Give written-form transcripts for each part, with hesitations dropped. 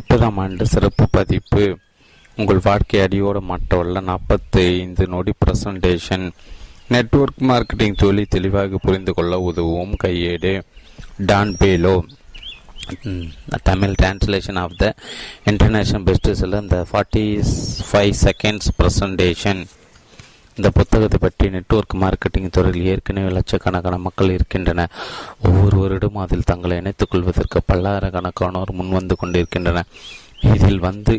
30ஆம் ஆண்டு சிறப்பு பதிப்பு. உங்கள் வாழ்க்கை அடியோடு மாற்றவல்ல 45 நொடி பிரசன்டேஷன். நெட்வொர்க் மார்க்கெட்டிங் தொழில் தெளிவாக புரிந்து கொள்ள உதவும் கையேடு. Don Failla. Tamil translation of the international best seller the 45 seconds presentation. இந்த புத்தகத்தை பற்றி நெட்வொர்க் மார்க்கெட்டிங் துறையில் ஏற்கனவே லட்சக்கணக்கான மக்கள் இருக்கின்றனர். ஒவ்வொரு வருடம் அதில் தங்களை இணைத்துக் கொள்வதற்கு பல்லாயிரக்கணக்கானோர் முன்வந்து கொண்டிருக்கின்றனர். இதில் வந்து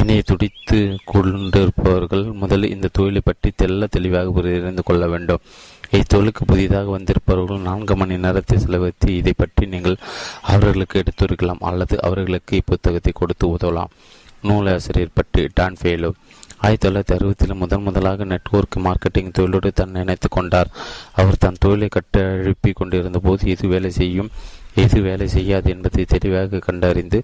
இணையை துடித்து கொண்டிருப்பவர்கள் முதலில் இந்த தொழிலை பற்றி தெளிவாக புரிந்து கொள்ள வேண்டும். இத்தொழிலுக்கு புதிதாக வந்திருப்பவர்கள் 4 மணி நேரத்தை செலவழித்து இதை பற்றி நீங்கள் அவர்களுக்கு எடுத்துரைக்கலாம் அல்லது அவர்களுக்கு இப்புத்தகத்தை கொடுத்து உதவலாம். நூலாசிரியர் பற்றி டான் பேலோ. 1960 முதலாக நெட்வொர்க் மார்க்கெட்டிங் தொழிலோடு தன்னை இணைத்துக் கொண்டார். அவர் தன் தொழிலை கட்டழுப்பி கொண்டிருந்த போது எது வேலை செய்யும் எது வேலை செய்யாது என்பதை தெளிவாக கண்டறிந்து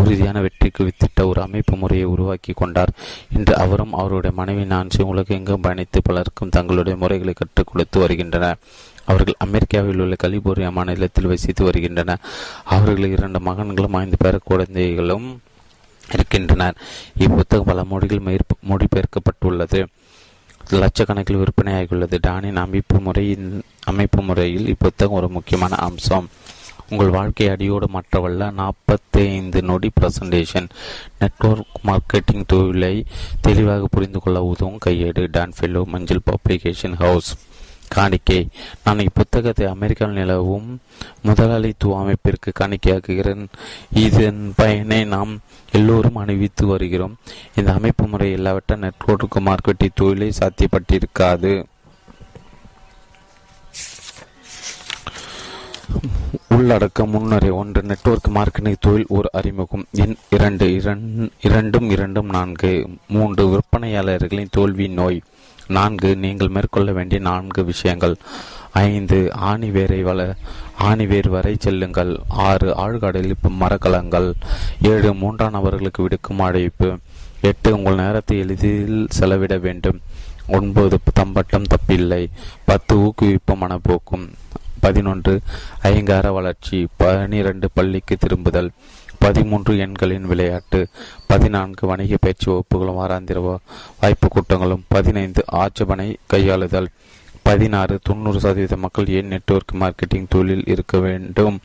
உறுதியான வெற்றிக்கு வித்திட்ட ஒரு அமைப்பு முறையை உருவாக்கி கொண்டார். இன்று அவரும் அவருடைய மனைவி நான்சி உலகெங்கும் பயணித்து பலருக்கும் தங்களுடைய முறைகளை கற்றுக் கொடுத்து வருகின்றனர். அவர்கள் அமெரிக்காவில் உள்ள கலிபோர்னியா மாநிலத்தில் வசித்து வருகின்றனர். அவர்கள் 2 மகன்களும் 5 பேர குழந்தைகளும் இருக்கின்றனர். இப்புத்தகம் பல மொழிகள் மொழிபெயர்க்கப்பட்டுள்ளது. லட்சக்கணக்கில் விற்பனையாகியுள்ளது. டானின் அமைப்பு முறையில் இப்புத்தகம் ஒரு முக்கியமான அம்சம். உங்கள் வாழ்க்கை அடியோடு மாற்றவல்ல 45 நொடி பிரசன்டேஷன். நெட்வொர்க் மார்க்கெட்டிங் தொழிலை தெளிவாக புரிந்து கொள்ள உதவும் கையேடு. Don Failla, Manjul publication house. காணிக்கை. நான் இப்புத்தகத்தை அமெரிக்காவில் நிலவும் முதலாளித்துவ அமைப்பிற்கு காணிக்கையாக்குகிறேன். இதன் பயனை நாம் எல்லோரும் அணிவித்து வருகிறோம். இந்த அமைப்பு முறை இல்லாவிட்ட நெட்வொர்க் மார்க்கெட்டிங் தொழிலை சாத்தியப்பட்டிருக்காது. உள்ளடக்க முன்னுரை. 1. நெட்வொர்க் மார்க்கெட்டிங் தொழில் ஒரு அறிமுகம். எண் 2 2 2 4. 3. விற்பனையாளர்களின் தோல்வி நோய். 4. நீங்கள் மேற்கொள்ள வேண்டிய 4 விஷயங்கள். 5. ஆணிவேர் வரை செல்லுங்கள். 6. ஆழ்கடலில் மரக்கலங்கள். 7. 3ஆம் நபர்களுக்கு விடுக்கும் அழைப்பு. 8. உங்கள் நேரத்தை எளிதில் செலவிட வேண்டும். 9. தம்பட்டம் தப்பில்லை. 10. ஊக்குவிப்பு மனப்போக்கும். 11. ஐங்கார வளர்ச்சி. 12. பள்ளிக்கு திரும்புதல். 13. எண்களின் விளையாட்டு. 14. வணிக பயிற்சி வகுப்புகளும் வாராந்திர வாய்ப்பு கூட்டங்களும். 15. ஆட்சேபனை கையாளுதல். 16. 90% மக்கள் ஏன் நெட்வொர்க் மார்க்கெட்டிங் தொழிலில் இருக்க வேண்டும்.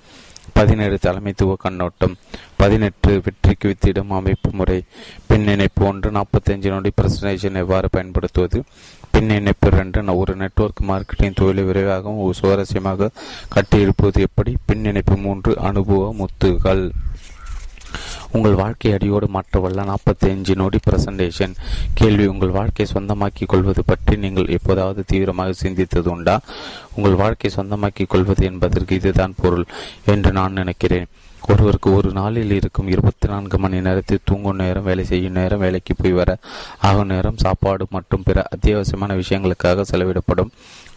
17. தலைமைத்துவ கண்ணோட்டம். 18. வெற்றிக்கு வித்திடும் அமைப்பு முறை. பின்னிணைப்பு 1. 45 நொடி பிரசன்டேஷன் எவ்வாறு பயன்படுத்துவது. பின்னிணைப்பு 2. ஒரு நெட்வொர்க் மார்க்கெட்டிங் தொழிலை விரைவாகவும் சுவாரஸ்யமாக கட்டியிருப்பது எப்படி. பின்னிணைப்பு 3. அனுபவ முத்துகள். உங்கள் வாழ்க்கை அடியோடு மாற்றவல்ல 45 நொடி பிரசன்டேஷன். கேள்வி: உங்கள் வாழ்க்கையை சொந்தமாக்கிக் கொள்வது பற்றி நீங்கள் எப்போதாவது தீவிரமாக சிந்தித்தது உண்டா? உங்கள் வாழ்க்கையை சொந்தமாக்கிக் கொள்வது என்பதற்கு இதுதான் பொருள் என்று நான் நினைக்கிறேன். ஒருவருக்கு ஒரு நாளில் இருக்கும் 24 மணி நேரத்தில் தூங்கும் நேரம், வேலை செய்யும் நேரம், வேலைக்கு போய் வர ஆகும் நேரம், சாப்பாடு மற்றும் பிற அத்தியாவசியமான விஷயங்களுக்காக செலவிடப்படும்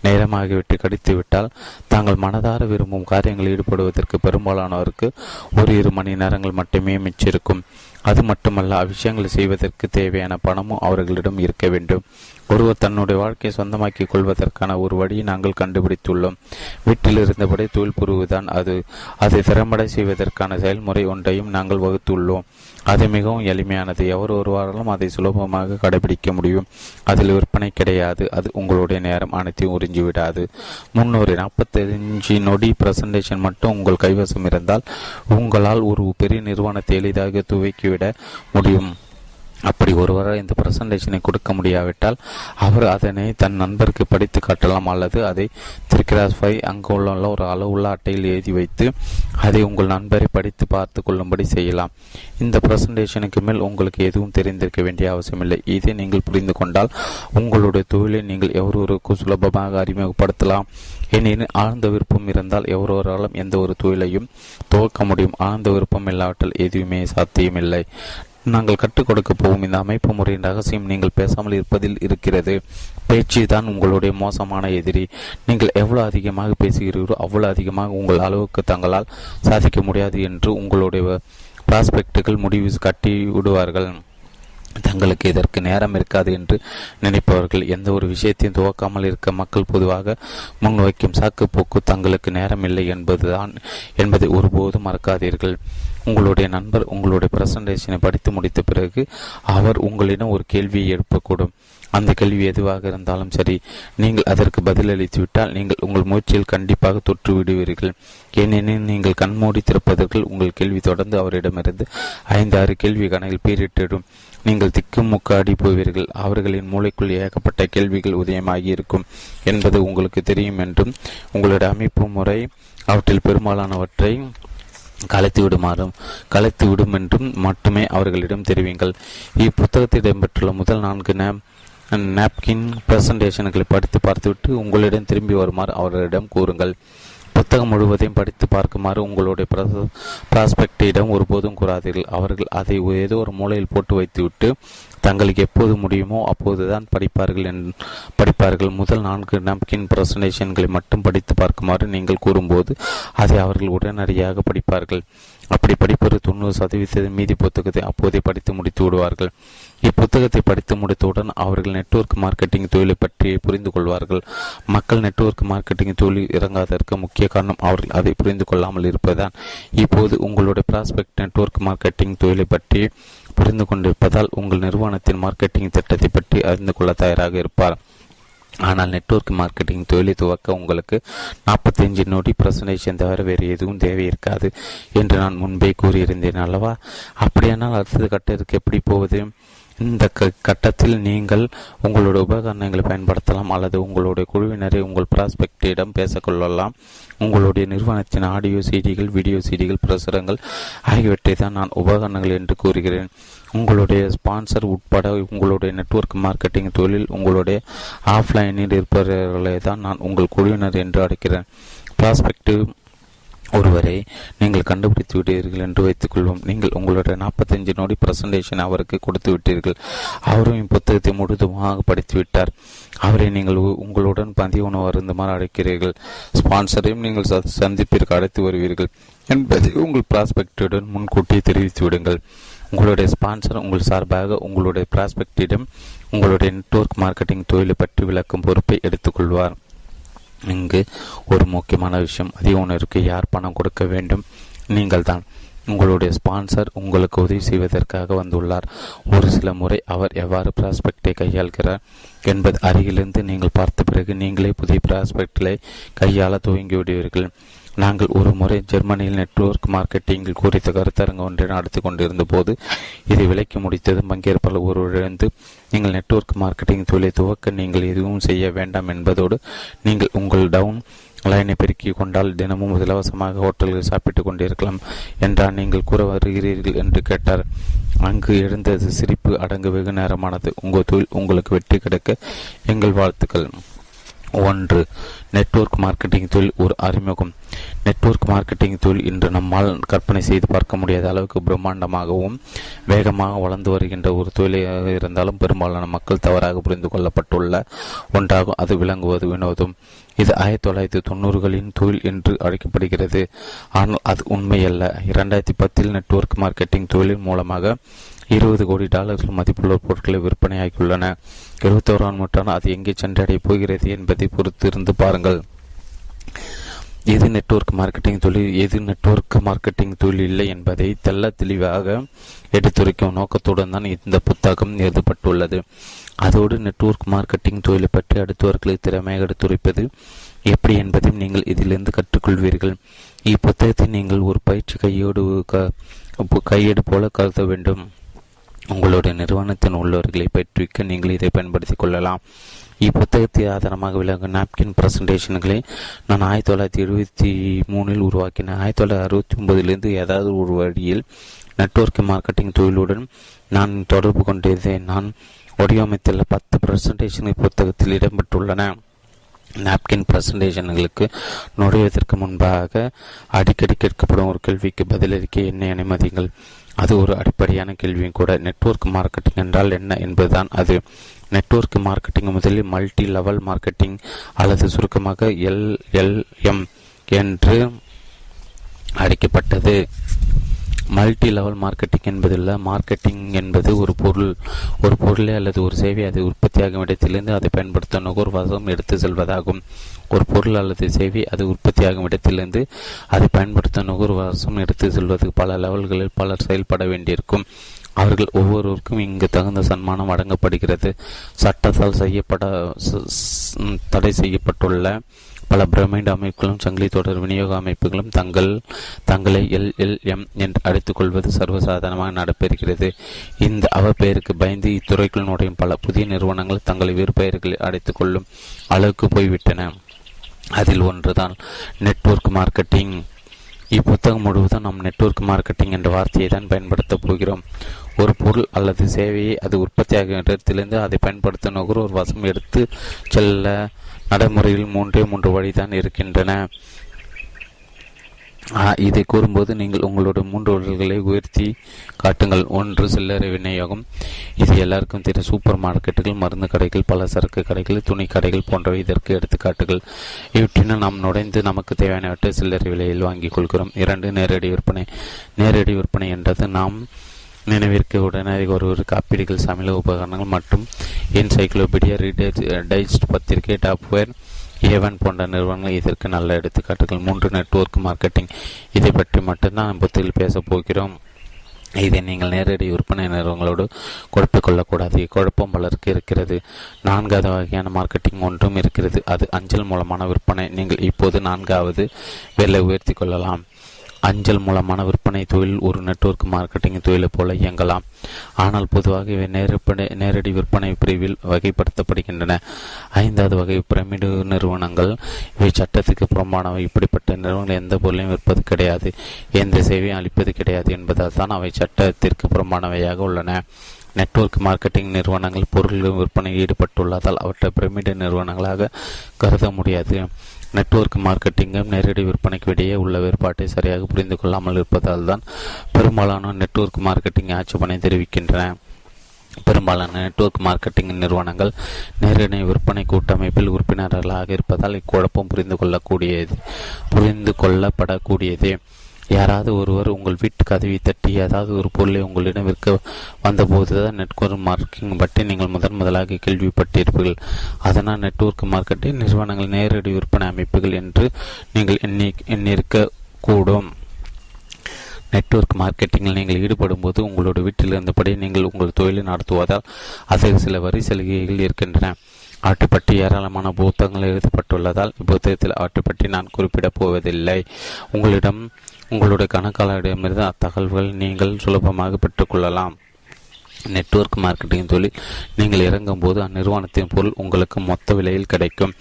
நேரம் ஆகியவற்றை கடித்துவிட்டால் தாங்கள் மனதார விரும்பும் காரியங்களில் ஈடுபடுவதற்கு பெரும்பாலானவருக்கு 1-2 மணி நேரங்கள் மட்டுமே மிச்சிருக்கும். அது மட்டுமல்ல, அவ்விஷயங்களை செய்வதற்கு தேவையான பணமும் அவர்களிடம் இருக்க வேண்டும். ஒருவர் தன்னுடைய வாழ்க்கையை சொந்தமாக்கிக் கொள்வதற்கான ஒரு வழியை நாங்கள் கண்டுபிடித்துள்ளோம். வீட்டில் இருந்தபடி தொழில் புரிவுதான். அதை திறம்பட செய்வதற்கான செயல்முறை ஒன்றையும் நாங்கள் வகுத்துள்ளோம். அது மிகவும் எளிமையானது. எவர் ஒருவாராலும் அதை சுலபமாக கடைபிடிக்க முடியும். அதில் விற்பனை கிடையாது. அது உங்களுடைய நேரம் அனைத்தையும் உறிஞ்சிவிடாது. 300 45 நொடி பிரசன்டேஷன் மட்டும் உங்கள் கைவசம் இருந்தால் உங்களால் ஒரு பெரிய நிறுவனத்தை எளிதாக துவக்கிவிட முடியும். அப்படி ஒருவரால் இந்த பிரசன்டேஷனை கொடுக்க முடியாவிட்டால் அவர் அதனை தன் நண்பருக்கு படித்து காட்டலாம் அல்லது அதை 3x5 அங்கு உள்ள ஒரு அளவுள்ள அட்டையில் எழுதி வைத்து அதை உங்கள் நண்பரை படித்து பார்த்து கொள்ளும்படி செய்யலாம். இந்த பிரசன்டேஷனுக்கு மேல் உங்களுக்கு எதுவும் தெரிந்திருக்க வேண்டிய அவசியமில்லை. இதை நீங்கள் புரிந்து கொண்டால் உங்களுடைய தொழிலை நீங்கள் எவரொருக்கும் சுலபமாக அறிமுகப்படுத்தலாம். எனினும் ஆழ்ந்த விருப்பம் இருந்தால் எவரொராலும் எந்த ஒரு தொழிலையும் துவக்க முடியும். ஆழ்ந்த விருப்பம் இல்லாவிட்டால் எதுவுமே சாத்தியமில்லை. நாங்கள் கற்றுக் கொடுக்க போகும் இந்த அமைப்பு முறையின் ரகசியம் நீங்கள் பேசாமல் இருப்பதில் இருக்கிறது. பேச்சு தான் உங்களுடைய மோசமான எதிரி. நீங்கள் எவ்வளவு அதிகமாக பேசுகிறீர்களோ அவ்வளவு அதிகமாக உங்கள் அளவுக்கு தங்களால் சாதிக்க முடியாது என்று உங்களுடைய பிராஸ்பெக்டுகள் முடிவு கட்டி விடுவார்கள். தங்களுக்கு இதற்கு நேரம் இருக்காது என்று நினைப்பவர்கள் எந்த ஒரு விஷயத்தையும் துவக்காமல் இருக்க மக்கள் பொதுவாக முன்வைக்கும் சாக்கு போக்கு தங்களுக்கு நேரம் இல்லை என்பதுதான் என்பதை ஒருபோதும் மறக்காதீர்கள். உங்களுடைய நண்பர் உங்களுடைய பிரசன்டேஷனை படித்து முடித்த பிறகு அவர் உங்களிடம் ஒரு கேள்வியை எழுப்பக்கூடும். அந்த கேள்வி எதுவாக இருந்தாலும் சரி, நீங்கள் அதற்கு பதிலளித்துவிட்டால் நீங்கள் உங்கள் முயற்சியில் கண்டிப்பாக தொற்று விடுவீர்கள். ஏனெனில் நீங்கள் கண்மூடி திறப்பதற்குள் உங்கள் கேள்வி தொடர்ந்து அவரிடமிருந்து 5-6 கேள்வி கணக்கில் பேரிட்டிடும். நீங்கள் திக்குமுக்காடி போவீர்கள். அவர்களின் மூளைக்குள் ஏகப்பட்ட கேள்விகள் உதயமாகி இருக்கும் என்பது உங்களுக்கு தெரியும் என்றும் உங்களுடைய அமைப்பு முறை அவற்றில் பெரும்பாலானவற்றை கலைத்துவிடும் என்றும் மட்டுமே அவர்களிடம் தெரிவிங்கள். இப்புத்தகத்தில் இடம்பெற்றுள்ள முதல் 4 நாப்கின் பிரசன்டேஷன்களை படித்து பார்த்துவிட்டு உங்களிடம் திரும்பி வருமாறு அவர்களிடம் கூறுங்கள். புத்தகம் முழுவதையும் படித்து பார்க்குமாறு உங்களுடைய ப்ராஸ்பெக்டிடம் ஒருபோதும் கூறாதீர்கள். அவர்கள் அதை ஏதோ ஒரு மூலையில் போட்டு வைத்துவிட்டு தங்களுக்கு எப்போது முடியுமோ அப்போதுதான் படிப்பார்கள். முதல் 4 நாப்கின் பிரசன்டேஷன்களை மட்டும் படித்து பார்க்குமாறு நீங்கள் கூறும்போது அதை அவர்கள் உடனடியாக படிப்பார்கள். அப்படி படிப்பது 90% மீதி புத்தகத்தை அப்போதே படித்து முடித்து விடுவார்கள். இப்புத்தகத்தை படித்து முடித்தவுடன் அவர்கள் நெட்வொர்க் மார்க்கெட்டிங் தொழிலை பற்றி புரிந்து கொள்வார்கள். மக்கள் நெட்வொர்க் மார்க்கெட்டிங் தொழில் இறங்காததற்கு முக்கிய காரணம் அவர்கள் அதை புரிந்து கொள்ளாமல் இருப்பதுதான். இப்போது உங்களுடைய ப்ராஸ்பெக்ட் நெட்வொர்க் மார்க்கெட்டிங் தொழிலை பற்றி புரிந்து கொண்டிருப்பதால் உங்கள் நிறுவனத்தின் மார்க்கெட்டிங் திட்டத்தை பற்றி அறிந்து கொள்ள தயாராக இருப்பார். ஆனால் நெட்வொர்க் மார்க்கெட்டிங் தொழிலை துவக்க உங்களுக்கு 45 பிரசன்டேஷன் தவிர வேறு எதுவும் தேவை இருக்காது என்று நான் முன்பே கூறியிருந்தேன் அல்லவா? அப்படியானால் அடுத்த கட்டத்திற்கு எப்படி போவது? இந்த கட்டத்தில் நீங்கள் உங்களுடைய உபகரணங்களை பயன்படுத்தலாம் அல்லது உங்களுடைய குழுவினரை உங்கள் ப்ராஸ்பெக்டிடம் பேசக்கொள்ளலாம். உங்களுடைய நிறுவனத்தின் ஆடியோ சிடிகள், வீடியோ சிடிகள், பிரசுரங்கள் ஆகியவற்றை தான் நான் உபகரணங்கள் என்று கூறுகிறேன். உங்களுடைய ஸ்பான்சர் உட்பட உங்களுடைய நெட்வொர்க் மார்க்கெட்டிங் தொழில் உங்களுடைய ஆஃப்லைனில் இருப்பவர்களை தான் நான் உங்கள் குழுவினர் என்று அழைக்கிறேன். ப்ராஸ்பெக்டிவ் ஒருவரை நீங்கள் கண்டுபிடித்து விட்டீர்கள் என்று வைத்துக்கொள்வோம். நீங்கள் உங்களுடைய 45 பிரசன்டேஷன் அவருக்கு கொடுத்து விட்டீர்கள். அவரும் இப்புத்தகத்தை முழுதுமாக படித்துவிட்டார். அவரை நீங்கள் உங்களுடன் பந்திய உணவு அருந்துமாறு அழைக்கிறீர்கள். ஸ்பான்சரையும் நீங்கள் சந்திப்பிற்கு அழைத்து வருவீர்கள் என்பதை உங்கள் ப்ராஸ்பெக்டுடன் முன்கூட்டியே தெரிவித்து விடுங்கள். உங்களுடைய ஸ்பான்சர் உங்கள் சார்பாக உங்களுடைய ப்ராஸ்பெக்டிடம் உங்களுடைய நெட்வொர்க் மார்க்கெட்டிங் தொழிலை பற்றி விளக்கும் பொறுப்பை எடுத்துக்கொள்வார். இங்கு ஒரு முக்கியமான விஷயம், அதிக உணர்வுக்கு யார் பணம் கொடுக்க வேண்டும்? நீங்கள் தான். உங்களுடைய ஸ்பான்சர் உங்களுக்கு உதவி செய்வதற்காக வந்துள்ளார். ஒரு சில முறை அவர் எவ்வாறு ப்ராஸ்பெக்டை கையாள்கிறார் என்பது அருகிலிருந்து நீங்கள் பார்த்த பிறகு நீங்களே புதிய ப்ராஸ்பெக்டை கையாள துவங்கிவிடுவீர்கள். நாங்கள் ஒரு முறை ஜெர்மனியில் நெட்வொர்க் மார்க்கெட்டிங்கில் குறித்த கருத்தரங்கு ஒன்றை நடத்தி கொண்டிருந்த போது இதை விலக்கி முடித்ததும் பங்கேற்பாளர் ஒருவரிழந்து, நீங்கள் நெட்வொர்க் மார்க்கெட்டிங் தொழிலை துவக்க நீங்கள் எதுவும் செய்ய வேண்டாம் என்பதோடு, நீங்கள் உங்கள் டவுன் லைனை பெருக்கிக் கொண்டால் தினமும் இலவசமாக ஹோட்டல்கள் சாப்பிட்டு கொண்டிருக்கலாம் என்றால் நீங்கள் கூற வருகிறீர்கள் என்று கேட்டார். அங்கு எழுந்தது சிரிப்பு அடங்கு வெகு நேரமானது. உங்கள் தொழில் உங்களுக்கு வெற்றி கிடைக்க எங்கள் வாழ்த்துக்கள். 1. நெட்வொர்க் மார்க்கெட்டிங் தொழில் ஒரு அறிமுகம். நெட்வொர்க் மார்க்கெட்டிங் தொழில் இன்று நம்மால் கற்பனை செய்து பார்க்க முடியாத அளவுக்கு பிரம்மாண்டமாகவும் வேகமாக வளர்ந்து வருகின்ற ஒரு தொழிலாக இருந்தாலும் பெரும்பாலான மக்கள் தவறாக புரிந்து கொள்ளப்பட்டுள்ள ஒன்றாக அது விளங்குவது வினோதம். இது 1990களின் தொழில் என்று அழைக்கப்படுகிறது, ஆனால் அது உண்மையல்ல. 2010 நெட்வொர்க் மார்க்கெட்டிங் தொழிலின் மூலமாக $20 கோடி மதிப்புள்ள பொருட்களை விற்பனையாகியுள்ளன. 21ஆம் நூற்றாண்டு அது எங்கே சென்றடைய போகிறது என்பதை பொறுத்து இருந்து பாருங்கள். எது நெட்வொர்க் மார்க்கெட்டிங் தொழில், எது நெட்வொர்க் மார்க்கெட்டிங் தொழில் இல்லை என்பதை தெல்ல தெளிவாக எடுத்துரைக்கும் நோக்கத்துடன் தான் இந்த புத்தகம் எழுதப்பட்டுள்ளது. அதோடு நெட்வொர்க் மார்க்கெட்டிங் தொழிலை பற்றி அடுத்தவர்களுக்கு திறமையாக எடுத்துரைப்பது எப்படி என்பதையும் நீங்கள் இதிலிருந்து கற்றுக்கொள்வீர்கள். இப்புத்தகத்தை நீங்கள் ஒரு பயிற்சி கையேடு போல கருத வேண்டும். உங்களுடைய நிறுவனத்தின் உள்ளவர்களை பயிற்றுவிக்க நீங்கள் இதை பயன்படுத்திக் கொள்ளலாம். இப்புத்தகத்தை ஆதாரமாக விளங்கும் நாப்கின் பிரசன்டேஷன்களை நான் 1973 உருவாக்கினேன். 1969 ஏதாவது ஒரு வழியில் நெட்வொர்க் மார்க்கெட்டிங் தொழிலுடன் நான் தொடர்பு கொண்டிருந்தேன். நான் வடிவமைத்துள்ள 10 பிரசன்டேஷன் புத்தகத்தில் இடம்பெற்றுள்ளன. நாப்கின் பிரசன்டேஷன்களுக்கு நுழைவதற்கு முன்பாக அடிக்கடி கேட்கப்படும் ஒரு கேள்விக்கு பதிலளிக்க என்னை அனுமதிங்கள். அது ஒரு அடிப்படையான கேள்வியும் கூட. நெட்வொர்க் மார்க்கெட்டிங் என்றால் என்ன என்பதுதான் அது. நெட்வொர்க் மார்க்கெட்டிங் முதலில் மல்டி லெவல் மார்க்கெட்டிங் அல்லது சுருக்கமாக LLM என்று அழைக்கப்பட்டது. மல்டி லெவல் மார்க்கெட்டிங் என்பதில் மார்க்கெட்டிங் என்பது ஒரு பொருளை அல்லது ஒரு சேவை அது உற்பத்தியாகும் இடத்திலிருந்து அதை பயன்படுத்த நுகர்வாசம் எடுத்து செல்வதாகும். ஒரு பொருள் அல்லது சேவை அது உற்பத்தியாகும் இடத்திலிருந்து அதை பயன்படுத்த நுகர்வாசம் எடுத்து செல்வதற்கு பல லெவல்களில் பலர் செயல்பட வேண்டியிருக்கும். அவர்கள் ஒவ்வொருவருக்கும் இங்கு தகுந்த சன்மானம் அடங்கப்படுகிறது. சட்டத்தால் தடை செய்யப்பட்டுள்ள பல பிரமிட் அமைப்புகளும் சங்கிலி தொடர் விநியோக அமைப்புகளும் தங்களை LLM என்று அழைத்துக் கொள்வது சர்வசாதாரணமாக நடைபெறுகிறது. இந்த அவப்பெயருக்கு பயந்து இத்துறைக்குள் நுழையும் பல புதிய நிறுவனங்கள் தங்களை வேறு பெயர்களில் அழைத்துக் கொள்ளும் அளவுக்கு போய்விட்டன. அதில் ஒன்றுதான் நெட்வொர்க் மார்க்கெட்டிங். இப்புத்தகம் முழுவதும் நாம் நெட்வொர்க் மார்க்கெட்டிங் என்ற வார்த்தையை தான் பயன்படுத்தப் போகிறோம். ஒரு பொருள் அல்லது சேவையை அது உற்பத்தியாகிற இடத்திலிருந்து அதை பயன்படுத்த நுகர்வோர் வசம் எடுத்து செல்ல நடைமுறையில் மூன்று வழிதான் இருக்கின்றன. இதை கூறும்போது நீங்கள் உங்களுடைய 3 உடல்களை உயர்த்தி காட்டுங்கள். ஒன்று, சில்லறை விநியோகம். இது எல்லாருக்கும் தெரியும். சூப்பர் மார்க்கெட்டுகள், மருந்து கடைகள், பல சரக்கு கடைகள், துணி கடைகள் போன்றவை இதற்கு எடுத்துக்காட்டுகள். இவற்றினால் நாம் நுழைந்து நமக்கு தேவையானவற்றை சில்லறை விலையில் வாங்கிக் கொள்கிறோம். 2, நேரடி விற்பனை. நேரடி விற்பனை என்றது நாம் நினைவிற்கு உடனடி ஒருவர் காப்பீடுகள், சமையல் உபகரணங்கள் மற்றும் என்சைக்ளோபீடியா டைஜஸ்ட் பத்திரிகை, டாப்வேர், ஏவன் போன்ற நிறுவனங்கள் இதற்கு நல்ல எடுத்துக்காட்டுகள். 3, நெட்வொர்க் மார்க்கெட்டிங். இதை பற்றி மட்டும்தான் புத்தகத்தில் பேசப் போகிறோம். இதை நீங்கள் நேரடி விற்பனை நிறுவனங்களோடு குழப்பிக்கொள்ளக்கூடாது. குழப்பம் பலருக்கு இருக்கிறது. 4வது வகையான மார்க்கெட்டிங் ஒன்றும் இருக்கிறது, அது அஞ்சல் மூலமான விற்பனை. நீங்கள் இப்போது 4வது வேலை உயர்த்தி கொள்ளலாம். அஞ்சல் மூலமான விற்பனை தொழில் ஒரு நெட்வொர்க் மார்க்கெட்டிங் தொழிலை போல இயங்கலாம். ஆனால் பொதுவாக இவை நேரடி விற்பனை பிரிவில் வகைப்படுத்தப்படுகின்றன. 5வது வகை பிரமிடு நிறுவனங்கள். இவை சட்டத்துக்கு புறம்பானவை. இப்படிப்பட்ட நிறுவனங்கள் எந்த பொருளையும் விற்பது கிடையாது, எந்த சேவையும் அளிப்பது கிடையாது என்பதால் தான் அவை சட்டத்திற்கு புறம்பானவையாக உள்ளன. நெட்வொர்க் மார்க்கெட்டிங் நிறுவனங்கள் பொருள்கள் விற்பனையில் ஈடுபட்டுள்ளதால் அவற்றை பிரமிடு நிறுவனங்களாக கருத முடியாது. நெட்வொர்க் மார்க்கெட்டிங்கும் நேரடி விற்பனைக்கு இடையே உள்ள வேறுபாட்டை சரியாக புரிந்து கொள்ளாமல் இருப்பதால் தான் பெரும்பாலான நெட்வொர்க் மார்க்கெட்டிங் ஆட்சேபனை தெரிவிக்கின்றன. பெரும்பாலான நெட்வொர்க் மார்க்கெட்டிங் நிறுவனங்கள் நேரடி விற்பனை கூட்டமைப்பில் உறுப்பினர்களாக இருப்பதால் இக்குழப்பம் புரிந்து கொள்ளப்படக்கூடியது. யாராவது ஒருவர் உங்கள் வீட்டு கதவை தட்டி ஏதாவது ஒரு பொருளை உங்களிடம் விற்க வந்தபோதுதான் நெட்வொர்க் மார்க்கெட்டிங் பற்றி நீங்கள் முதலாக கேள்விப்பட்டிருப்பீர்கள். அதனால் நெட்வொர்க் மார்க்கெட்டிங் நிறுவனங்கள் நேரடி விற்பனை அமைப்புகள் என்று நீங்கள் எண்ணிருக்கக்கூடும். நெட்வொர்க் மார்க்கெட்டிங்கில் நீங்கள் ஈடுபடும் போது உங்களோட வீட்டில் இருந்தபடி நீங்கள் உங்கள் தொழிலை நடத்துவதால் அதற்கு சில வரி சலுகைகள் இருக்கின்றன. அவற்றை பற்றி ஏராளமான புத்தகங்கள் எழுதப்பட்டுள்ளதால் இப்புத்தகத்தில் அவற்றை பற்றி நான் குறிப்பிடப் போவதில்லை. உங்களுடைய கணக்காளரிடமிருந்து அத்தகவல்கள் நீங்கள் சுலபமாக பெற்றுக்கொள்ளலாம். நெட்வொர்க் மார்க்கெட்டிங் தொழில் நீங்கள் இறங்கும் போது அந்நிறுவனத்தின் பொருள் உங்களுக்கு மொத்த விலையில் கிடைக்கும்.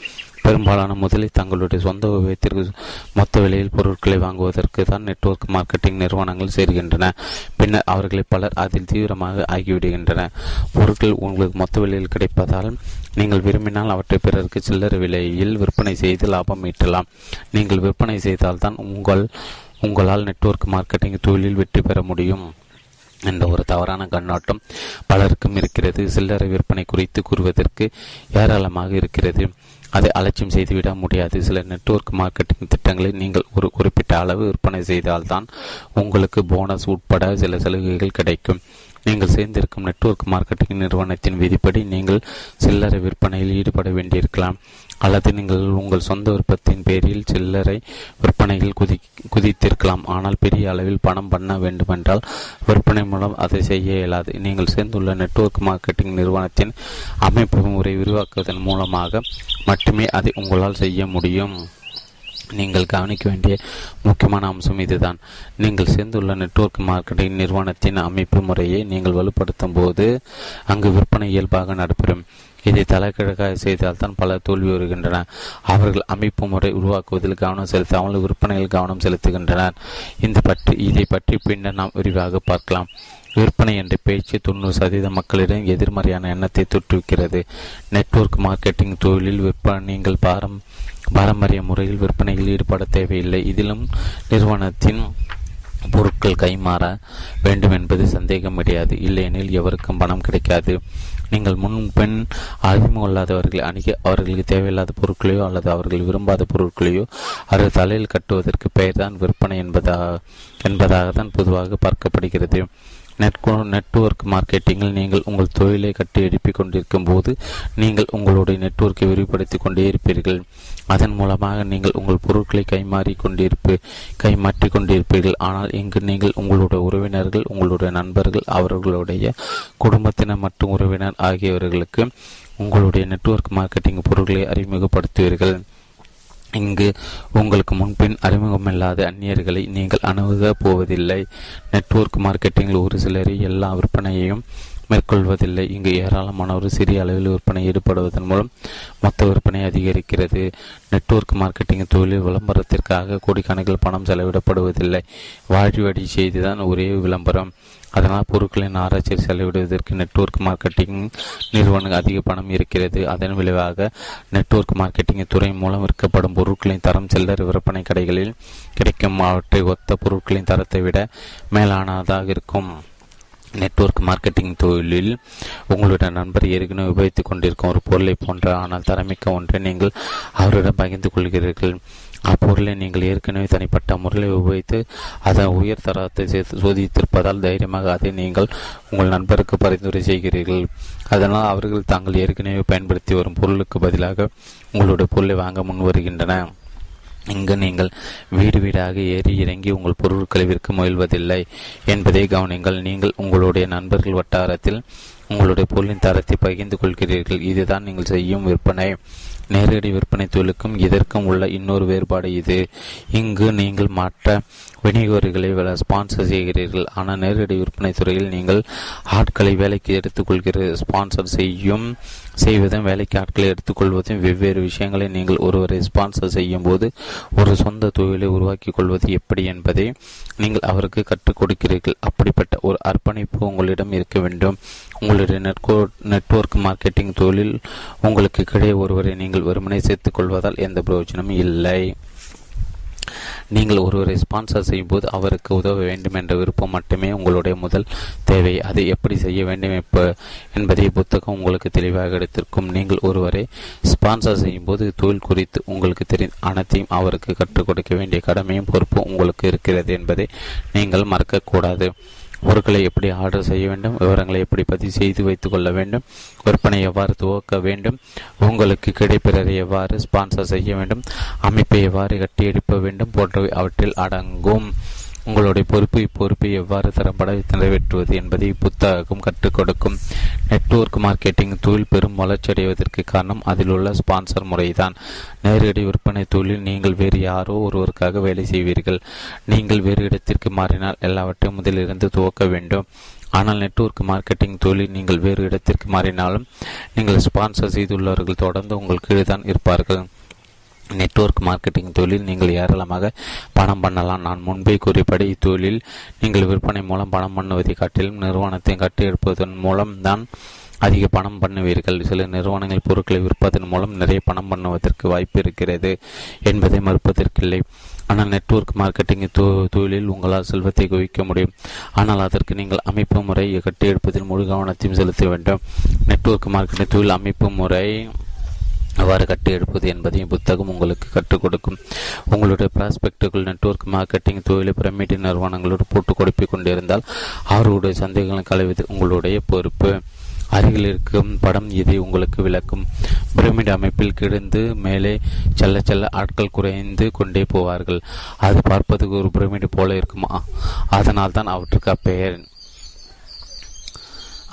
பெரும்பாலான முதலி தங்களுடைய சொந்த உபயோகத்திற்கு மொத்த விலையில் பொருட்களை வாங்குவதற்கு தான் நெட்வொர்க் மார்க்கெட்டிங் நிறுவனங்கள் சேர்கின்றன. பின்னர் அவர்களை பலர் அதில் தீவிரமாக ஆகிவிடுகின்றன. பொருட்கள் உங்களுக்கு மொத்த விலையில் கிடைப்பதால் நீங்கள் விரும்பினால் அவற்றை பிறருக்கு சில்லறை விலையில் விற்பனை செய்து லாபம் ஈட்டலாம். நீங்கள் விற்பனை செய்தால்தான் உங்களால் நெட்வொர்க் மார்க்கெட்டிங் தொழிலில் வெற்றி பெற முடியும் என்ற ஒரு தவறான கண்ணோட்டம் பலருக்கும் இருக்கிறது. சில்லறை விற்பனை குறித்து கூறுவதற்கு ஏராளமாக இருக்கிறது, அதை அலட்சியம் செய்துவிட முடியாது. சில நெட்வொர்க் மார்க்கெட்டிங் திட்டங்களில் நீங்கள் ஒரு குறிப்பிட்ட அளவு விற்பனை செய்தால்தான் உங்களுக்கு போனஸ் உட்பட சில சலுகைகள் கிடைக்கும். நீங்கள் சேர்ந்திருக்கும் நெட்வொர்க் மார்க்கெட்டிங் நிறுவனத்தின் விதிப்படி நீங்கள் சில்லறை விற்பனையில் ஈடுபட வேண்டியிருக்கலாம், அல்லது நீங்கள் உங்கள் சொந்த விருப்பத்தின் பேரில் சில்லறை விற்பனையில் குதித்திருக்கலாம். ஆனால் பெரிய அளவில் பணம் பண்ண வேண்டுமென்றால் விற்பனை மூலம் அதை செய்ய இயலாது. நீங்கள் சேர்ந்துள்ள நெட்வொர்க் மார்க்கெட்டிங் நிறுவனத்தின் அமைப்பு முறை விரிவாக்குவதன் மூலமாக மட்டுமே அதை உங்களால் செய்ய முடியும். நீங்கள் கவனிக்க வேண்டிய முக்கியமான அம்சம் இதுதான். நீங்கள் சேர்ந்துள்ள நெட்வொர்க் மார்க்கெட்டிங் நிறுவனத்தின் அமைப்பு முறையை நீங்கள் வலுப்படுத்தும் போது அங்கு விற்பனை இயல்பாக நடைபெறும். இதை தலைக்கழகாக செய்தால்தான் பலர் தோல்வி வருகின்றனர். அவர்கள் அமைப்பு முறை உருவாக்குவதில் கவனம் செலுத்தாமல் விற்பனையில் கவனம் செலுத்துகின்றனர். இதை பற்றி பின்னர் நாம் விரிவாக பார்க்கலாம். விற்பனை என்ற பேச்சு 90% மக்களிடம் எதிர்மறையான எண்ணத்தை தொற்றுவிக்கிறது. நெட்வொர்க் மார்க்கெட்டிங் தொழிலில் நீங்கள் பாரம்பரிய முறையில் விற்பனையில் ஈடுபட தேவையில்லை. இதிலும் நிறுவனத்தின் பொருட்கள் கைமாற வேண்டும் என்பது சந்தேகம் கிடையாது. இல்லையெனில் எவருக்கும் பணம் கிடைக்காது. நீங்கள் முன் பெண் ஆதிமம் இல்லாதவர்களை அணுகி அவர்களுக்கு தேவையில்லாத பொருட்களையோ அல்லது அவர்கள் விரும்பாத பொருட்களையோ அது தலையில் கட்டுவதற்கு பெயர்தான் விற்பனை என்பதாகத்தான் பொதுவாக பார்க்கப்படுகிறது. நெட்வொர்க் மார்க்கெட்டிங்கில் நீங்கள் உங்கள் தொழிலை கட்டி எழுப்பிக் கொண்டிருக்கும் போது நீங்கள் உங்களுடைய நெட்வொர்க்கை விரிவுபடுத்திக் கொண்டே இருப்பீர்கள். அதன் மூலமாக நீங்கள் உங்கள் பொருட்களை கைமாற்றிக் கொண்டிருப்பீர்கள். ஆனால் இங்கு நீங்கள் உங்களுடைய உறவினர்கள், உங்களுடைய நண்பர்கள், அவர்களுடைய குடும்பத்தினர் மற்றும் உறவினர் ஆகியவர்களுக்கு உங்களுடைய நெட்வொர்க் மார்க்கெட்டிங் பொருட்களை அறிமுகப்படுத்துவீர்கள். இங்கு உங்களுக்கு முன்பின் அறிமுகமில்லாத அந்நியர்களை நீங்கள் அணுக போவதில்லை. நெட்வொர்க் மார்க்கெட்டிங்கில் ஒரு சிலரை எல்லா விற்பனையையும் மேற்கொள்வதில்லை. இங்கு ஏராளமானவர் சிறிய அளவில் விற்பனை ஈடுபடுவதன் மூலம் மொத்த விற்பனை அதிகரிக்கிறது. நெட்வொர்க் மார்க்கெட்டிங் தொழிலில் விளம்பரத்திற்காக கோடிக்கணக்கில் பணம் செலவிடப்படுவதில்லை. வாழிவடி செய்துதான் ஒரே விளம்பரம். அதனால் பொருட்களின் ஆராய்ச்சி செலவிடுவதற்கு நெட்வொர்க் மார்க்கெட்டிங் நிறுவனம் அதிக பணம் இருக்கிறது. அதன் விளைவாக நெட்வொர்க் மார்க்கெட்டிங் துறை மூலம் விற்கப்படும் பொருட்களின் தரம் சில்லறை விற்பனை கடைகளில் கிடைக்கும் அவற்றை ஒத்த பொருட்களின் தரத்தை விட மேலானதாக இருக்கும். நெட்வொர்க் மார்க்கெட்டிங் தொழிலில் உங்களுடைய நண்பர் ஏற்கனவே உபயோகித்துக் கொண்டிருக்கும் ஒரு பொருளை போன்ற ஆனால் தரமிக்க ஒன்றை நீங்கள் அவரிடம் பகிர்ந்து கொள்கிறீர்கள். அப்பொருளை நீங்கள் ஏற்கனவே தனிப்பட்ட முறையில் உபயோகித்து அதன் உயர் தரத்தை சோதித்திருப்பதால் தைரியமாக அதை நீங்கள் உங்கள் நண்பருக்கு பரிந்துரை செய்கிறீர்கள். அதனால் அவர்கள் தாங்கள் ஏற்கனவே பயன்படுத்தி வரும் பொருளுக்கு பதிலாக உங்களுடைய பொருளை வாங்க முன் வருகின்றன. இங்கு நீங்கள் வீடு வீடாக ஏறி இறங்கி உங்கள் பொருட்களை விற்க முயல்வதில்லை என்பதை கவனிங்கள். நீங்கள் உங்களுடைய நண்பர்கள் வட்டாரத்தில் உங்களுடைய பொருளின் தரத்தை பகிர்ந்து கொள்கிறீர்கள். இதுதான் நீங்கள் செய்யும் விற்பனை. நேரடி விற்பனை தொழிலுக்கும் இதற்கும் உள்ள இன்னொரு வேறுபாடு இது. இங்கு நீங்கள் மற்ற விநியோகர்களை ஸ்பான்சர் செய்கிறீர்கள். ஆனால் நேரடி விற்பனை துறையில் நீங்கள் ஆட்களை வேலைக்கு எடுத்துக்கொள்கிறீர்கள். ஸ்பான்சர் செய்வதும் வேலைக்கு ஆட்களை எடுத்துக்கொள்வதும் வெவ்வேறு விஷயங்களை. நீங்கள் ஒருவரை ஸ்பான்சர் செய்யும் போது ஒரு சொந்த தொழிலை உருவாக்கிக் கொள்வது எப்படி என்பதை நீங்கள் அவருக்கு கற்றுக் கொடுக்கிறீர்கள். அப்படிப்பட்ட ஒரு அர்ப்பணிப்பு உங்களிடம் இருக்க வேண்டும். உங்களுடைய நெட்வொர்க் மார்க்கெட்டிங் தொழிலில் உங்களுக்கு கிடையே ஒருவரை நீங்கள் வெறுமனை சேர்த்துக் கொள்வதால் எந்த பிரயோஜனமும் இல்லை. நீங்கள் ஒருவரை ஸ்பான்சர் செய்யும்போது அவருக்கு உதவ வேண்டும் என்ற விருப்பம் மட்டுமே உங்களுடைய முதல் தேவை. அதை எப்படி செய்ய வேண்டும் என்பதை புத்தகம் உங்களுக்கு தெளிவாக எடுத்திருக்கும். நீங்கள் ஒருவரை ஸ்பான்சர் செய்யும்போது தொழில் குறித்து உங்களுக்கு தெரிந்த அனைத்தையும் அவருக்கு கற்றுக் கொடுக்க வேண்டிய கடமையும் பொறுப்பும் உங்களுக்கு இருக்கிறது என்பதை நீங்கள் மறக்கக்கூடாது. பொருட்களை எப்படி ஆர்டர் செய்ய வேண்டும், விவரங்களை எப்படி பதிவு செய்து வைத்துக் கொள்ள வேண்டும், விற்பனை எவ்வாறு துவக்க வேண்டும், உங்களுக்கு கிடைப்பிறரை எவ்வாறு ஸ்பான்சர் செய்ய வேண்டும், அமைப்பை எவ்வாறு கட்டியெடுப்ப வேண்டும் போன்றவை அவற்றில் அடங்கும். உங்களுடைய பொறுப்பை எவ்வாறு தரம்பட நிறைவேற்றுவது என்பதை புத்தகம் கற்றுக் கொடுக்கும். நெட்வொர்க் மார்க்கெட்டிங் தொழில் பெரும் வளர்ச்சியடைவதற்கு காரணம் அதில் உள்ள ஸ்பான்சர் முறைதான். நேரடி விற்பனை தொழிலில் நீங்கள் வேறு யாரோ ஒருவருக்காக வேலை செய்வீர்கள். நீங்கள் வேறு இடத்திற்கு மாறினால் எல்லாவற்றையும் முதலிருந்து துவக்க வேண்டும். ஆனால் நெட்வொர்க் மார்க்கெட்டிங் தொழில் நீங்கள் வேறு இடத்திற்கு மாறினாலும் நீங்கள் ஸ்பான்சர் செய்துள்ளவர்கள் தொடர்ந்து உங்கள் கீழ்தான் இருப்பார்கள். நெட்வொர்க் மார்க்கெட்டிங் தொழிலில் நீங்கள் ஏராளமாக பணம் பண்ணலாம். நான் முன்பே கூறியபடி இத்தொழிலில் நீங்கள் விற்பனை மூலம் பணம் பண்ணுவதை காட்டிலும் நிறுவனத்தை கட்டியெடுப்பதன் மூலம் தான் அதிக பணம் பண்ணுவீர்கள். சில நிறுவனங்கள் பொருட்களை விற்பதன் மூலம் நிறைய பணம் பண்ணுவதற்கு வாய்ப்பு இருக்கிறது என்பதை மறுப்பதற்கில்லை. ஆனால் நெட்வொர்க் மார்க்கெட்டிங் தொழிலில் உங்களால் செல்வத்தை குவிக்க முடியும். ஆனால் அதற்கு நீங்கள் அமைப்பு முறை கட்டியெடுப்பதில் முழு கவனத்தையும் செலுத்த வேண்டும். நெட்வொர்க் மார்க்கெட்டிங் தொழில் அமைப்பு முறை எவ்வாறு கட்டி எடுப்பது என்பதையும் புத்தகம் உங்களுக்கு கற்றுக் கொடுக்கும். உங்களுடைய ப்ராஸ்பெக்டுகள் நெட்வொர்க் மார்க்கெட்டிங் தொழிலை பிரமிடு நிறுவனங்களோடு போட்டு குழப்பிக் கொண்டிருந்தால் அவர்களுடைய சந்தேகங்களை களைவது உங்களுடைய பொறுப்பு. அருகில் இருக்கும் படம் இதை உங்களுக்கு விளக்கும். பிரமிட் அமைப்பில் கிடந்து மேலே செல்ல செல்ல ஆட்கள் குறைந்து கொண்டே போவார்கள். அது பார்ப்பதுக்கு ஒரு பிரமிடு போல இருக்குமா? அதனால் தான் அவற்றுக்கு அப்பெயர்.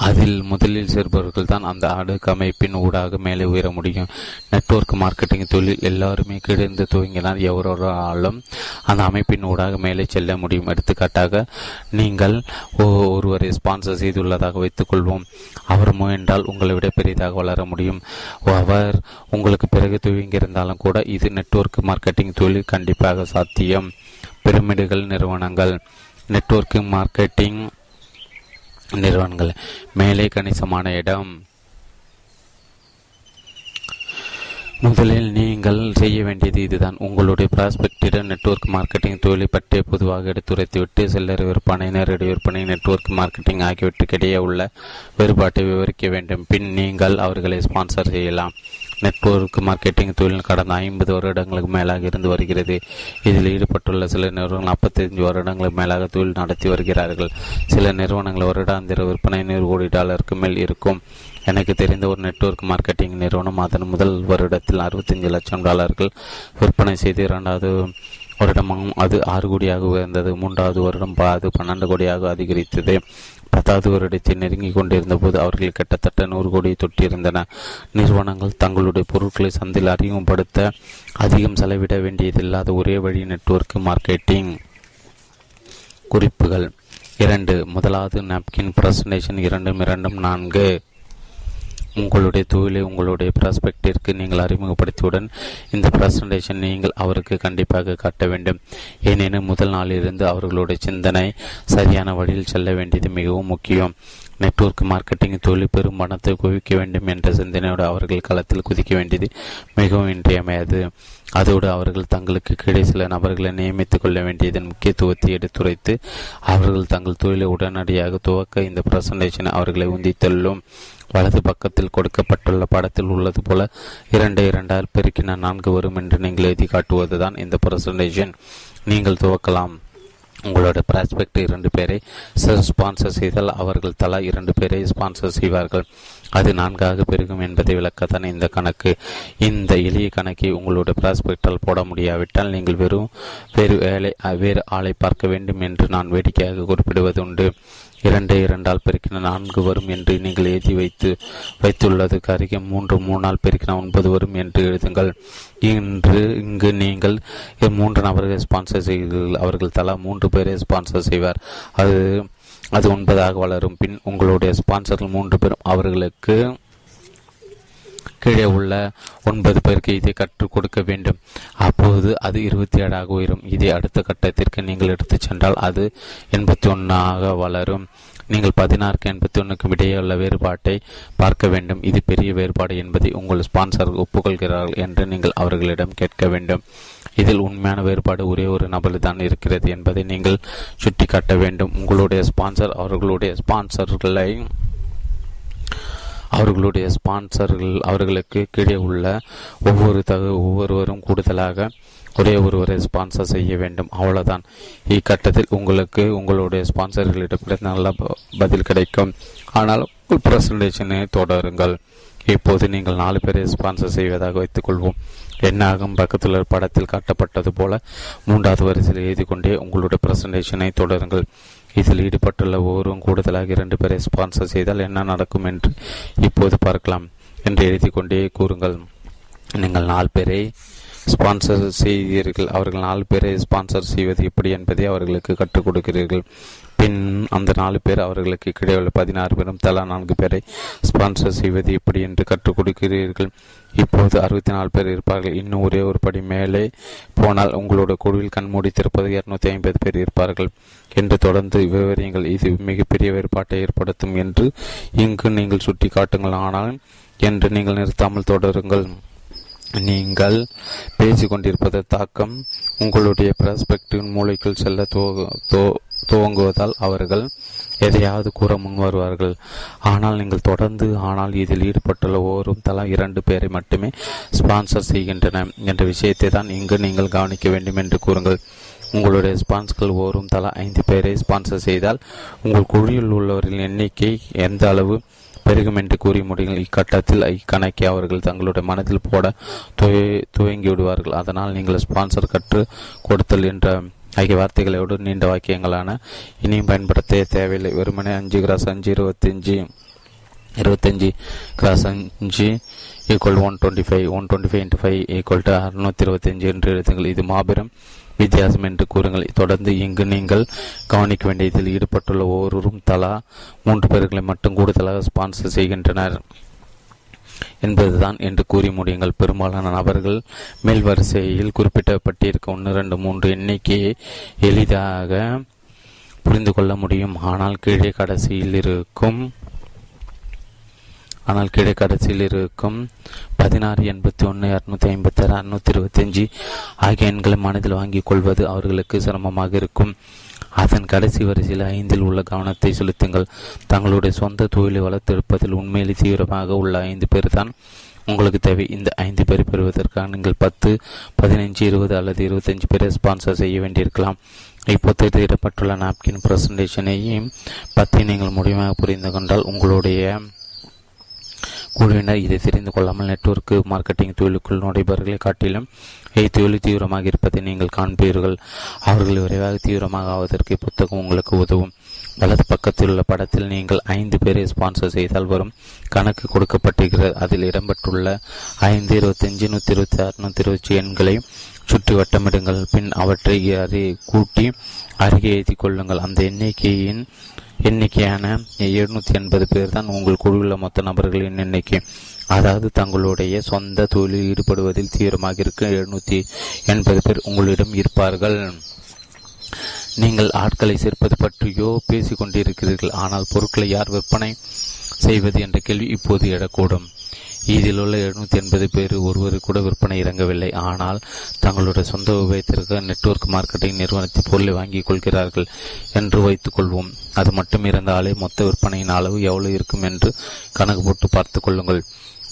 அதில் முதலில் சேர்பவர்கள் தான் அந்த அடுக்கு அமைப்பின் ஊடாக மேலே உயர முடியும். நெட்வொர்க் மார்க்கெட்டிங் தொழில் எல்லாருமே கிடந்து துவங்கினால் எவரோராலும் அந்த அமைப்பின் ஊடாக மேலே செல்ல முடியும். எடுத்துக்காட்டாக நீங்கள் ஒருவரை ஸ்பான்சர் செய்துள்ளதாக வைத்துக் கொள்வோம். அவர் முயன்றால் உங்களை விட பெரியதாக வளர முடியும். அவர் உங்களுக்கு பிறகு துவங்கியிருந்தாலும் கூட இது நெட்வொர்க் மார்க்கெட்டிங் தொழில் கண்டிப்பாக சாத்தியம். பிரமிடுகள் நிறுவனங்கள் நெட்வொர்க்கிங் மார்க்கெட்டிங் நிறுவனங்கள் மேலே கணிசமான இடம். முதலில் நீங்கள் செய்ய வேண்டியது இதுதான். உங்களுடைய ப்ராஸ்பெக்டிடன் நெட்வொர்க் மார்க்கெட்டிங் தொழிலை பற்றி பொதுவாக எடுத்துரைத்துவிட்டு சில்லறை விற்பனை, நேரடி விற்பனை, நெட்வொர்க் மார்க்கெட்டிங் ஆகியவற்றுக்கிடையே உள்ள வேறுபாட்டை விவரிக்க வேண்டும். பின் நீங்கள் அவர்களை ஸ்பான்சர் செய்யலாம். நெட்வொர்க் மார்க்கெட்டிங் தொழில் கடந்த 50 வருடங்களுக்கு மேலாக இருந்து வருகிறது. இதில் ஈடுபட்டுள்ள சில நிறுவனங்கள் 45 வருடங்களுக்கு மேலாக தொழில் நடத்தி வருகிறார்கள். சில நிறுவனங்கள் வருடாந்திர விற்பனை $100 கோடி மேல் இருக்கும். எனக்கு தெரிந்த ஒரு நெட்வொர்க் மார்க்கெட்டிங் நிறுவனம் அதன் முதல் வருடத்தில் $65 லட்சம் விற்பனை செய்து, இரண்டாவது வருடம் அது 6 கோடியாக உயர்ந்தது. மூன்றாவது வருடம் அது 12 கோடியாக அதிகரித்தது. 10வது வருடத்தை நெருங்கி கொண்டிருந்த போது அவர்கள் கிட்டத்தட்ட 100 கோடியை தொட்டியிருந்தன. நிறுவனங்கள் தங்களுடைய பொருட்களை சந்தையில் அறிமுகப்படுத்த அதிகம் செலவிட வேண்டியதில்லாத ஒரே வழி நெட்வொர்க் மார்க்கெட்டிங். குறிப்புகள் 2. முதலாவது நாப்கின் பிரசன்டேஷன். 2, 2, 4. உங்களுடைய தொழிலை உங்களுடைய ப்ராஸ்பெக்டிற்கு நீங்கள் அறிமுகப்படுத்தியவுடன் இந்த ப்ரெசன்டேஷன் நீங்கள் அவருக்கு கண்டிப்பாக காட்ட வேண்டும். ஏனெனும் முதல் நாளிலிருந்து அவர்களுடைய சிந்தனை சரியான வழியில் செல்ல வேண்டியது மிகவும் முக்கியம். நெட்வொர்க் மார்க்கெட்டிங் தொழில் பெரும் பணத்தை குவிக்க வேண்டும் என்ற சிந்தனையோடு அவர்கள் களத்தில் குதிக்க வேண்டியது மிகவும் இன்றியமையாது. அதோடு அவர்கள் தங்களுக்கு கீழே சில நபர்களை நியமித்துக் கொள்ள வேண்டியதன் முக்கியத்துவத்தை எடுத்துரைத்து அவர்கள் தங்கள் தொழிலை உடனடியாக துவக்க இந்த பிரசன்டேஷன் அவர்களை உந்தித்தள்ளும். வலது பக்கத்தில் கொடுக்கப்பட்டுள்ள படத்தில் உள்ளது போல 2, 2 பெருக்கின 4 வரும் என்று நீங்கள் எழுதி காட்டுவதுதான் இந்த பிரசன்டேஷன். நீங்கள் துவக்கலாம். உங்களோட ப்ராஸ்பெக்ட் 2 பேரை ஸ்பான்சர் செய்தால் அவர்கள் தலா 2 பேரை ஸ்பான்சர் செய்வார்கள். அது 4ஆக பெருகும் என்பதை விளக்கத்தான் இந்த கணக்கு. இந்த எளிய கணக்கை உங்களோட ப்ராஸ்பெக்டால் போட முடியாவிட்டால் நீங்கள் வேறு ஆளை பார்க்க வேண்டும் என்று நான் வேடிக்கையாக குறிப்பிடுவது உண்டு. 2, 2 பெருக்கின 4 வரும் என்று நீங்கள் எழுதி வைத்துள்ளதுக்கு அருகே 3, 3 பெருக்கின 9 வரும் என்று எழுதுங்கள். இங்கு நீங்கள் 3 நபர்களை ஸ்பான்சர் செய்கிறீர்கள். அவர்கள் தலா 3 பேரை ஸ்பான்சர் செய்வார். அது 9ஆக வளரும். பின் உங்களுடைய ஸ்பான்சர்கள் 3 பேரும் அவர்களுக்கு கீழே உள்ள 9 பேருக்கு இதை கற்றுக் கொடுக்க வேண்டும். அப்போது அது 27ஆக உயரும். இதை அடுத்த கட்டத்திற்கு நீங்கள் எடுத்துச் சென்றால் அது 81ஆக வளரும். நீங்கள் 16 க்கு 81க்கும் இடையே உள்ள வேறுபாட்டை பார்க்க வேண்டும். இது பெரிய வேறுபாடு என்பதை உங்கள் ஸ்பான்சர் ஒப்புக்கொள்கிறார்கள் என்று நீங்கள் அவர்களிடம் கேட்க வேண்டும். இதில் உண்மையான வேறுபாடு ஒரே ஒரு நபர் தான் இருக்கிறது என்பதை நீங்கள் சுட்டி காட்ட வேண்டும். உங்களுடைய ஸ்பான்சர் அவர்களுக்கு கீழே உள்ள ஒவ்வொருவரும் கூடுதலாக ஒரே ஒருவரை ஸ்பான்சர் செய்ய வேண்டும். அவ்வளவுதான். இக்கட்டத்தில் உங்களுக்கு உங்களுடைய ஸ்பான்சர்களிடம் நல்ல பதில் கிடைக்கும். ஆனால் உங்கள் பிரசன்டேஷனை தொடருங்கள். இப்போது நீங்கள் 4 பேரை ஸ்பான்சர் செய்வதாக வைத்துக்கொள்வோம். என்னாகும்? பக்கத்தில் படத்தில் காட்டப்பட்டது போல 3வது வரிசையில் எழுதி கொண்டே உங்களுடைய பிரசன்டேஷனை தொடருங்கள். இதில் ஈடுபட்டுள்ள ஒவ்வொருவரும் கூடுதலாக 2 பேரை ஸ்பான்சர் செய்தால் என்ன நடக்கும் என்று இப்போது பார்க்கலாம் என்று எழுதி கொண்டே கூறுங்கள். நீங்கள் 4 பேரை ஸ்பான்சர் செய்கிறீர்கள். அவர்கள் 4 பேரை ஸ்பான்சர் செய்வது எப்படி என்பதை அவர்களுக்கு கற்றுக் கொடுக்கிறீர்கள். பின் அந்த 4 பேர் அவர்களுக்கு கீழே உள்ள 16 பேரும் தலா 4 பேரை ஸ்பான்சர் செய்வது எப்படி என்று கற்றுக் கொடுக்கிறீர்கள். இப்போது 64 பேர் இருப்பார்கள். இன்னும் ஒரே ஒரு படி மேலே போனால் உங்களோட குழுவில் கண்மூடி திருப்பது 250 பேர் இருப்பார்கள் என்று தொடர்ந்து விவரியுங்கள். இது மிகப்பெரிய வேறுபாட்டை ஏற்படுத்தும் என்று இங்கு நீங்கள் சுட்டி காட்டுங்கள். ஆனால் என்று நீங்கள் நிறுத்தாமல் தொடருங்கள். நீங்கள் பேசிக்கொண்டிருப்பது தாக்கம் உங்களுடைய பெர்ஸ்பெக்டிவ் மூளைக்குள் செல்ல துவங்குவதால் அவர்கள் எதையாவது கூற முன் வருவார்கள். ஆனால் நீங்கள் தொடர்ந்து இதில் ஈடுபட்டுள்ள ஒவ்வொரு தலா 2 பேரை மட்டுமே ஸ்பான்சர் செய்கின்றன என்ற விஷயத்தை தான் இங்கு நீங்கள் கவனிக்க வேண்டும் என்று கூறுங்கள். உங்களுடைய ஸ்பான்சர்கள் ஒவ்வொரு தலா 5 பேரை ஸ்பான்சர் செய்தால் உங்கள் குழுவில் உள்ளவரின் எண்ணிக்கை எந்த அளவு பெருகும் என்று கூறி முடியுங்கள். இக்கட்டத்தில் இக்கணக்கை அவர்கள் தங்களுடைய மனத்தில் போட துவங்கிவிடுவார்கள். அதனால் நீங்கள் ஸ்பான்சர் கற்றுக் கொடுத்தல் என்ற ஆகிய வார்த்தைகளோடு நீண்ட வாக்கியங்களான இனியும் பயன்படுத்த தேவையில்லை. வெறுமனே 5 x 5 25 x 5 = 125 125 × 5 = 625 என்று எழுதுங்கள். இது மாபெரும் வித்தியாசம் என்று கூறுங்கள். தொடர்ந்து இங்கு நீங்கள் கவனிக்க வேண்டிய இதில் ஈடுபட்டுள்ள ஒவ்வொருவரும் தலா 3 பேர்களை மட்டும் கூடுதலாக ஸ்பான்சர் செய்கின்றனர் என்பதுதான் என்று கூறி முடியுங்கள். பெரும்பாலான நபர்கள் மேல் வரிசையில் குறிப்பிட்டப்பட்டிருக்க 1, 2, 3 எண்ணிக்கையை எளிதாக புரிந்து கொள்ள முடியும். ஆனால் கீழே கடைசியில் இருக்கும் ஆனால் கிடைக்கடைசியில் இருக்கும் 16, 81, 656, 625 ஆகிய எண்களை மனதில் வாங்கிக் கொள்வது அவர்களுக்கு சிரமமாக இருக்கும். அதன் கடைசி வரிசையில் 5 உள்ள கவனத்தை செலுத்துங்கள். தங்களுடைய சொந்த தொழிலை வளர்த்தெடுப்பதில் உண்மையிலே தீவிரமாக உள்ள 5 பேர் தான் உங்களுக்கு தேவை. இந்த 5 பேர் பெறுவதற்காக நீங்கள் 10, 15, 20 அல்லது 25 பேரை ஸ்பான்சர் செய்ய வேண்டியிருக்கலாம். இப்போது தீரப்பட்டுள்ள நாப்கின் பிரசன்டேஷனையும் பற்றி நீங்கள் முடிவாக புரிந்து கொண்டால் உங்களுடைய குழுவினர் இதை தெரிந்து கொள்ளாமல் நெட்வொர்க்கு மார்க்கெட்டிங் தொழிலுக்குள் நுழைபவர்களை காட்டிலும் தொழில் தீவிரமாக இருப்பதை நீங்கள் காண்பீர்கள். அவர்கள் விரைவாக தீவிரமாக ஆவதற்கு புத்தகம் உங்களுக்கு உதவும். வலது பக்கத்தில் உள்ள படத்தில் நீங்கள் 5 பேரை ஸ்பான்சர் செய்தால் வரும் கணக்கு கொடுக்கப்பட்டிருக்கிறது. அதில் இடம்பெற்றுள்ள 5, 25, 126, 127 எண்களை சுற்றி வட்டமிடுங்கள். பின் அவற்றை கூட்டி அருகே எழுதி கொள்ளுங்கள். அந்த எண்ணிக்கையான 780 பேர் தான் உங்கள் குழுவுள்ள மொத்த நபர்களின் எண்ணிக்கை. அதாவது தங்களுடைய சொந்த தொழிலில் ஈடுபடுவதில் தீவிரமாக இருக்க 780 பேர் உங்களிடம் இருப்பார்கள். நீங்கள் ஆட்களை சேர்ப்பது பற்றியோ பேசிக்கொண்டிருக்கிறீர்கள், ஆனால் பொருட்களை யார் விற்பனை செய்வது என்ற கேள்வி இப்போது எழக்கூடும். இதில் உள்ள 780 பேர் ஒருவரு கூட விற்பனை இறங்கவில்லை, ஆனால் தங்களுடைய சொந்த உபயோகத்திற்கு நெட்வொர்க் மார்க்கெட்டிங் நிறுவனத்தை பொருளை வாங்கிக் கொள்கிறார்கள் என்று வைத்துக் கொள்வோம். அது மட்டும் இருந்தாலே மொத்த விற்பனையின் அளவு எவ்வளவு இருக்கும் என்று கணக்கு போட்டு பார்த்துக் கொள்ளுங்கள்.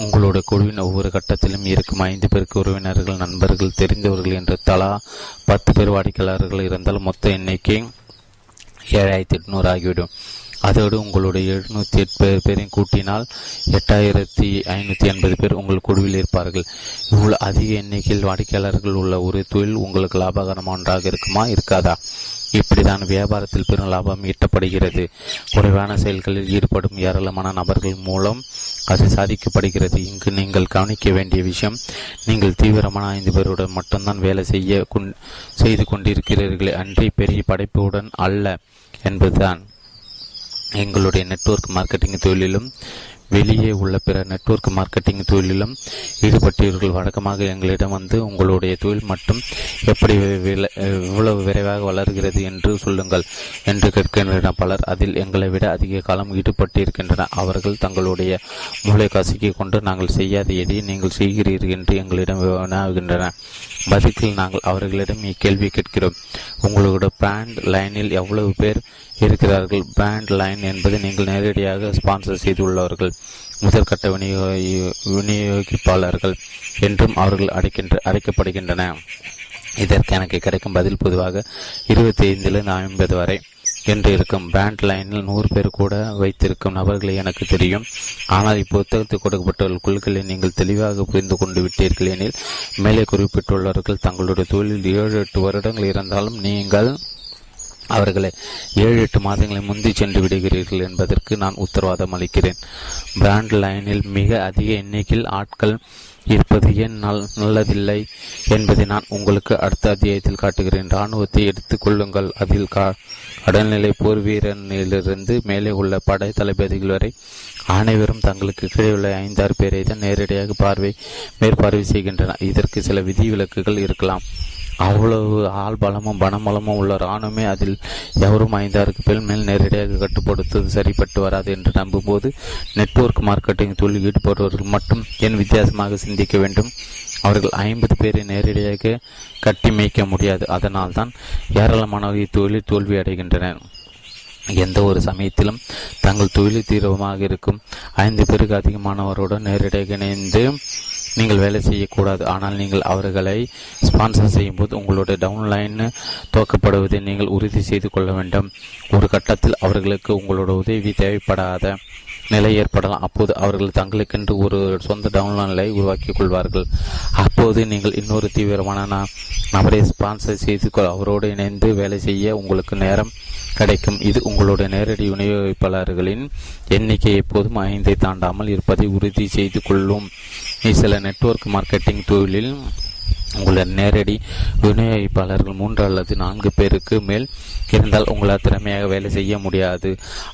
உங்களுடைய குழுவின் ஒவ்வொரு கட்டத்திலும் இருக்கும் 5 பேருக்கு உறவினர்கள், நண்பர்கள், தெரிந்தவர்கள் என்று தலா 10 பேர் வாடிக்கையாளர்கள் இருந்தால் மொத்த எண்ணிக்கை 7800 ஆகிவிடும். அதோடு உங்களுடைய 708 பேரையும் கூட்டினால் 8580 பேர் உங்கள் குழுவில் இருப்பார்கள். இவ்வளவு அதிக எண்ணிக்கையில் வாடிக்கையாளர்கள் உள்ள ஒரு தொழில் உங்களுக்கு லாபகரமான ஒன்றாக இருக்குமா? இருக்காதா? இப்படிதான் வியாபாரத்தில் பெரும் லாபம் ஈட்டப்படுகிறது. குறைவான செயல்களில் ஈடுபடும் ஏராளமான நபர்கள் மூலம் அது சாதிக்கப்படுகிறது. இங்கு நீங்கள் கவனிக்க வேண்டிய விஷயம், நீங்கள் தீவிரமான 5 பேருடன் மட்டும்தான் வேலை செய்து கொண்டிருக்கிறீர்களே அன்றி பெரிய படைப்புடன் அல்ல என்பதுதான். எங்களுடைய நெட்வொர்க் மார்க்கெட்டிங் தொழிலும் வெளியே உள்ள பிற நெட்வொர்க் மார்க்கெட்டிங் தொழிலும் ஈடுபட்டவர்கள் வழக்கமாக எங்களிடம் வந்து உங்களுடைய தொழில் மட்டும் எப்படி இவ்வளவு விரைவாக வளர்கிறது என்று சொல்லுங்கள் என்று கேட்கின்றன. பலர் அதில் எங்களை விட அதிக காலம் ஈடுபட்டிருக்கின்றனர். அவர்கள் தங்களுடைய மூளை கசக்கிக் கொண்டு நாங்கள் செய்யாத எதையை நீங்கள் செய்கிறீர்கள் என்று எங்களிடம் வினாவுகின்றனர். பதிலில் நாங்கள் அவர்களிடம் இக்கேள்வி கேட்கிறோம், உங்களோட பிராண்ட் லைனில் எவ்வளவு பேர் இருக்கிறார்கள்? பிராண்ட் லைன் என்பது நீங்கள் நேரடியாக ஸ்பான்சர் செய்துள்ளவர்கள், முதற்கட்ட விநியோகிப்பாளர்கள் என்றும் அவர்கள் அழைக்கப்படுகின்றன. இதற்கு எனக்கு கிடைக்கும் பதில் பொதுவாக 25லிருந்து 50 வரை என்று இருக்கும். பிராண்ட் லைனில் 100 பேர் கூட வைத்திருக்கும் நபர்களை எனக்கு தெரியும், ஆனால் இப்புத்தகத்தில் கொடுக்கப்பட்டுள்ள கொள்கைகளை நீங்கள் தெளிவாக புரிந்து கொண்டு விட்டீர்கள் எனில் மேலே குறிப்பிட்டுள்ளவர்கள் தங்களுடைய தொழிலில் 7-8 வருடங்கள் இருந்தாலும் நீங்கள் அவர்களை 7-8 மாதங்களை முந்தி சென்று விடுகிறீர்கள் என்பதற்கு நான் உத்தரவாதம் அளிக்கிறேன். பிராண்ட் லைனில் மிக அதிக எண்ணிக்கையில் ஆட்கள் இருப்பது ஏன் நல்லதில்லை என்பதை நான் உங்களுக்கு அடுத்த அத்தியாயத்தில் காட்டுகிறேன். இராணுவத்தை எடுத்துக் கொள்ளுங்கள். அதில் கடல்நிலை போர் வீரனிலிருந்து மேலே உள்ள படை தளபதிகள் வரை அனைவரும் தங்களுக்கு கீழே உள்ள 5-6 பேரை தான் நேரடியாக மேற்பார்வை செய்கின்றனர். இதற்கு சில விதிவிலக்குகள் இருக்கலாம். அவ்வளவு ஆள்பலமும் பணபலமும் உள்ள இராணுவமே அதில் எவரும் 5-6 பேர் மேல் நேரடியாக கட்டுப்படுத்துவது சரிப்பட்டு வராது என்று நம்பும்போது நெட்வொர்க் மார்க்கெட்டிங் தொழில் ஈடுபடுபவர்கள் மட்டும் ஏன் வித்தியாசமாக சிந்திக்க வேண்டும்? அவர்கள் 50 பேரை நேரடியாக கட்டி மேய்க்க முடியாது. அதனால்தான் ஏராளமானவர்கள் இத்தொழிலில் தோல்வி அடைகின்றனர். எந்த ஒரு சமயத்திலும் தங்கள் தொழிலில் தீவிரமாக இருக்கும் 5 பேருக்கு அதிகமானவருடன் நேரடியாக இணைந்து நீங்கள் வேலை செய்யக்கூடாது. ஆனால் நீங்கள் அவர்களை ஸ்பான்சர் செய்யும் போது உங்களுடைய டவுன்லைன் துவக்கப்படுவதை நீங்கள் உறுதி செய்து கொள்ள வேண்டும். ஒரு கட்டத்தில் அவர்களுக்கு உங்களோட உதவி தேவைப்படாத நிலை ஏற்படலாம். அப்போது அவர்கள் தங்களுக்கென்று ஒரு சொந்த டவுன்லைனை உருவாக்கிக் கொள்வார்கள். அப்போது நீங்கள் இன்னொரு தீவிரமான நபரை ஸ்பான்சர் செய்து அவரோடு இணைந்து வேலை செய்ய உங்களுக்கு நேரம் கிடைக்கும். இது உங்களுடைய நேரடி விநியோகிப்பாளர்களின் எண்ணிக்கை எப்போதும் 5ஐ தாண்டாமல் இருப்பதை உறுதி செய்து கொள்ளும். சில நெட்வொர்க் மார்க்கெட்டிங் தொழிலில் உங்களுடைய நேரடி விநியோகிப்பாளர்கள் 3 அல்லது 4 பேருக்கு மேல் இருந்தால் உங்களால் திறமையாக வேலை செய்ய முடியாது.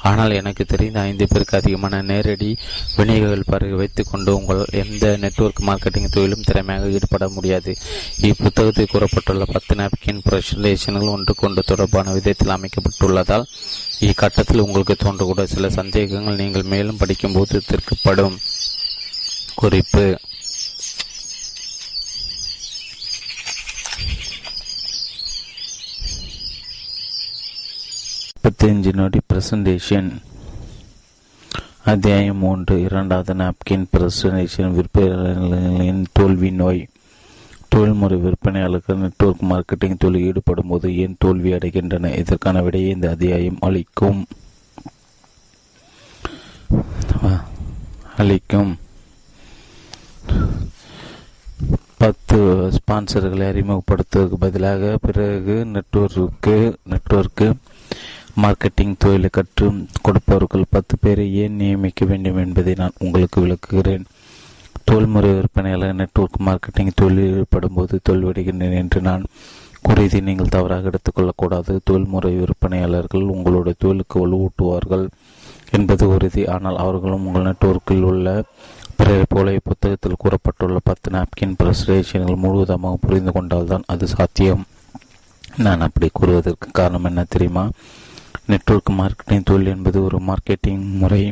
ஆனால் எனக்கு தெரிந்த 5 பேருக்கு அதிகமான நேரடி விநியோகிப்பாளர்கள் வைத்துக் கொண்டு உங்கள் எந்த நெட்வொர்க் மார்க்கெட்டிங் தொழிலும் திறமையாக ஈடுபட முடியாது. இப்புத்தகத்தில் கூறப்பட்டுள்ள 10 நாப்கின் பிரசன்டேஷன்கள் ஒன்றுக்கொண்டு தொடர்பான விதத்தில் அமைக்கப்பட்டுள்ளதால் இக்கட்டத்தில் உங்களுக்கு தோன்றக்கூட சில சந்தேகங்கள் நீங்கள் மேலும் படிக்கும்போது தீர்க்கப்படும். குறிப்பு. நொடி பிரசன்டேஷன். அத்தியாயம் 3, இரண்டாவது நாப்கின் பிரசன்டேஷன். விற்பனையாளர்களின் தோல்வி நோய். தொழில்முறை விற்பனையாளர்கள் நெட்வொர்க் மார்க்கெட்டிங் தொழில் ஈடுபடும் போது ஏன் தோல்வி அடைகின்றன? இதற்கான விடையை இந்த அத்தியாயம் அளிக்கும். 10 ஸ்பான்சர்களை அறிமுகப்படுத்துவதற்கு பதிலாக பிறகு நெட்வொர்க்கு மார்க்கெட்டிங் தொழிலை கற்றும் கொடுப்பவர்கள் 10 பேரை ஏன் நியமிக்க வேண்டும் என்பதை நான் உங்களுக்கு விளக்குகிறேன். தொழில்முறை விற்பனையாளர் நெட்வொர்க் மார்க்கெட்டிங் தொழில் ஈடுபடும் போது தோல்வியடைகின்றன என்று நான் கூறியதை நீங்கள் தவறாக எடுத்துக்கொள்ளக்கூடாது. தொழில்முறை விற்பனையாளர்கள் உங்களுடைய தொழிலுக்கு வலுவூட்டுவார்கள் என்பது உறுதி. ஆனால் அவர்களும் உங்கள் நெட்வொர்க்கில் உள்ள பிறரை போல புத்தகத்தில் கூறப்பட்டுள்ள 10 நாப்கின் பிரசன்டேஷன்கள் முழுவதமாக புரிந்து கொண்டால்தான் அது சாத்தியம். நான் அப்படி கூறுவதற்கு காரணம் என்ன தெரியுமா? நெட்வொர்க் மார்க்கெட்டிங் தொழில் என்பது ஒரு மார்க்கெட்டிங் முறை.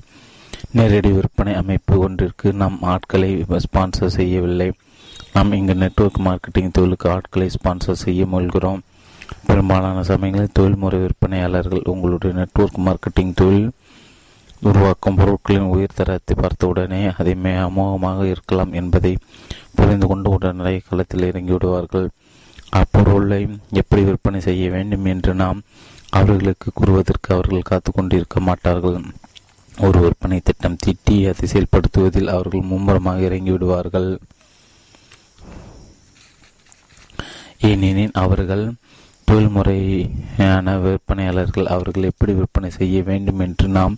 நேரடி விற்பனை அமைப்பு ஒன்றிற்கு நாம் ஆட்களை ஸ்பான்சர் செய்யவில்லை. நாம் இங்கு நெட்வொர்க் மார்க்கெட்டிங் தொழிலுக்கு ஆட்களை ஸ்பான்சர் செய்ய முயல்கிறோம். பெரும்பாலான சமயங்களில் தொழில்முறை விற்பனையாளர்கள் உங்களுடைய நெட்வொர்க் மார்க்கெட்டிங் தொழில் உருவாக்கும் பொருட்களின் உயர் தரத்தை பார்த்தவுடனே அதை அமோகமாக இருக்கலாம் என்பதை புரிந்து கொண்டு உடனடியாக களத்தில் இறங்கிவிடுவார்கள். அப்பொருளை எப்படி விற்பனை செய்ய வேண்டும் என்று நாம் அவர்களுக்கு கூறுவதற்கு அவர்கள் காத்து கொண்டிருக்க மாட்டார்கள். ஒரு விற்பனை திட்டம் தீட்டி அதை செயல்படுத்துவதில் அவர்கள் மும்முரமாக இறங்கிவிடுவார்கள். ஏனெனில் அவர்கள் தொழில்முறையான விற்பனையாளர்கள். அவர்கள் எப்படி விற்பனை செய்ய வேண்டும் என்று நாம்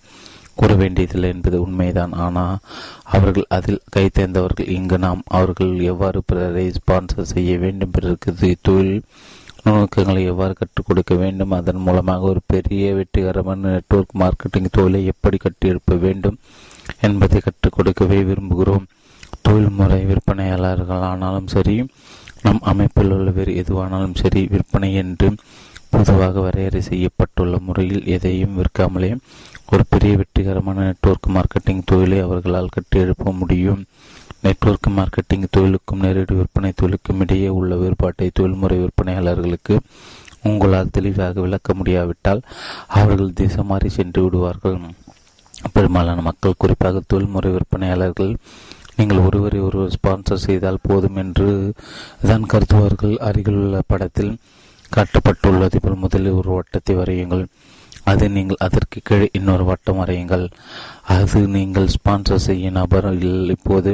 கூற வேண்டியதில்லை என்பது உண்மைதான். ஆனால் அவர்கள் அதில் கைத்தேர்ந்தவர்கள். இங்கு நாம் அவர்கள் எவ்வாறு பிறரை ஸ்பான்சர் செய்ய வேண்டும், பிறருக்கு தொழில் நுணுக்கங்களை எவ்வாறு கற்றுக் கொடுக்க வேண்டும், அதன் மூலமாக ஒரு பெரிய வெற்றிகரமான நெட்வொர்க் மார்க்கெட்டிங் தொழிலை எப்படி கட்டியெழுப்ப வேண்டும் என்பதை கற்றுக் கொடுக்கவே விரும்புகிறோம். தொழில்முறை விற்பனையாளர்கள் ஆனாலும் சரி, நம் அமைப்பில் உள்ள வேறு எதுவானாலும் சரி, விற்பனை என்று பொதுவாக வரையறை செய்யப்பட்டுள்ள முறையில் எதையும் விற்காமலே ஒரு பெரிய வெற்றிகரமான நெட்வொர்க் மார்க்கெட்டிங் தொழிலை அவர்களால் கட்டியெழுப்ப முடியும். நெட்வொர்க் மார்க்கெட்டிங் தொழிலுக்கும் நேரடி விற்பனை தொழிலுக்கும் இடையே உள்ள வேறுபாட்டை தொழில்முறை விற்பனையாளர்களுக்கு உங்களால் தெளிவாக விளக்க முடியாவிட்டால் அவர்கள் திசை மாறி சென்று விடுவார்கள். பெரும்பாலான மக்கள், குறிப்பாக தொழில்முறை விற்பனையாளர்கள், நீங்கள் ஒருவரை ஒருவர் ஸ்பான்சர் செய்தால் போதும் என்று தான் கருதுவார்கள். அருகிலுள்ள படத்தில் காட்டப்பட்டுள்ளது போல் முதலில் ஒரு வட்டத்தை வரையுங்கள். அது நீங்கள் அதற்கு கீழே இன்னொரு வட்டம் வரையுங்கள். அது நீங்கள் ஸ்பான்சர் செய்ய நபர். இப்போது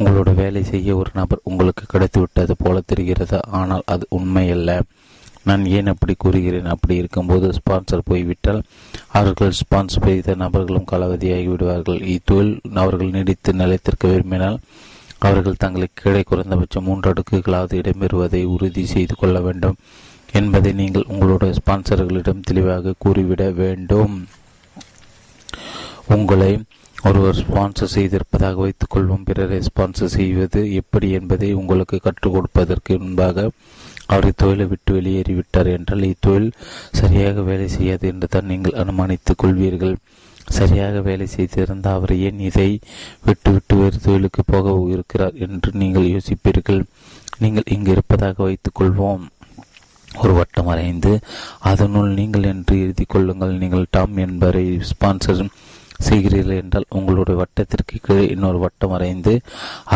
உங்களோட வேலை செய்ய ஒரு நபர் உங்களுக்கு கிடைத்துவிட்டது போல தெரிகிறது. ஆனால் அது உண்மையல்ல. நான் ஏன் அப்படி கூறுகிறேன்? அப்படி இருக்கும்போது ஸ்பான்சர் போய்விட்டால் அவர்கள் ஸ்பான்சர் செய்த நபர்களும் களவதியாகி விடுவார்கள். இத்தொழில் அவர்கள் நீடித்து நிலைத்திருக்க விரும்பினால் அவர்கள் தங்களுக்கு கீழே குறைந்தபட்சம் 3 அடுக்குகளாவது இடம்பெறுவதை உறுதி செய்து கொள்ள வேண்டும் என்பதை நீங்கள் உங்களுடைய ஸ்பான்சர்களிடம் தெளிவாக கூறிவிட வேண்டும். உங்களை ஒருவர் ஸ்பான்சர் செய்திருப்பதாக வைத்துக் கொள்வோம். பிறரை ஸ்பான்சர் செய்வது எப்படி என்பதை உங்களுக்கு கற்றுக் கொடுப்பதற்கு முன்பாக அவரை தொழிலை விட்டு வெளியேறிவிட்டார் என்றால் இத்தொழில் சரியாக வேலை செய்யாது என்று தான் நீங்கள் அனுமானித்துக் கொள்வீர்கள். சரியாக வேலை செய்திருந்தால் அவர் ஏன் இதை விட்டுவிட்டு வேறு தொழிலுக்கு போக இருக்கிறார் என்று நீங்கள் யோசிப்பீர்கள். நீங்கள் இங்கு இருப்பதாக வைத்துக் கொள்வோம். ஒரு வட்டம் வரைந்து அதனுள் நீங்கள் என்று எழுதி கொள்ளுங்கள். நீங்கள் டாம் என்பவரை ஸ்பான்சர் செய்கிறீர்கள் என்றால் உங்களுடைய வட்டத்திற்கு கீழே இன்னொரு வட்டம் வரைந்து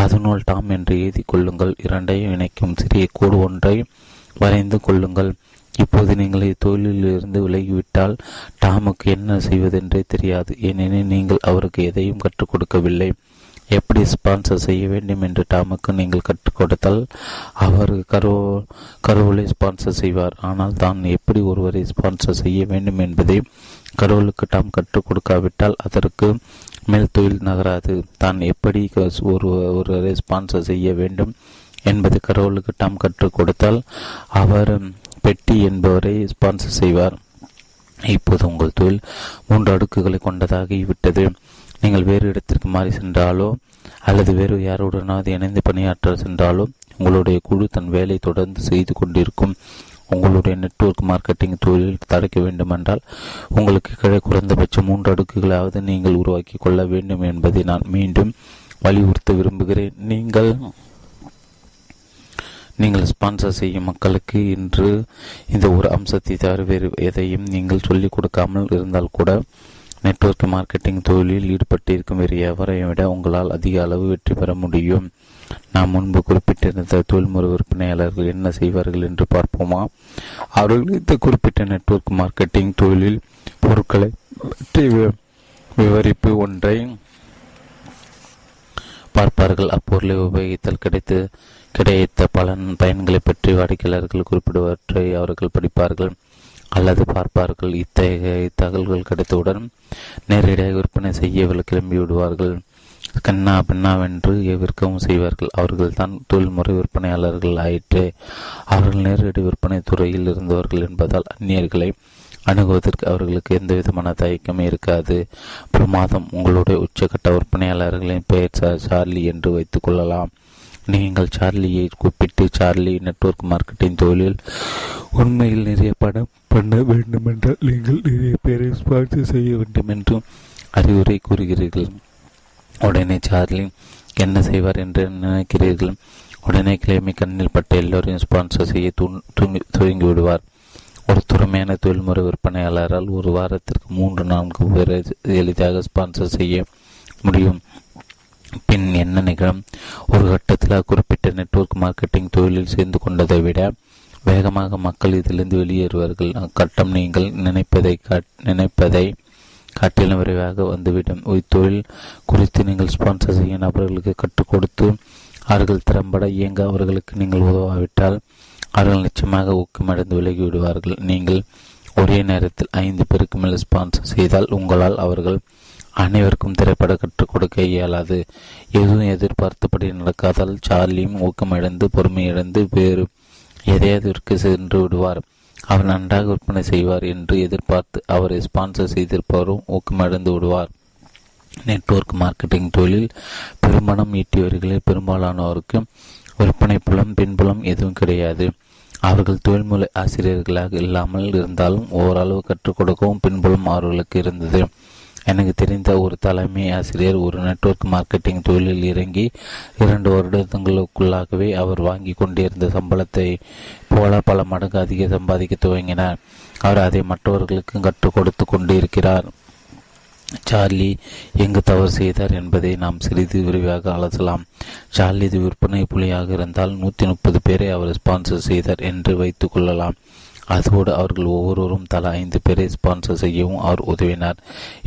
அதனுள் டாம் என்று எழுதி கொள்ளுங்கள். இரண்டையும் இணைக்கும் சிறிய கோடு ஒன்றை வரைந்து கொள்ளுங்கள். இப்போது நீங்கள் இத்தொழிலில் இருந்து விலகிவிட்டால் டாமுக்கு என்ன செய்வதென்றே தெரியாது. ஏனெனில் நீங்கள் அவருக்கு எதையும் கற்றுக் கொடுக்கவில்லை. எப்படி ஸ்பான்சர் செய்ய வேண்டும் என்று டாமுக்கு நீங்கள் கற்றுக் கொடுத்தால் அவர் கடவுளை ஸ்பான்சர் செய்வார். ஆனால் தான் எப்படி ஒருவரை ஸ்பான்சர் செய்ய வேண்டும் என்பதை கடவுளுக்கு டாம் கற்றுக் கொடுக்காவிட்டால் அதற்கு மேல் தொழில் நகராது. தான் எப்படி ஒருவரை ஸ்பான்சர் செய்ய வேண்டும் என்பதை கடவுளுக்கு டாம் கற்றுக் கொடுத்தால் அவர் பெட்டி என்பவரை ஸ்பான்சர் செய்வார். இப்போது உங்கள் தொழில் 3 அடுக்குகளை கொண்டதாகிவிட்டது. நீங்கள் வேறு இடத்திற்கு மாறி சென்றாலோ அல்லது வேறு யாருடனாவது இணைந்து பணியாற்ற சென்றாலோ உங்களுடைய குழு தன் வேலை தொடர்ந்து செய்து கொண்டிருக்கும். உங்களுடைய நெட்வொர்க் மார்க்கெட்டிங் தொழிலில் தடுக்க வேண்டுமென்றால் உங்களுக்கு கீழே குறைந்தபட்சம் 3 அடுக்குகளாவது நீங்கள் உருவாக்கி கொள்ள வேண்டும் என்பதை நான் மீண்டும் வலியுறுத்த விரும்புகிறேன். நீங்கள் ஸ்பான்சர் செய்யும் மக்களுக்கு இன்று இந்த ஒரு அம்சத்தை தவிர வேறு எதையும் நீங்கள் சொல்லிக் கொடுக்காமல் இருந்தால் கூட நெட்வொர்க் மார்க்கெட்டிங் தொழிலில் ஈடுபட்டிருக்கும் வேறு எவரையும் விட உங்களால் அதிக அளவு வெற்றி பெற முடியும். நாம் முன்பு குறிப்பிட்டிருந்த தொழில்முறை விற்பனையாளர்கள் என்ன செய்வார்கள் என்று பார்ப்போமா? அவர்கள் இந்த குறிப்பிட்ட நெட்வொர்க் மார்க்கெட்டிங் தொழிலில் பொருட்களை பற்றி விவரிப்பு ஒன்றை பார்ப்பார்கள். அப்பொருளை உபயோகித்தால் கிடைத்த பயன்களை பற்றி வாடிக்கையாளர்கள் குறிப்பிடுவற்றை அவர்கள் படிப்பார்கள் அல்லது பார்ப்பார்கள். இத்தகைய தகவல்கள் கிடைத்தவுடன் நேரடியாக விற்பனை செய்யவில் கிளம்பி விடுவார்கள். கண்ணா பெண்ணா வென்று விற்கவும் செய்வார்கள். அவர்கள் தான் தொழில்முறை விற்பனையாளர்கள் ஆயிற்று. அவர்கள் நேரடி விற்பனை துறையில் இருந்தவர்கள் என்பதால் அந்நியர்களை அணுகுவதற்கு அவர்களுக்கு எந்த விதமான தயக்கமே இருக்காது. பிரமாதம், உங்களுடைய உச்சக்கட்ட விற்பனையாளர்களின் பெயர் சார்லி என்று வைத்துக் கொள்ளலாம். நீங்கள் சார்லியை கூப்பிட்டு சார்லி நெட்வொர்க் மார்க்கெட்டிங் தொழிலில் உண்மையில் நிறைய படம் பண்ண வேண்டுமென்றால் நீங்கள் நிறைய பேரை ஸ்பான்சர் செய்ய வேண்டும் என்றும் அறிவுரை கூறுகிறீர்கள். உடனே சார்லி என்ன செய்வார் என்று நினைக்கிறீர்கள்? உடனே கிழமை கண்ணில் பட்ட எல்லோரையும் ஸ்பான்சர் செய்ய துவங்கி விடுவார். ஒரு திறமையான தொழில்முறை விற்பனையாளரால் ஒரு வாரத்திற்கு 3-4 பேரை எளிதாக ஸ்பான்சர் செய்ய முடியும். பின் என்ன நிகழும்? ஒரு கட்டத்தில் குறிப்பிட்ட நெட்வொர்க் மார்க்கெட்டிங் தொழிலில் சேர்ந்து கொண்டதை விட வேகமாக மக்கள் இதிலிருந்து வெளியேறுவார்கள். அக்கட்டம் நீங்கள் நினைப்பதை காட்டிலும் விரைவாக வந்துவிடும். இத்தொழில் குறித்து நீங்கள் ஸ்பான்சர் செய்ய நபர்களுக்கு கற்றுக் கொடுத்து அவர்கள் திறம்பட இயங்க அவர்களுக்கு நீங்கள் உதவாவிட்டால் அவர்கள் நிச்சயமாக ஊக்கமடைந்து விலகிவிடுவார்கள். நீங்கள் ஒரே நேரத்தில் 5 பேருக்கு மேல் ஸ்பான்சர் செய்தால் உங்களால் அவர்கள் அனைவருக்கும் திரைப்பட கற்றுக் கொடுக்க இயலாது. எதுவும் எதிர்பார்த்தபடி நடக்காதால் சார்லியும் ஊக்கமடைந்து பொறுமையடைந்து வேறு எதையாவதற்கு சென்று விடுவார். அவர் நன்றாக விற்பனை செய்வார் என்று எதிர்பார்த்து அவரை ஸ்பான்சர் செய்திருப்பவரும் ஊக்கமடைந்து விடுவார். நெட்வொர்க் மார்க்கெட்டிங் தொழில் பெரும்பணம் ஈட்டியவர்களில் பெரும்பாலானோருக்கு விற்பனை புலம் பின்புலம் எதுவும் கிடையாது. அவர்கள் தொழில்முறை ஆசிரியர்களாக இல்லாமல் இருந்தாலும் ஓரளவு கற்றுக் கொடுக்கவும் பின்புலம் அவர்களுக்கு இருந்தது. எனக்கு தெரிந்த ஒரு தலைமை ஆசிரியர் ஒரு நெட்வொர்க் மார்க்கெட்டிங் தொழிலில் இறங்கி 2 வருடங்களுக்குள்ளாகவே அவர் வாங்கி கொண்டிருந்த சம்பளத்தை போல பல மடங்கு அதிக சம்பாதிக்க துவங்கினார். அவர் அதை மற்றவர்களுக்கும் கற்றுக் கொடுத்து கொண்டிருக்கிறார். சார்லி எங்கு தவறு செய்தார் என்பதை நாம் சிறிது விரிவாக அலசலாம். சார்லி விற்பனை புலியாக இருந்தால் 130 பேரை அவர் ஸ்பான்சர் செய்தார் என்று வைத்துக் கொள்ளலாம். அதோடு அவர்கள் ஒவ்வொருவரும் தலா 5 பேரை ஸ்பான்சர் செய்யவும் அவர் உதவினார்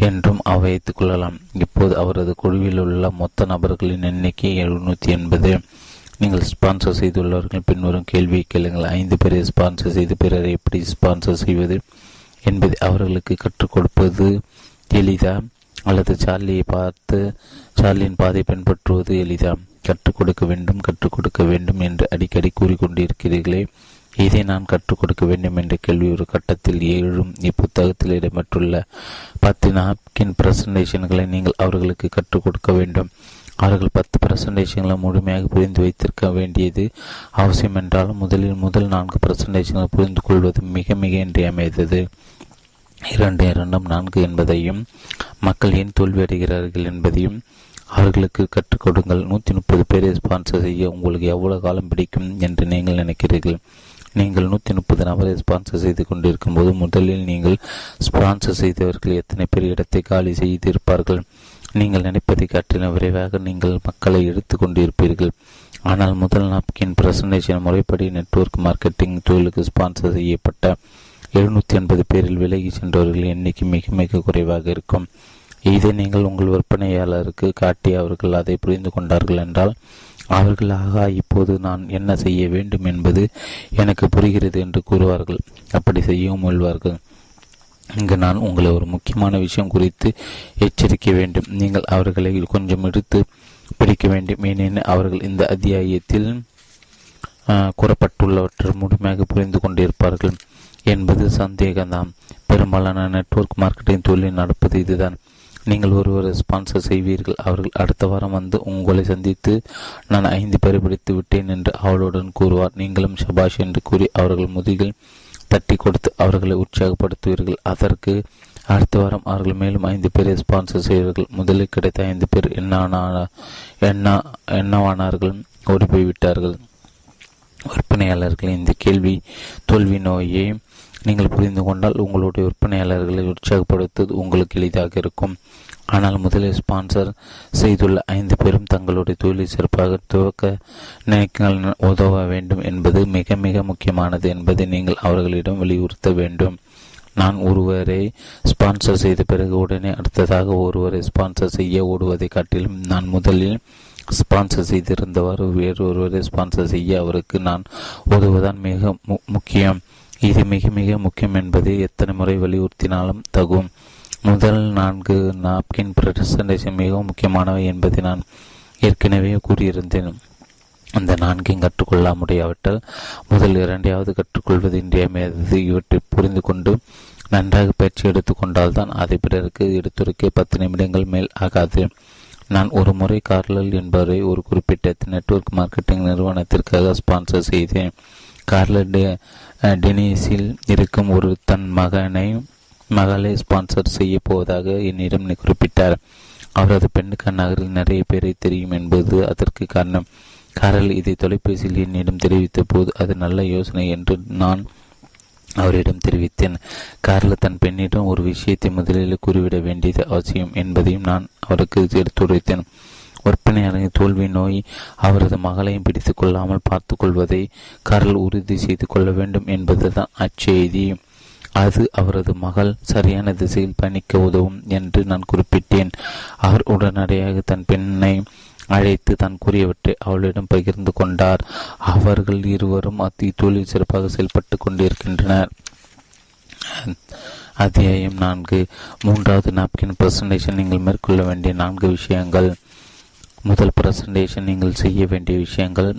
என்றும் வைத்துக் கொள்ளலாம். இப்போது அவரது குழுவில் உள்ள மொத்த நபர்களின் எண்ணிக்கை 780. நீங்கள் ஸ்பான்சர் செய்துள்ளவர்கள் பின்வரும் கேள்வியை கேளுங்கள். 5 பேரை ஸ்பான்சர் செய்து பிறரை எப்படி ஸ்பான்சர் செய்வது என்பதை அவர்களுக்கு கற்றுக் கொடுப்பது எளிதா அல்லது சார்லியை பார்த்து சார்லியின் பாதை பின்பற்றுவது எளிதா? கற்றுக் கொடுக்க வேண்டும் என்று அடிக்கடி கூறிக்கொண்டிருக்கிறீர்களே, இதை நான் கற்றுக் கொடுக்க வேண்டும் என்ற கேள்வி ஒரு கட்டத்தில் எழும். இப்புத்தகத்தில் இடம்பெற்றுள்ள 10 நாப்கின் பிரசன்டேஷன்களை நீங்கள் அவர்களுக்கு கற்றுக் கொடுக்க வேண்டும். அவர்கள் 10 பிரசன்டேஷன்களை முழுமையாக புரிந்து வைத்திருக்க வேண்டியது அவசியம் என்றாலும் முதல் 4 பிரசன்டேஷன்களை புரிந்து கொள்வது மிக மிக இன்றியமைந்தது. 2, 2, 4 என்பதையும் மக்கள் ஏன் தோல்வியடைகிறார்கள் என்பதையும் அவர்களுக்கு கற்றுக் கொடுங்கள். 130 பேரை ஸ்பான்சர் செய்ய உங்களுக்கு எவ்வளவு காலம் பிடிக்கும் என்று நீங்கள் நினைக்கிறீர்கள்? நீங்கள் 130 நபரை ஸ்பான்சர் செய்து கொண்டிருக்கும் போது முதலில் நீங்கள் ஸ்பான்சர் செய்தவர்கள் எத்தனை பேர் இடத்தை காலி செய்திருப்பார்கள்? நீங்கள் நினைப்பதை காட்டிலும் விரைவாக நீங்கள் மக்களை எடுத்து கொண்டிருப்பீர்கள். ஆனால் முதல் நாப்கின் பிரசன்டேஷன் முறைப்படி நெட்வொர்க் மார்க்கெட்டிங் தொழிலுக்கு ஸ்பான்சர் செய்யப்பட்ட 780 பேரில் விலகி சென்றவர்கள் எண்ணிக்கை மிக மிக குறைவாக இருக்கும். இதை நீங்கள் உங்கள் விற்பனையாளருக்கு காட்டி அவர்கள் அதை புரிந்து கொண்டார்கள் என்றால் அவர்கள் ஆகா இப்போது நான் என்ன செய்ய வேண்டும் என்பது எனக்கு புரிகிறது என்று கூறுவார்கள். அப்படி செய்யவும் முயல்வார்கள். இங்கு நான் உங்களை ஒரு முக்கியமான விஷயம் குறித்து எச்சரிக்க வேண்டும். நீங்கள் அவர்களை கொஞ்சம் எடுத்து பிடிக்க வேண்டும். ஏனெனில் அவர்கள் இந்த அத்தியாயத்தில் கூறப்பட்டுள்ளவற்றை முழுமையாக புரிந்து கொண்டிருப்பார்கள் என்பது சந்தேகம்தான். பெரும்பாலான நெட்வொர்க் மார்க்கெட்டிங் தொழில் நடப்பது இதுதான். நீங்கள் ஒருவரை ஸ்பான்சர் செய்வீர்கள். அவர்கள் அடுத்த வாரம் வந்து உங்களை சந்தித்து நான் 5 பேரை பிடித்து விட்டேன் என்று அவளுடன் கூறுவார். நீங்களும் சபாஷ் என்று கூறி அவர்கள் முதுகில் தட்டி கொடுத்து அவர்களை உற்சாகப்படுத்துவீர்கள். அதற்கு அடுத்த வாரம் அவர்கள் மேலும் 5 பேரை ஸ்பான்சர் செய்வார்கள். முதலில் கிடைத்த 5 பேர் என்னவானார்கள்? ஓடி போய்விட்டார்கள். விற்பனையாளர்கள், இந்த கேள்வி தோல்வி நோயை நீங்கள் புரிந்து கொண்டால் உங்களுடைய விற்பனையாளர்களை உற்சாகப்படுத்துவது உங்களுக்கு எளிதாக இருக்கும். ஆனால் முதலில் ஸ்பான்சர் செய்துள்ள 5 பேரும் தங்களுடைய தொழிலை சிறப்பாக துவக்க நினைக்கள் உதவ வேண்டும் என்பது மிக மிக முக்கியமானது என்பதை நீங்கள் அவர்களிடம் வலியுறுத்த வேண்டும். நான் ஒருவரை ஸ்பான்சர் செய்த பிறகு உடனே அடுத்ததாக ஒருவரை ஸ்பான்சர் செய்ய ஓடுவதை காட்டிலும் நான் முதலில் ஸ்பான்சர் செய்திருந்தவாறு வேறொருவரை ஸ்பான்சர் செய்ய அவருக்கு நான் உதவுவதான் மிக முக்கியம். இது மிக மிக முக்கியம் என்பதை எத்தனை முறை வலியுறுத்தினாலும் தகும். முதல் 4 நாப்கின் பிரசன்டேஷன் மிகவும் முக்கியமானவை என்பதை நான் ஏற்கனவே கூறியிருந்தேன். அந்த 4ஐயும் கற்றுக்கொள்ள முடியாவிட்டால் முதல் 2வது கற்றுக்கொள்வது இன்றியமையாதது. இவற்றை புரிந்து கொண்டு நன்றாக பயிற்சி எடுத்துக்கொண்டால்தான் அதை பிறருக்கு எடுத்துரைக்க 10 நிமிடங்கள் மேல் ஆகாது. நான் ஒரு முறை கார்லல் என்பவரை ஒரு குறிப்பிட்ட நெட்வொர்க் மார்க்கெட்டிங் நிறுவனத்திற்காக ஸ்பான்சர் செய்தேன். கார்லல் டெனிஸில் இருக்கும் ஒரு தன் மகளை ஸ்பான்சர் செய்ய போவதாக என்னிடம் குறிப்பிட்டார். அவரது பெண்ணுக்கு நகரில் நிறைய பேரை தெரியும் என்பது அதற்கு காரணம். கார்லல் இதை தொலைபேசியில் என்னிடம் தெரிவித்த போது அது நல்ல யோசனை என்று நான் அவரிடம் தெரிவித்தேன். கார்லல் தன் பெண்ணிடம் ஒரு விஷயத்தை முதலில் கூறிவிட வேண்டியது அவசியம் என்பதையும் நான் அவருக்கு எடுத்துரைத்தேன். விற்பனையாளரின் தோல்வி நோய் அவரது மகளையும் பிடித்துக் கொள்ளாமல் பார்த்துக் கொள்வதை கார்லல் உறுதி செய்து கொள்ள வேண்டும் என்பதுதான் அச்செய்தி. அது அவரது மகள் சரியான திசையில் பயணிக்க உதவும் என்று நான் குறிப்பிட்டேன். அவர் உடனடியாக தன் பெண்ணை அழைத்து தான் கூறியவற்றை அவளிடம் பகிர்ந்து கொண்டார். அவர்கள் இருவரும் அத்தொழில் சிறப்பாக செயல்பட்டு கொண்டிருக்கின்றனர். அத்தியாயம் 4 3வது நாப்கின் பிரசன்டேஷன். நீங்கள் மேற்கொள்ள வேண்டிய 4 விஷயங்கள். முதல் பிரசன்டேஷன் நீங்கள் செய்ய வேண்டிய விஷயங்கள்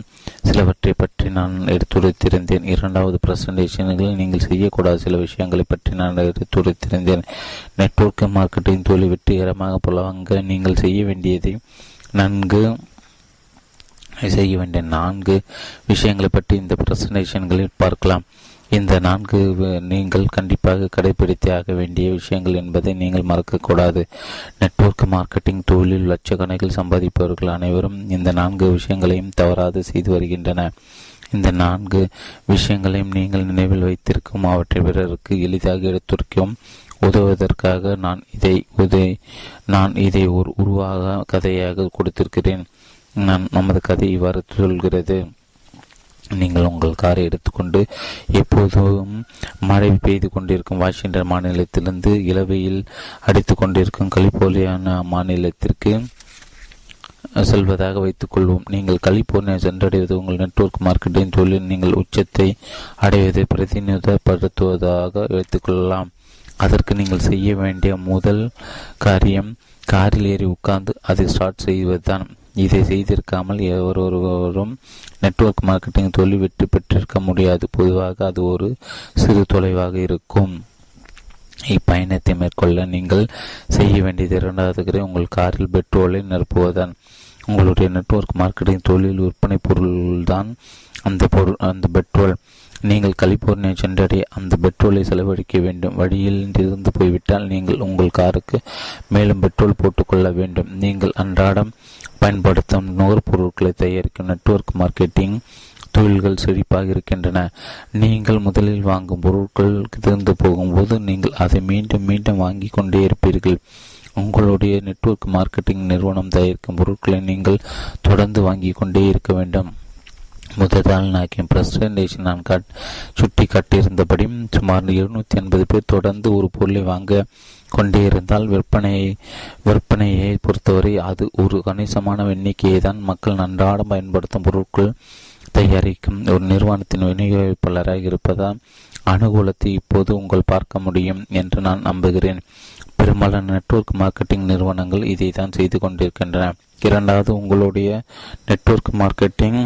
சிலவற்றை பற்றி நான் எடுத்துரைத்திருந்தேன். 2வது பிரசன்டேஷன்களில் நீங்கள் செய்யக்கூடாத சில விஷயங்களை பற்றி நான் எடுத்துரைத்திருந்தேன். நெட்வொர்க் மார்க்கெட்டிங் தொழில் வெற்றிகரமாக புலவாங்க நீங்கள் செய்ய வேண்டியதை செய்ய வேண்டிய நான்கு விஷயங்களை பற்றி இந்த பிரசன்டேஷன்களில் பார்க்கலாம். இந்த 4 நீங்கள் கண்டிப்பாக கடைபிடித்து ஆக வேண்டிய விஷயங்கள் என்பதை நீங்கள் மறக்கக்கூடாது. நெட்வொர்க் மார்க்கெட்டிங் தொழிலில் லட்சக்கணக்கில் சம்பாதிப்பவர்கள் அனைவரும் இந்த 4 விஷயங்களையும் தவறாது செய்து வருகின்றனர். இந்த 4 விஷயங்களையும் நீங்கள் நினைவில் வைத்திருக்கும், அவற்றை பிறருக்கு எளிதாக எடுத்துரைக்கும் உதவுவதற்காக நான் இதை ஒரு உருவாக கதையாக கொடுத்திருக்கிறேன். நமது கதை இவ்வாறு சொல்கிறது. நீங்கள் உங்கள் காரை எடுத்துக்கொண்டு எப்போதும் மழை பெய்து கொண்டிருக்கும் வாஷிங்டன் மாநிலத்திலிருந்து இலவையில் அடித்து கொண்டிருக்கும் கலிபோர்னியா மாநிலத்திற்கு செல்வதாக வைத்துக் கொள்வோம். நீங்கள் கலிபோர்னியா சென்றடைவது உங்கள் நெட்வொர்க் மார்க்கெட்டின் தொழில் நீங்கள் உச்சத்தை அடைவதை பிரதிநிதித்துவப்படுத்துவதாக வைத்துக்கொள்ளலாம். அதற்கு நீங்கள் செய்ய வேண்டிய முதல் காரியம் காரில் ஏறி உட்கார்ந்து அதை ஸ்டார்ட் செய்வதுதான். இதை செய்திருக்காமல் ஒவ்வொருவரும் நெட்வொர்க் மார்க்கெட்டிங் தொழில் வெற்றி பெற்றிருக்க முடியாது. பொதுவாக அது ஒரு சிறு தொலைவாக இருக்கும். இப்பயணத்தை மேற்கொள்ள நீங்கள் செய்ய வேண்டியது 2வது உங்கள் காரில் பெட்ரோலை நிரப்புவதுதான். உங்களுடைய நெட்வொர்க் மார்க்கெட்டிங் தொழில் விற்பனை பொருள்தான் அந்த பெட்ரோல். நீங்கள் கலிபோர்னியா சென்றடைய அந்த பெட்ரோலை செலவழிக்க வேண்டும். வழியில் இருந்து போய்விட்டால் நீங்கள் உங்கள் காருக்கு மேலும் பெட்ரோல் போட்டுக்கொள்ள வேண்டும். நீங்கள் அன்றாடம் பயன்படுத்தும் நுகர்பொருட்களை தயாரிக்கும் நெட்வொர்க் மார்க்கெட்டிங் தொழில்கள் செழிப்பாக இருக்கின்றன. நீங்கள் முதலில் வாங்கும் பொருட்கள் திறந்து போகும்போது நீங்கள் அதை மீண்டும் மீண்டும் வாங்கி கொண்டே இருப்பீர்கள். உங்களுடைய நெட்வொர்க் மார்க்கெட்டிங் நிறுவனம் தயாரிக்கும் பொருட்களை நீங்கள் தொடர்ந்து வாங்கி கொண்டே இருக்க வேண்டும். முதலாளி நாக்கின் பிரசன்டேஷன் நான் சுட்டி காட்டியிருந்தபடி சுமார் 750 பேர் தொடர்ந்து ஒரு பொருளை வாங்க கொண்டே இருந்தால் விற்பனையை பொறுத்தவரை அது ஒரு கணிசமான எண்ணிக்கையை தான் மக்கள் அன்றாடம் பயன்படுத்தும் பொருட்கள் தயாரிக்கும் ஒரு நிறுவனத்தின் விநியோகிப்பாளராக இருப்பதால் அனுகூலத்தை இப்போது உங்கள் பார்க்க முடியும் என்று நான் நம்புகிறேன். பெரும்பாலான நெட்வொர்க் மார்க்கெட்டிங் நிறுவனங்கள் இதை தான் செய்து கொண்டிருக்கின்றன. 2வது உங்களுடைய நெட்வொர்க் மார்க்கெட்டிங்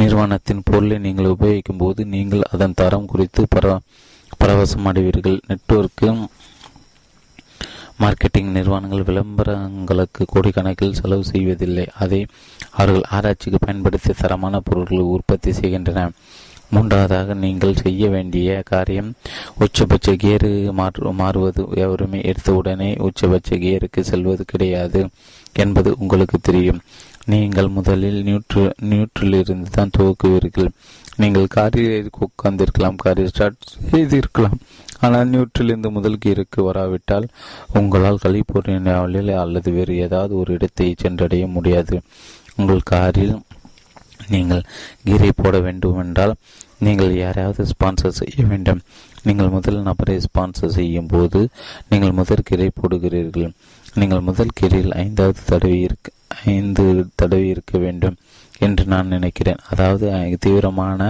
நிறுவனத்தின் பொருளை நீங்கள் உபயோகிக்கும் போது நீங்கள் அதன் தரம் குறித்து பரவசம் அடைவீர்கள். நெட்வொர்க்கு மார்க்கெட்டிங் நிறுவனங்கள் விளம்பரங்களுக்கு கோடிக்கணக்கில் செலவு செய்வதில்லை. அதை அவர்கள் ஆராய்ச்சிக்கு பயன்படுத்தி தரமான பொருட்களை உற்பத்தி செய்கின்றன. மூன்றாவதாக நீங்கள் செய்ய வேண்டிய காரியம் உச்சபட்ச கியரு மாறுவது. எவருமே எடுத்தவுடனே உச்சபட்ச கியருக்கு செல்வது கிடையாது என்பது உங்களுக்கு தெரியும். நீங்கள் முதலில் நியூட்ரலிருந்து தான் துவக்குவீர்கள். நீங்கள் காரில் உட்கார்ந்திருக்கலாம், காரில் ஸ்டார்ட் செய்திருக்கலாம், ஆனால் நியூட்ரலிருந்து முதல் கீருக்கு வராவிட்டால் உங்களால் கலிபோர்னியாவில் அல்லது வேறு ஏதாவது ஒரு இடத்தை சென்றடைய முடியாது. உங்கள் காரில் நீங்கள் கீரை போட வேண்டும் என்றால் நீங்கள் யாராவது ஸ்பான்சர் செய்ய வேண்டும். நீங்கள் முதல் நபரை ஸ்பான்சர் செய்யும் போது நீங்கள் முதல் கீரை போடுகிறீர்கள். நீங்கள் முதல் கீரையில் ஐந்து தடவை இருக்க வேண்டும் என்று நான் நினைக்கிறேன். அதாவது தீவிரமான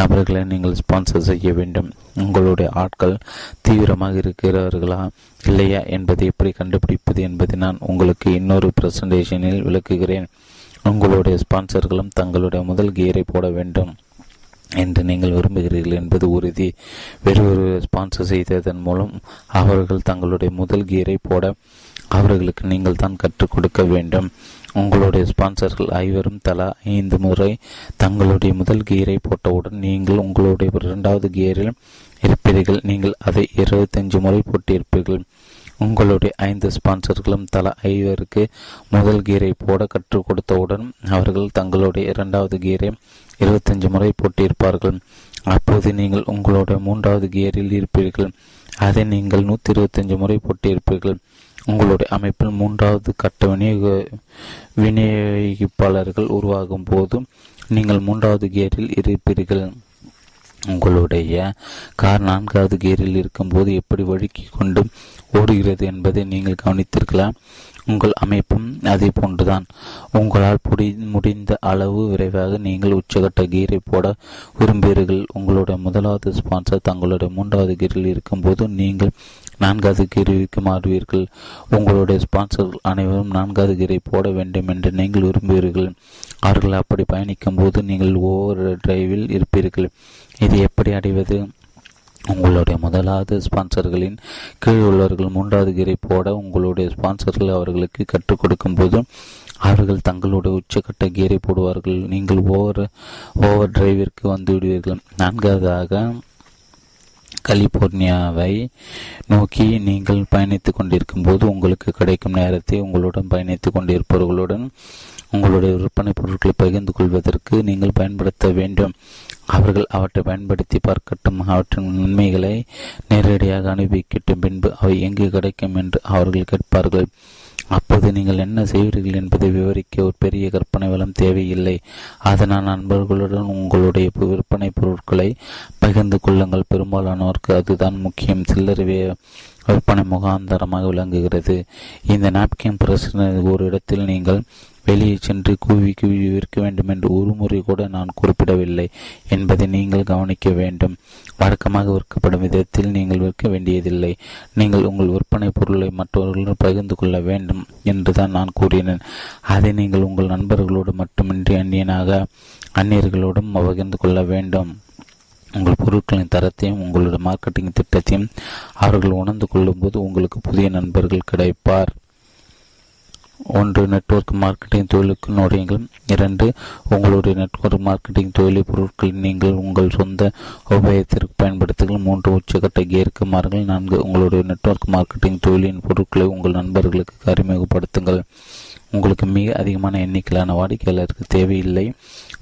நபர்களை நீங்கள் ஸ்பான்சர் செய்ய வேண்டும். உங்களுடைய ஆட்கள் தீவிரமாக இருக்கிறார்களா இல்லையா என்பதை எப்படி கண்டுபிடிப்பது என்பதை நான் உங்களுக்கு இன்னொரு பிரசன்டேஷனில் விளக்குகிறேன். உங்களுடைய ஸ்பான்சர்களும் தங்களுடைய முதல் கியரை போட வேண்டும் என்று நீங்கள் விரும்புகிறீர்கள் என்பது உறுதி. வேறொரு ஸ்பான்சர் செய்ததன் மூலம் அவர்கள் தங்களுடைய முதல் கியரை போட அவர்களுக்கு நீங்கள் தான் கற்றுக் கொடுக்க வேண்டும். உங்களுடைய ஸ்பான்சர்கள் ஐவரும் தலா 5 முறை தங்களுடைய முதல் கியரை போட்டவுடன் நீங்கள் உங்களுடைய 2வது கியரில் இருப்பீர்கள். நீங்கள் அதை 25 முறை போட்டியிருப்பீர்கள். உங்களுடைய 5 ஸ்பான்சர்களும் தலா 5 பேருக்கு முதல் கீரை போட கற்றுக் கொடுத்தவுடன் அவர்கள் தங்களுடைய 2வது கீரை 25 முறை போட்டியிருப்பார்கள். அப்போது நீங்கள் உங்களுடைய 3வது கீரில் இருப்பீர்கள். அதை நீங்கள் 125 முறை போட்டியிருப்பீர்கள். உங்களுடைய அமைப்பில் 3வது கட்ட விநியோகிப்பாளர்கள் உருவாகும் போது நீங்கள் 3வது கீரில் இருப்பீர்கள். உங்களுடைய கார் 4வது கீரில் இருக்கும்போது எப்படி வழுக்கி கொண்டு ஓடுகிறது என்பதை நீங்கள் கவனித்திருக்கலாம். உங்கள் அமைப்பும் அதே போன்றுதான். உங்களால் முடிந்த அளவு விரைவாக நீங்கள் உச்சகட்ட கீரை போட விரும்புகிறீர்கள். உங்களுடைய 1வது ஸ்பான்சர் தங்களுடைய 3வது கீரில் இருக்கும்போது நீங்கள் 4வது கீரைக்கு மாறுவீர்கள். உங்களுடைய ஸ்பான்சர்கள் அனைவரும் 4வது கீரை போட வேண்டும் என்று நீங்கள் விரும்புகிறீர்கள். அவர்கள் அப்படி பயணிக்கும் போது நீங்கள் ஓவர் டிரைவில் இருப்பீர்கள். இது எப்படி அடைவது? உங்களுடைய 1வது ஸ்பான்சர்களின் கீழ் உள்ளவர்கள் 3வது கீரை போட உங்களுடைய ஸ்பான்சர்கள் அவர்களுக்கு கற்றுக் கொடுக்கும் போது அவர்கள் தங்களுடைய உச்சக்கட்ட கீரை போடுவார்கள். நீங்கள் ஓவர் டிரைவிற்கு வந்துவிடுவீர்கள். 4வதாக கலிபோர்னியாவை நோக்கி நீங்கள் பயணித்துக் கொண்டிருக்கும் போது உங்களுக்கு கிடைக்கும் நேரத்தை உங்களுடன் பயணித்துக் கொண்டிருப்பவர்களுடன் உங்களுடைய விற்பனை பொருட்களை பகிர்ந்து கொள்வதற்கு நீங்கள் பயன்படுத்த வேண்டும். அவர்கள் அவற்றை பயன்படுத்தி பார்க்கட்டும், அவற்றின் உண்மைகளை நேரடியாக அனுபவிக்கட்டும். பின்பு அவை எங்கு கிடைக்கும் என்று அவர்கள் கேட்பார்கள். அப்போது நீங்கள் என்ன செய்வீர்கள் என்பதை விவரிக்க ஒரு பெரிய கற்பனை வளம் தேவையில்லை. அதனால் நண்பர்களுடன் உங்களுடைய விற்பனை பொருட்களை பகிர்ந்து கொள்ளுங்கள். பெரும்பாலானோருக்கு அதுதான் முக்கியம். சில்லறை விற்பனை முகாந்தரமாக விளங்குகிறது. இந்த நாப்கின் பிரச்சனை ஒரு இடத்தில் நீங்கள் வெளியே சென்று கூவி விற்க வேண்டும் என்று ஒரு முறை கூட நான் குறிப்பிடவில்லை என்பதை நீங்கள் கவனிக்க வேண்டும். வழக்கமாக விற்கப்படும் விதத்தில் நீங்கள் விற்க வேண்டியதில்லை. நீங்கள் உங்கள் விற்பனை பொருளை மற்றவர்களுடன் பகிர்ந்து கொள்ள வேண்டும் என்று தான் நான் கூறினேன். அதை நீங்கள் உங்கள் நண்பர்களோடு மட்டுமின்றி அந்நியர்களோடும் பகிர்ந்து கொள்ள வேண்டும். உங்கள் பொருட்களின் தரத்தையும் உங்களுடைய மார்க்கெட்டிங் திட்டத்தையும் அவர்கள் உணர்ந்து கொள்ளும் போது உங்களுக்கு புதிய நண்பர்கள் கிடைப்பார். 1. நெட்வொர்க் மார்க்கெட்டிங் தொழிலுக்கு நுழையுங்கள். 2. உங்களுடைய நெட்வொர்க் மார்க்கெட்டிங் தொழிலை பொருட்கள் நீங்கள் உங்கள் சொந்த உபயோகத்திற்கு பயன்படுத்துங்கள். 3. உச்சகட்ட கியருக்கு மாறுங்கள். 4. உங்களுடைய நெட்வொர்க் மார்க்கெட்டிங் தொழிலின் பொருட்களை உங்கள் நண்பர்களுக்கு அறிமுகப்படுத்துங்கள். உங்களுக்கு மிக அதிகமான எண்ணிக்கையிலான வாடிக்கையாளருக்கு தேவையில்லை.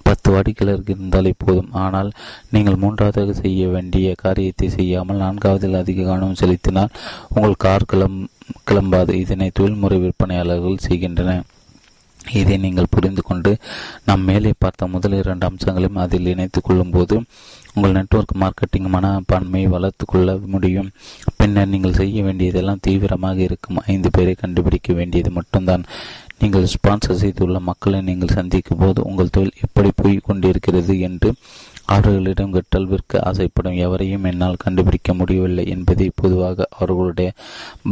10 வாடிக்கையாளருக்கு இருந்தாலே போதும். ஆனால் நீங்கள் 3வதாக செய்ய வேண்டிய காரியத்தை செய்யாமல் 4வதில் அதிக கவனம் செலுத்தினால் உங்கள் கார் கிளம்பாது. இதனை தொழில்முறை விற்பனையாளர்கள் செய்கின்றன. இதை நீங்கள் புரிந்து கொண்டு நாம் மேலே பார்த்த முதல் 2 அம்சங்களையும் அதில் இணைத்துக் கொள்ளும் போது உங்கள் நெட்வொர்க் மார்க்கெட்டிங் மனப்பான்மையை வளர்த்து கொள்ள முடியும். பின்னர் நீங்கள் செய்ய வேண்டியதெல்லாம் தீவிரமாக இருக்கும். 5 பேரை கண்டுபிடிக்க வேண்டியது மட்டும்தான். நீங்கள் ஸ்பான்சர் செய்துள்ள மக்களை நீங்கள் சந்திக்கும் போது உங்கள் தொழில் எப்படி போய் கொண்டிருக்கிறது என்று அவர்களிடம் கேட்டால் விற்க ஆசைப்படும் எவரையும் என்னால் கண்டுபிடிக்க முடியவில்லை என்பதை பொதுவாக அவர்களுடைய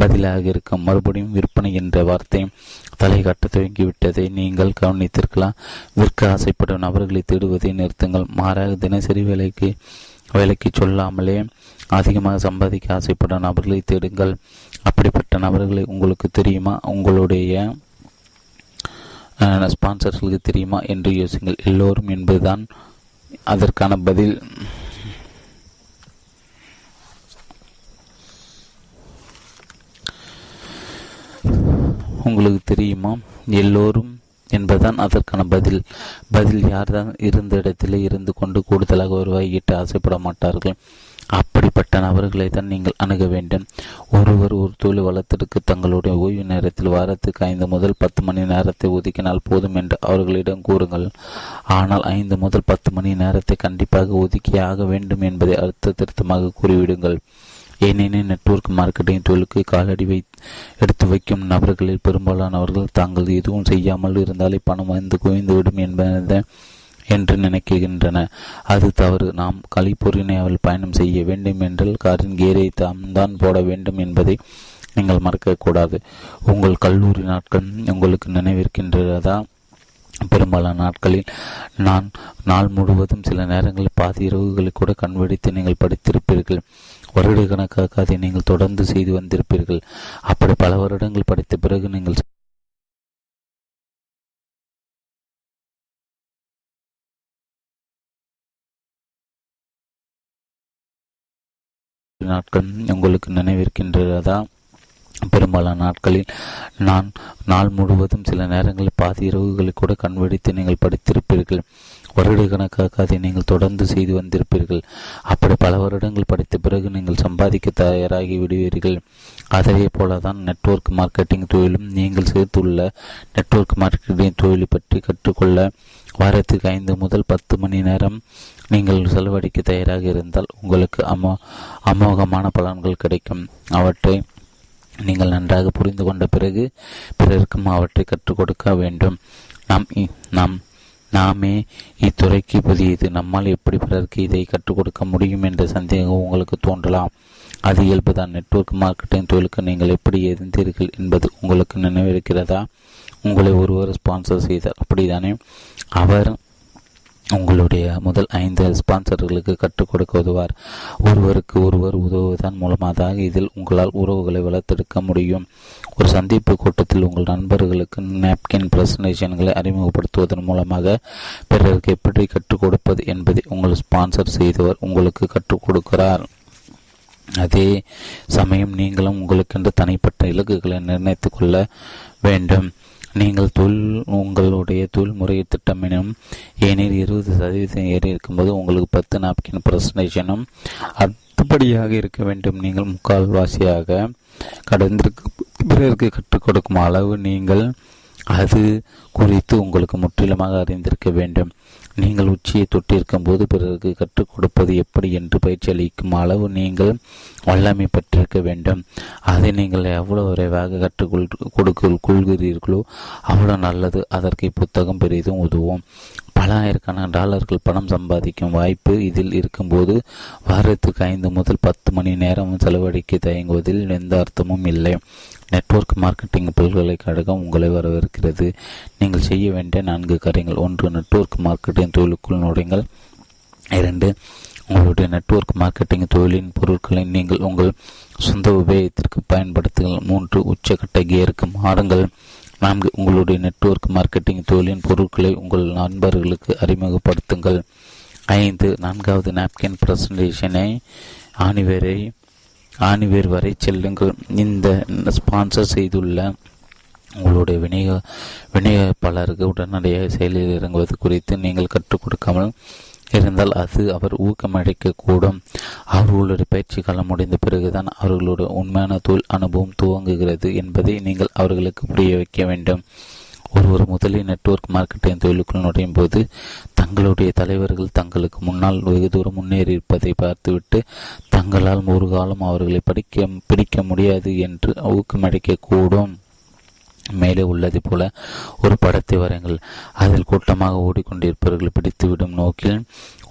பதிலாக இருக்கும். மறுபடியும் விற்பனை என்ற வார்த்தை தலை காட்ட துவங்கிவிட்டதை நீங்கள் கவனித்திருக்கலாம். விற்க ஆசைப்படும் நபர்களை தேடுவதை நிறுத்துங்கள். மாறாக தினசரி வேலைக்கு சொல்லாமலே அதிகமாக சம்பாதிக்க ஆசைப்படும் நபர்களை தேடுங்கள். அப்படிப்பட்ட நபர்களை உங்களுக்கு தெரியுமா? உங்களுடைய ஸ்பான்சர்களுக்கு தெரியுமா என்று யோசிங்கள். எல்லோரும் என்பதுதான் அதற்கான பதில் உங்களுக்கு தெரியுமா? எல்லோரும் என்பதுதான் அதற்கான பதில். பதில் யார்தான் இருந்த இடத்திலே இருந்து கொண்டு கூடுதலாக வருவாய் ஈட்ட ஆசைப்பட மாட்டார்கள். அப்படிப்பட்ட நபர்களை தான் நீங்கள் அணுக வேண்டும். ஒருவர் ஒரு தொழில் வளத்திற்கு தங்களுடைய ஓய்வு நேரத்தில் வாரத்துக்கு 5 முதல் 10 மணி நேரத்தை ஒதுக்கினால் போதும் என்று அவர்களிடம் கூறுங்கள். ஆனால் 5 முதல் 10 மணி நேரத்தை கண்டிப்பாக ஒதுக்கியே ஆக வேண்டும் என்பதை அழுத்த திருத்தமாக கூறிவிடுங்கள். ஏனெனில் நெட்வொர்க் மார்க்கெட்டிங் தொழிலுக்கு காலடி எடுத்து வைக்கும் நபர்களில் பெரும்பாலானவர்கள் தாங்கள் எதுவும் செய்யாமல் இருந்தாலே பணம் வந்து குவிந்துவிடும் என்று நினைக்கின்றன. அது தவறு. நாம் கலிபோர்னியாவில் பயணம் செய்ய வேண்டும் என்றால் காரின் கேரை தாம் தான் போட வேண்டும் என்பதை நீங்கள் மறக்கக்கூடாது. உங்கள் கல்லூரி நாட்கள் உங்களுக்கு நினைவிருக்கின்றதா? பெரும்பாலான நாட்களில் நான் நாள் முழுவதும் சில நேரங்களில் பாதி இரவுகளை கூட கண்விழித்து நீங்கள் படித்திருப்பீர்கள். வருட கணக்காக அதை நீங்கள் தொடர்ந்து செய்து வந்திருப்பீர்கள். அப்படி பல வருடங்கள் படித்த பிறகு நீங்கள் நாட்கள் உங்களுக்கு நினைவிருக்கின்றதா? பெரும்பாலான நாட்களில் நான் நாள் முழுவதும் சில நேரங்களில் பாதி இரவுகளை கூட கண்விழித்து நீங்கள் படித்திருப்பீர்கள். வருட கணக்காக அதை நீங்கள் தொடர்ந்து செய்து வந்திருப்பீர்கள். அப்படி பல வருடங்கள் படித்த பிறகு நீங்கள் சம்பாதிக்க தயாராகி விடுவீர்கள். அதே போலதான் நெட்வொர்க் மார்க்கெட்டிங் தொழிலும். நீங்கள் சேர்த்துள்ள நெட்வொர்க் மார்க்கெட்டிங் தொழிலை பற்றி கற்றுக்கொள்ள வாரத்துக்கு 5 முதல் 10 மணி நேரம் நீங்கள் செலவழிக்க தயாராக இருந்தால் உங்களுக்கு அமோகமான பலன்கள் கிடைக்கும். அவற்றை நீங்கள் நன்றாக புரிந்து கொண்ட பிறகு பிறருக்கும் அவற்றை கற்றுக் கொடுக்க வேண்டும். நாமே இத்துறைக்கு புதியது. நம்மால் எப்படி பிறருக்கு இதை கற்றுக் கொடுக்க முடியும் என்ற சந்தேகம் உங்களுக்கு தோன்றலாம். அது இயல்புதான். நெட்வொர்க் மார்க்கெட்டிங் தொழிலுக்கு நீங்கள் எப்படி எதிர்ந்தீர்கள் என்பது உங்களுக்கு நினைவிருக்கிறதா? உங்களை ஒருவர் ஸ்பான்சர் செய்தார், அப்படித்தானே? அவர் உங்களுடைய முதல் 5 ஸ்பான்சர்களுக்கு கற்றுக் கொடுக்க உதவார். ஒருவருக்கு ஒருவர் உதவுவதன் மூலமாக இதில் உங்களால் உறவுகளை வளர்த்தெடுக்க முடியும். ஒரு சந்திப்பு கூட்டத்தில் உங்கள் நண்பர்களுக்கு நாப்கின் பிரசன்டேஷன்களை அறிமுகப்படுத்துவதன் மூலமாக பிறருக்கு எப்படி கற்றுக் கொடுப்பது என்பதை உங்கள் ஸ்பான்சர் செய்தவர் உங்களுக்கு கற்றுக் கொடுக்கிறார். அதே சமயம் நீங்களும் உங்களுக்கென்று தனிப்பட்ட இலக்குகளை நிர்ணயித்துக் கொள்ள வேண்டும். நீங்கள் உங்களுடைய தொழில்முறையை திட்டமினும். ஏனில் 20% ஏறி இருக்கும்போது உங்களுக்கு 10 நாப்கின் பிரசன்டேஷனும் அடுத்தபடியாக இருக்க வேண்டும். நீங்கள் முக்கால்வாசியாக கடந்திருக்க பிறருக்கு கற்றுக் கொடுக்கும் அளவு நீங்கள் அது குறித்து உங்களுக்கு முற்றிலுமாக அறிந்திருக்க வேண்டும். நீங்கள் உச்சியை தொட்டிருக்கும் போது பிறருக்கு கற்றுக் கொடுப்பது எப்படி என்று பயிற்சி அளிக்கும் அளவு நீங்கள் வல்லமை பெற்றிருக்க வேண்டும். அதை நீங்கள் எவ்வளவு விரைவாக கற்றுக்கொள்கிறீர்களோ அவ்வளோ நல்லது. அதற்கு புத்தகம் பெரிதும் உதவும். பல ஆயிரக்கணக்கான டாலர்கள் பணம் சம்பாதிக்கும் வாய்ப்பு இதில் இருக்கும்போது வாரத்துக்கு 5 முதல் 10 மணி நேரம் செலவழிக்க தயங்குவதில் எந்த அர்த்தமும் இல்லை. நெட்வொர்க் மார்க்கெட்டிங் பல்கலைக்கழகம் உங்களை வரவேற்கிறது. நீங்கள் செய்ய வேண்டிய 4 காரியங்கள். 1. நெட்வொர்க் மார்க்கெட்டிங் தொழிலுக்குள் நுழைங்கள். 2. உங்களுடைய நெட்வொர்க் மார்க்கெட்டிங் தொழிலின் பொருட்களை நீங்கள் உங்கள் சொந்த உபயோகத்திற்கு பயன்படுத்துங்கள். 3. உச்சக்கட்ட கியருக்கு மாறுங்கள். 4. உங்களுடைய நெட்வொர்க் மார்க்கெட்டிங் தொழிலின் பொருட்களை உங்கள் நண்பர்களுக்கு அறிமுகப்படுத்துங்கள். 5. 4வது நாப்கின் பிரசன்டேஷனை ஆணிவேர் வரை செல்லுங்கள். இந்த ஸ்பான்சர் செய்துள்ள உங்களுடைய விநியோகிப்பாளருக்கு உடனடியாக செயலில் இறங்குவது குறித்து நீங்கள் கற்றுக் கொடுக்காமல் இருந்தால் அது அவர் ஊக்கமளிக்கக்கூடும். அவர்களுடைய பயிற்சி காலம் முடிந்த பிறகுதான் அவர்களுடைய உண்மையான தொழில் அனுபவம் துவங்குகிறது என்பதை நீங்கள் அவர்களுக்கு புரிய வைக்க வேண்டும். ஒருவர் முதலில் நெட்வொர்க் மார்க்கெட்டிங் தொழிலுக்குள் நுழையும் போது தங்களுடைய தலைவர்கள் தங்களுக்கு முன்னால் வெகு தூரம் முன்னேறி இருப்பதை பார்த்துவிட்டு தங்களால் ஒரு காலம் அவர்களை பிடிக்க முடியாது என்று ஊக்கமளிக்கக்கூடும். மேலே உள்ளது போல ஒரு படத்தை வரைங்கள். அதில் கூட்டமாக ஓடிக்கொண்டிருப்பவர்கள் பிடித்துவிடும் நோக்கில்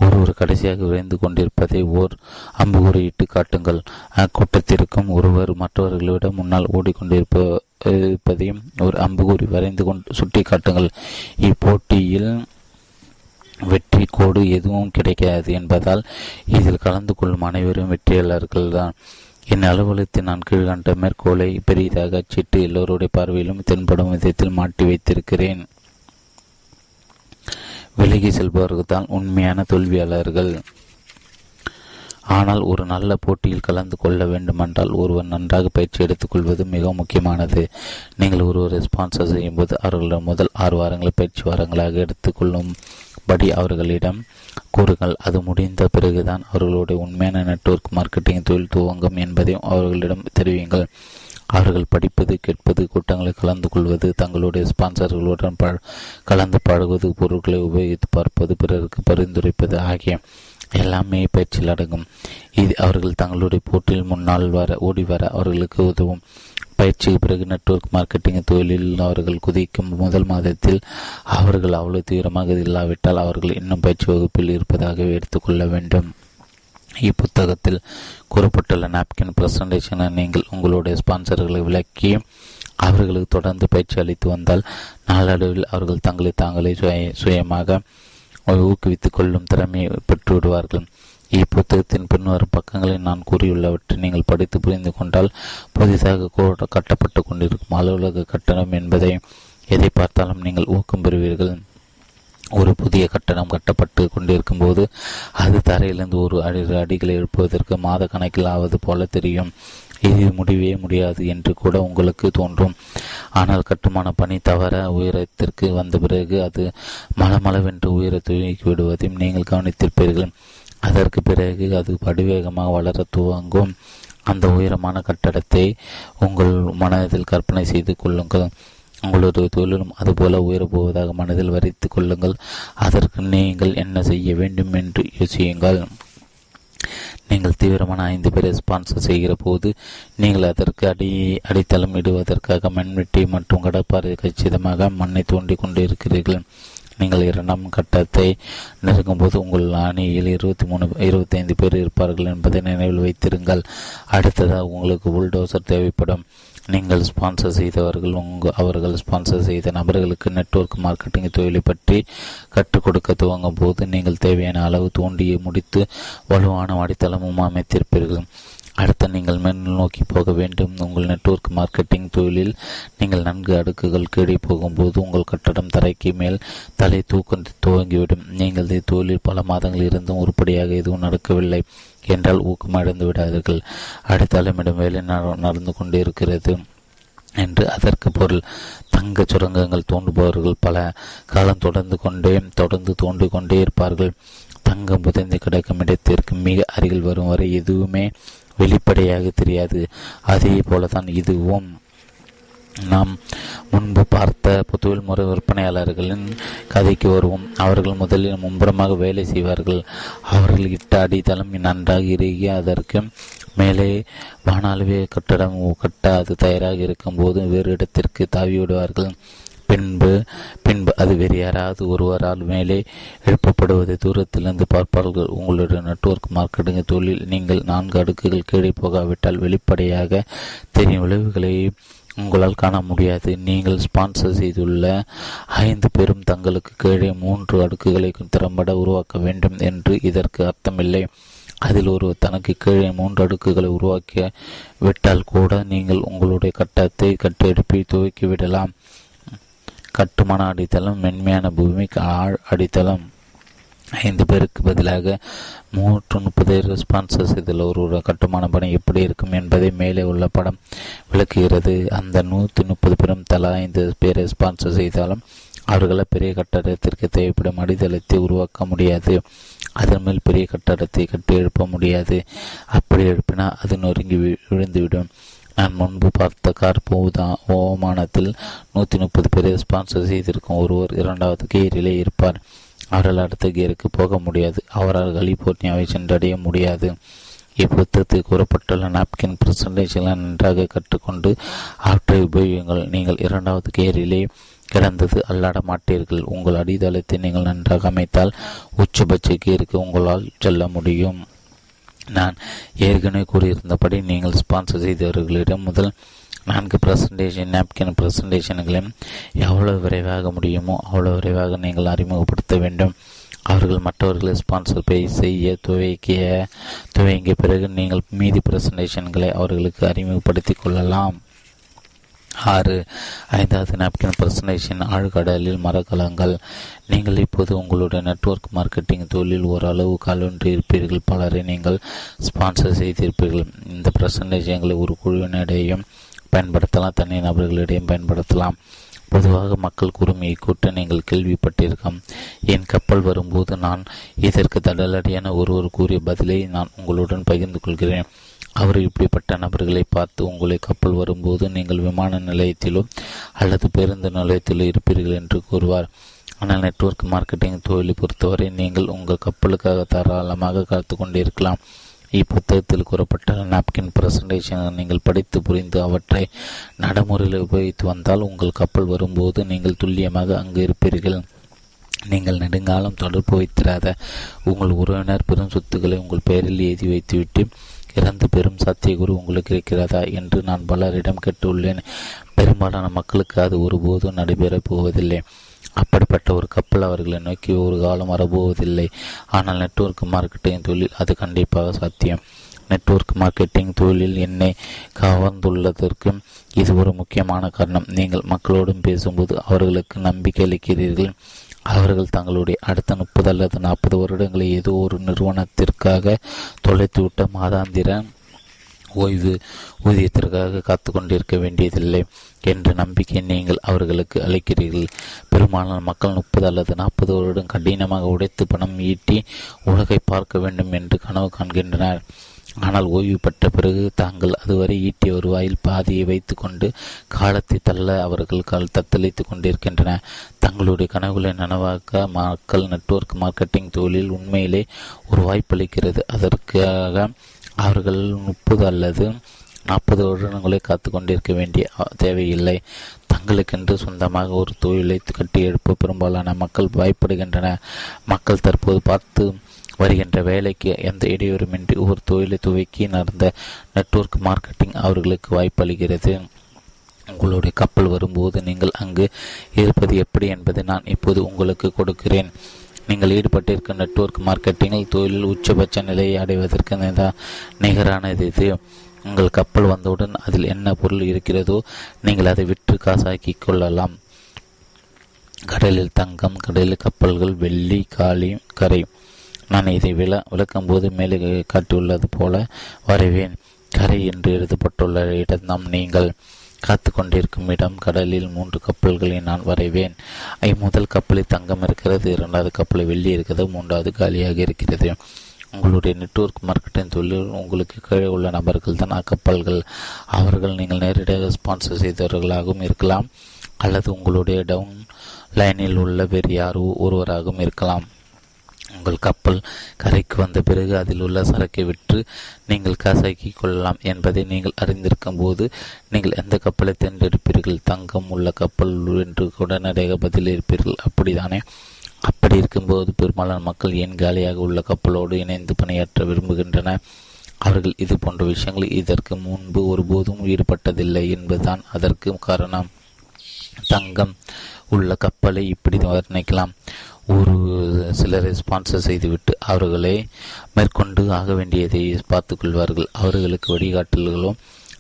ஒருவர் கடைசியாக விரைந்து கொண்டிருப்பதை ஓர் அம்புகுறியிட்டு காட்டுங்கள். அக்கூட்டத்திற்கும் ஒருவர் மற்றவர்களை விட முன்னால் ஓடிக்கொண்டிருப்பதையும் ஒரு அம்புகுறி வரைந்து கொண்டு சுட்டி காட்டுங்கள். இப்போட்டியில் வெற்றி கோடு எதுவும் கிடைக்காது என்பதால் இதில் கலந்து கொள்ளும் அனைவரும் வெற்றியாளர்கள் தான். என் அலுவலகத்தை நான் கீழ்கண்ட மேற்கோளை பெரிதாக அச்சிட்டு எல்லோருடைய பார்வையிலும் தென்படும் விதத்தில் மாட்டி வைத்திருக்கிறேன். விலகி செல்பவர்கள் தான் உண்மையான தோல்வியாளர்கள். ஆனால் ஒரு நல்ல போட்டியில் கலந்து கொள்ள வேண்டுமென்றால் ஒருவர் நன்றாக பயிற்சி எடுத்துக்கொள்வது மிக முக்கியமானது. நீங்கள் ஒருவரை ஸ்பான்சர் செய்யும்போது அவர்களிடம் முதல் 6 வாரங்களை பயிற்சி வாரங்களாக எடுத்துக்கொள்ளும்படி அவர்களிடம் கூறுங்கள். அது முடிந்த பிறகுதான் அவர்களுடைய உண்மையான நெட்வொர்க் மார்க்கெட்டிங் தொழில் துவங்கும் என்பதையும் அவர்களிடம் தெரிவிங்கள். அவர்கள் படிப்பது, கேட்பது, கூட்டங்களை கலந்து கொள்வது, தங்களுடைய ஸ்பான்சர்களுடன் கலந்து பழகுவது, பொருட்களை உபயோகித்து பார்ப்பது, பிறருக்கு பரிந்துரைப்பது ஆகிய எல்லாமே பயிற்சியில் அடங்கும். இது அவர்கள் தங்களுடைய போட்டியில் முன்னால் ஓடிவர அவர்களுக்கு உதவும். பயிற்சிக்கு பிறகு நெட்வொர்க் மார்க்கெட்டிங் தொழிலில் அவர்கள் குதிக்கும் முதல் மாதத்தில் அவர்கள் அவ்வளவு தீவிரமாக இல்லாவிட்டால் அவர்கள் இன்னும் பயிற்சி வகுப்பில் இருப்பதாகவே எடுத்துக்கொள்ள வேண்டும். இப்புத்தகத்தில் கூறப்பட்டுள்ள நாப்கின் பிரசன்டேஷனை நீங்கள் உங்களுடைய ஸ்பான்சர்களை விளக்கி அவர்களுக்கு தொடர்ந்து பயிற்சி அளித்து வந்தால் நாளடைவில் அவர்கள் தங்களை தாங்களே சுயமாக ஊக்குவித்துக் கொள்ளும் திறமையை பெற்றுவிடுவார்கள். இப்புத்தகத்தின் பின்வரும் பக்கங்களை நான் கூறியுள்ளவற்றை நீங்கள் படித்து புரிந்து கொண்டால் புதிதாக கட்டப்பட்டு கொண்டிருக்கும் அலுவலக கட்டணம் என்பதை எதை பார்த்தாலும் நீங்கள் ஊக்கம் பெறுவீர்கள். ஒரு புதிய கட்டணம் கட்டப்பட்டு கொண்டிருக்கும் போது அது தரையிலிருந்து ஒரு அடிகளை எழுப்புவதற்கு மாத கணக்கில் ஆவது போல தெரியும். இது முடிவே முடியாது என்று கூட உங்களுக்கு தோன்றும். ஆனால் கட்டுமான பணி தவற உயரத்திற்கு வந்த பிறகு அது மலமளவென்று உயரத்தை விடுவதையும் நீங்கள் கவனித்திருப்பீர்கள். அதற்கு பிறகு அது படிவேகமாக வளர துவங்கும். அந்த உயரமான கட்டடத்தை உங்கள் மனதில் கற்பனை செய்து கொள்ளுங்கள். உங்களுடைய தொழிலும் அதுபோல உயரப்போவதாக மனதில் வரித்து கொள்ளுங்கள். அதற்கு நீங்கள் என்ன செய்ய வேண்டும் என்று யோசியுங்கள். நீங்கள் தீவிரமான 5 பேரை ஸ்பான்சர் செய்கிற போது நீங்கள் அதற்கு அடித்தளம் இடுவதற்காக மண்வெட்டி மற்றும் கடப்பாறை கச்சிதமாக மண்ணை தோண்டி கொண்டு இருக்கிறீர்கள். நீங்கள் 2ஆம் கட்டத்தை நெருங்கும்போது உங்கள் அணியில் 25 பேர் இருப்பார்கள் என்பதை நினைவில் வைத்திருங்கள். அடுத்ததாக உங்களுக்கு புல்டோசர் தேவைப்படும். நீங்கள் ஸ்பான்சர் செய்தவர்கள் அவர்கள் ஸ்பான்சர் செய்த நபர்களுக்கு நெட்வொர்க் மார்க்கெட்டிங் தொழிலை பற்றி கற்றுக் கொடுக்க துவங்கும் போது நீங்கள் தேவையான அளவு தோண்டியை முடித்து வலுவான அடித்தளமும் அமைத்திருப்பீர்கள். அடுத்து நீங்கள் மேல் நோக்கி போக வேண்டும். உங்கள் நெட்வொர்க் மார்க்கெட்டிங் தொழிலில் நீங்கள் 4 அடுக்குகள் கீழே போகும்போது உங்கள் கட்டடம் தரைக்கு மேல் தலை தூக்கம் துவங்கிவிடும். நீங்கள் தொழிலில் பல மாதங்கள் இருந்தும் உருப்படியாக எதுவும் நடக்கவில்லை என்றால் ஊக்கமடைந்து விடாதீர்கள். அடுத்தளமிடம் வேலை நடந்து கொண்டு இருக்கிறது என்று அதற்கு பொருள். தங்க சுரங்கங்கள் தோண்டுபவர்கள் பல காலம் தொடர்ந்து தோண்டிக் கொண்டே இருப்பார்கள். தங்கம் புதைந்து கிடக்கும் இடத்திற்கு மிக அருகில் வரும் வரை எதுவுமே வெளிப்படையாக தெரியாது. அதே போலதான் இதுவும். நாம் முன்பு பார்த்த தொழில்முறை விற்பனையாளர்களின் கதைக்கு வருவோம். அவர்கள் முதலில் மும்புறமாக வேலை செய்வார்கள். அவர்கள் இட்ட அடித்தளம் நன்றாக இறுகி அதற்கு மேலே வானாலுவே கட்டடம் கட்ட அது தயாராக இருக்கும் போது வேறு இடத்திற்கு தாவிவிடுவார்கள். பின்பு அது வேறு யாராவது ஒருவரால் மேலே எழுப்பப்படுவதை தூரத்திலிருந்து பார்ப்பார்கள். உங்களுடைய நெட்வொர்க் மார்க்கெட்டிங் தொழில் நீங்கள் 4 அடுக்குகள் கீழே போகாவிட்டால் வெளிப்படையாக தெரியும் விளைவுகளை உங்களால் காண முடியாது. நீங்கள் ஸ்பான்சர் செய்துள்ள 5 பேரும் தங்களுக்கு கீழே 3 அடுக்குகளை திறம்பட உருவாக்க வேண்டும் என்று இதற்கு அர்த்தமில்லை. அதில் ஒரு தனக்கு கீழே 3 அடுக்குகளை உருவாக்கி விட்டால் கூட நீங்கள் உங்களுடைய கட்டத்தை கட்டெடுப்பி துவக்கிவிடலாம். கட்டுமான அடித்தளம் மென்மையான பூமி. ஆழ் அடித்தளம். 5 பேருக்கு பதிலாக 330 ரெஸ்பான்சஸ் இதில் ஒரு கட்டுமான பணி எப்படி இருக்கும் என்பதை மேலே உள்ள படம் விளக்குகிறது. அந்த 130 பேரும் தலா 5 பேரை ஸ்பான்சர் செய்தாலும் அவர்களை பெரிய கட்டடத்திற்கு தேவைப்படும் அடித்தளத்தை உருவாக்க முடியாது. அதன் மேல் பெரிய கட்டடத்தை கட்டி எழுப்ப முடியாது. அப்படி எழுப்பினால் அது நொறுங்கி விழுந்துவிடும். நான் முன்பு பார்த்த ஓமானத்தில் 130 பேரை ஸ்பான்சர் செய்திருக்கும் ஒருவர் 2வது கியரிலே இருப்பார். அவரால் அடுத்த கியருக்கு போக முடியாது. அவரால் கலிபோர்னியாவை சென்றடைய முடியாது. இப்புத்தகத்தில் கூறப்பட்டுள்ள நாப்கின் பிரசன்டேஷனை நன்றாக கற்றுக்கொண்டு அவற்றை உபயோகங்கள். நீங்கள் 2வது கியரிலே கிடந்தது அல்லாட மாட்டீர்கள். உங்கள் அடித்தளத்தை நீங்கள் நன்றாக அமைத்தால் உச்சபட்ச கியருக்கு உங்களால் செல்ல முடியும். நான் ஏற்கனவே கூறியிருந்தபடி நீங்கள் ஸ்பான்சர் செய்தவர்களிடம் முதல் 4 நாப்கின் பிரசன்டேஷன்களையும் எவ்வளவு விரைவாக முடியுமோ அவ்வளவு விரைவாக நீங்கள் அறிமுகப்படுத்த வேண்டும். அவர்கள் மற்றவர்களை ஸ்பான்சர் செய்ய துவங்கிய பிறகு நீங்கள் மீதி பிரசன்டேஷன்களை அவர்களுக்கு அறிமுகப்படுத்திக் கொள்ளலாம். 6. 5வது நாப்கின் பிரசன்டேஷன். ஆழ்கடலில் மரக்கலங்கள். நீங்கள் இப்போது உங்களுடைய நெட்வொர்க் மார்க்கெட்டிங் தொழில் ஓரளவு காலொன்றி இருப்பீர்கள். பலரை நீங்கள் ஸ்பான்சர் செய்திருப்பீர்கள். இந்த பிரசன்டேஷன்களை ஒரு குழுவினரிடையும் பயன்படுத்தலாம், தனி நபர்களிடையும் பயன்படுத்தலாம். பொதுவாக மக்கள் குறுமையை கூட்ட நீங்கள் கேள்விப்பட்டிருக்க. என் கப்பல் வரும்போது நான் இதற்கு தடலடியான ஒருவர் கூறிய பதிலை நான் உங்களுடன் பகிர்ந்து கொள்கிறேன். அவர் இப்படிப்பட்ட நபர்களை பார்த்து, உங்களை கப்பல் வரும்போது நீங்கள் விமான நிலையத்திலோ அல்லது பேருந்து நிலையத்திலோ இருப்பீர்கள் என்று கூறுவார். ஆனால் நெட்வொர்க் மார்க்கெட்டிங் தொழிலை பொறுத்தவரை நீங்கள் உங்கள் கப்பலுக்காக தாராளமாக காத்து கொண்டிருக்கலாம். இப்புத்தகத்தில் கூறப்பட்ட நாப்கின் பிரசன்டேஷன் நீங்கள் படித்து புரிந்து அவற்றை நடைமுறையில் உபயோகித்து வந்தால் உங்கள் கப்பல் வரும்போது நீங்கள் துல்லியமாக அங்கு இருப்பீர்கள். நீங்கள் நெடுங்காலம் தொடர்பு வைத்திராத உங்கள் உறவினர் பெரும் சொத்துக்களை உங்கள் பெயரில் எழுதி வைத்துவிட்டு இறந்து பெரும் சாத்தியக்கூறு உங்களுக்கு இருக்கிறதா என்று நான் பலரிடம் கேட்டுள்ளேன். பெரும்பாலான மக்களுக்கு அது ஒருபோதும் நடைபெறப் போவதில்லை. அப்படிப்பட்ட ஒரு கப்பல் அவர்களை நோக்கி ஒரு காலம் வரப்போவதில்லை. ஆனால் நெட்வொர்க் மார்க்கெட்டிங் தொழில் அது கண்டிப்பாக சாத்தியம். நெட்வொர்க் மார்க்கெட்டிங் தொழிலில் என்னை கவர்ந்துள்ளதற்கு இது ஒரு முக்கியமான காரணம். நீங்கள் மக்களோடும் பேசும்போது அவர்களுக்கு நம்பிக்கை அளிக்கிறீர்கள். அவர்கள் தங்களுடைய அடுத்த 30 அல்லது 40 வருடங்களை ஏதோ ஒரு நிறுவனத்திற்காக தொலைத்துவிட்ட மாதாந்திர ஓய்வு ஊதியத்திற்காக காத்து கொண்டிருக்க வேண்டியதில்லை என்ற நம்பிக்கையை நீங்கள் அவர்களுக்கு அளிக்கிறீர்கள். பெரும்பாலான மக்கள் 30 அல்லது 40 வருடம் கடினமாக உடைத்து பணம் ஈட்டி உலகை பார்க்க வேண்டும் என்று கனவு காண்கின்றனர். ஆனால் ஓய்வு பெற்ற பிறகு தாங்கள் அதுவரை ஈட்டிய வருவாயில் பாதியை வைத்து கொண்டு காலத்தை தள்ள அவர்கள் தத்தளித்து கொண்டிருக்கின்றன. தங்களுடைய கனவுகளை நனவாக்க மக்கள் நெட்வொர்க் மார்க்கெட்டிங் தொழிலில் உண்மையிலே ஒரு வாய்ப்பளிக்கிறது. அதற்காக அவர்கள் 30 அல்லது 40 வருடங்களை காத்து கொண்டிருக்க வேண்டிய தேவையில்லை. தங்களுக்கென்று சொந்தமாக ஒரு தொழிலை கட்டி எழுப்ப பெரும்பாலான மக்கள் வாய்ப்படுகின்றனர். மக்கள் தற்போது பார்த்து வருகின்ற வேலைக்கு எந்த இடையூறுமின்றி ஒரு தொழிலை துவக்கி நடந்த நெட்வொர்க் மார்க்கெட்டிங் அவர்களுக்கு வாய்ப்பளிக்கிறது. உங்களுடைய கப்பல் வரும்போது நீங்கள் அங்கு இருப்பது எப்படி என்பதை நான் இப்போது உங்களுக்கு கொடுக்கிறேன். நீங்கள் ஈடுபட்டிருக்கும் நெட்வொர்க் மார்க்கெட்டிங்கில் தொழிலில் உச்சபட்ச நிலையை அடைவதற்கு நிகரானது இது. உங்கள் கப்பல் வந்தவுடன் அதில் என்ன பொருள் இருக்கிறதோ நீங்கள் அதை விற்று காசாக்கி கொள்ளலாம். கடலில் தங்கம், கடலில் கப்பல்கள், வெள்ளி, காளி, கரை. நான் இதை விளக்கும்போது மேலே காட்டியுள்ளது போல வரைவேன். கரை என்று எழுதப்பட்டுள்ள இடம்தான் நீங்கள் காத்து கொண்டிருக்கும் இடம். கடலில் 3 கப்பல்களை நான் வரைவேன். முதல் கப்பலில் தங்கம் இருக்கிறது, 2வது கப்பலில் வெள்ளி இருக்கிறது, 3வது காலியாக இருக்கிறது. உங்களுடைய நெட்வொர்க் மார்க்கெட்டிங் தொழில் உங்களுக்கு கீழே உள்ள நபர்கள் தான் கப்பல்கள். அவர்கள் நீங்கள் நேரடியாக ஸ்பான்சர் செய்தவர்களாகவும் இருக்கலாம் அல்லது உங்களுடைய டவுன் லைனில் உள்ள வேறு யாரோ ஒருவராகவும் இருக்கலாம். உங்கள் கப்பல் கரைக்கு வந்த பிறகு அதில் உள்ள சரக்கை விற்று நீங்கள் காசாக்கி கொள்ளலாம் என்பதை நீங்கள் அறிந்திருக்கும் போது நீங்கள் எந்த கப்பலை தேர்ந்தெடுப்பீர்கள்? தங்கம் உள்ள கப்பல் என்று உடனடியாக பதில் இருப்பீர்கள், அப்படிதானே? அப்படி இருக்கும்போது பெரும்பாலான மக்கள் ஏன் காலியாக உள்ள கப்பலோடு இணைந்து பணியாற்ற விரும்புகின்றனர். அவர்கள் இது போன்ற விஷயங்கள் இதற்கு முன்பு ஒருபோதும் ஈடுபட்டதில்லை என்பதுதான் அதற்கு காரணம். தங்கம் உள்ள கப்பலை இப்படி வர்ணிக்கலாம். ஒரு சிலரை ஸ்பான்சர் செய்துவிட்டு அவர்களை மேற்கொண்டு ஆக வேண்டியதை பார்த்து கொள்வார்கள். அவர்களுக்கு வழிகாட்டல்களோ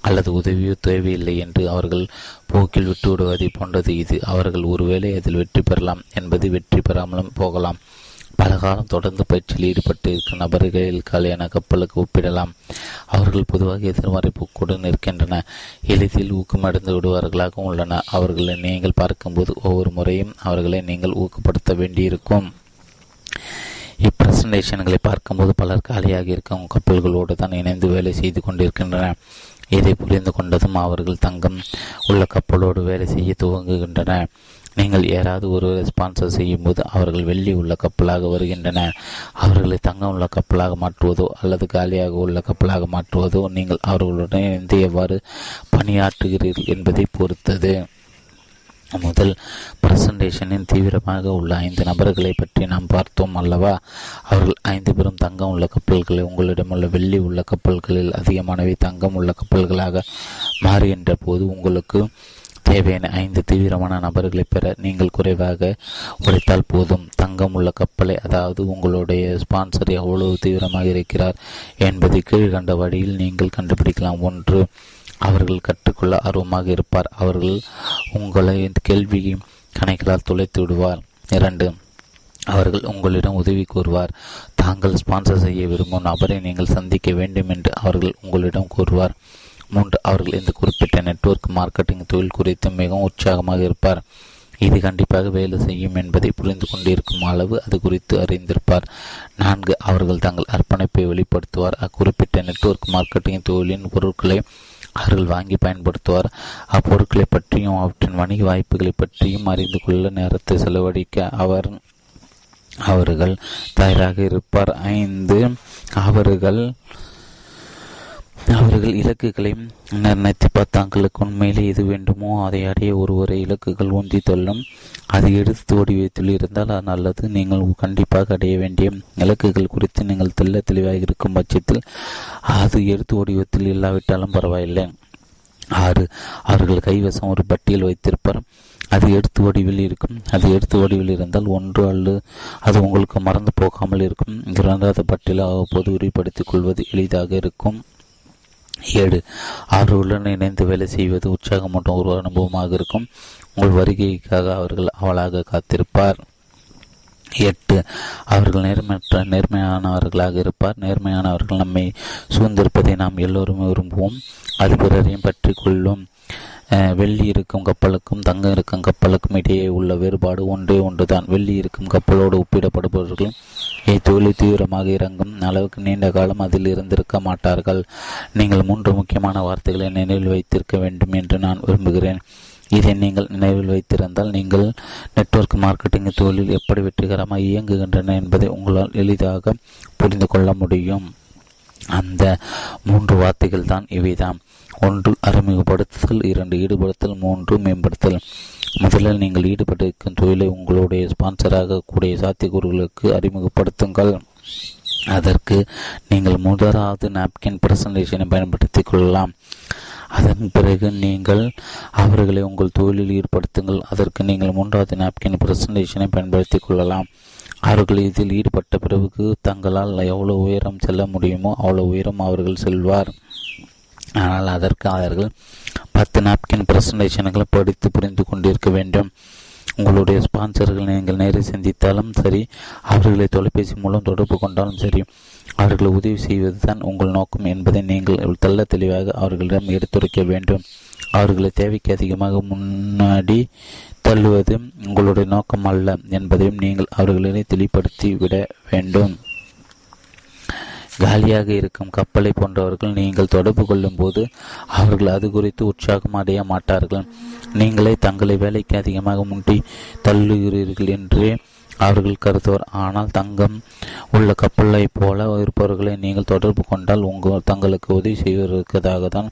அல்லது உதவியோ தேவையில்லை என்று அவர்கள் போக்கில் விட்டுவிடுவதை போன்றது இது. அவர்கள் ஒருவேளை அதில் வெற்றி பெறலாம் என்பது வெற்றி பெறாமலும் போகலாம். பலகாலம் தொடர்ந்து பயிற்சியில் ஈடுபட்டிருக்கும் நபர்களில் காலியான கப்பலுக்கு ஒப்பிடலாம். அவர்கள் பொதுவாக எதிர்மறை போக்குடன் இருக்கின்றன, எளிதில் ஊக்கமடைந்து விடுவார்களாகவும் உள்ளன. அவர்களை நீங்கள் பார்க்கும்போது ஒவ்வொரு முறையும் அவர்களை நீங்கள் ஊக்கப்படுத்த வேண்டியிருக்கும். இப்பிரசன்டேஷன்களை பார்க்கும்போது பலர் காலியாக இருக்கும் கப்பல்களோடு தான் இணைந்து வேலை செய்து கொண்டிருக்கின்றன. இதை புரிந்து கொண்டதும் அவர்கள் தங்கம் உள்ள கப்பலோடு வேலை செய்ய துவங்குகின்றன. நீங்கள் யாராவது ஒரு ஸ்பான்சர் செய்யும் போது அவர்கள் வெள்ளி உள்ள கப்பலாக வருகின்றனர். அவர்களை தங்கம் உள்ள கப்பலாக மாற்றுவதோ அல்லது காலியாக உள்ள கப்பலாக மாற்றுவதோ நீங்கள் அவர்களுடன் இணைந்து எவ்வாறு பணியாற்றுகிறீர்கள் என்பதை பொறுத்தது. முதல் பிரசன்டேஷனின் தீவிரமாக உள்ள 5 நபர்களை பற்றி நாம் பார்த்தோம் அல்லவா? அவர்கள் 5 பேரும் தங்கம் உள்ள கப்பல்களை உங்களிடமுள்ள வெள்ளி உள்ள கப்பல்களில் அதிகமானவை தங்கம் உள்ள கப்பல்களாக மாறுகின்ற போது உங்களுக்கு தேவையான 5 தீவிரமான நபர்களை பெற நீங்கள் குறைவாக உழைத்தால் போதும். தங்கம் உள்ள கப்பலை, அதாவது உங்களுடைய ஸ்பான்சர் எவ்வளவு தீவிரமாக இருக்கிறார் என்பதை கீழ்கண்ட வழியில் நீங்கள் கண்டுபிடிக்கலாம். 1. அவர்கள் கற்றுக்கொள்ள ஆர்வமாக இருப்பார். அவர்கள் உங்களை கேள்வி கணக்கிலால் துளைத்து விடுவார். 2. அவர்கள் உங்களிடம் உதவி கூறுவார். தாங்கள் ஸ்பான்சர் செய்ய விரும்பும் நபரை நீங்கள் சந்திக்க வேண்டும் என்று அவர்கள் உங்களிடம் கூறுவார். 3. அவர்கள் இந்த குறிப்பிட்ட நெட்வொர்க் மார்க்கெட்டிங் தொழில் குறித்து மிகவும் உற்சாகமாக இருப்பார். இது கண்டிப்பாக வேலை செய்யும் என்பதை புரிந்து கொண்டிருக்கும் அளவு அது குறித்து அறிந்திருப்பார். 4. அவர்கள் தங்கள் அர்ப்பணிப்பை வெளிப்படுத்துவார். அக்குறிப்பிட்ட நெட்வொர்க் மார்க்கெட்டிங் தொழிலின் பொருட்களை அவர்கள் வாங்கி பயன்படுத்துவார். அப்பொருட்களை பற்றியும் அவற்றின் வணிக வாய்ப்புகளை பற்றியும் அறிந்து கொள்ள நேரத்தை செலவழிக்க அவர்கள் தயாராக இருப்பார். 5. அவர்கள் இலக்குகளை நிர்ணயித்துப்பார். தாங்களுக்கு உண்மையிலே எது வேண்டுமோ அதை அடைய ஒருவரை இலக்குகள் ஒன்றி தள்ளும். அது எடுத்து வடிவத்தில் இருந்தால் அது நல்லது. நீங்கள் கண்டிப்பாக அடைய வேண்டிய இலக்குகள் குறித்து நீங்கள் தெல்ல தெளிவாக இருக்கும் பட்சத்தில் அது எடுத்து வடிவத்தில் இல்லாவிட்டாலும் பரவாயில்லை. 6. அவர்கள் கைவசம் ஒரு பட்டியல் வைத்திருப்பார். அது எடுத்து வடிவில் இருக்கும். அது எடுத்து வடிவில் இருந்தால் ஒன்று அல்லது அது உங்களுக்கு மறந்து போகாமல் இருக்கும். இரண்டாவது பட்டியலை அவ்வப்போது உறுதிப்படுத்திக் கொள்வது எளிதாக இருக்கும். 7. அவர்களுடன் இணைந்து வேலை செய்வது உற்சாகம் மற்றும் ஒரு அனுபவமாக இருக்கும். உங்கள் வருகைக்காக அவர்கள் அவளாக காத்திருப்பார். 8. அவர்கள் நேர்மையானவர்களாக இருப்பார். நேர்மையானவர்கள் நம்மை சூழ்ந்திருப்பதை நாம் எல்லோருமே விரும்புவோம். அது பிறரையும் பற்றி கொள்ளும். வெள்ளி இருக்கும் கப்பலுக்கும் தங்கம் இருக்கும் கப்பலுக்கும் இடையே உள்ள வேறுபாடு ஒன்று தான். வெள்ளி இருக்கும் கப்பலோடு ஒப்பிடப்படுபவர்கள் தொழில் தீவிரமாக இறங்கும் அளவுக்கு நீண்ட காலம் அதில் இருந்திருக்க மாட்டார்கள். நீங்கள் 3 முக்கியமான வார்த்தைகளை நினைவில் வைத்திருக்க வேண்டும் என்று நான் விரும்புகிறேன். இதை நீங்கள் நினைவில் வைத்திருந்தால் நீங்கள் நெட்வொர்க் மார்க்கெட்டிங் தொழிலில் எப்படி வெற்றிகரமாக இயங்குகின்றன என்பதை உங்களால் எளிதாக புரிந்து கொள்ள முடியும். அந்த 3 வார்த்தைகள் தான் இவைதான். 1. அறிமுகப்படுத்துதல். 2. ஈடுபடுத்தல். 3. மேம்படுத்தல். முதலில் நீங்கள் ஈடுபட்டிருக்கும் தொழிலை உங்களுடைய ஸ்பான்சராக கூடிய சாத்தியக்கூறுகளுக்கு அறிமுகப்படுத்துங்கள். அதற்கு நீங்கள் முதலாவது நாப்கின் பிரசன்டேஷனை பயன்படுத்தி கொள்ளலாம். அதன் பிறகு நீங்கள் அவர்களை உங்கள் தொழிலில் ஈடுபடுத்துங்கள். அதற்கு நீங்கள் 3வது நாப்கின் பிரசன்டேஷனை பயன்படுத்தி கொள்ளலாம். அவர்கள் இதில் ஈடுபட்ட பிறகு தங்களால் எவ்வளோ உயரம் செல்ல முடியுமோ அவ்வளோ உயரம் அவர்கள் செல்வார். ஆனால் அதற்கு அவர்கள் 10 நாப்கின் பிரசன்டேஷன்களை படித்து புரிந்து கொண்டிருக்க வேண்டும். உங்களுடைய ஸ்பான்சர்களை நீங்கள் நேரில் சந்தித்தாலும் சரி, அவர்களை தொலைபேசி மூலம் தொடர்பு கொண்டாலும் சரி, அவர்களை உதவி செய்வது தான் உங்கள் நோக்கம் என்பதை நீங்கள் தெல்ல தெளிவாக அவர்களிடம் எடுத்துரைக்க வேண்டும். அவர்களை தேவைக்கு அதிகமாக முன்னாடி தள்ளுவது உங்களுடைய நோக்கம் அல்ல என்பதையும் நீங்கள் அவர்களிடையே தெளிப்படுத்தி விட வேண்டும். காலியாக இருக்கும் கப்பலை போன்றவர்கள் நீங்கள் தொடர்பு கொள்ளும் போது அவர்கள் அது குறித்து உற்சாகம் அடைய மாட்டார்கள். நீங்களே தங்களை வேலைக்கு அதிகமாக முண்டி தள்ளுகிறீர்கள் என்றே அவர்கள் கருதுவர். ஆனால் தங்கம் உள்ள கப்பலை போல இருப்பவர்களை நீங்கள் தொடர்பு கொண்டால் தங்களுக்கு உதவி செய்வதற்காகத்தான்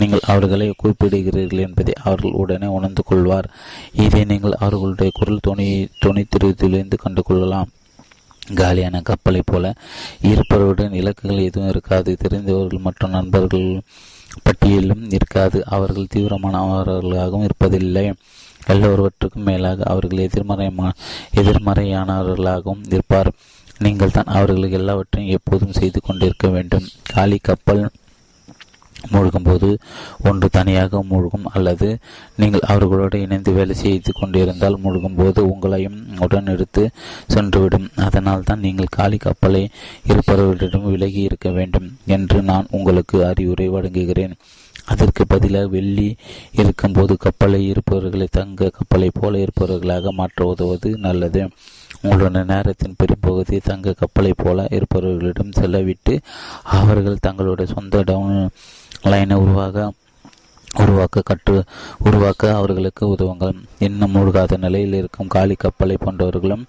நீங்கள் அவர்களை குறிப்பிடுகிறீர்கள் என்பதை அவர்கள் உடனே உணர்ந்து கொள்வார். இதை நீங்கள் அவர்களுடைய குரல் துணித்திருத்திலிருந்து கண்டுகொள்ளலாம். காலியான கப்பலை போல இருப்பவருடன் இலக்குகள் எதுவும் இருக்காது. தெரிந்தவர்கள் மற்றும் நண்பர்கள் பட்டியலும் இருக்காது. அவர்கள் தீவிரமானவர்களாகவும் இருப்பதில்லை. எல்லோருவற்றுக்கும் மேலாக அவர்கள் எதிர்மறையானவர்களாகவும் இருப்பார். நீங்கள் தான் அவர்களுக்கு எல்லாவற்றையும் எப்போதும் செய்து கொண்டிருக்க வேண்டும். காலி கப்பல் மூழ்கும்போது ஒன்று தனியாக மூழ்கும், அல்லது நீங்கள் அவர்களோடு இணைந்து வேலை செய்து கொண்டிருந்தால் மூழ்கும்போது உங்களையும் உடன் எடுத்து சென்றுவிடும். அதனால் தான் நீங்கள் காலி கப்பலை இருப்பவர்களிடம் விலகி இருக்க வேண்டும் என்று நான் உங்களுக்கு அறிவுரை வழங்குகிறேன். அதற்கு பதிலாக வெள்ளி இருக்கும்போது கப்பலை இருப்பவர்களை தங்க கப்பலை போல இருப்பவர்களாக மாற்ற உதவுவது நல்லது. உங்களுடைய நேரத்தின் பெரும்பகுதியை தங்க கப்பலை போல இருப்பவர்களிடம் செலவிட்டு அவர்கள் தங்களுடைய சொந்த லைனை உருவாக்க அவர்களுக்கு உதவுங்கள். இன்னும் மூழ்காத நிலையில் இருக்கும் காலி கப்பலை போன்றவர்களும்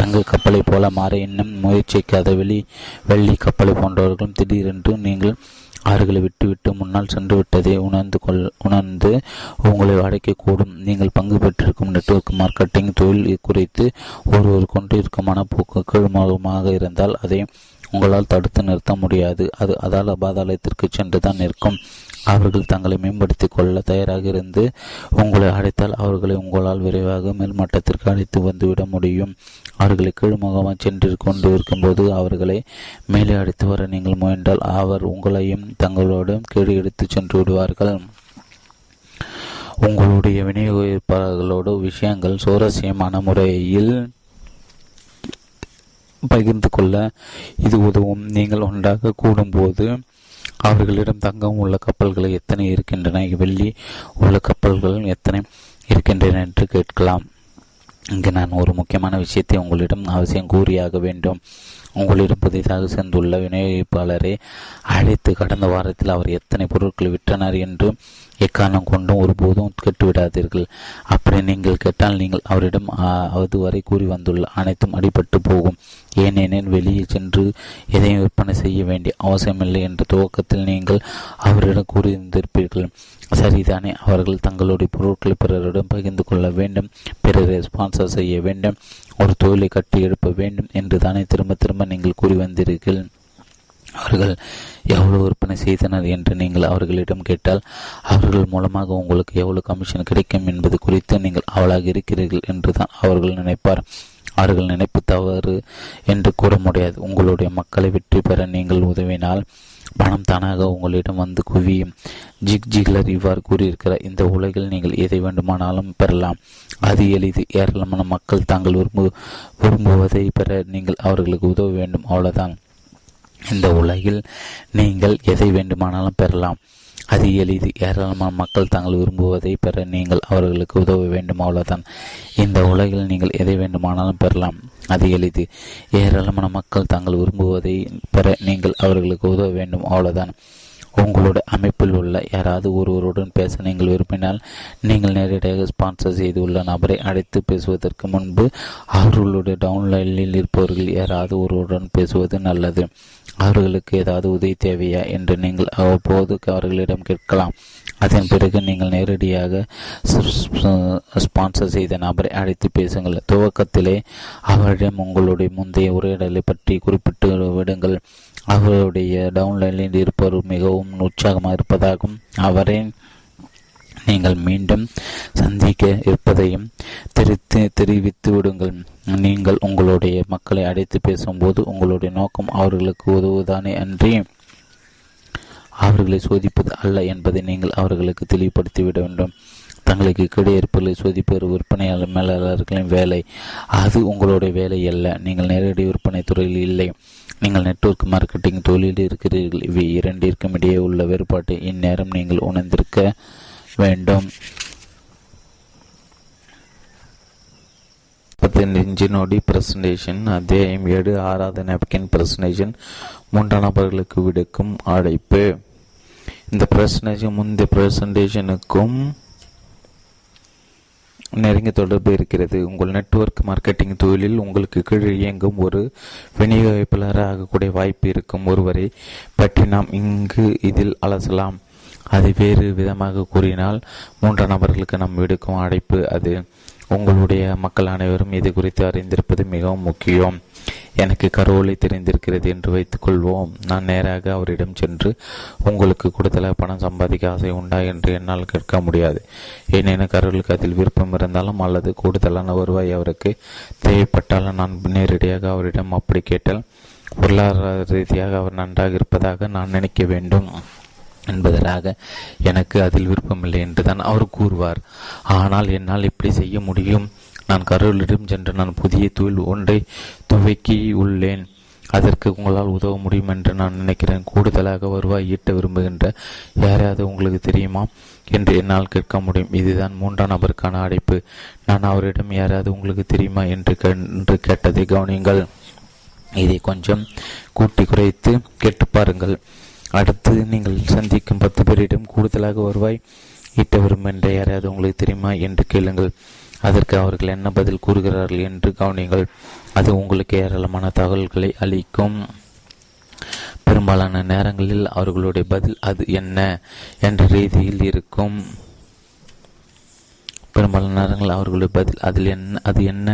தங்க கப்பலை போல மாற இன்னும் முயற்சிக்காத வெள்ளி கப்பலை போன்றவர்களும் திடீரென்று நீங்கள் அவர்களை விட்டுவிட்டு முன்னால் சென்று விட்டதை உணர்ந்து உங்களை அடைக்கக்கூடும். நீங்கள் பங்கு பெற்றிருக்கும் நெட்வொர்க் மார்க்கெட்டிங் தொழில் குறித்து ஒருவர் கொண்டிருக்கும் மனப்போக்கு கீழ்மூலமாக இருந்தால் அதை உங்களால் தடுத்து நிறுத்த முடியாது. அது அதால பாதாளத்திற்கு சென்று தான் நிற்கும். அவர்கள் தங்களை மேம்படுத்திக் கொள்ள தயாராக இருந்து உங்களை அழைத்தால் அவர்களை உங்களால் விரைவாக மேல்மட்டத்திற்கு அழைத்து வந்துவிட முடியும். அவர்களை கீழ்முகமாக சென்று கொண்டு இருக்கும்போது அவர்களை மேலே அழைத்து வர நீங்கள் முயன்றால் அவர் உங்களையும் தங்களோடு கீழ் எடுத்து சென்று விடுவார்கள். உங்களுடைய விநியோகிப்பாளர்களோடு விஷயங்கள் சுவாரஸ்யமான முறையில் பகிர்ந்து கொள்ள இது உதவும். நீங்கள் ஒன்றாக கூடும்போது அவர்களிடம் தங்கம் உள்ள கப்பல்களை எத்தனை இருக்கின்றன, வெள்ளி உள்ள கப்பல்கள் எத்தனை இருக்கின்றன என்று கேட்கலாம். இங்கு நான் ஒரு முக்கியமான விஷயத்தை உங்களிடம் அவசியம் கூறியாக வேண்டும். உங்களிடம் புதிதாக சென்றுள்ள விநியோகிப்பாளரை அழைத்து கடந்த வாரத்தில் அவர் எத்தனை பொருட்கள் விற்றனர் என்று எக்காரணம் கொண்டும் ஒருபோதும் கேட்டுவிடாதீர்கள். அப்படி நீங்கள் கேட்டால் நீங்கள் அவரிடம் அதுவரை கூறி வந்துள்ள அனைத்தும் அடிபட்டு போகும். ஏனெனில் வெளியே சென்று எதையும் விற்பனை செய்ய வேண்டிய அவசியமில்லை என்று துவக்கத்தில் நீங்கள் அவரிடம் கூறியிருந்திருப்பீர்கள். சரிதானே? அவர்கள் தங்களுடைய பொருட்களை பிறரிடம் பகிர்ந்து கொள்ள வேண்டும், பிறரை ஸ்பான்சர் செய்ய வேண்டும், ஒரு தொழிலை கட்டி எழுப்ப வேண்டும் என்று தானே திரும்ப திரும்ப நீங்கள் கூறி வந்தீர்கள். அவர்கள் எவ்வளவு விற்பனை செய்தனர் என்று நீங்கள் அவர்களிடம் கேட்டால் அவர்கள் மூலமாக உங்களுக்கு எவ்வளவு கமிஷன் கிடைக்கும் என்பது குறித்து நீங்கள் அவளாக இருக்கிறீர்கள் என்று தான் அவர்கள் நினைப்பார். அவர்கள் நினைப்பு தவறு என்று கூற முடியாது. உங்களுடைய மக்களை வெற்றி பெற நீங்கள் உதவினால் பணம் தானாக உங்களிடம் வந்து குவியும். ஜிக் ஜிக்லர் இவ்வாறு கூறியிருக்கிறார், இந்த உலகில் நீங்கள் எதை வேண்டுமானாலும் பெறலாம், அது எளிது. ஏராளமான மக்கள் தாங்கள் விரும்புவதை பெற நீங்கள் அவர்களுக்கு உதவ வேண்டும், அவ்வளவுதான். இந்த உலகில் நீங்கள் எதை வேண்டுமானாலும் பெறலாம், அது எளிது. ஏராளமான மக்கள் தாங்கள் விரும்புவதை பெற நீங்கள் அவர்களுக்கு உதவ வேண்டும், அவ்வளவுதான். இந்த உலகில் நீங்கள் எதை வேண்டுமானாலும் பெறலாம், அது எளிது. ஏராளமான மக்கள் தாங்கள் விரும்புவதை பெற நீங்கள் அவர்களுக்கு உதவ வேண்டும், அவ்வளவுதான். உங்களோட அமைப்பில் உள்ள யாராவது ஒருவருடன் பேச நீங்கள் விரும்பினால் நீங்கள் நேரடியாக ஸ்பான்சர் செய்துள்ள நபரை அழைத்து பேசுவதற்கு முன்பு அவர்களுடைய டவுன்லைனில் இருப்பவர்கள் யாராவது ஒருவருடன் பேசுவது நல்லது. அவர்களுக்கு ஏதாவது உதவி தேவையா என்று நீங்கள் அவ்வப்போது அவர்களிடம் கேட்கலாம். அதன் பிறகு நீங்கள் நேரடியாக ஸ்பான்சர் செய்த நபரை அழைத்து பேசுங்கள். துவக்கத்திலே அவரிடம் உங்களுடைய முந்தைய உரையாடலை பற்றி குறிப்பிட்டு விடுங்கள். அவருடைய டவுன்லைனில் இருப்பவர் மிகவும் உற்சாகமாக இருப்பதாகவும் அவரை நீங்கள் மீண்டும் சந்திக்க இருப்பதையும் தெரிவித்து விடுங்கள். நீங்கள் உங்களுடைய மக்களை அழைத்து பேசும்போது உங்களுடைய நோக்கம் அவர்களுக்கு உதவுதானே அன்றி அவர்களை சோதிப்பது அல்ல என்பதை நீங்கள் அவர்களுக்கு தெளிவுபடுத்திவிட வேண்டும். தங்களுக்கு கிடை இருப்பதை சோதிப்பது விற்பனையாளர் மேலாளர்களின் வேலை, அது உங்களுடைய வேலை அல்ல. நீங்கள் நேரடி விற்பனை துறையில் இல்லை, நீங்கள் நெட்வொர்க் மார்க்கெட்டிங் தொழிலில் இருக்கிறீர்கள். இவை இரண்டிற்கும் இடையே உள்ள வேறுபாட்டை இந்நேரம் நீங்கள் உணர்ந்திருக்க வேண்டும். நொடி பிரசன்டேஷன் அத்தியாயம் 7 6வது நாப்கின் பிரசன்டேஷன் மூன்றாம் நபர்களுக்கு விடுக்கும் அழைப்பு. இந்த பிரசன்டேஷன் முந்தைய பிரசன்டேஷனுக்கும் நெருங்கிய தொடர்பு இருக்கிறது. உங்கள் நெட்வொர்க் மார்க்கெட்டிங் தொழிலில் உங்களுக்கு கீழ் இயங்கும் ஒரு விநியோகிப்பாளராக ஆகக்கூடிய வாய்ப்பு இருக்கும் ஒருவரை பற்றி நாம் இங்கு இதில் அலசலாம். அது வேறு விதமாக கூறினால் மூன்றாம் நபர்களுக்கு நாம் விடுக்கும் அழைப்பு அது. உங்களுடைய மக்கள் அனைவரும் இது குறித்து அறிந்திருப்பது மிகவும் முக்கியம். எனக்கு கரோலை தெரிந்திருக்கிறது என்று வைத்துக்கொள்வோம். நான் நேராக அவரிடம் சென்று உங்களுக்கு கூடுதலாக பணம் சம்பாதிக்க ஆசை உண்டா என்று என்னால் கேட்க முடியாது. ஏனெனும் கரோலுக்கு அதில் விருப்பம் இருந்தாலும் அல்லது கூடுதலான வருவாய் அவருக்கு தேவைப்பட்டாலும் நான் நேரடியாக அவரிடம் அப்படி கேட்டால் பொருளாதார ரீதியாக அவர் நன்றாக இருப்பதாக நான் நினைக்க வேண்டும் என்பதற்காக எனக்கு அதில் விருப்பமில்லை என்றுதான் அவர் கூறுவார். ஆனால் என்னால் எப்படி செய்ய முடியும்? நான் கரோலிடம் சென்று நான் புதிய தொழில் ஒன்றை துவக்கி உள்ளேன், அதற்கு உங்களால் உதவ முடியும் என்று நான் நினைக்கிறேன். கூடுதலாக வருவாய் ஈட்ட விரும்புகின்ற யாரையாவது உங்களுக்கு தெரியுமா என்று என்னால் கேட்க முடியும். இதுதான் மூன்றாம் நபருக்கான அழைப்பு. நான் அவரிடம் யாராவது உங்களுக்கு தெரியுமா என்று கேட்டதை கவனியுங்கள். இதை கொஞ்சம் கூட்டி குறைத்து கேட்டு பாருங்கள். அடுத்து நீங்கள் சந்திக்கும் 10 பேரிடம் கூடுதலாக வருவாய் ஈட்ட விரும்புகின்ற யாராவது உங்களுக்கு தெரியுமா என்று கேளுங்கள். அதற்கு அவர்கள் என்ன பதில் கூறுகிறார்கள் என்று கவனியுங்கள். அது உங்களுக்கு ஏராளமான தகவல்களை அளிக்கும். பெரும்பாலான நேரங்களில் அவர்களுடைய பதில் அது என்ன என்ற ரீதியில் இருக்கும். பெரும்பாலான நேரங்கள் அவர்களுடைய பதில் அது என்ன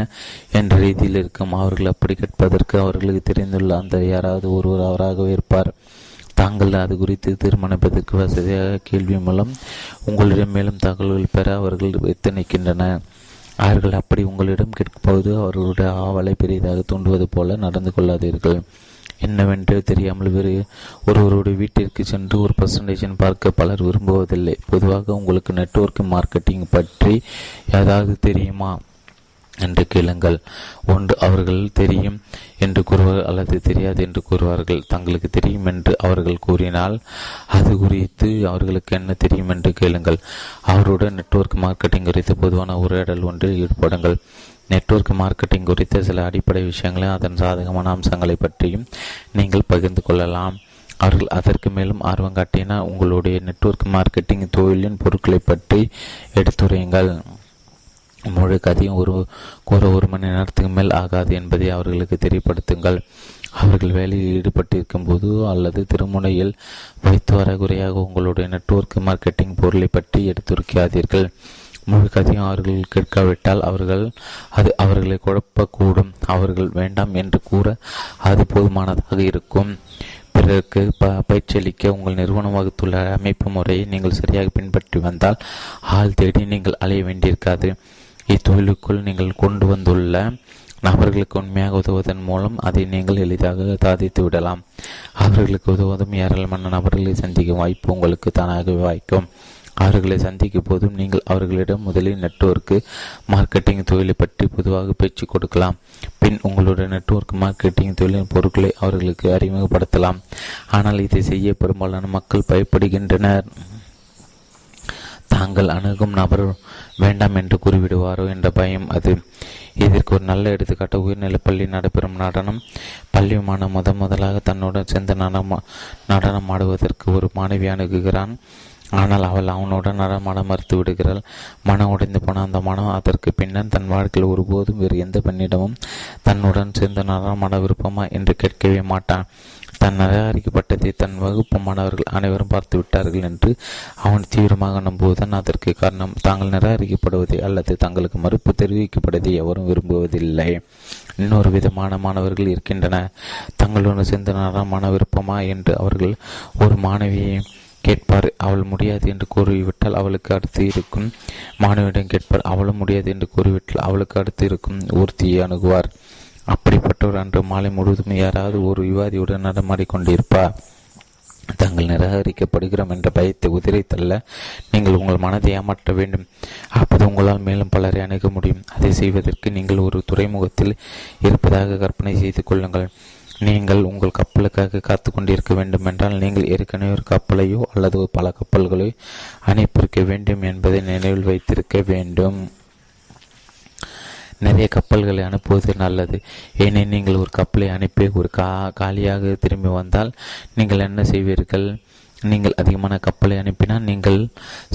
என்ற ரீதியில் இருக்கும். அவர்கள் அப்படி கேட்பதற்கு அவர்களுக்கு தெரிந்துள்ள அந்த யாராவது ஒருவர் அவராகவே இருப்பார். தாங்கள் அது குறித்து தீர்மானிப்பதற்கு வசதியாக கேள்வி மூலம் உங்களிடம் மேலும் தகவல்கள் பெற அவர்கள் எத்தனைக்கின்றன. அவர்கள் அப்படி உங்களிடம் கேட்கும்போது அவர்களுடைய ஆவலை பெரிதாக தூண்டுவது போல நடந்து கொள்ளாதீர்கள். என்னவென்று தெரியாமல் வேறு ஒருவருடைய வீட்டிற்கு சென்று ஒரு பர்சன்டேஜன் பார்க்க பலர் விரும்புவதில்லை. பொதுவாக உங்களுக்கு நெட்வொர்க்கிங் மார்க்கெட்டிங் பற்றி ஏதாவது தெரியுமா என்று கேளுங்கள். ஒன்று, அவர்கள் தெரியும் என்று கூறுவார்கள் அல்லது தெரியாது என்று கூறுவார்கள். தங்களுக்கு தெரியும் என்று அவர்கள் கூறினால் அது குறித்து அவர்களுக்கு என்ன தெரியும் என்று கேளுங்கள். அவருடைய நெட்வொர்க் மார்க்கெட்டிங் குறித்து பொதுவான உரையாடல் ஒன்றில் ஈடுபடுங்கள். நெட்வொர்க் மார்க்கெட்டிங் குறித்த சில அடிப்படை விஷயங்களையும் அதன் சாதகமான அம்சங்களை பற்றியும் நீங்கள் பகிர்ந்து கொள்ளலாம். அவர்கள் அதற்கு மேலும் ஆர்வம் காட்டினால் உங்களுடைய நெட்வொர்க் மார்க்கெட்டிங் தொழிலின் பொருட்களை பற்றி எடுத்துரையுங்கள். முழு கதையும் ஒரு மணி நேரத்துக்கு மேல் ஆகாது என்பதை அவர்களுக்கு தெரியப்படுத்துங்கள். அவர்கள் வேலையில் ஈடுபட்டிருக்கும் போது அல்லது திருமுனையில் வைத்து வரகுறையாக உங்களுடைய நெட்வொர்க் மார்க்கெட்டிங் பொருளை பற்றி எடுத்துரைக்காதீர்கள். முழு கதையும் அவர்கள் கேட்காவிட்டால் அது அவர்களை குழப்பக்கூடும். அவர்கள் வேண்டாம் என்று கூற அது போதுமானதாக இருக்கும். பிறருக்கு பயிற்சியளிக்க உங்கள் நிறுவனம் வகுத்துள்ள அமைப்பு முறையை நீங்கள் சரியாக பின்பற்றி வந்தால் ஆள் தேடி நீங்கள் அலைய வேண்டியிருக்காது. இத்தொழிலுக்குள் நீங்கள் கொண்டு வந்துள்ள நபர்களுக்கு உண்மையாக உதவுவதன் மூலம் அதை நீங்கள் எளிதாக சாதித்து விடலாம். அவர்களுக்கு உதவுவதும் ஏராளமான நபர்களை சந்திக்கும் வாய்ப்பு உங்களுக்கு தானாகவே வாய்க்கும். அவர்களை சந்திக்கும் போதும் நீங்கள் அவர்களிடம் முதலில் நெட்வொர்க்கு மார்க்கெட்டிங் தொழிலை பற்றி பொதுவாக பேச்சு கொடுக்கலாம். பின் உங்களுடைய நெட்வொர்க் மார்க்கெட்டிங் தொழிலின் பொருட்களை அவர்களுக்கு அறிமுகப்படுத்தலாம். ஆனால் இதை செய்ய பெரும்பாலான மக்கள் பயப்படுகின்றனர். தாங்கள் அணுகும் நபர் வேண்டாம் என்று கூறிவிடுவாரோ என்ற பயம் அது. இதற்கு ஒரு நல்ல எடுத்துக்காட்டு உயர்நிலை பள்ளி நடைபெறும் நடனம். பள்ளி மாணவன் முதலாக தன்னுடன் சேர்ந்து நடனம் ஆடுவதற்கு ஒரு மாணவி அணுகுகிறான். ஆனால் அவள் அவனுடன் நடமாட மறுத்து விடுகிறாள். மனம் உடைந்து போன அந்த மனம் அதற்கு பின்னர் தன் வாழ்க்கையில் ஒருபோதும் வேறு எந்த பெண்ணிடமும் தன்னுடன் சேர்ந்து நடமாட விருப்பமா என்று கேட்கவே மாட்டான். தன் நிராகரிக்கப்பட்டதை தன் வகுப்பு மாணவர்கள் அனைவரும் பார்த்து விட்டார்கள் என்று அவன் தீவிரமாக நம்புவதுதான் அதற்கு காரணம். தாங்கள் நிராகரிக்கப்படுவதை அல்லது தங்களுக்கு மறுப்பு தெரிவிக்கப்படுவதை எவரும் விரும்புவதில்லை. இன்னொரு விதமான மாணவர்கள் இருக்கின்றனர். தங்களுடன் சேர்ந்து நடமான விருப்பமா என்று அவர்கள் ஒரு மாணவியை கேட்பார். அவள் முடியாது என்று கூறிவிட்டால் அவளுக்கு அடுத்து இருக்கும் மாணவியிடம் கேட்பார். அவளும் முடியாது என்று கூறிவிட்டால் அவளுக்கு அடுத்து இருக்கும் ஊர்த்தியை அணுகுவார். அப்படிப்பட்டவர் அன்று மாலை முழுவதும் யாராவது ஒரு விவாதியுடன் நடமாடிக்கொண்டிருப்பார். தாங்கள் நிராகரிக்கப்படுகிறோம் என்ற பயத்தை உதிரை தள்ள நீங்கள் உங்கள் மனதை ஏமாற்ற வேண்டும். அப்போது உங்களால் மேலும் பலரை அணுக முடியும். அதை செய்வதற்கு நீங்கள் ஒரு துறைமுகத்தில் இருப்பதாக கற்பனை செய்து கொள்ளுங்கள். நீங்கள் உங்கள் கப்பலுக்காக காத்து கொண்டிருக்க வேண்டும் என்றால் நீங்கள் ஏற்கனவே ஒரு கப்பலையோ அல்லது பல கப்பல்களையோ அனுப்பியிருக்க வேண்டும் என்பதை நினைவில் வைத்திருக்க வேண்டும். நிறைய கப்பல்களை அனுப்புவது நல்லது. ஏனெனில் நீங்கள் ஒரு கப்பலை அனுப்பி ஒரு காலியாக திரும்பி வந்தால் நீங்கள் என்ன செய்வீர்கள்? நீங்கள் அதிகமான கப்பலை அனுப்பினால் நீங்கள்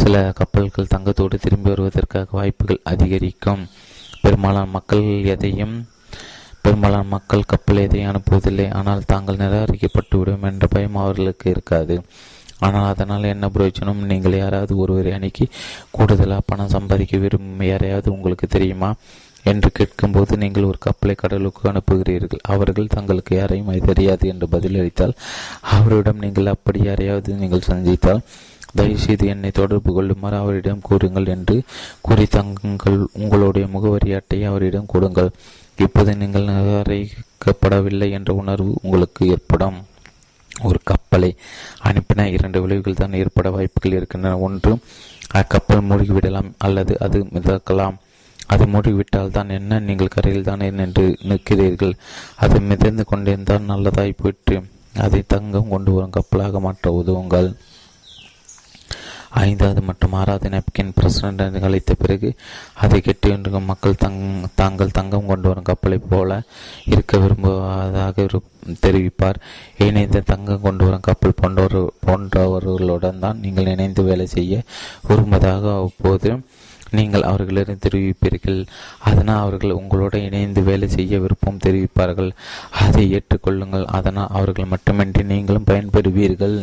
சில கப்பல்கள் தங்கத்தோடு திரும்பி வருவதற்காக வாய்ப்புகள் அதிகரிக்கும். பெரும்பாலான மக்கள் கப்பலை எதையும் அனுப்புவதில்லை. ஆனால் தாங்கள் நிராகரிக்கப்பட்டுவிடும் என்ற பயம் அவர்களுக்கு இருக்காது. ஆனால் அதனால் என்ன பிரயோஜனம்? நீங்கள் யாராவது ஒருவரை அணுகி கூடுதலாக பணம் சம்பாதிக்க விரும்பும் யாரையாவது உங்களுக்கு தெரியுமா என்று கேட்கும்போது நீங்கள் ஒரு கப்பலை கடலுக்கு அனுப்புகிறீர்கள். அவர்கள் தங்களுக்கு யாரையும் தெரியாது என்று பதிலளித்தால் அவரிடம் நீங்கள் அப்படி யாரையாவது நீங்கள் சந்தித்தால் தயவுசெய்து என்னை தொடர்பு கொள்ளுமாறு அவரிடம் கூறுங்கள் என்று கூறி தங்கள் உங்களுடைய முகவரி அட்டையை அவரிடம் கொடுங்கள். இப்போது நீங்கள் நிராகரிக்கப்படவில்லை என்ற உணர்வு உங்களுக்கு ஏற்படும். ஒரு கப்பலை அனுப்பின 2 விளைவுகள் தான் ஏற்பட வாய்ப்புகள் இருக்கின்றன. ஒன்று, அக்கப்பல் மூழ்கிவிடலாம் அல்லது அது மிதக்கலாம். அது மூழ்கிவிட்டால் தான் என்ன, நீங்கள் கரையில் தானே நின்று நிற்கிறீர்கள். அது மிதந்து கொண்டிருந்தால் நல்லதாய் போயிற்று. அதை தங்கம் கொண்டு வரும் கப்பலாக மாற்ற உதவுங்கள். 5வது மற்றும் 6வது நாப்கின் பிரசிடென்ட் அழைத்த பிறகு அதை கெட்டு மக்கள் தாங்கள் தங்கம் கொண்டு வரும் கப்பலை போல இருக்க விரும்புவதாக தெரிவிப்பார். இணைந்த தங்கம் கொண்டு வரும் கப்பல் போன்றவர்களுடன் தான் நீங்கள் இணைந்து வேலை செய்ய விரும்புவதாக அப்போது நீங்கள் அவர்களிடம் தெரிவிப்பீர்கள். அதனால் அவர்கள் உங்களோட இணைந்து வேலை செய்ய விருப்பம் தெரிவிப்பார்கள். அதை ஏற்றுக்கொள்ளுங்கள். அதனால் அவர்கள் மட்டுமின்றி நீங்களும் பயன்பெறுவீர்கள்.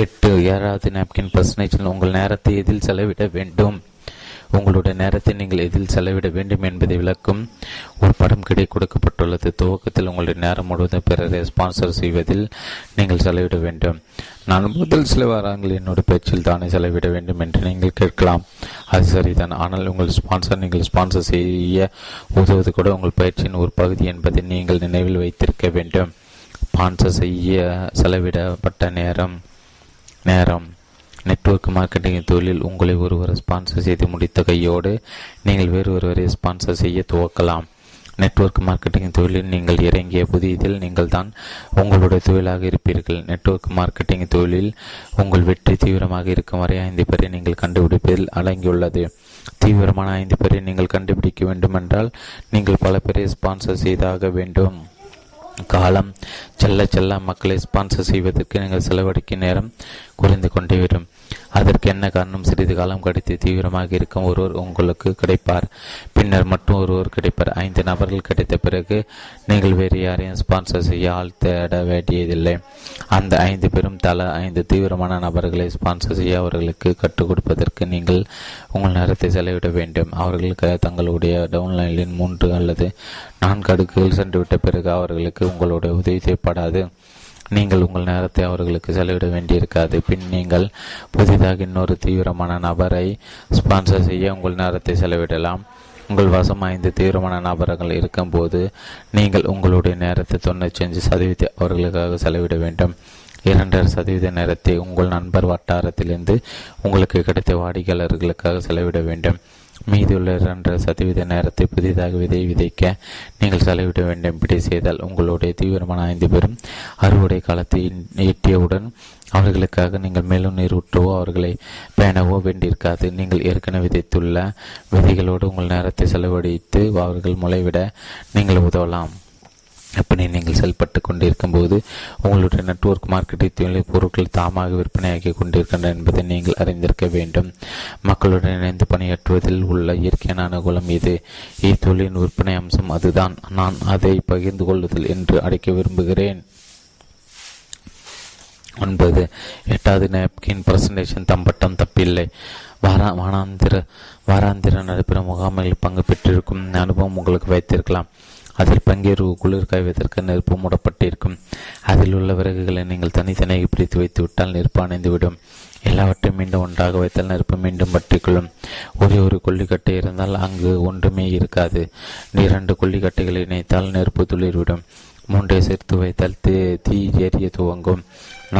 8. 7வது நாப்கின் பிரச்சனைகள். உங்கள் நேரத்தை எதில் செலவிட வேண்டும், உங்களுடைய நேரத்தை நீங்கள் எதில் செலவிட வேண்டும் என்பதை விளக்கும் ஒரு படம் கிடை கொடுக்கப்பட்டுள்ளது. துவக்கத்தில் உங்களுடைய நேரம் முழுவதும் பிறரை ஸ்பான்சர் செய்வதில் நீங்கள் செலவிட வேண்டும். நான் முதல் சில வாரங்கள் என்னுடைய பேச்சில் தானே செலவிட வேண்டும் என்று நீங்கள் கேட்கலாம். அது சரிதான். ஆனால் உங்கள் ஸ்பான்சர் நீங்கள் ஸ்பான்சர் செய்ய உதவுவது கூட உங்கள் பயிற்சியின் ஒரு பகுதி என்பதை நீங்கள் நினைவில் வைத்திருக்க வேண்டும். ஸ்பான்சர் செய்ய செலவிடப்பட்ட நேரம் நெட்வொர்க் மார்க்கெட்டிங் தொழில் உங்களை ஒருவரை ஸ்பான்சர் செய்து முடித்த கையோடு நீங்கள் வேறு ஒருவரை ஸ்பான்சர் செய்ய துவக்கலாம். நெட்வொர்க் மார்க்கெட்டிங் தொழிலில் நீங்கள் இறங்கிய புதியதில் நீங்கள் தான் உங்களுடைய தொழிலாக இருப்பீர்கள். நெட்வொர்க் மார்க்கெட்டிங் தொழிலில் உங்கள் வெற்றி தீவிரமாக இருக்கும் வரை 5 பேரை நீங்கள் கண்டுபிடிப்பதில் அடங்கியுள்ளது. தீவிரமான 5 பேரை நீங்கள் கண்டுபிடிக்க வேண்டுமென்றால் நீங்கள் பல பேரை ஸ்பான்சர் செய்தாக வேண்டும். காலம் செல்ல செல்ல மக்களை ஸ்பான்சர் செய்வதற்கு நீங்கள் செலவழிக்கும் நேரம் குறைந்து கொண்டே வரும். அதற்கு என்ன காரணம்? சிறிது காலம் கழித்து தீவிரமாக இருக்கும் ஒருவர் உங்களுக்கு கிடைப்பார், பின்னர் மட்டும் ஒருவர் கிடைப்பார். 5 நபர்கள் கிடைத்த பிறகு நீங்கள் வேறு யாரையும் ஸ்பான்சர் செய்ய ஆள் தேட வேண்டியதில்லை. அந்த 5 பேரும் தலா 5 தீவிரமான நபர்களை ஸ்பான்சர் செய்ய அவர்களுக்கு கற்றுக் கொடுப்பதற்கு நீங்கள் உங்கள் நேரத்தை செலவிட வேண்டும். அவர்களுக்கு தங்களுடைய டவுன்லைனின் 3 அல்லது 4 அடுக்குகள் சென்றுவிட்ட பிறகு அவர்களுக்கு உங்களுடைய உதவி தேவைப்படாது. நீங்கள் உங்கள் நேரத்தை அவர்களுக்கு செலவிட வேண்டியிருக்காது. பின் நீங்கள் புதிதாக இன்னொரு தீவிரமான நபரை ஸ்பான்சர் செய்ய உங்கள் நேரத்தை செலவிடலாம். உங்கள் வசம் 5 தீவிரமான நபர்கள் இருக்கும்போது நீங்கள் உங்களுடைய நேரத்தை 95% அவர்களுக்காக செலவிட வேண்டும். 2.5% நேரத்தை உங்கள் நண்பர் வட்டாரத்திலிருந்து உங்களுக்கு கிடைத்த வாடிக்கையாளர்களுக்காக செலவிட வேண்டும். மீதுள்ள 2.5% நேரத்தை புதிதாக விதைக்க நீங்கள் செலவிட வேண்டும். இப்படி செய்தால் உங்களுடைய தீவிரமான 5 பேரும் அறுவடை காலத்தை எட்டியவுடன் அவர்களுக்காக நீங்கள் மேலும் நீர் ஊற்றவோ அவர்களை பேணவோ வேண்டியிருக்காது. நீங்கள் ஏற்கனவே விதைத்துள்ள விதைகளோடு உங்கள் நேரத்தை செலவழித்து அவர்கள் முளைவிட நீங்கள் உதவலாம். எப்படி நீங்கள் செயல்பட்டு கொண்டிருக்கும்போது உங்களுடைய நெட்வொர்க் மார்க்கெட்டிங் தொழில் பொருட்கள் தாமாக விற்பனையாகி கொண்டிருக்கின்றன என்பதை நீங்கள் அறிந்திருக்க வேண்டும். மக்களுடன் இணைந்து பணியாற்றுவதில் உள்ள இயற்கையான அனுகூலம் இது. இத்தொழிலின் விற்பனை அம்சம் அதுதான். நான் அதை பகிர்ந்து கொள்ளுதல் என்று அழைக்க விரும்புகிறேன். 9. 8வது நாப்கின் பிரசன்டேஷன் தம்பட்டம் தப்பில்லை. வாராந்திர நடைபெறும் முகாமில் பங்கு பெற்றிருக்கும் அனுபவம் உங்களுக்கு வைத்திருக்கலாம். அதில் பங்கேறு குளிர் காய்வதற்கு நெருப்பு மூடப்பட்டிருக்கும். அதில் உள்ள விறகுகளை நீங்கள் தனித்தனியாக பிடித்து வைத்துவிட்டால் நெருப்பு அணைந்துவிடும். எல்லாவற்றையும் மீண்டும் ஒன்றாக வைத்தால் நெருப்பு மீண்டும் பற்றிக்கொள்ளும். ஒரே ஒரு கொல்லிக்கட்டை இருந்தால் அங்கு ஒன்றுமே இருக்காது. 2 கொல்லிக்கட்டைகளை இணைத்தால் நெருப்பு துளிர்விடும். 3 சேர்த்து வைத்தால் தீ ஏறிய துவங்கும்.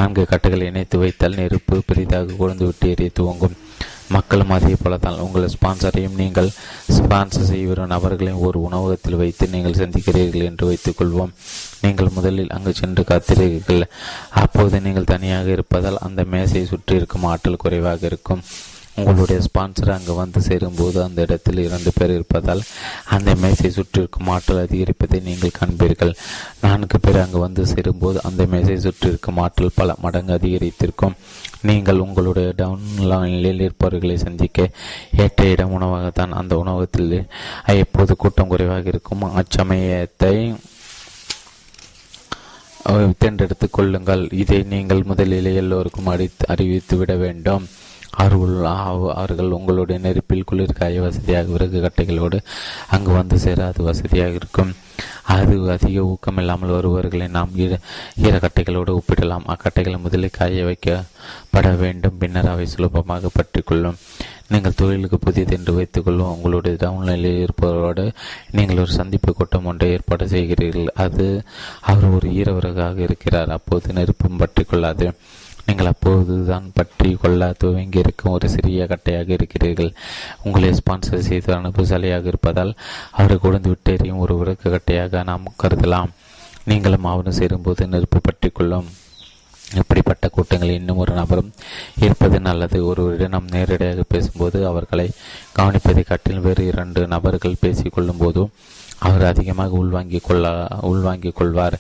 4 கட்டைகளை இணைத்து வைத்தால் நெருப்பு பெரிதாக கொழுந்து விட்டு ஏறிய துவங்கும். மக்களும் அதே போலத்தான். உங்கள் ஸ்பான்சரையும் நீங்கள் ஸ்பான்சர் செய்வரும் நபர்களையும் ஒரு உணவகத்தில் வைத்து நீங்கள் சந்திக்கிறீர்கள் என்று வைத்துக்கொள்வோம். நீங்கள் முதலில் அங்கு சென்று காத்திருக்கிறீர்கள். அப்போது நீங்கள் தனியாக இருப்பதால் அந்த மேசையை சுற்றி இருக்கும் ஆற்றல் குறைவாக இருக்கும். உங்களுடைய ஸ்பான்சர் அங்கு வந்து சேரும்போது அந்த இடத்தில் 2 பேர் இருப்பதால் அந்த மேசை சுற்றிருக்கும் ஆற்றல் அதிகரிப்பதை நீங்கள் காண்பீர்கள். 4 பேர் அங்கு வந்து சேரும்போது அந்த மேசை சுற்றிருக்கும் ஆற்றல் பல மடங்கு அதிகரித்திருக்கும். நீங்கள் உங்களுடைய டவுன்லைனில் இருப்பவர்களை சந்திக்க ஏற்ற இடம் உணவாகத்தான். அந்த உணவகத்தில் எப்போது கூட்டம் குறைவாக இருக்கும் அச்சமயத்தை தேர்ந்தெடுத்து கொள்ளுங்கள். இதை நீங்கள் முதலிலே எல்லோருக்கும் அறிவித்துவிட வேண்டும். அவர்கள் உங்களுடைய நெருப்பில் குளிர்காய வசதியாக விறகு கட்டைகளோடு அங்கு வந்து சேர அது வசதியாக இருக்கும். அது அதிக ஊக்கம் இல்லாமல் வருபவர்களை நாம் ஈரக்கட்டைகளோடு ஒப்பிடலாம். அக்கட்டைகளை முதலில் காய வைக்கப்பட வேண்டும். பின்னர் அவை சுலபமாக பற்றிக்கொள்ளும். நீங்கள் தொழிலுக்கு புதியதென்று வைத்துக்கொள்ளும் உங்களுடைய டவுன்லைனில் இருப்பவரோடு நீங்கள் ஒரு சந்திப்பு கூட்டம் ஒன்றை ஏற்பாடு செய்கிறீர்கள். அவர் ஒரு ஈரவராக இருக்கிறார். அப்போது நெருப்பும் பற்றிக்கொள்ளாது. நீங்கள் அப்போதுதான் பற்றி கொள்ள துவங்கி இருக்கும் ஒரு சிறிய கட்டையாக இருக்கிறீர்கள். உங்களை ஸ்பான்சர் செய்த அனுபவசாலியாக இருப்பதால் அவரை கொடுத்து விட்டேறியும் ஒரு விறகு கட்டையாக நாம் கருதலாம். நீங்களும் அவரும் சேரும்போது நெருப்பு பற்றிக்கொள்ளும். இப்படிப்பட்ட கூட்டங்களில் இன்னும் ஒரு நபரும் இருப்பது நல்லது. ஒருவரிடம் நாம் நேரடியாக பேசும்போது அவர்களை கவனிப்பதை காட்டில் வேறு 2 நபர்கள் பேசிக்கொள்ளும் போதும் அவர் அதிகமாக உள்வாங்கிக் கொள்வார்.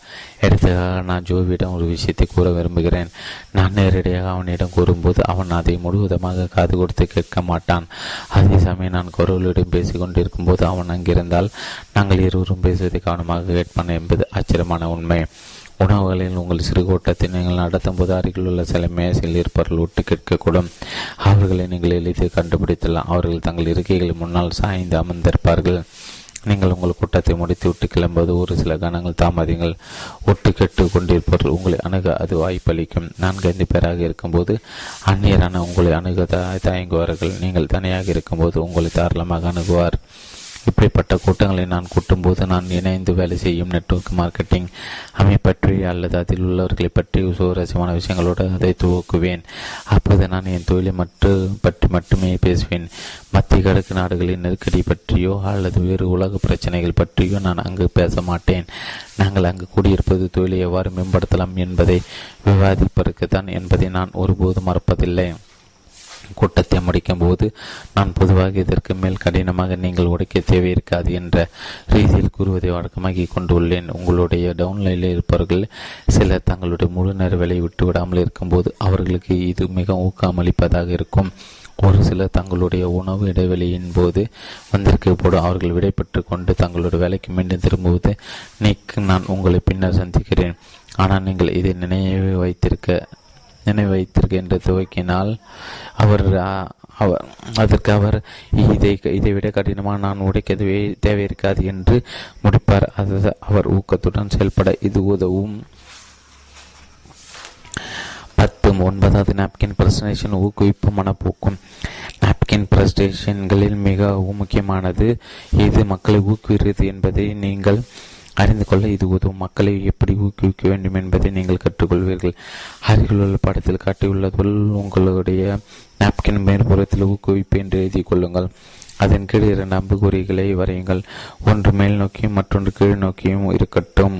எடுத்ததாக நான் ஜோவியிடம் ஒரு விஷயத்தை கூற விரும்புகிறேன். நான் நேரடியாக அவனிடம் கூறும்போது அவன் அதை முழுவதமாக காது கொடுத்து கேட்க மாட்டான். அதே சமயம் நான் குரலிடம் பேசிக்கொண்டிருக்கும் போது அவன் அங்கிருந்தால் நாங்கள் இருவரும் பேசுவதை கவனமாக கேட்பான் என்பது ஆச்சரியமான உண்மை. உணவுகளில் உங்கள் சிறு கூட்டத்தை நீங்கள் நடத்தும் போது அருகில் உள்ள சில மேசையில் இருப்பவர்கள் ஒட்டு கேட்கக்கூடும். அவர்களை நீங்கள் எளிதில் கண்டுபிடித்தலாம். அவர்கள் தங்கள் இருக்கைகள் முன்னால் சாய்ந்து அமர்ந்திருப்பார்கள். நீங்கள் உங்கள் கூட்டத்தை முடித்து விட்டு கிளம்புவது ஒரு சில கணங்கள் தாமதிங்கள். ஒட்டு கேட்டு கொண்டிருப்பவர்கள் உங்களை அணுக அது வாய்ப்பளிக்கும். 4-5 பேராக இருக்கும்போது அந்நியரான உங்களை அணுக தயங்குவார்கள். நீங்கள் தனியாக இருக்கும்போது உங்களை தாராளமாக அணுகுவார். இப்படிப்பட்ட கூட்டங்களை நான் கூட்டும்போது நான் இணைந்து வேலை செய்யும் நெட்வொர்க் மார்க்கெட்டிங் அமை பற்றி அல்லது அதில் உள்ளவர்களை பற்றி சுவாரஸ்யமான விஷயங்களோடு அதை துவக்குவேன். அப்போது நான் என் தொழிலை பற்றி மட்டுமே பேசுவேன். மத்திய கிழக்கு நாடுகளின் நெருக்கடி பற்றியோ அல்லது வேறு உலக பிரச்சனைகள் பற்றியோ நான் அங்கு பேச மாட்டேன். நாங்கள் அங்கு கூடியிருப்பது தொழிலை எவ்வாறு மேம்படுத்தலாம் என்பதை விவாதிப்பதற்குத்தான் என்பதை நான் ஒருபோதும் மறப்பதில்லை. கூட்டத்தை முடிக்கும் போது நான் பொதுவாக இதற்கு மேல் கடினமாக நீங்கள் உடைக்க தேவை இருக்காது என்ற ரீதியில் கூறுவதை வழக்கமாகி கொண்டுள்ளேன். உங்களுடைய டவுன்லைனில் இருப்பவர்கள் சிலர் தங்களுடைய முழு நேர வேலையை விட்டுவிடாமல் இருக்கும்போது அவர்களுக்கு இது மிக ஊக்கமளிப்பதாக இருக்கும். ஒரு சிலர் தங்களுடைய உணவு இடைவெளியின் போது வந்திருக்க போது அவர்கள் விடைபெற்று கொண்டு தங்களுடைய வேலைக்கு மீண்டும் திரும்புவது நான் உங்களை பின்னர் சந்திக்கிறேன், ஆனால் நீங்கள் இதை நினைவைத்திருக்க என்று துவக்கினால் அவர் இதை விட கடினமாக நான் உடைக்கவே தேவை இருக்காது என்று முடிப்பார். அது அவர் ஊக்கத்துடன் செயல்பட இது உதவும். 19வது நாப்கின் பிரசன்டேஷன் ஊக்குவிப்பு மனப்போக்கும். நாப்கின் பிரசன்டேஷன்களில் மிகவும் முக்கியமானது இது. மக்களை ஊக்குவிக்கிறது என்பதை நீங்கள் அறிந்து கொள்ள இது உதவும். மக்களை எப்படி ஊக்குவிக்க வேண்டும் என்பதை நீங்கள் கற்றுக்கொள்வீர்கள். அருகிலுள்ள படத்தில் காட்டியுள்ளதுள் உங்களுடைய நாப்கின் மேற்புறத்தில் ஊக்குவிப்பு என்று எழுதி கொள்ளுங்கள். அதன் கீழ் 2 அம்புகுறிகளை வரையுங்கள். ஒன்று மேல் நோக்கியும் மற்றொன்று கீழ் நோக்கியும் இருக்கட்டும்.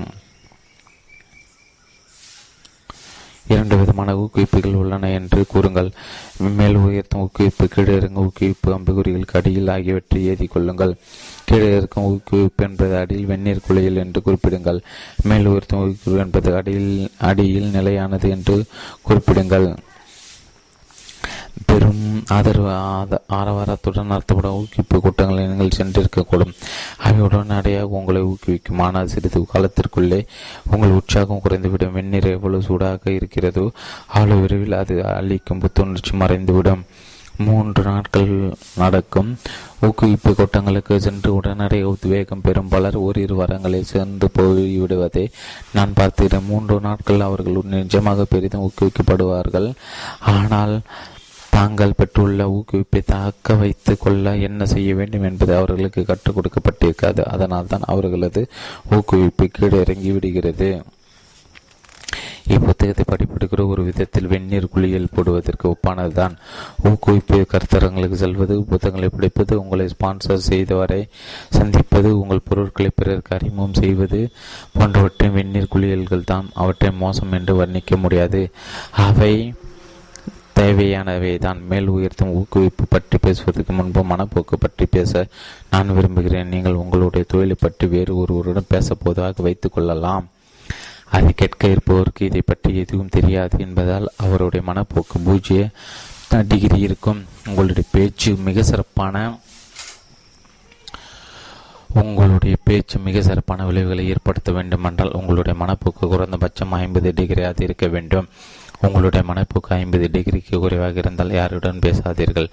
2 விதமான ஊக்குவிப்புகள் உள்ளன என்று கூறுங்கள். மேல் உயர்த்தும் ஊக்குவிப்பு, கீழே இறங்கும் ஊக்குவிப்பு. அம்புகுறிகளுக்கு அடியில் ஆகியவற்றை எழுதி கொள்ளுங்கள். கீழே இருக்கும் ஊக்குவிப்பு என்பது அடியில் வெந்நீர் குளியல் என்று குறிப்பிடுங்கள். மேல் உயர்த்தும் ஊக்குவிப்பு என்பது அடியில் நிலையானது என்று குறிப்பிடுங்கள். பெரும் ஆரவாரத்துடன் நடத்தப்படும் ஊக்குவிப்பு கூட்டங்களை நீங்கள் சென்றிருக்கக்கூடும். அவை உடனடியாக உங்களை ஊக்குவிக்கும். ஆனால் சிறிது காலத்திற்குள்ளே உங்கள் உற்சாகம் குறைந்துவிடும். வெந்நீர் எவ்வளவு சூடாக இருக்கிறதோ அவ்வளவு விரைவில் அது அளிக்கும் புத்துணர்ச்சி மறைந்துவிடும். 3 நாட்கள் நடக்கும் ஊக்குவிப்பு கூட்டங்களுக்கு சென்று உடனடியாக உத்வேகம் பெறும் பலர் ஓரிரு வாரங்களை சேர்ந்து போய்விடுவதை நான் பார்க்கிறேன். 3 நாட்கள் அவர்கள் நிஜமாக பெரிதும் ஊக்குவிக்கப்படுவார்கள். ஆனால் தாங்கள் பெற்றுள்ள ஊக்குவிப்பை தாக்க வைத்து கொள்ள என்ன செய்ய வேண்டும் என்பது அவர்களுக்கு கற்றுக் கொடுக்கப்பட்டிருக்காது. அதனால் தான் அவர்களது ஊக்குவிப்பு கீழே இறங்கி விடுகிறது. இப்புத்தகத்தை படிப்படுகிற ஒரு விதத்தில் வெந்நீர் குளியல் போடுவதற்கு ஒப்பானதுதான். ஊக்குவிப்பு கருத்தரங்களுக்கு செல்வது, புத்தகங்களை படிப்பது, உங்களை ஸ்பான்சர் செய்தவரை சந்திப்பது, உங்கள் பொருட்களை பிறருக்கு அறிமுகம் செய்வது போன்றவற்றையும் வெந்நீர் குளியல்கள் தான். அவற்றை மோசம் என்று வர்ணிக்க முடியாது. அவை தேவையானவை தான். மேல் உயர்த்தும் ஊக்குவிப்பு பற்றி பேசுவதற்கு முன்பு மனப்போக்கு பற்றி பேச நான் விரும்புகிறேன். நீங்கள் உங்களுடைய தொழிலை பற்றி வேறு ஒருவருடன் பேச போதாக வைத்துக் கொள்ளலாம். அதை கேட்க இருப்பவருக்கு இதை பற்றி எதுவும் தெரியாது என்பதால் அவருடைய மனப்போக்கு 0 டிகிரி இருக்கும். உங்களுடைய பேச்சு மிக சிறப்பான விளைவுகளை ஏற்படுத்த வேண்டுமென்றால் உங்களுடைய மனப்போக்கு குறைந்தபட்சம் 50 டிகிரியாக இருக்க வேண்டும். உங்களுடைய மனப்போக்கு 50 டிகிரிக்கு குறைவாக இருந்தால் யாருடன் பேசாதீர்கள்.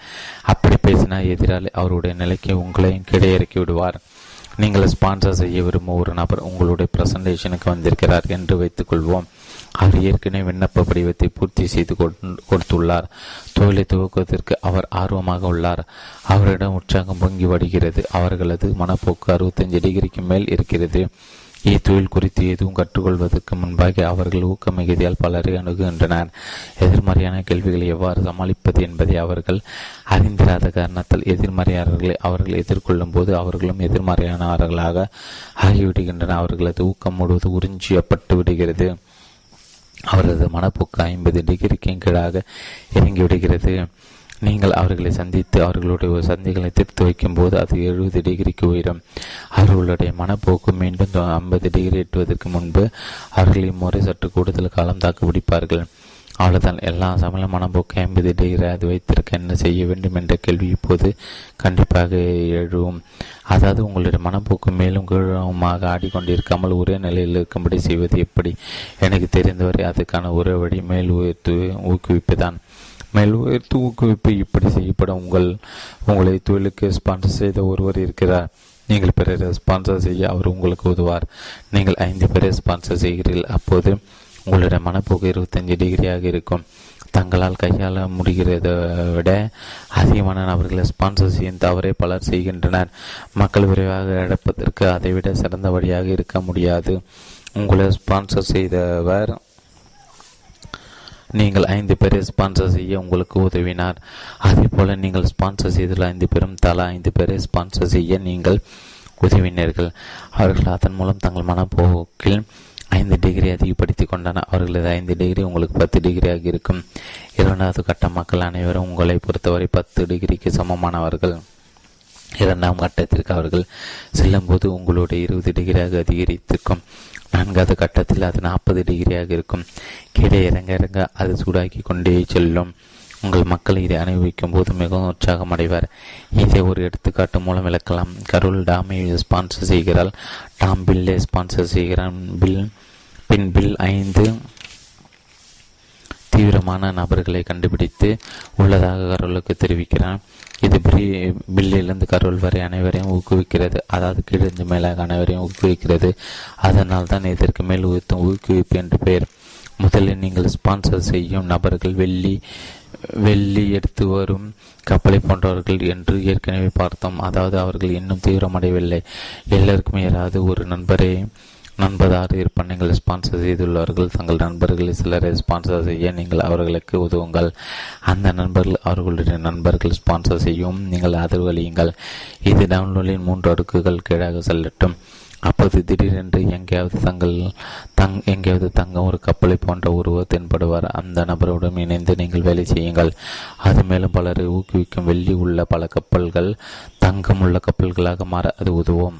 அப்படி பேசினால் எதிராளி அவருடைய நிலைக்கு உங்களை கீழே இறக்கி விடுவார். நீங்கள் ஸ்பான்சர் செய்ய விரும்பும் ஒரு நபர் உங்களுடைய பிரசன்டேஷனுக்கு வந்திருக்கிறார் என்று வைத்துக்கொள்வோம். அவர் ஏற்கனவே விண்ணப்ப படிவத்தை பூர்த்தி செய்து கொடுத்துள்ளார். தொழிலை துவக்குவதற்கு அவர் ஆர்வமாக உள்ளார். அவரிடம் உற்சாகம் பொங்கி வடுகிறது. அவர்களது மனப்போக்கு 65 டிகிரிக்கு மேல் இருக்கிறது. இத்தொழில் குறித்து எதுவும் கற்றுக்கொள்வதற்கு முன்பாக அவர்கள் ஊக்க மிகுதியால் பலரை அணுகுகின்றனர். எதிர்மறையான கேள்விகளை எவ்வாறு சமாளிப்பது என்பதை அவர்கள் அறிந்திராத காரணத்தால் எதிர்மறையாளர்களை அவர்கள் எதிர்கொள்ளும் போது அவர்களும் எதிர்மறையானவர்களாக ஆகிவிடுகின்றனர். அவர்களது ஊக்கம் முழுவதும் உறிஞ்சப்பட்டு விடுகிறது. அவரது மனப்போக்கு 50 டிகிரிக்கு கீழாக இறங்கிவிடுகிறது. நீங்கள் அவர்களை சந்தித்து அவர்களுடைய சந்தைகளை திருத்து வைக்கும் போது அது 70 டிகிரிக்கு உயரும். அவர்களுடைய மனப்போக்கு மீண்டும் 50 டிகிரி எட்டுவதற்கு முன்பு அவர்கள் இம்முறை சற்று கூடுதல் காலம் தாக்குப்பிடிப்பார்கள். அவ்வளவுதான். எல்லா சமய மனப்போக்கு 50 டிகிரி அது வைத்திருக்க என்ன செய்ய வேண்டும் என்ற கேள்வி இப்போது கண்டிப்பாக எழும். அதாவது உங்களுடைய மனப்போக்கு மேலும் கீழமாக ஆடிக்கொண்டிருக்காமல் ஒரே நிலையில் இருக்கும்படி செய்வது எப்படி? எனக்கு தெரிந்தவரை அதுக்கான ஒரே வழி மேல் உயர்த்து ஊக்குவிப்பு தான். மேல் உயர்த்து ஊக்குவிப்பு இப்படி செய்யப்பட உங்களை தொழிலுக்கு ஸ்பான்சர் செய்த ஒருவர் இருக்கிறார். நீங்கள் பிறரை ஸ்பான்சர் செய்ய அவர் உங்களுக்கு உதவார். நீங்கள் 5 பேரை ஸ்பான்சர் செய்கிறீர்கள். அப்போது உங்களுடைய மனப்போக்கு 25 டிகிரியாக இருக்கும். தங்களால் கையாள முடிகிறதை விட அதிகமான நபர்களை ஸ்பான்சர் செய்யும் தவறை பலர் செய்கின்றனர். மக்கள் விரைவாக இழப்பதற்கு அதைவிட சிறந்த வழியாக இருக்க முடியாது. உங்களை ஸ்பான்சர் செய்தவர் நீங்கள் 5 பேரை ஸ்பான்சர் செய்ய உங்களுக்கு உதவினார். அதே போல நீங்கள் ஸ்பான்சர் செய்துள்ள 5 பேரும் தலா 5 பேரை ஸ்பான்சர் செய்ய நீங்கள் உதவினீர்கள். அவர்கள் அதன் மூலம் தங்கள் மனப்போக்கில் 5 டிகிரி அதிகப்படுத்திக் கொண்டனர். அவர்களது 5 டிகிரி உங்களுக்கு 10 டிகிரியாக இருக்கும். 2வது கட்ட மக்கள் அனைவரும் உங்களை பொறுத்தவரை 10 டிகிரிக்கு சமமானவர்கள். 2ஆம் கட்டத்திற்கு அவர்கள் செல்லும்போது உங்களுடைய 20 டிகிரியாக அதிகரித்திருக்கும். 4வது கட்டத்தில் அது 40 டிகிரியாக இருக்கும். கீழே இறங்க இறங்க அது சூடாக்கி கொண்டே செல்லும். உங்கள் மக்கள் இதை அனுபவிக்கும் போது மிகவும் உற்சாகம் அடைவார். இதை ஒரு எடுத்துக்காட்டு மூலம் விளக்கலாம். கருள் டாமை ஸ்பான்சர் செய்கிறாள். டாம் பில்லை ஸ்பான்சர் செய்கிறான். பில் 5 தீவிரமான நபர்களை கண்டுபிடித்து உள்ளதாக கருளுக்கு தெரிவிக்கிறான். இது பில்லிலிருந்து கருள் வரை அனைவரையும் ஊக்குவிக்கிறது. அதாவது கீழிருந்து மேலாக அனைவரையும் ஊக்குவிக்கிறது. அதனால் தான் இதற்கு மேல் ஊக்குவிப்பு என்று பெயர். முதலில் நீங்கள் ஸ்பான்சர் செய்யும் நபர்கள் வெள்ளி எடுத்து வரும் கப்பலை போன்றவர்கள் என்று ஏற்கனவே பார்த்தோம். அதாவது அவர்கள் இன்னும் தீவிரமடையவில்லை. எல்லாருக்கும் யாராவது ஒரு நண்பராக இருப்ப நீங்கள் ஸ்பான்சர் செய்துள்ளவர்கள். தங்கள் நண்பர்களை சிலரை ஸ்பான்சர் செய்ய நீங்கள் அவர்களுக்கு உதவுங்கள். அந்த நண்பர்கள் அவர்களுடைய நண்பர்கள் ஸ்பான்சர் செய்யும் நீங்கள் ஆதரவளியுங்கள். இது டவுன்லோடின் 3 அடுக்குகள் கீழாக செல்லட்டும். அப்போது திடீரென்று எங்கேயாவது தங்கம் ஒரு கப்பலை போன்ற ஒருவர் தென்படுவார். அந்த நபருடன் இணைந்து நீங்கள் வேலை செய்யுங்கள். அது மேலும் பலரை ஊக்குவிக்கும். வெள்ளி உள்ள பல கப்பல்கள் தங்கம் உள்ள கப்பல்களாக மாற அது உதவும்.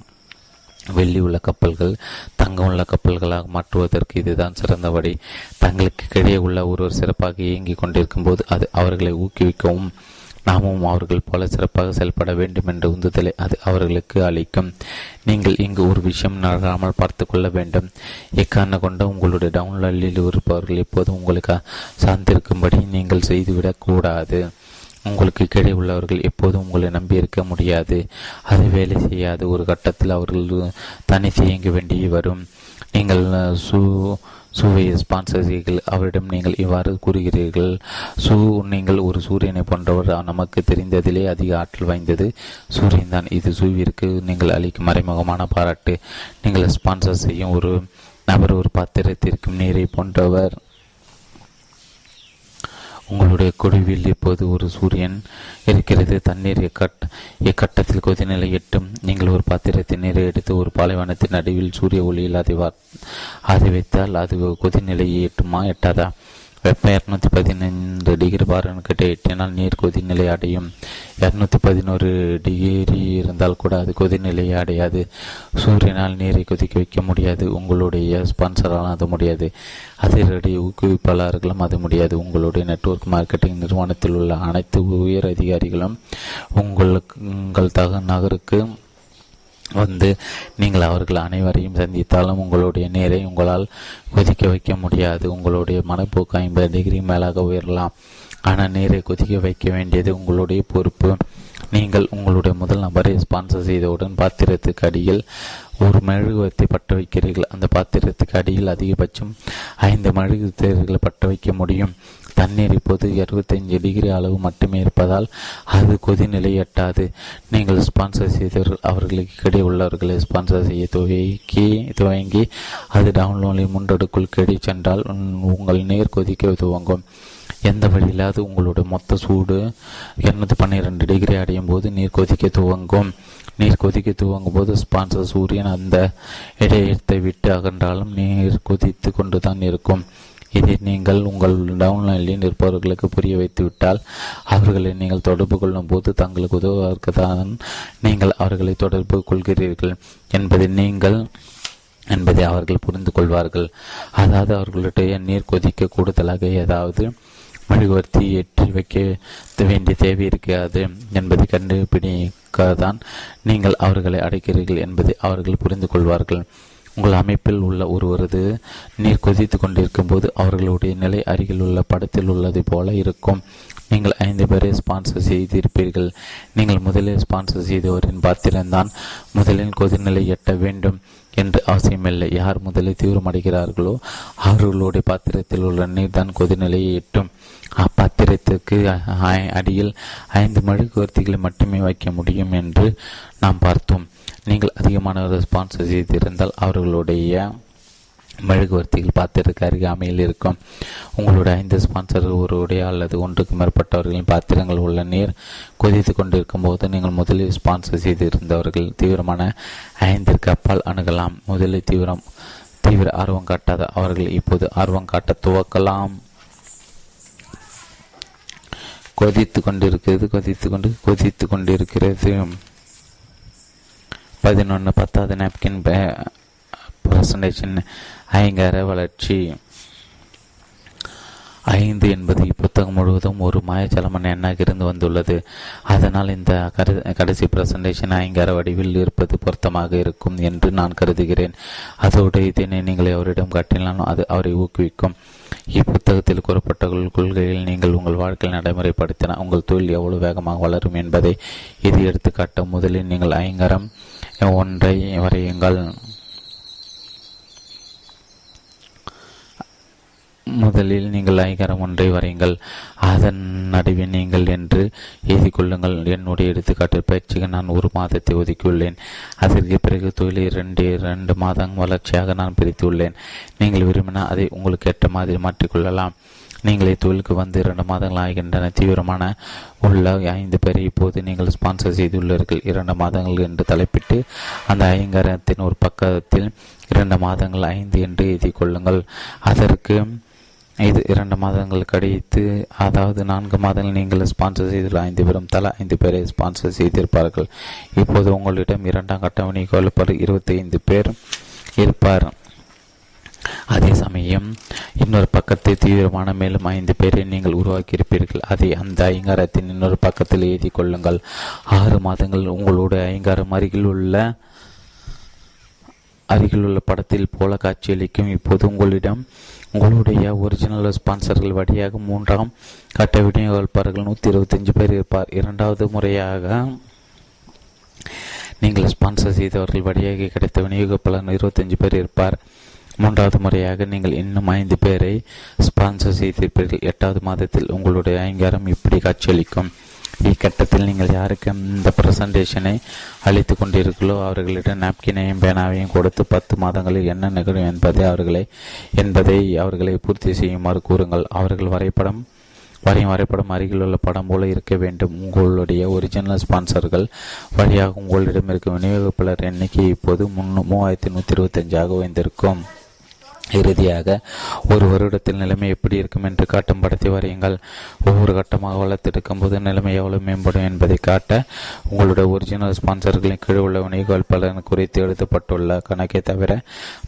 வெள்ளி உள்ள கப்பல்கள் தங்கம் உள்ள கப்பல்களாக மாற்றுவதற்கு இதுதான் சிறந்த வழி. தங்களுக்கு இடையே உள்ள ஒருவர் சிறப்பாக இயங்கிக் கொண்டிருக்கும் போது அது அவர்களை ஊக்குவிக்கவும் நாமும் அவர்கள் போல சிறப்பாக செயல்பட வேண்டும் என்ற உந்துதலை அது அவர்களுக்கு அளிக்கும். நீங்கள் இங்கு ஒரு விஷயம் நகராமல் பார்த்து கொள்ள வேண்டும். எக்காரணம் கொண்ட உங்களுடைய டவுன்லோடில் இருப்பவர்கள் எப்போதும் உங்களுக்கு சார்ந்திருக்கும்படி நீங்கள் செய்துவிடக்கூடாது. உங்களுக்கு கீழே உள்ளவர்கள் எப்போதும் உங்களை நம்பியிருக்க முடியாது. அது வேலை செய்யாது. ஒரு கட்டத்தில் அவர்கள் தனித்து இயங்க வேண்டிய வரும். நீங்கள் சூவையை ஸ்பான்சர் செய்கிறீர்கள். அவரிடம் நீங்கள் இவ்வாறு கூறுகிறீர்கள். நீங்கள் ஒரு சூரியனை போன்றவர். நமக்கு தெரிந்ததிலே அதிக ஆற்றல் வாய்ந்தது சூரியன் தான். இது சூவிற்கு நீங்கள் அளிக்கும் மறைமுகமான பாராட்டு. நீங்கள் ஸ்பான்சர் செய்யும் ஒரு நபர் ஒரு பாத்திரத்திற்கும் நீரை போன்றவர். உங்களுடைய குழுவில் இப்போது ஒரு சூரியன் இருக்கிறது. தண்ணீர் எக்கட்டத்தில் கொதிநிலை எட்டும். நீங்கள் ஒரு பாத்திரத்தின் நீரை எடுத்து ஒரு பாலைவனத்தின் நடுவில் சூரிய ஒளியில் அதை வைத்தால் அது கொதிநிலையை எட்டுமா எட்டாதா? வெப்பம் 215 டிகிரி பாரன்கிட்ட எட்டினால் நீர் கொதிநிலை அடையும். 211 டிகிரி இருந்தால் கூட அது கொதிநிலையை அடையாது. சூரியனால் நீரை கொதிக்க வைக்க முடியாது. உங்களுடைய ஸ்பான்சரால் அது முடியாது. அதிரடி ஊக்குவிப்பாளர்களும் அது முடியாது. உங்களுடைய நெட்வொர்க் மார்க்கெட்டிங் நிறுவனத்தில் உள்ள அனைத்து உயர் அதிகாரிகளும் உங்கள் நகருக்கு வந்து நீங்கள் அவர்கள் அனைவரையும் சந்தித்தாலும் உங்களுடைய நீரை உங்களால் கொதிக்க வைக்க முடியாது. உங்களுடைய மனப்போக்கு 50 டிகிரி மேலாக உயரலாம். ஆனால் நீரை கொதிக்க வைக்க வேண்டியது உங்களுடைய பொறுப்பு. நீங்கள் உங்களுடைய முதல் நபரை ஸ்பான்சர் செய்தவுடன் பாத்திரத்துக்கு அடியில் ஒரு மெழுகுவத்தை பற்ற வைக்கிறீர்கள். அந்த பாத்திரத்துக்கு அடியில் அதிகபட்சம் 5 மெழுகுவர்களை பற்ற வைக்க முடியும். தண்ணீர் இப்போது 65 டிகிரி அளவு மட்டுமே இருப்பதால் அது கொதிநிலை எட்டாது. நீங்கள் ஸ்பான்சர் செய்தவர்கள் அவர்களுக்கு கிடை உள்ளவர்களை ஸ்பான்சர் செய்ய துவங்கி அது டவுன்லோடில் 3 அடுக்குள் கிடை சென்றால் உங்கள் நீர் கொதிக்க துவங்கும். எந்த வழியிலாவது உங்களுடைய மொத்த சூடு 212 டிகிரி அடையும் போது நீர் கொதிக்க துவங்கும். நீர் கொதிக்க துவங்கும் போது ஸ்பான்சர் சூரியன் அந்த இடையத்தை விட்டு அகன்றாலும் நீர் கொதித்து கொண்டுதான் இருக்கும். இதை நீங்கள் உங்கள் டவுன்லைனில் இருப்பவர்களுக்கு புரிய வைத்துவிட்டால் அவர்களை நீங்கள் தொடர்பு கொள்ளும் போது தங்களுக்கு உதவுவதற்கு தான் நீங்கள் அவர்களை தொடர்பு கொள்கிறீர்கள் என்பதை அவர்கள் புரிந்து கொள்வார்கள். அதாவது அவர்களுடைய நீர் கொதிக்க கூடுதலாக ஏதாவது மெழுகுவர்த்தி ஏற்றி வைக்க வேண்டிய தேவை இருக்காது என்பதை கண்டுபிடி தான் நீங்கள் அவர்களை அடைக்கிறீர்கள் என்பதை அவர்கள் புரிந்து கொள்வார்கள். உங்கள் அமைப்பில் உள்ள ஒருவரது நீர் கொதித்து கொண்டிருக்கும் போது அவர்களுடைய நிலை அருகில் உள்ள படத்தில் உள்ளது போல இருக்கும். நீங்கள் 5 பேரை ஸ்பான்சர் செய்திருப்பீர்கள். நீங்கள் முதலில் ஸ்பான்சர் செய்தவரின் பாத்திரம்தான் முதலின் கொதிநிலை எட்ட வேண்டும் என்று அவசியமில்லை. யார் முதலில் தீவிரமடைகிறார்களோ அவர்களுடைய பாத்திரத்தில் உள்ள நீர் தான் கொதிநிலையை எட்டும். அப்பாத்திரத்திற்கு அடியில் 5 மெழுகுவர்த்திகளை மட்டுமே வைக்க முடியும் என்று நாம் பார்த்தோம். நீங்கள் அதிகமானவர்கள் ஸ்பான்சர் செய்திருந்தால் அவர்களுடைய மெழுகுவர்த்திகள் பாத்திரத்திற்கு அருகாமையில் இருக்கும். உங்களுடைய 5 ஸ்பான்சர்கள் ஒருடைய அல்லது ஒன்றுக்கு மேற்பட்டவர்களின் பாத்திரங்கள் உள்ள நீர் கொதித்து கொண்டிருக்கும் போது நீங்கள் முதலில் ஸ்பான்சர் செய்திருந்தவர்கள் தீவிரமான 5ற்கு அப்பால் அணுகலாம். முதலில் தீவிர ஆர்வம் காட்டாத அவர்கள் இப்போது ஆர்வம் காட்ட துவக்கலாம். கொதித்து கொண்டிருக்கிறது. 11 10வது நாப்கின் பர்சன்டேஜின் ஐங்கார வளர்ச்சி. 5 என்பது இப்புத்தகம் முழுவதும் ஒரு மாயச்சலமன் எண்ணாக இருந்து வந்துள்ளது. அதனால் இந்த கடைசி பிரசன்டேஷன் ஐங்கார வடிவில் இருப்பது பொருத்தமாக இருக்கும் என்று நான் கருதுகிறேன். அதோடு இதனை நீங்கள் அவரிடம் காட்டினாலும் அது அவரை ஊக்குவிக்கும். இப்புத்தகத்தில் கூறப்பட்ட கொள்கையில் நீங்கள் உங்கள் வாழ்க்கையில் நடைமுறைப்படுத்தின உங்கள் தொழில் எவ்வளவு வேகமாக வளரும் என்பதை இது எடுத்துக்காட்ட முதலில் நீங்கள் ஐங்காரம் ஒன்றை வரையுங்கள். அதன் நடுவே நீங்கள் என்று எழுதி கொள்ளுங்கள். என்னுடைய எடுத்துக்காட்டு பயிற்சிக்கு நான் 1 மாதத்தை ஒதுக்கியுள்ளேன். அதற்கு பிறகு தொழிலை 2 மாதம் வளர்ச்சியாக நான் பிரித்துள்ளேன். நீங்கள் விரும்பினால் அதை உங்களுக்கு ஏற்ற மாதிரி மாற்றிக்கொள்ளலாம். நீங்களே தொழிலுக்கு வந்து 2 மாதங்கள் ஆகின்றன. தீவிரமான உள்ள 5 பேரை இப்போது நீங்கள் ஸ்பான்சர் செய்துள்ளீர்கள். 2 மாதங்கள் என்று தலைப்பிட்டு அந்த ஐங்காரத்தின் ஒரு பக்கத்தில் 2 மாதங்கள் 5 என்று எழுதி கொள்ளுங்கள். அதற்கு இது 2 மாதங்கள் கழித்து, அதாவது 4 மாதங்கள் நீங்கள் ஸ்பான்சர் செய்துள்ள 5 பேரும் தலா 5 பேரை ஸ்பான்சர் செய்திருப்பார்கள். இப்போது உங்களிடம் 2ஆம் கட்ட விநியோகிப்பாளர் 25 பேர் இருப்பார். அதே சமயம் இன்னொரு பக்கத்தை தீவிரமான மேலும் 5 பேரை நீங்கள் உருவாக்கியிருப்பீர்கள். அதை அந்த ஐங்காரத்தின் இன்னொரு பக்கத்தில் எழுதி கொள்ளுங்கள். 6 மாதங்கள் உங்களுடைய ஐங்காரம் அருகிலுள்ள படத்தில் போல காட்சியளிக்கும். இப்போது உங்களிடம் உங்களுடைய ஒரிஜினல் ஸ்பான்சர்கள் வழியாக 3ஆம் கட்ட விநியோகிப்பார்கள் 125 பேர் இருப்பார். 2வது முறையாக நீங்கள் ஸ்பான்சர் செய்தவர்கள் வழியாக கிடைத்த விநியோகிப்பாளர் 25 பேர் இருப்பார். 3வது முறையாக நீங்கள் இன்னும் 5 பேரை ஸ்பான்சர் செய்திருப்பீர்கள். 8வது மாதத்தில் உங்களுடைய ஐங்காரம் இப்படி காட்சியளிக்கும். இக்கட்டத்தில் நீங்கள் யாருக்கு இந்த பிரசன்டேஷனை அளித்து கொண்டிருக்கீர்களோ அவர்களிடம் நாப்கினையும் பேனாவையும் கொடுத்து 10 மாதங்களில் என்ன நிகழும் என்பதை அவர்களை பூர்த்தி செய்யுமாறு கூறுங்கள். அவர்கள் வரைபடம் அருகில் உள்ள படம் போல இருக்க வேண்டும். உங்களுடைய ஒரிஜினல் ஸ்பான்சர்கள் வழியாக உங்களிடம் இருக்கும் விநியோகிப்பாளர் எண்ணிக்கை இப்போது 3125ஆக உயர்ந்திருக்கும். இறுதியாக 1 வருடத்தில் நிலைமை எப்படி இருக்கும் என்று காட்டும் படத்தை வரையுங்கள். ஒவ்வொரு கட்டமாக வளர்த்தெடுக்கும் போது நிலைமை எவ்வளவு மேம்படும் என்பதை காட்ட உங்களுடைய ஒரிஜினல் ஸ்பான்சர்களின் கீழ் உள்ள விநியோகிப்பாளர் குறித்து எழுதப்பட்டுள்ள கணக்கை தவிர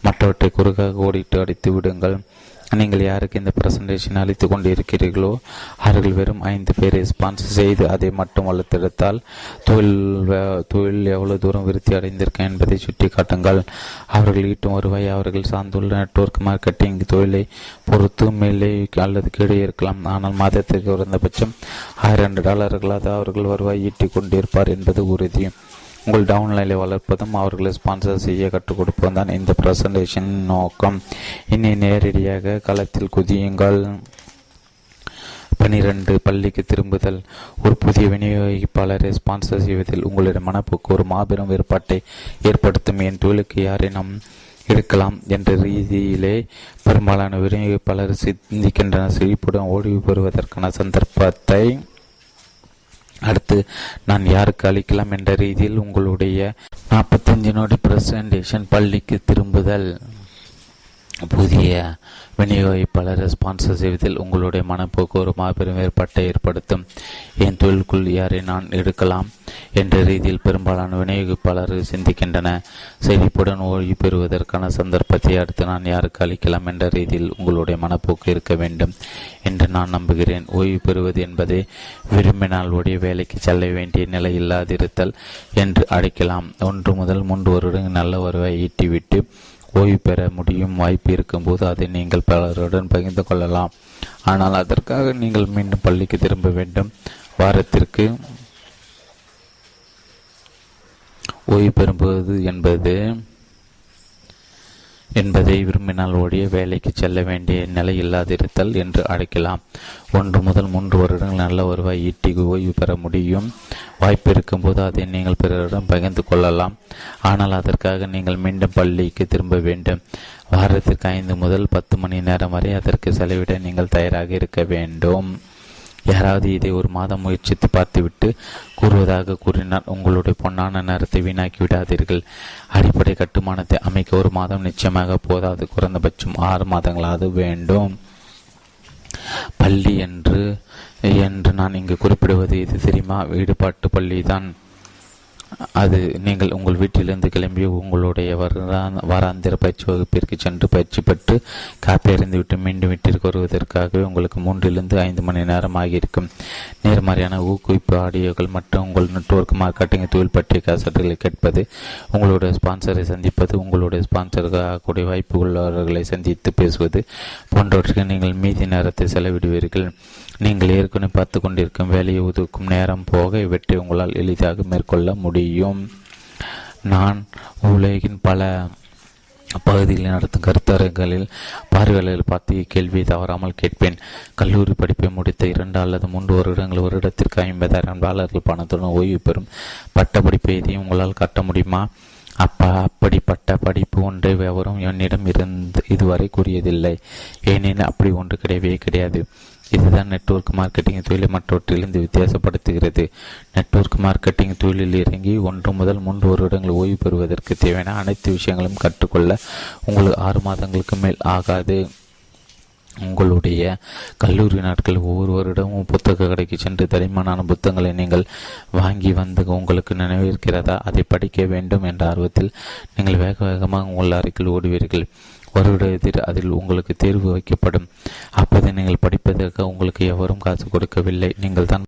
மற்றவற்றை குறுக்காக ஓடிட்டு அடித்து விடுங்கள். நீங்கள் யாருக்கு இந்த பிரசன்டேஷன் அளித்து கொண்டு இருக்கிறீர்களோ அவர்கள் வெறும் 5 பேரை ஸ்பான்சர் செய்து அதை மட்டும் வளர்த்தெடுத்தால் தொழில் எவ்வளவு தூரம் விருத்தி அடைந்திருக்க என்பதை சுட்டி காட்டுங்கள். அவர்கள் ஈட்டும் வருவாயை அவர்கள் சார்ந்துள்ள நெட்வொர்க் மார்க்கெட்டிங் தொழிலை பொறுத்து மேலே அல்லது கீழே இருக்கலாம். ஆனால் மாதத்திற்கு குறைந்தபட்சம் $1,000 அவர்கள் வருவாய் ஈட்டிக் கொண்டிருப்பார் என்பது உறுதி. உங்கள் டவுன்லைனை வளர்ப்பதும் அவர்களை ஸ்பான்சர் செய்ய கற்றுக் கொடுப்பதும் தான் இந்த பிரசன்டேஷன் நோக்கம். இனி நேரடியாக களத்தில் குதியுங்கள். 12 பள்ளிக்கு திரும்புதல். ஒரு புதிய விநியோகிப்பாளரை ஸ்பான்சர் செய்வதில் உங்களிடம் மனப்போக்கு ஒரு மாபெரும் வேறுபாட்டை ஏற்படுத்தும். என் தொழிலுக்கு யாரினம் எடுக்கலாம் என்ற ரீதியிலே பெரும்பாலான விநியோகிப்பாளர் சிந்திக்கின்றன. செழிப்புடன் ஓய்வு பெறுவதற்கான சந்தர்ப்பத்தை அடுத்து நான் யாருக்கு அளிக்கலாம் என்ற ரீதியில் உங்களுடைய 45 நொடி பிரசன்டேஷன் பள்ளிக்கு திரும்புதல். புதிய விநியோகிப்பாளரை ஸ்பான்சர் செய்வதில் உங்களுடைய மனப்போக்கு ஒரு மாபெரும் ஏற்பாட்டை ஏற்படுத்தும். என் தொழிலுக்குள் யாரை நான் எடுக்கலாம் என்ற ரீதியில் பெரும்பாலான விநியோகிப்பாளர்கள் சிந்திக்கின்றன. செழிப்புடன் ஓய்வு பெறுவதற்கான சந்தர்ப்பத்தை அடுத்து நான் யாருக்கு அளிக்கலாம் என்ற ரீதியில் உங்களுடைய மனப்போக்கு இருக்க வேண்டும் என்று நான் நம்புகிறேன். ஓய்வு பெறுவது என்பதை விரும்பினால் உடைய வேலைக்கு செல்ல வேண்டிய நிலை இல்லாதிருத்தல் என்று அழைக்கலாம். 1 முதல் 3 வருடங்கள் நல்ல வருவாய் ஈட்டிவிட்டு ஓய்வு பெற முடியும் வாய்ப்பு இருக்கும்போது அதை நீங்கள் பலருடன் பகிர்ந்து கொள்ளலாம். ஆனால் அதற்காக நீங்கள் மீண்டும் பள்ளிக்கு திரும்ப வேண்டும். வாரத்திற்கு ஓய்வு பெறும்போது என்பதை விரும்பினால் ஓடிய வேலைக்கு செல்ல வேண்டிய நிலை இல்லாதிருத்தல் என்று அழைக்கலாம். 1 முதல் 3 வருடங்கள் நல்ல வருவாய் ஈட்டி ஓய்வு பெற முடியும் வாய்ப்பு இருக்கும்போது அதை நீங்கள் பிறரிடம் பகிர்ந்து கொள்ளலாம். ஆனால் அதற்காக நீங்கள் மீண்டும் பள்ளிக்கு திரும்ப வேண்டும். வாரத்திற்கு 5 முதல் 10 மணி நேரம் வரை அதற்கு செலவிட நீங்கள் தயாராக இருக்க வேண்டும். யாராவது இதை ஒரு மாதம் முயற்சித்து பார்த்துவிட்டு கூறுவதாக கூறினார், உங்களுடைய பொன்னான நேரத்தை வீணாக்கி விடாதீர்கள். அடிப்படை கட்டுமானத்தை அமைக்க 1 மாதம் நிச்சயமாக போதாது. குறைந்தபட்சம் 6 மாதங்களாவது வேண்டும். பள்ளி என்று நான் இங்கு குறிப்பிடுவது இது தெரியுமா? ஈடுபாட்டு பள்ளி தான் அது. நீங்கள் உங்கள் வீட்டிலிருந்து கிளம்பி உங்களுடைய வாராந்திர பயிற்சி வகுப்பிற்கு சென்று பயிற்சி பெற்று காப்பி அறிந்துவிட்டு மீண்டும் வீட்டிற்கு வருவதற்காகவே உங்களுக்கு 3 லிருந்து 5 மணி நேரம் ஆகியிருக்கும். நேர்மறையான ஊக்குவிப்பு ஆடியோக்கள் மற்றும் உங்கள் நெட்வொர்க் மார்க்கெட்டிங் தொழில் பற்றிய காசட்டுகளை கேட்பது, உங்களுடைய ஸ்பான்சரை சந்திப்பது, உங்களுடைய ஸ்பான்சர்கள் ஆகக்கூடிய வாய்ப்பு உள்ளவர்களை சந்தித்து பேசுவது போன்றவற்றுக்கு நீங்கள் மீதி நேரத்தை செலவிடுவீர்கள். நீங்கள் ஏற்கனவே பார்த்து கொண்டிருக்கும் வேலையை ஒதுக்கும் நேரம் போக இவற்றை உங்களால் எளிதாக மேற்கொள்ள முடியும். நான் உலகின் பல பகுதிகளில் நடத்தும் கருத்தரங்களில் பார்வையாளர்கள் பார்த்து இக்கேள்வியை தவறாமல் கேட்பேன். கல்லூரி படிப்பை முடித்த 2 அல்லது 3 வருடங்கள் வருடத்திற்கு $50,000 பணத்துடன் ஓய்வு பெறும் பட்டப்படிப்பை எதையும் உங்களால் கட்ட முடியுமா? அப்படிப்பட்ட படிப்பு ஒன்றை எவரும் என்னிடம் இருந்து இதுவரை கூறியதில்லை. ஏனெனில் அப்படி ஒன்று கிடையவே கிடையாது. இதுதான் நெட்வொர்க் மார்க்கெட்டிங் தொழிலை மற்றவற்றிலிருந்து வித்தியாசப்படுத்துகிறது. நெட்வொர்க் மார்க்கெட்டிங் தொழிலில் இறங்கி 1 முதல் 3 வருடங்கள் ஓய்வு பெறுவதற்கு தேவையான அனைத்து விஷயங்களும் கற்றுக்கொள்ள உங்களுக்கு 6 மாதங்களுக்கு மேல் ஆகாது. உங்களுடைய கல்லூரி நாட்கள் ஒவ்வொரு வருடமும் புத்தக கடைக்கு சென்று தடிமனான புத்தகங்களை நீங்கள் வாங்கி வந்து உங்களுக்கு நினைவிருக்கிறதா அதை படிக்க வேண்டும் என்ற ஆர்வத்தில் நீங்கள் வேக வேகமாக உங்கள் அறைக்குள் ஓடுவீர்கள். வருடத்தில் அதில் உங்களுக்கு தேர்வு வைக்கப்படும். அப்போது நீங்கள் படிப்பதற்கு உங்களுக்கு எவரும் காசு கொடுக்கவில்லை. நீங்கள் தான்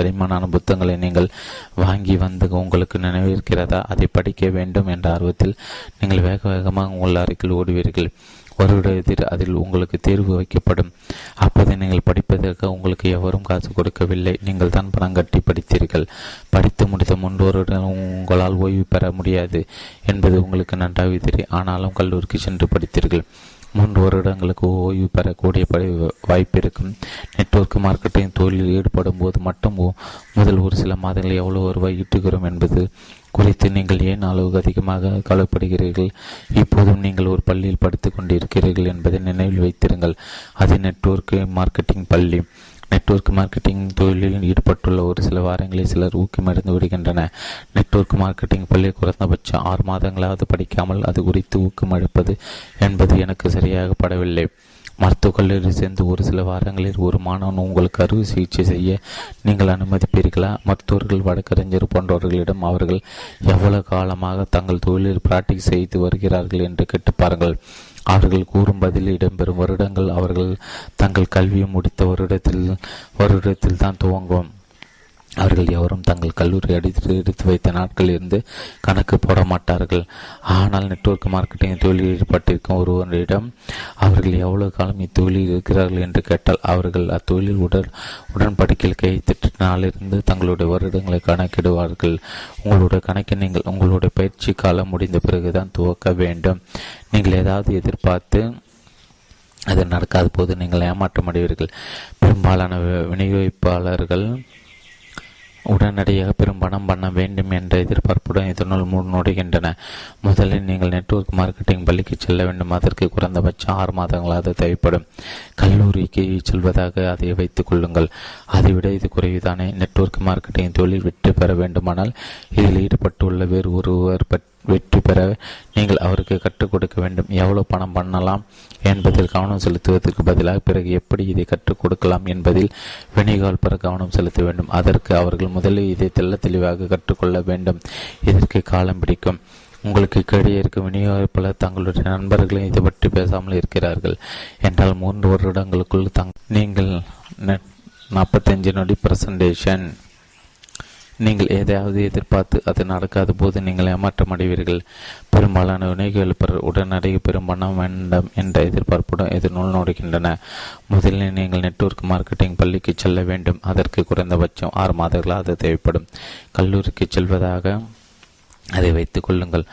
தடிமனான புத்தகங்களை நீங்கள் வாங்கி வந்து உங்களுக்கு நினைவிருக்கிறதா அதை படிக்க வேண்டும் என்ற ஆர்வத்தில் நீங்கள் வேக வேகமாக உங்கள் அறைக்குள் ஓடுவீர்கள். வருடத்தில் அதில் உங்களுக்கு தேர்வு வைக்கப்படும். அப்போது நீங்கள் படிப்பதற்கு உங்களுக்கு எவரும் காசு கொடுக்கவில்லை. நீங்கள் தான் பணம் கட்டி படித்தீர்கள். படித்து முடித்த 3 வருடங்கள் உங்களால் ஓய்வு பெற முடியாது என்பது உங்களுக்கு நன்றாக தெரியும். ஆனாலும் கல்லூரிக்கு சென்று படித்தீர்கள். 3 வருடங்களுக்கு ஓய்வு பெறக்கூடிய வாய்ப்பு இருக்கும். நெட்வொர்க் மார்க்கெட்டிங் தொழிலில் ஈடுபடும் போது மட்டும் முதல் ஒரு சில மாதங்கள் எவ்வளவு வருவாய் ஈட்டுகிறோம் என்பது குறித்து நீங்கள் ஏன் அளவுக்கு அதிகமாக கவலைப்படுகிறீர்கள்? இப்போதும் நீங்கள் ஒரு பள்ளியில் படித்து கொண்டிருக்கிறீர்கள் என்பதை நினைவில் வைத்திருங்கள். அது நெட்வொர்க் மார்க்கெட்டிங் பள்ளி. நெட்வொர்க் மார்க்கெட்டிங் தொழிலில் ஈடுபட்டுள்ள ஒரு சில வாரங்களில் சிலர் ஊக்கமடைந்து விடுகின்றன. நெட்வொர்க் மார்க்கெட்டிங் பள்ளி குறைந்தபட்சம் 6 மாதங்களாவது படிக்காமல் அது குறித்து ஊக்கமளிப்பது என்பது எனக்கு சரியாக படவில்லை. மருத்துவக் கல்லூரியில் சேர்ந்து ஒரு சில வாரங்களில் ஒரு மாணவன் உங்களுக்கு அறுவை சிகிச்சை செய்ய நீங்கள் அனுமதிப்பீர்களா? மருத்துவர்கள், வழக்கறிஞர் போன்றவர்களிடம் அவர்கள் எவ்வளவு காலமாக தங்கள் தொழிலில் பிராக்டிஸ் செய்து வருகிறார்கள் என்று கேட்டுப்பார்கள். அவர்கள் கூறும் பதில் இடம்பெறும் வருடங்கள் அவர்கள் தங்கள் கல்வியை முடித்த வருடத்தில் தான் துவங்கும். அவர்கள் எவரும் தங்கள் கல்லூரி எடுத்து வைத்த நாட்களில் இருந்து கணக்கு போட மாட்டார்கள். ஆனால் நெட்வொர்க் மார்க்கெட்டிங் தொழிலில் ஈடுபட்டிருக்கும் ஒருவரிடம் அவர்கள் எவ்வளவு காலம் இத்தொழிலில் இருக்கிறார்கள் என்று கேட்டால் அவர்கள் அத்தொழிலில் உடன்படிக்கையில் கைத்திட்டினாலிருந்து தங்களுடைய வருடங்களை கணக்கிடுவார்கள். உங்களுடைய கணக்கை நீங்கள் உங்களுடைய பயிற்சி காலம் முடிந்த பிறகுதான் துவக்க வேண்டும். நீங்கள் ஏதாவது எதிர்பார்த்து அது நடக்காத போது நீங்கள் ஏமாற்றமடைவீர்கள். பெரும்பாலான விநியோகிப்பாளர்கள் உடனடியாக பெரும் பணம் பண்ண வேண்டும் என்ற எதிர்பார்ப்புடன் இதனால் முன்னோடுகின்றன. முதலில் நீங்கள் நெட்வொர்க் மார்க்கெட்டிங் பள்ளிக்கு செல்ல வேண்டும். அதற்கு குறைந்தபட்சம் 6 மாதங்களாக தேவைப்படும். கல்லூரிக்கு செல்வதாக அதை வைத்துக் கொள்ளுங்கள். அதைவிட இது குறைவுதானே. நெட்வொர்க் மார்க்கெட்டிங் தொழில் வெற்றி பெற வேண்டுமானால் இதில் ஈடுபட்டுள்ள வேறு ஒருவர் வெற்றி பெற நீங்கள் அவருக்கு கற்றுக் கொடுக்க வேண்டும். எவ்வளவு பணம் பண்ணலாம் என்பதில் கவனம் செலுத்துவதற்கு பதிலாக பிறகு எப்படி இதை கற்றுக் கொடுக்கலாம் என்பதில் வினைகால் பெற கவனம் செலுத்த வேண்டும். அதற்கு அவர்கள் முதலில் இதை தெல்ல தெளிவாக கற்றுக்கொள்ள வேண்டும். இதற்கு காலம் பிடிக்கும். உங்களுக்கு கீழே இருக்கும் விநியோகிப்பாளர் தங்களுடைய நண்பர்களும் இதை பற்றி பேசாமல் இருக்கிறார்கள் என்றால் 3 வருடங்களுக்குள் நீங்கள் 45% நீங்கள் எதையாவது எதிர்பார்த்து அது நடக்காத போது நீங்கள் ஏமாற்றம் அடைவீர்கள். பெரும்பாலான வினைகள் உடனடியாக பெரும் பணம் வேண்டும் என்ற எதிர்பார்ப்புடன் இதனுள் நோடுகின்றன. முதலில் நீங்கள் நெட்வொர்க் மார்க்கெட்டிங் பள்ளிக்கு செல்ல வேண்டும். அதற்கு குறைந்தபட்சம் 6 மாதங்களாக தேவைப்படும். கல்லூரிக்கு செல்வதாக அதை வைத்துக் கொள்ளுங்கள்.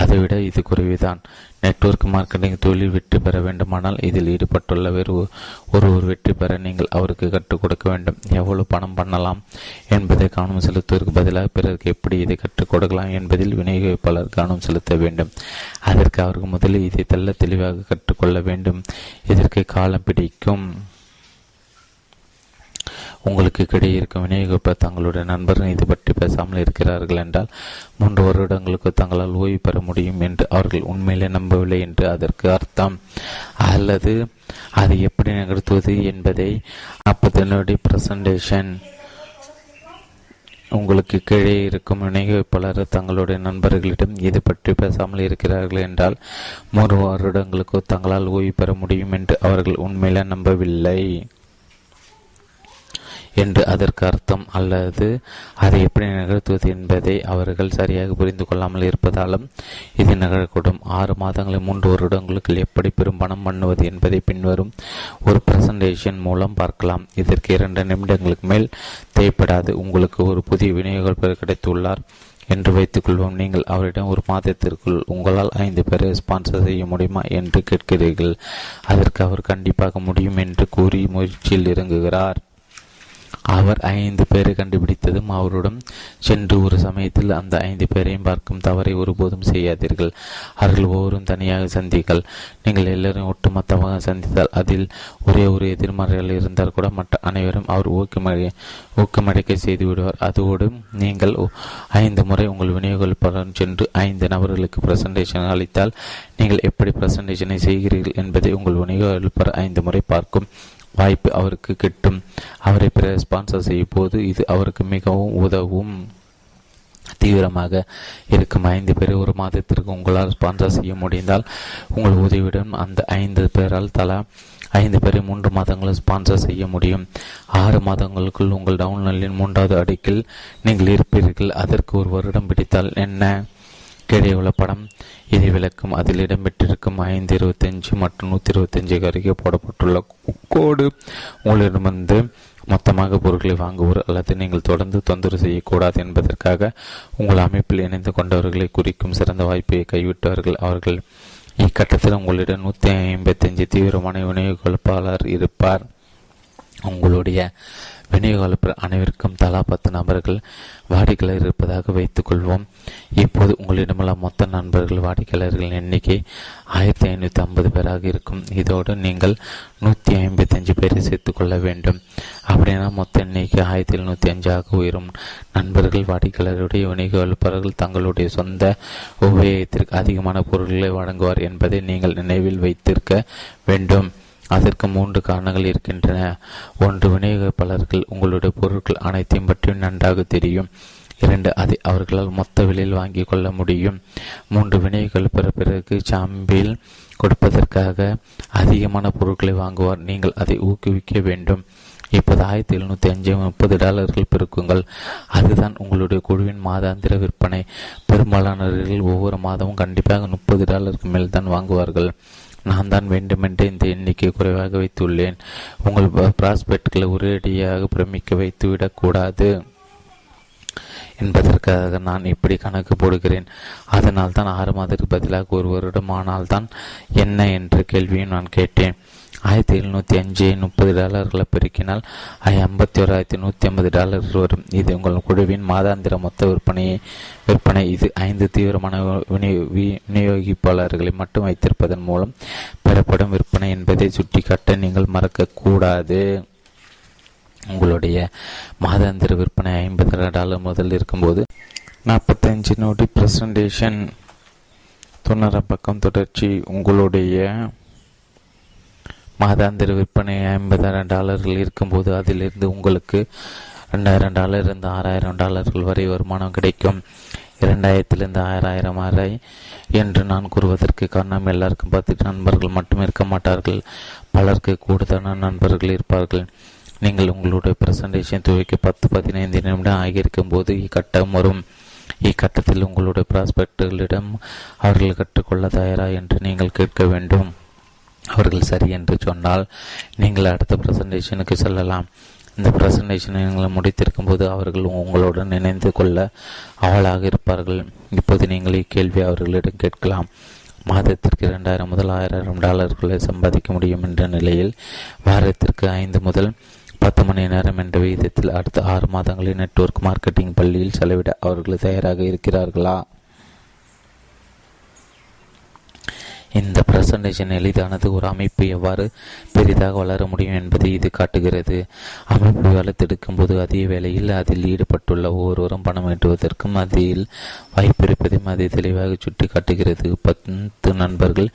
அதைவிட இது குறைவுதான். நெட்வொர்க் மார்க்கெட்டிங் தொழில் வெற்றி பெற வேண்டுமானால் இதில் ஈடுபட்டுள்ள வேறு ஒருவர் வெற்றி பெற நீங்கள் அவருக்கு கற்றுக் கொடுக்க வேண்டும். எவ்வளவு பணம் பண்ணலாம் என்பதை கவனம் செலுத்துவதற்கு பதிலாக பிறருக்கு எப்படி இதை கற்றுக் கொடுக்கலாம் என்பதில் விநியோகிப்பாளர் கவனம் செலுத்த வேண்டும். அதற்கு அவர்கள் முதலில் இதை தெல்ல தெளிவாக கற்றுக்கொள்ள வேண்டும். இதற்கு காலம் பிடிக்கும். உங்களுக்கு கிடையே இருக்கும் விநியோகிப்ப தங்களுடைய நண்பர்கள் இது பற்றி பேசாமல் இருக்கிறார்கள் என்றால் 3 வருடங்களுக்கு தங்களால் ஓய்வு பெற முடியும் என்று அவர்கள் உண்மையிலே நம்பவில்லை என்று அதற்கு அர்த்தம். அல்லது அதை எப்படி நிகழ்த்துவது என்பதை 40% உங்களுக்கு கீழே இருக்கும் விநியோகிப்பாளர் தங்களுடைய நண்பர்களிடம் இது பற்றி பேசாமல் இருக்கிறார்கள் என்றால் 3 வருடங்களுக்கு தங்களால் ஓய்வு பெற முடியும் என்று அவர்கள் உண்மையிலே நம்பவில்லை என்று அதற்கு அர்த்தம். அல்லது அதை எப்படி நிகழ்த்துவது என்பதை அவர்கள் சரியாக புரிந்து கொள்ளாமல் இருப்பதாலும் இது நிகழக்கூடும். 6 மாதங்களை 3 வருடங்களுக்குள் எப்படி பெரும் பணம் பண்ணுவது என்பதை பின்வரும் ஒரு பிரசன்டேஷன் மூலம் பார்க்கலாம். இதற்கு 2 நிமிடங்களுக்கு மேல் தேவைப்படாது. உங்களுக்கு ஒரு புதிய விநியோகிப்பாளர் கிடைத்துள்ளார் என்று வைத்துக் கொள்வோம். நீங்கள் அவரிடம் 1 மாதத்திற்குள் உங்களால் 5 பேரை ஸ்பான்சர் செய்ய முடியுமா என்று கேட்கிறீர்கள். அதற்கு அவர் கண்டிப்பாக முடியும் என்று கூறி முயற்சியில் இறங்குகிறார். அவர் 5 பேரை கண்டுபிடித்ததும் அவருடன் சென்று ஒரு சமயத்தில் அந்த 5 பேரையும் பார்க்கும் தவறை ஒருபோதும் செய்யாதீர்கள். அவர்கள் ஒவ்வொரும் தனியாக சந்திங்கள். நீங்கள் எல்லோரும் ஒட்டுமொத்தமாக சந்தித்தால் அதில் ஒரே ஒரு எதிர்மறைகள் இருந்தால் கூட மற்ற அனைவரும் அவர் ஊக்கமடைக்க செய்து விடுவார். அதோடு நீங்கள் 5 முறை உங்கள் விநியோகிப்பாளர் சென்று 5 நபர்களுக்கு பிரசன்டேஷன் அளித்தால் நீங்கள் எப்படி பிரசன்டேஷனை செய்கிறீர்கள் என்பதை உங்கள் விநியோகிப்பாளர் 5 முறை பார்க்கும் வாய்ப்பு அவருக்கு கிட்டும். அவரை பிற ஸ்பான்சர் செய்யும் போது இது அவருக்கு மிகவும் உதவும். தீவிரமாக இருக்கும் 5 பேர் 1 மாதத்திற்கு உங்களால் ஸ்பான்சர் செய்ய முடிந்தால் உங்கள் உதவியுடன் அந்த 5 பேரால் தலா 5 பேரை 3 மாதங்களும் ஸ்பான்சர் செய்ய முடியும். 6 மாதங்களுக்குள் உங்கள் டவுன்லைனின் 3வது அடுக்கில் நீங்கள் இருப்பீர்கள். அதற்கு 1 வருடம் பிடித்தால் என்ன? கீழே உள்ள படம் இதை விளக்கும். அதில் இடம்பெற்றிருக்கும் 525 மற்றும் 125 அருகே போடப்பட்டுள்ள கோடு உங்களிடமிருந்து மொத்தமாக பொருட்களை வாங்குவோர் அல்லது நீங்கள் தொடர்ந்து தொந்தரவு செய்யக்கூடாது என்பதற்காக உங்கள் அமைப்பில் இணைந்து கொண்டவர்களை குறிக்கும் சிறந்த வாய்ப்பை கைவிட்டார்கள். அவர்கள் இக்கட்டத்தில் உங்களிடம் 155 தீவிரமான விநியோகிப்பாளர் இருப்பார். உங்களுடைய விநியோகிப்பாளர் அனைவருக்கும் தலா 10 நபர்கள் வாடிக்கையாளர் இருப்பதாக வைத்துக் கொள்வோம். இப்போது உங்களிடமுள்ள மொத்த நண்பர்கள் வாடிக்கையாளர்களின் எண்ணிக்கை 1550 பேராக இருக்கும். இதோடு நீங்கள் 155 பேரை சேர்த்துக் கொள்ள வேண்டும். அப்படின்னா மொத்த எண்ணிக்கை 1705ஆக உயரும். நண்பர்கள் வாடிக்கையாளருடைய விநியோகிப்பாளர்கள் தங்களுடைய சொந்த உபயோகத்திற்கு அதிகமான பொருட்களை வழங்குவார் என்பதை நீங்கள் நினைவில் வைத்திருக்க வேண்டும். அதற்கு 3 காரணங்கள் இருக்கின்றன. 1. விநியோகிப்பாளர்கள் உங்களுடைய பொருட்கள் அனைத்தையும் பற்றி நன்றாக தெரியும். 2. அதை அவர்களால் மொத்த விலையில் வாங்கிக் கொள்ள முடியும். 3. விநியோகிப்பாளர் பிறகு சாம்பில் கொடுப்பதற்காக அதிகமான பொருட்களை வாங்குவார். நீங்கள் அதை ஊக்குவிக்க வேண்டும். இப்போது 1750 டாலர்கள் பெருக்குங்கள். அதுதான் உங்களுடைய குழுவின் மாதாந்திர விற்பனை. பெரும்பாலானவர்கள் ஒவ்வொரு மாதமும் கண்டிப்பாக $30க்கு மேல் தான் வாங்குவார்கள். நான் தான் வேண்டுமென்றே இந்த எண்ணிக்கை குறைவாக வைத்துள்ளேன். உங்கள் பிராஸ்பெக்ட்களை ஒரேடியாக பிரமிக்க வைத்துவிடக்கூடாது என்பதற்காக நான் இப்படி கணக்கு போடுகிறேன். அதனால் தான் 6 மாதத்துக்கு பதிலாக 1 வருடமானால் தான் என்ன என்ற கேள்வியும் நான் கேட்டேன். $1705 $30 பெருக்கினால் $51,150 வரும். இது உங்கள் குழுவின் மாதாந்திர மொத்த விற்பனை. இது 5 தீவிரமான விநியோகிப்பாளர்களை மட்டும் வைத்திருப்பதன் மூலம் பெறப்படும் விற்பனை என்பதை சுட்டிக்காட்ட நீங்கள் மறக்கக்கூடாது. உங்களுடைய மாதாந்திர விற்பனை $50 முதல் இருக்கும்போது 45 நோடி பிரசன்டேஷன் 90 பக்கம் தொடர்ச்சி. உங்களுடைய மாதாந்திர விற்பனை $50,000 இருக்கும்போது அதிலிருந்து உங்களுக்கு $2,000 $6,000 வரை வருமானம் கிடைக்கும். 2,000 வரை என்று நான் கூறுவதற்கு காரணம், எல்லாருக்கும் 10 நண்பர்கள் மட்டும் இருக்க மாட்டார்கள், பலருக்கு கூடுதலான நண்பர்கள் இருப்பார்கள். நீங்கள் உங்களுடைய பிரசன்டேஷன் துவைக்க 10-15 நிமிடம் ஆகியிருக்கும் போது இக்கட்டம் வரும். இக்கட்டத்தில் உங்களுடைய ப்ராஸ்பெக்டர்களிடம் அவர்கள் கற்றுக்கொள்ள தயாரா என்று நீங்கள் கேட்க வேண்டும். அவர்கள் சரி என்று சொன்னால் நீங்கள் அடுத்த பிரசன்டேஷனுக்கு செல்லலாம். இந்த பிரசன்டேஷனை நீங்கள் முடித்திருக்கும் போது அவர்கள் உங்களுடன் நினைந்து கொள்ள ஆவலாக இருப்பார்கள். இப்போது நீங்கள் இக்கேள்வி அவர்களிடம் கேட்கலாம். மாதத்திற்கு $2,000 முதல் $6,000 சம்பாதிக்க முடியும் என்ற நிலையில் வாரத்திற்கு 5 முதல் 10 மணி நேரம் என்ற விகிதத்தில் அடுத்த 6 மாதங்களை நெட்வொர்க் மார்க்கெட்டிங் பள்ளியில் செலவிட அவர்கள் தயாராக இருக்கிறார்களா? இந்த பிரசன்டேஷன் எளிதானது. ஒரு அமைப்பு எவ்வாறு பெரிதாக வளர முடியும் என்பதை இது காட்டுகிறது. அமைப்பை வளர்த்தெடுக்கும் போது அதே வேளையில் அதில் ஈடுபட்டுள்ள ஒவ்வொருவரும் பணம் ஈட்டுவதற்கும் அதில் வாய்ப்பிருப்பதையும் அதை தெளிவாக சுட்டி காட்டுகிறது. 10 நண்பர்கள்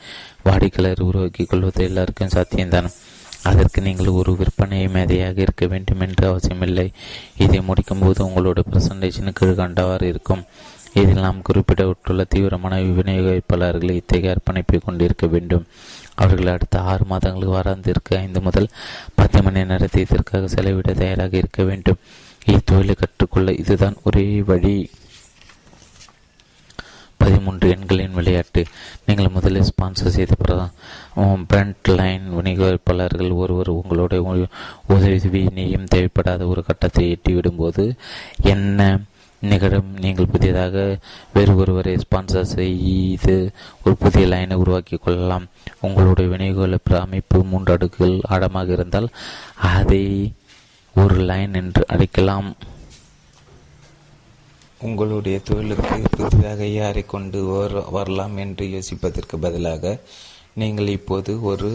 வாடிக்கையாளர் உருவாக்கிக் கொள்வது எல்லாருக்கும் சாத்தியம்தான். அதற்கு நீங்கள் ஒரு விற்பனையை மேதையாக இருக்க வேண்டும் என்று அவசியமில்லை. இதை முடிக்கும்போது உங்களோட பிரசன்டேஷன் கீழ்கண்டவாறு இருக்கும். இதில் நாம் குறிப்பிட்டுள்ள தீவிரமான விநியோகிப்பாளர்களை இத்தகைய அர்ப்பணிப்பை கொண்டிருக்க வேண்டும். அவர்கள் அடுத்த 6 மாதங்களுக்கு வாராந்திற்கு 5 முதல் 10 மணி நேரத்தை இதற்காக செலவிட தயாராக இருக்க வேண்டும். இத்தொழிலை கற்றுக்கொள்ள இதுதான் ஒரே வழி. 13 எண்களின் விளையாட்டு. நீங்கள் முதலில் ஸ்பான்சர் செய்த பிரண்ட் லைன் விநியோகிப்பாளர்கள் ஒருவர் உங்களுடைய உதவியும் தேவைப்படாத ஒரு கட்டத்தை எட்டிவிடும்போது என்ன நிகழும்? நீங்கள் புதியதாக வேறு ஒருவரை ஸ்பான்சர் செய்து ஒரு புதிய லைனை உருவாக்கி கொள்ளலாம். உங்களுடைய விநியோகிப்பாளர் அமைப்பு 3 அடுக்குகள் ஆழமாக இருந்தால் அதை ஒரு லைன் என்று அழைக்கலாம். உங்களுடைய தொழிலுக்கு புதிதாக யாரை கொண்டு வரலாம் என்று யோசிப்பதற்கு பதிலாக நீங்கள் இப்போது ஒரு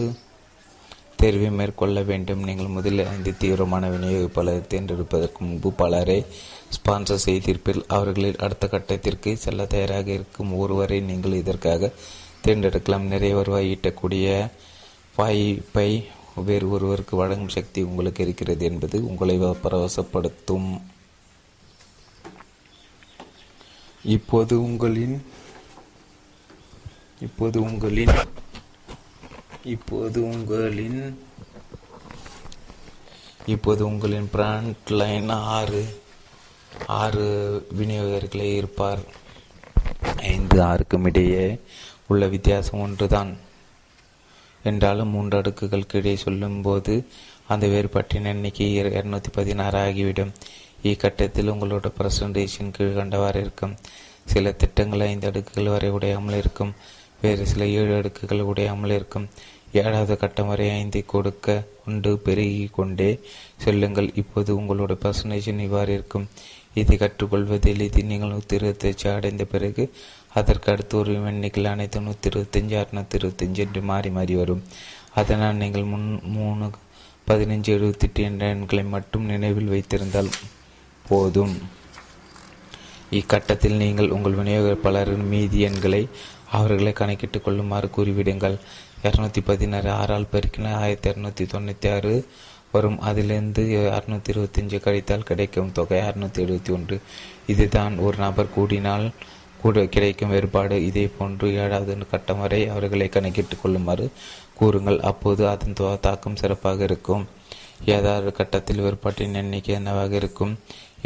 தேர்வை மேற்கொள்ள வேண்டும். நீங்கள் முதலில் 5 தீவிரமான விநியோகிப்பாளர் தேர்ந்தெடுப்பதற்கு முன்பு பலரை ஸ்பான்சர் செய்திருப்பீர்கள். அவர்களில் அடுத்த கட்டத்திற்கு செல்ல தயாராக இருக்கும் ஒருவரை நீங்கள் இதற்காக தேர்ந்தெடுக்கலாம். நிறைய வருவாய் ஈட்டக்கூடிய வாய்ப்பை வேறு ஒருவருக்கு வழங்கும் சக்தி உங்களுக்கு இருக்கிறது என்பது உங்களை பரவசப்படுத்தும். இப்போது உங்களின் பிராண்ட் லைன் 6 விநியோகர்களே இருப்பார். 5-6க்கும் இடையே உள்ள வித்தியாசம் ஒன்றுதான் என்றாலும் 3 அடுக்குகள் கீழே சொல்லும்போது அந்த வேறுபாட்டின் எண்ணிக்கை 216 ஆகிவிடும். இக்கட்டத்தில் உங்களோட பிரசன்டேஷன் கீழ்கண்டவாறு இருக்கும். சில திட்டங்கள் 5 அடுக்குகள் வரை உடையாமல் இருக்கும், வேறு சில 7 அடுக்குகள் உடையாமல் இருக்கும். 7வது கட்டம் வரை 5 கொடுக்க கொண்டு பெருகி கொண்டே செல்லுங்கள். இப்போது உங்களோட பிரசன்டேஷன் இவ்வாறு இருக்கும். இதை கற்றுக்கொள்வது எளிது. நீங்கள் 125 அடைந்த பிறகு அதற்கு அடுத்து ஒரு எண்ணிக்கையில் அனைத்து 125, 625 என்று மாறி வரும். அதனால் நீங்கள் 3, 15, 78 என்ற எண்களை மட்டும் நினைவில் வைத்திருந்தால் போதும். இக்கட்டத்தில் நீங்கள் உங்கள் விநியோகிப்பாளரின் மீதி எண்களை அவர்களை கணக்கிட்டுக் கொள்ளுமாறு கூறிவிடுங்கள். 216 6-ஆல் பெருக்கினால் 1296 வரும். அதிலிருந்து 625 கழித்தால் கிடைக்கும் தொகை 671. இதுதான் ஒரு நபர் கூடினால் கூட கிடைக்கும் வேறுபாடு. இதே போன்று 7வது கட்டம் வரை அவர்களை கணக்கிட்டுக் கொள்ளுமாறு கூறுங்கள். அப்போது அதன் தாக்கம் சிறப்பாக இருக்கும். 7வது கட்டத்தில் வேறுபாட்டின் எண்ணிக்கை என்னவாக இருக்கும்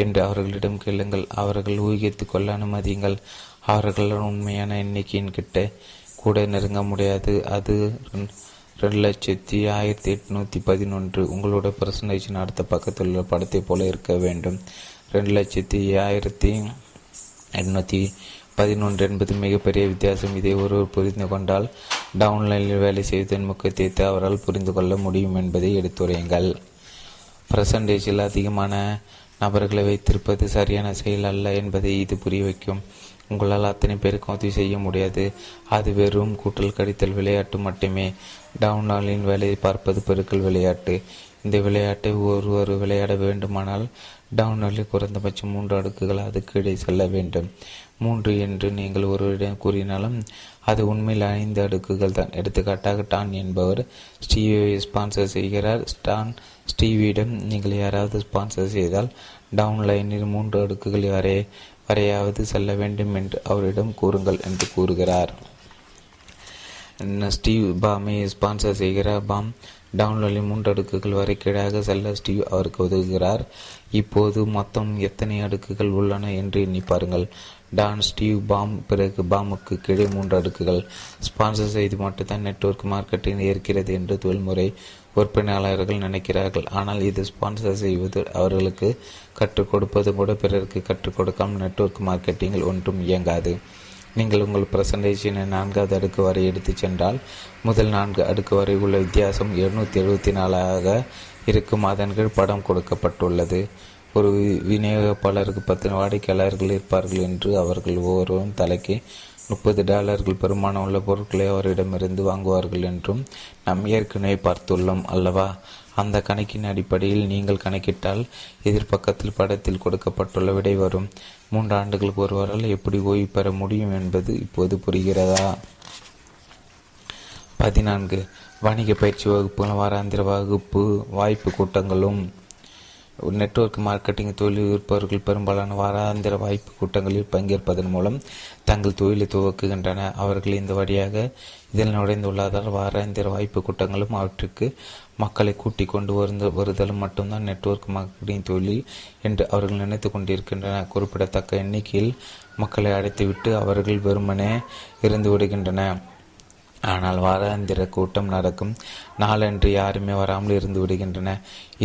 என்று அவர்களிடம் கேளுங்கள். அவர்கள் ஊகித்து கொள்ள அனுமதியுங்கள். அவர்களால் உண்மையான எண்ணிக்கையின் கிட்ட கூட நெருங்க முடியாது. அது 2,08,811. உங்களோட பிரசன்டேஷன் அடுத்த பக்கத்தில் உள்ள படத்தை போல இருக்க வேண்டும். 2,08,811 என்பது மிகப்பெரிய வித்தியாசம். இதை ஒருவர் புரிந்து கொண்டால் டவுன்லைனில் வேலை செய்வதன் முக்கியத்துவத்தை அவரால் புரிந்து கொள்ள முடியும் என்பதை எடுத்துரையுங்கள். பிரசன்டேஜில் அதிகமான நபர்களை வைத்திருப்பது சரியான செயல் அல்ல என்பதை இது புரிய வைக்கும். உங்களால் அத்தனை பேருக்கும் உதவி செய்ய முடியாது. அது வெறும் கூட்டல் கடித்தல் விளையாட்டு மட்டுமே. டவுன்லைனில் வேலையை பார்ப்பது பெருக்கல் விளையாட்டு. இந்த விளையாட்டை ஒருவர் விளையாட வேண்டுமானால் டவுன்லைனில் குறைந்தபட்சம் 3 அடுக்குகள் அதுக்கு இடை செல்ல வேண்டும். 3 என்று நீங்கள் ஒருவரிடம் கூறினாலும் அது உண்மையில் 5 அடுக்குகள் தான். எடுத்துக்காட்டாக, டான் என்பவர் ஸ்டீவியை ஸ்பான்சர் செய்கிறார். டான் ஸ்டீவியிடம் நீங்கள் யாராவது ஸ்பான்சர் செய்தால் டவுன்லைனில் 3 அடுக்குகள் வரையாவது செல்ல வேண்டும் என்று அவரிடம் கூறுங்கள் என்று கூறுகிறார். ஸ்டீவ் பாமை ஸ்பான்சர் செய்கிறார். பாம் டவுன்லைனில் 3 அடுக்குகள் வரை கீழாக செல்ல ஸ்டீவ் அவருக்கு உதவுகிறார். இப்போது மொத்தம் எத்தனை அடுக்குகள் உள்ளன என்று எண்ணி பாருங்கள். Don, Steve, Pam. பிறகு பாமுக்கு கீழே 3 அடுக்குகள். ஸ்பான்சர் செய்து மட்டும்தான் நெட்வொர்க் மார்க்கெட்டிங் இருக்கிறது என்று தொழில்முறை விற்பனையாளர்கள் நினைக்கிறார்கள். ஆனால் இது ஸ்பான்சர் செய்வது அவர்களுக்கு கற்றுக் கொடுப்பது கூட. பிறருக்கு கற்றுக் கொடுக்காமல் நெட்வொர்க் மார்க்கெட்டிங்கில் ஒன்றும் இயங்காது. நீங்கள் உங்கள் பிரசன்டேஷனை 4வது அடுக்கு வரை எடுத்துச் சென்றால் முதல் 4 அடுக்கு வரை உள்ள வித்தியாசம் 774 இருக்கும். அதன் கீழ் படம் கொடுக்கப்பட்டுள்ளது. ஒரு விநியோகிப்பாளருக்கு 10 வாடிக்கையாளர்கள் இருப்பார்கள் என்று அவர்கள் ஒவ்வொருவரும் தலைக்கு $30 பெருமானம் உள்ள பொருட்களை அவரிடமிருந்து வாங்குவார்கள் என்றும் நாம் ஏற்கனவே பார்த்துள்ளோம் அல்லவா? அந்த கணக்கின் அடிப்படையில் நீங்கள் கணக்கிட்டால் எதிர்பக்கத்தில் படத்தில் கொடுக்கப்பட்டுள்ள விடை வரும். 3 ஆண்டுகளுக்கு ஒருவரால் எப்படி ஓய்வு பெற முடியும் என்பது இப்போது புரிகிறதா? 14 வணிக பயிற்சி வகுப்புகளும் வாராந்திர வகுப்பு வாய்ப்பு கூட்டங்களும். நெட்வொர்க் மார்க்கெட்டிங் தொழில் இருப்பவர்கள் பெரும்பாலான வாராந்திர வாய்ப்பு கூட்டங்களில் பங்கேற்பதன் மூலம் தங்கள் தொழிலை துவக்குகின்றனர். அவர்கள் இந்த வழியாக இதில் நுழைந்துள்ளதால் வாராந்திர வாய்ப்பு கூட்டங்களும் அவற்றுக்கு மக்களை கூட்டிக் கொண்டு வருதலும் மட்டும்தான் நெட்வொர்க் மார்க்கெட்டிங் தொழில் என்று அவர்கள் நினைத்து கொண்டிருக்கின்றனர். குறிப்பிடத்தக்க எண்ணிக்கையில் மக்களை அழைத்துவிட்டு அவர்கள் வெறுமனே இருந்து விடுகின்றனர். ஆனால் வாராந்திர கூட்டம் நடக்கும் நாளன்று யாருமே வராமல் இருந்து விடுகின்றன.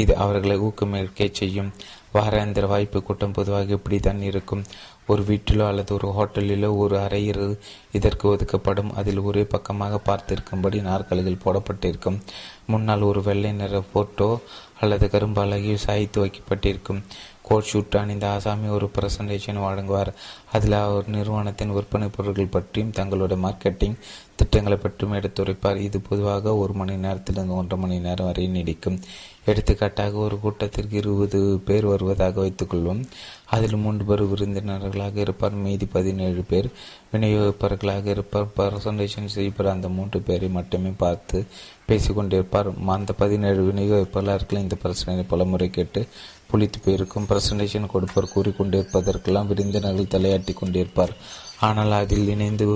இது அவர்களை ஊக்கமிக்க செய்யும். வாராந்திர வாய்ப்பு கூட்டம் பொதுவாக இப்படித்தான் இருக்கும். ஒரு வீட்டிலோ அல்லது ஒரு ஹோட்டலிலோ ஒரு அறை இதற்கு ஒதுக்கப்படும். அதில் ஒரே பக்கமாக பார்த்திருக்கும்படி நாற்காலிகள் போடப்பட்டிருக்கும். முன்னால் ஒரு வெள்ளை நிற போட்டோ அல்லது கரும்பு அழகில் சாய்த்து வைக்கப்பட்டிருக்கும். கோட் ஷூட் அணிந்த ஆசாமி ஒரு பிரசன்டேஷன் வழங்குவார். அதில் அவர் நிறுவனத்தின் விற்பனை பொருட்கள் பற்றியும் தங்களுடைய மார்க்கெட்டிங் திட்டங்களை பற்றியும் எடுத்துரைப்பார். இது பொதுவாக 1 மணி நேரத்திலிருந்து 1.5 மணி நேரம் வரை நீடிக்கும். எடுத்துக்காட்டாக, ஒரு கூட்டத்திற்கு 20 பேர் வருவதாக வைத்துக்கொள்வோம். அதில் 3 பேர் விருந்தினர்களாக இருப்பார், மீதி 17 பேர் விநியோகிப்பாளர்களாக இருப்பார். பிரசன்டேஷன் செய்யப்பட அந்த 3 பேரை மட்டுமே பார்த்து பேசிக்கொண்டிருப்பார். அந்த 17 விநியோகிப்பாளர்கள் இந்த பிரச்சனையை பலமுறை கேட்டு புளித்து போயிருக்கும். பிரசன்டேஷன் கொடுப்பவர் கூறிக்கொண்டிருப்பதற்கெல்லாம் விருந்தினர்கள் தலையாட்டி கொண்டிருப்பார். ஆனால் அதில் இணைந்து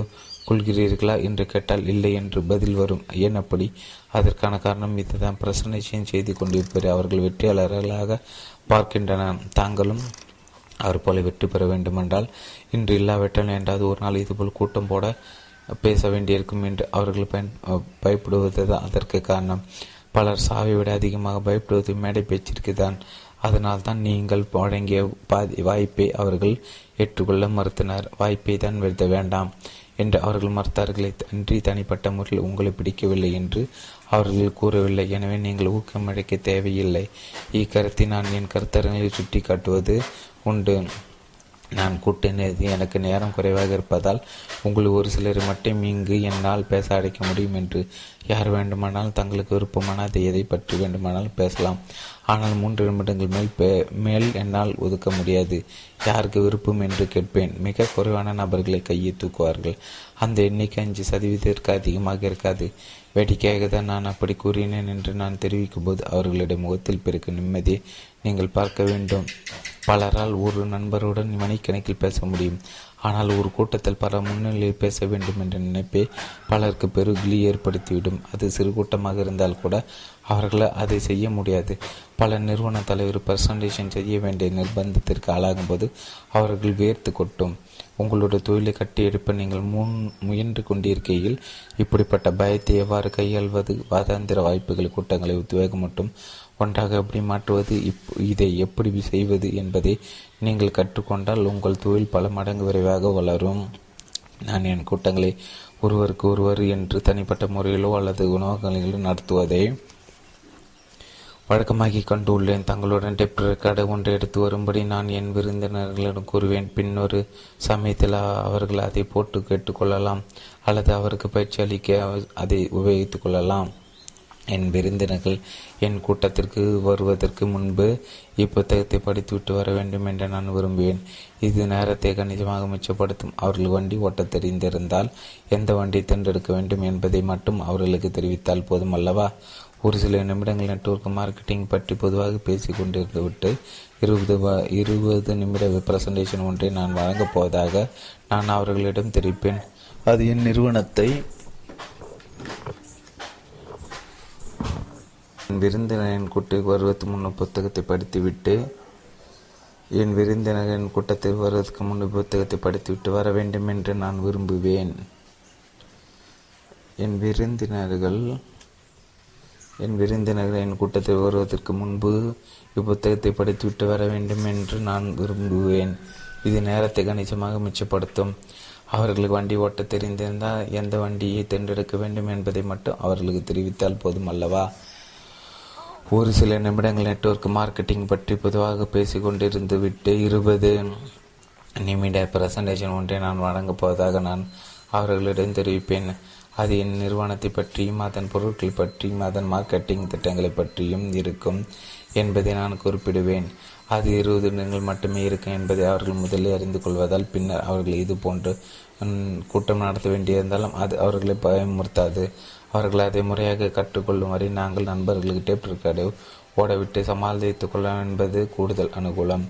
கொள்கிறீர்களா என்று கேட்டால் இல்லை என்று பதில் வரும். ஏன் அப்படி? அதற்கான காரணம் இதுதான். பிரசன்டேஷன் செய்து கொண்டிருப்பதை அவர்கள் வெற்றியாளர்களாக பார்க்கின்றனர். தாங்களும் அவர் போல வெற்றி பெற வேண்டுமென்றால் இன்று இல்லாவிட்டால் என்றாவது ஒரு நாள் இதுபோல் கூட்டம் போட பேச வேண்டியிருக்கும் என்று அவர்கள் பயப்படுவது தான் அதற்கு காரணம். பலர் சாவை விட அதிகமாக பயப்படுவது மேடை பேச்சிற்கு தான். அதனால் தான் நீங்கள் வழங்கிய வாய்ப்பை அவர்கள் ஏற்றுக்கொள்ள மறுத்தனர். வாய்ப்பை தான் வெறுத்த வேண்டாம் என்று அவர்கள் மறுத்தார்களே அன்றி தனிப்பட்ட முறையில் உங்களை பிடிக்கவில்லை என்று அவர்கள் கூறவில்லை. எனவே நீங்கள் ஊக்கமளிக்க தேவையில்லை. இக்கருத்தை நான் என் கருத்தரங்களை சுட்டி காட்டுவது உண்டு. நான் கூட்டினது எனக்கு நேரம் குறைவாக இருப்பதால் உங்கள் ஒரு சிலர் மட்டும் இங்கு என்னால் பேச அழைக்க முடியும் என்று. யார் வேண்டுமானால் தங்களுக்கு விருப்பமான அதை எதை பற்றி வேண்டுமானால் பேசலாம். ஆனால் 3 நிமிடங்கள் மேல் என்னால் ஒதுக்க முடியாது. யாருக்கு விருப்பம் என்று கேட்பேன். மிக குறைவான நபர்களை கையை தூக்குவார்கள். அந்த எண்ணிக்கை 5% அதிகமாக இருக்காது. வேடிக்கையாக தான் நான் அப்படி கூறினேன் என்று நான் தெரிவிக்கும் போது அவர்களுடைய முகத்தில் பிறகு நிம்மதியை நீங்கள் பார்க்க வேண்டும். பலரால் ஒரு நண்பருடன் மணிக்கணக்கில் பேச முடியும். ஆனால் ஒரு கூட்டத்தில் பல முன்னிலையில் பேச வேண்டும் என்ற நினைப்பே பலருக்கு பெருகிலி ஏற்படுத்திவிடும். அது சிறு கூட்டமாக இருந்தால் கூட அவர்களால் அதை செய்ய முடியாது. பல நிறுவன தலைவர் பிரசன்டேஷன் செய்ய வேண்டிய நிர்பந்தத்திற்கு ஆளாகும் போது அவர்கள் வேர்த்து கொட்டும். உங்களோட தொழிலை கட்டி எடுப்ப நீங்கள் முயன்று கொண்டிருக்கையில் இப்படிப்பட்ட பயத்தை எவ்வாறு கையாள்வது? வாதாந்திர வாய்ப்புகள் கூட்டங்களை உத்வேகம் மட்டும் ஒன்றாக எப்படி மாற்றுவது? இதை எப்படி செய்வது என்பதை நீங்கள் கற்றுக்கொண்டால் உங்கள் தொழில் பல மடங்கு விரைவாக வளரும். நான் என் கூட்டங்களை ஒருவருக்கு ஒருவர் என்று தனிப்பட்ட முறையிலோ அல்லது உணவகங்களிலோ நடத்துவதை வழக்கமாகி கண்டுள்ளேன். தங்களுடன் டெப் ரெக்கார்டு ஒன்றை எடுத்து வரும்படி நான் என் விருந்தினர்களிடம் கூறுவேன். பின்னொரு சமயத்தில் அவர்கள் அதை போட்டு கேட்டுக்கொள்ளலாம் அல்லது அவருக்கு பயிற்சி அளிக்க அதை உபயோகித்துக் கொள்ளலாம். என் விருந்தினர்கள் என் கூட்டத்திற்கு வருவதற்கு முன்பு இப்புத்தகத்தை படித்துவிட்டு வர வேண்டும் என்று நான் விரும்புவேன். இது நேரத்தை கணிசமாக மிச்சப்படுத்தும். அவர்கள் வண்டி ஓட்ட தெரிந்திருந்தால் எந்த வண்டியை தேர்ந்தெடுக்க வேண்டும் என்பதை மட்டும் அவர்களுக்கு தெரிவித்தால் போதுமல்லவா? ஒரு சில நிமிடங்கள் நெட்வொர்க் மார்க்கெட்டிங் பற்றி பொதுவாக பேசிக்கொண்டிருந்து விட்டு 20 நிமிட பிரசன்டேஷன் ஒன்றை நான் வழங்கப் போவதாக நான் அவர்களிடம் தெரிவிப்பேன். அது என் நிறுவனத்தை என் விருந்தினரின் கூட்டத்திற்கு வருவதற்கு முன்னர் புத்தகத்தை படித்துவிட்டு வர வேண்டும் என்று நான் விரும்புவேன். என் கூட்டத்தில் வருவதற்கு முன்பு இப்புத்தகத்தை படித்துவிட்டு வர வேண்டும் என்று நான் விரும்புவேன். இது நேரத்தை கணிசமாக மிச்சப்படுத்தும். அவர்களுக்கு வண்டி ஓட்ட தெரிந்திருந்தால் எந்த வண்டியை தேர்ந்தெடுக்க வேண்டும் என்பதை மட்டும் அவர்களுக்கு தெரிவித்தால் போதும் அல்லவா? ஒரு சில நிமிடங்கள் நெட்வொர்க் மார்க்கெட்டிங் பற்றி பொதுவாக பேசிக்கொண்டிருந்து விட்டு 20 நிமிட பிரசன்டேஷன் ஒன்றை நான் வழங்கப் போவதாக நான் அவர்களிடம் தெரிவிப்பேன். அது என் நிறுவனத்தை பற்றியும் அதன் பொருட்கள் பற்றியும் அதன் மார்க்கெட்டிங் திட்டங்களை பற்றியும் இருக்கும் என்பதை நான் குறிப்பிடுவேன். அது 20 நிமிடங்கள் மட்டுமே இருக்கும் என்பதை அவர்கள் முதலில் அறிந்து கொள்வதால் பின்னர் அவர்கள் இது போன்று கூட்டம் நடத்த வேண்டியிருந்தாலும் அது அவர்களை பயமுறுத்தாது. அவர்கள் அதை முறையாக கற்றுக்கொள்ளும் வரை நாங்கள் நண்பர்களுக்கு டேப் ரெக்கார்டு ஓடவிட்டு சமாளித்துக் கொள்ள என்பது கூடுதல் அனுகூலம்.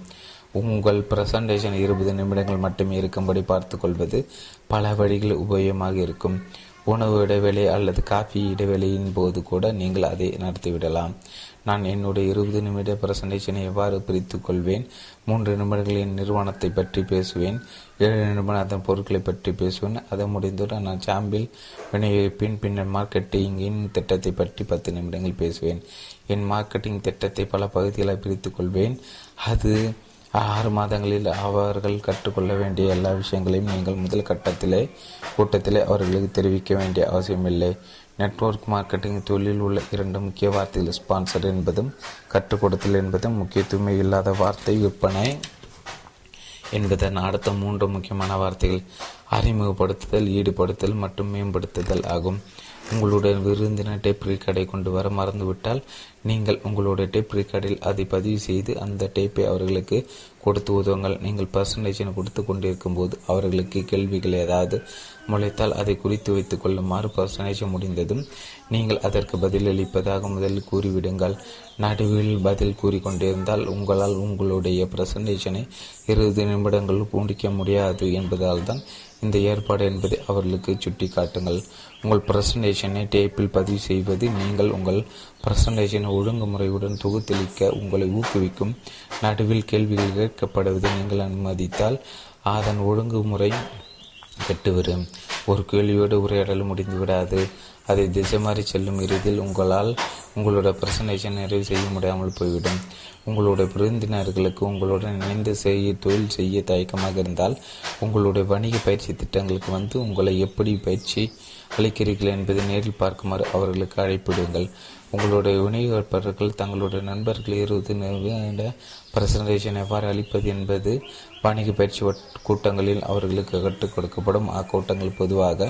உங்கள் பிரசன்டேஷன் 20 நிமிடங்கள் மட்டுமே இருக்கும்படி பார்த்துக்கொள்வது பல வழிகளில் உபயோகமாக இருக்கும். உணவு இடைவேளை அல்லது காஃபி இடைவேளையின் போது கூட நீங்கள் அதை நடத்திவிடலாம். நான் என்னுடைய 20 நிமிட பிரசன்டேஷனை எவ்வாறு பிரித்து கொள்வேன்? 3 நிமிடங்கள் என் நிறுவனத்தை பற்றி பேசுவேன், 7 நிமிடங்கள் அதன் பொருட்களை பற்றி பேசுவேன். அதை முடிந்தவுடன் நான் சாம்பிள் விநியோகிப்பேன். பின்னர் மார்க்கெட்டிங்கின் திட்டத்தை பற்றி 10 நிமிடங்கள் பேசுவேன். என் மார்க்கெட்டிங் திட்டத்தை பல பகுதிகளை பிரித்து கொள்வேன். அது 6 மாதங்களில் அவர்கள் கற்றுக்கொள்ள வேண்டிய எல்லா விஷயங்களையும் நீங்கள் முதல் கூட்டத்திலே அவர்களுக்கு தெரிவிக்க வேண்டிய அவசியமில்லை. நெட்வொர்க் மார்க்கெட்டிங் தொழிலில் உள்ள 2 முக்கிய வார்த்தைகள் ஸ்பான்சர் என்பதும் கற்றுக் கொடுத்தல் என்பதும். முக்கியத்துவமே இல்லாத வார்த்தை விற்பனை என்பதன் அடுத்த 3 முக்கியமான வார்த்தைகள் அறிமுகப்படுத்துதல், ஈடுபடுத்தல் மற்றும் மேம்படுத்துதல் ஆகும். உங்களுடைய விருந்தினர் டேப் ரெக்கார்டை கொண்டு வர மறந்துவிட்டால் நீங்கள் உங்களுடைய டேப் ரெக்கார்டில் அதை பதிவு செய்து அந்த டேப்பை அவர்களுக்கு கொடுத்து உதவுங்கள். நீங்கள் பர்சன்டேஜனை கொடுத்து கொண்டிருக்கும் போது அவர்களுக்கு கேள்விகள் ஏதாவது முளைத்தால் அதை குறித்து வைத்துக் கொள்ளுமாறு பர்சன்டேஜ் முடிந்ததும் நீங்கள் அதற்கு பதிலளிப்பதாக முதலில் கூறிவிடுங்கள். நடுவில் பதில் கூறிக்கொண்டிருந்தால் உங்களால் உங்களுடைய பிரசன்டேஷனை 20 நிமிடங்கள் பூண்டிக்க முடியாது என்பதால் தான் இந்த ஏற்பாடு என்பதை அவர்களுக்கு சுட்டி காட்டுங்கள். உங்கள் பிரசன்டேஷனை டேப்பில் பதிவு செய்வது நீங்கள் உங்கள் பிரசன்டேஷனை ஒழுங்குமுறையுடன் தொகுத்தளிக்க உங்களை ஊக்குவிக்கும். நடுவில் கேள்விகள் கேட்கப்படுவதை நீங்கள் அனுமதித்தால் அதன் ஒழுங்குமுறை கெட்டுவிடும். ஒரு கேள்வியோடு உரையாடல் முடிந்துவிடாது, அதை திசை மாறி செல்லும். இறுதியில் உங்களால் உங்களுடைய பிரசன்டேஷன் நிறைவு செய்ய முடியாமல் போய்விடும். உங்களுடைய விருந்தினர்களுக்கு உங்களுடன் இணைந்து தொழில் செய்ய தயக்கமாக இருந்தால் உங்களுடைய வணிக பயிற்சி திட்டங்களுக்கு வந்து உங்களை எப்படி பயிற்சி அளிக்கிறீர்கள் என்பதை நேரில் பார்க்குமாறு அவர்களுக்கு அழைப்பிடுங்கள். உங்களுடைய விநியோகிப்பாளர்கள் தங்களுடைய நண்பர்கள் 20 நிமிட பிரசன்டேஷன் எவ்வாறு அளிப்பது என்பது வணிக பயிற்சி கூட்டங்களில் அவர்களுக்கு கற்றுக் கொடுக்கப்படும். அக்கூட்டங்கள் பொதுவாக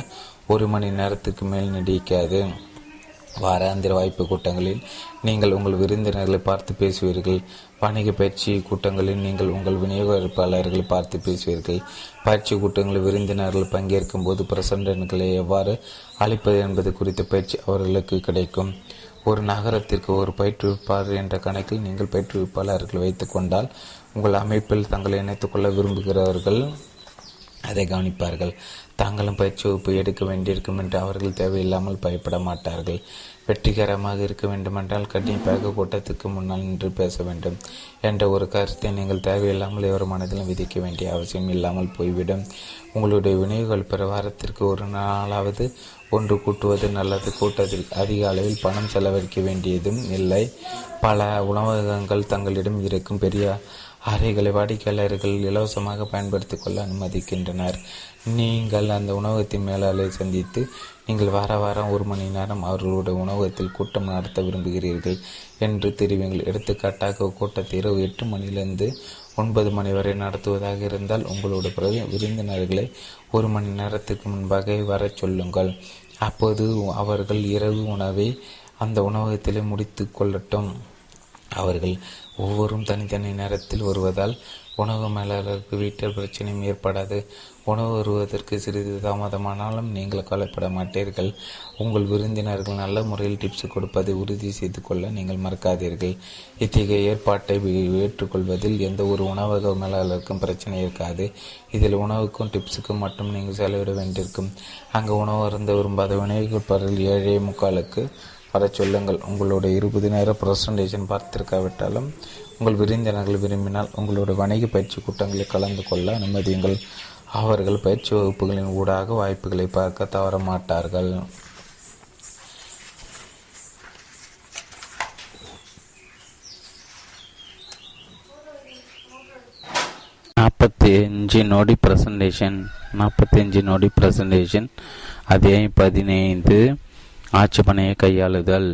1 மணி நேரத்துக்கு மேல் நீடிக்காது. வாராந்திர வாய்ப்பு கூட்டங்களில் நீங்கள் உங்கள் விருந்தினர்களை பார்த்து பேசுவீர்கள். வணிக பயிற்சி கூட்டங்களில் நீங்கள் உங்கள் விநியோகிப்பாளர்களை பார்த்து பேசுவீர்கள். பயிற்சி கூட்டங்களில் விருந்தினர்கள் பங்கேற்கும் போது பிரசன்டர்களை எவ்வாறு அளிப்பது என்பது குறித்த பயிற்சி அவர்களுக்கு கிடைக்கும். ஒரு நகரத்திற்கு ஒரு பயிற்றுவிப்பாளர் என்ற கணக்கில் நீங்கள் பயிற்றுவிப்பாளர்களை வைத்துக் கொண்டால் உங்கள் அமைப்பில் தங்களை இணைத்துக்கொள்ள விரும்புகிறவர்கள் அதை கவனிப்பார்கள். தாங்களும் பயிற்சி வகுப்பு எடுக்க வேண்டியிருக்கும் என்று அவர்கள் தேவையில்லாமல் பயப்பட மாட்டார்கள். வெற்றிகரமாக இருக்க வேண்டுமென்றால் கண்டிப்பாக கூட்டத்துக்கு முன்னால் நின்று பேச வேண்டும் என்ற ஒரு கருத்தை நீங்கள் தேவையில்லாமல் எவர் மனதிலும் விதிக்க வேண்டிய அவசியம் இல்லாமல் போய்விடும். உங்களுடைய விநியோகிகள் பிற வாரத்திற்கு 1 நாளாவது ஒன்று கூட்டுவது நல்லது. கூட்டத்திற்கு அதிக அளவில் பணம் செலவழிக்க வேண்டியதும் இல்லை. பல உணவகங்கள் தங்களிடம் இருக்கும் பெரிய அறைகளை வாடிக்கையாளர்கள் இலவசமாக பயன்படுத்தி கொள்ள அனுமதிக்கின்றனர். நீங்கள் அந்த உணவகத்தின் மேலாளரை சந்தித்து நீங்கள் வார வாரம் 1 மணி நேரம் அவர்களுடைய உணவகத்தில் கூட்டம் நடத்த விரும்புகிறீர்கள் என்று தெரிவிங்கள். எடுத்துக்காட்டாக, கூட்டத்தை இரவு 8 மணியிலிருந்து 9 மணி வரை நடத்துவதாக இருந்தால் உங்களோட விருந்தினர்களை 1 மணி நேரத்துக்கு முன்பாக வர சொல்லுங்கள். அப்போது அவர்கள் இரவு உணவை அந்த உணவகத்திலே முடித்து கொள்ளட்டும். அவர்கள் ஒவ்வொரும் தனித்தனி நேரத்தில் வருவதால் உணவு மேலாளருக்கு வீட்டில் பிரச்சனையும் ஏற்படாது. உணவு வருவதற்கு சிறிது தாமதமானாலும் நீங்கள் கவலைப்பட மாட்டீர்கள். உங்கள் விருந்தினர்கள் நல்ல முறையில் டிப்ஸ் கொடுப்பதை உறுதி செய்து கொள்ள நீங்கள் மறக்காதீர்கள். இத்தகைய ஏற்பாட்டை ஏற்றுக்கொள்வதில் எந்த ஒரு உணவக மேலாளருக்கும் பிரச்சனை இருக்காது. இதில் உணவுக்கும் டிப்ஸுக்கும் மட்டும் நீங்கள் செலவிட வேண்டியிருக்கும். அங்கு உணவு அருந்த விரும்பாத விநியோகிப்பவர்கள் 7:45 வர சொல்லுங்கள். உங்களுடைய 20 நேர ப்ரெசன்டேஷன் பார்த்திருக்காவிட்டாலும் உங்கள் விருந்தினர்கள் விரும்பினால் உங்களுடைய வணிக பயிற்சி கூட்டங்களில் கலந்து கொள்ள அனுமதியுங்கள். அவர்கள் பயிற்சி வகுப்புகளின் ஊடாக வாய்ப்புகளை பார்க்க தவற மாட்டார்கள். நாற்பத்தி அஞ்சு நொடி ப்ரெசன்டேஷன் அதே 15 ஆட்சேபனையை கையாளுதல்.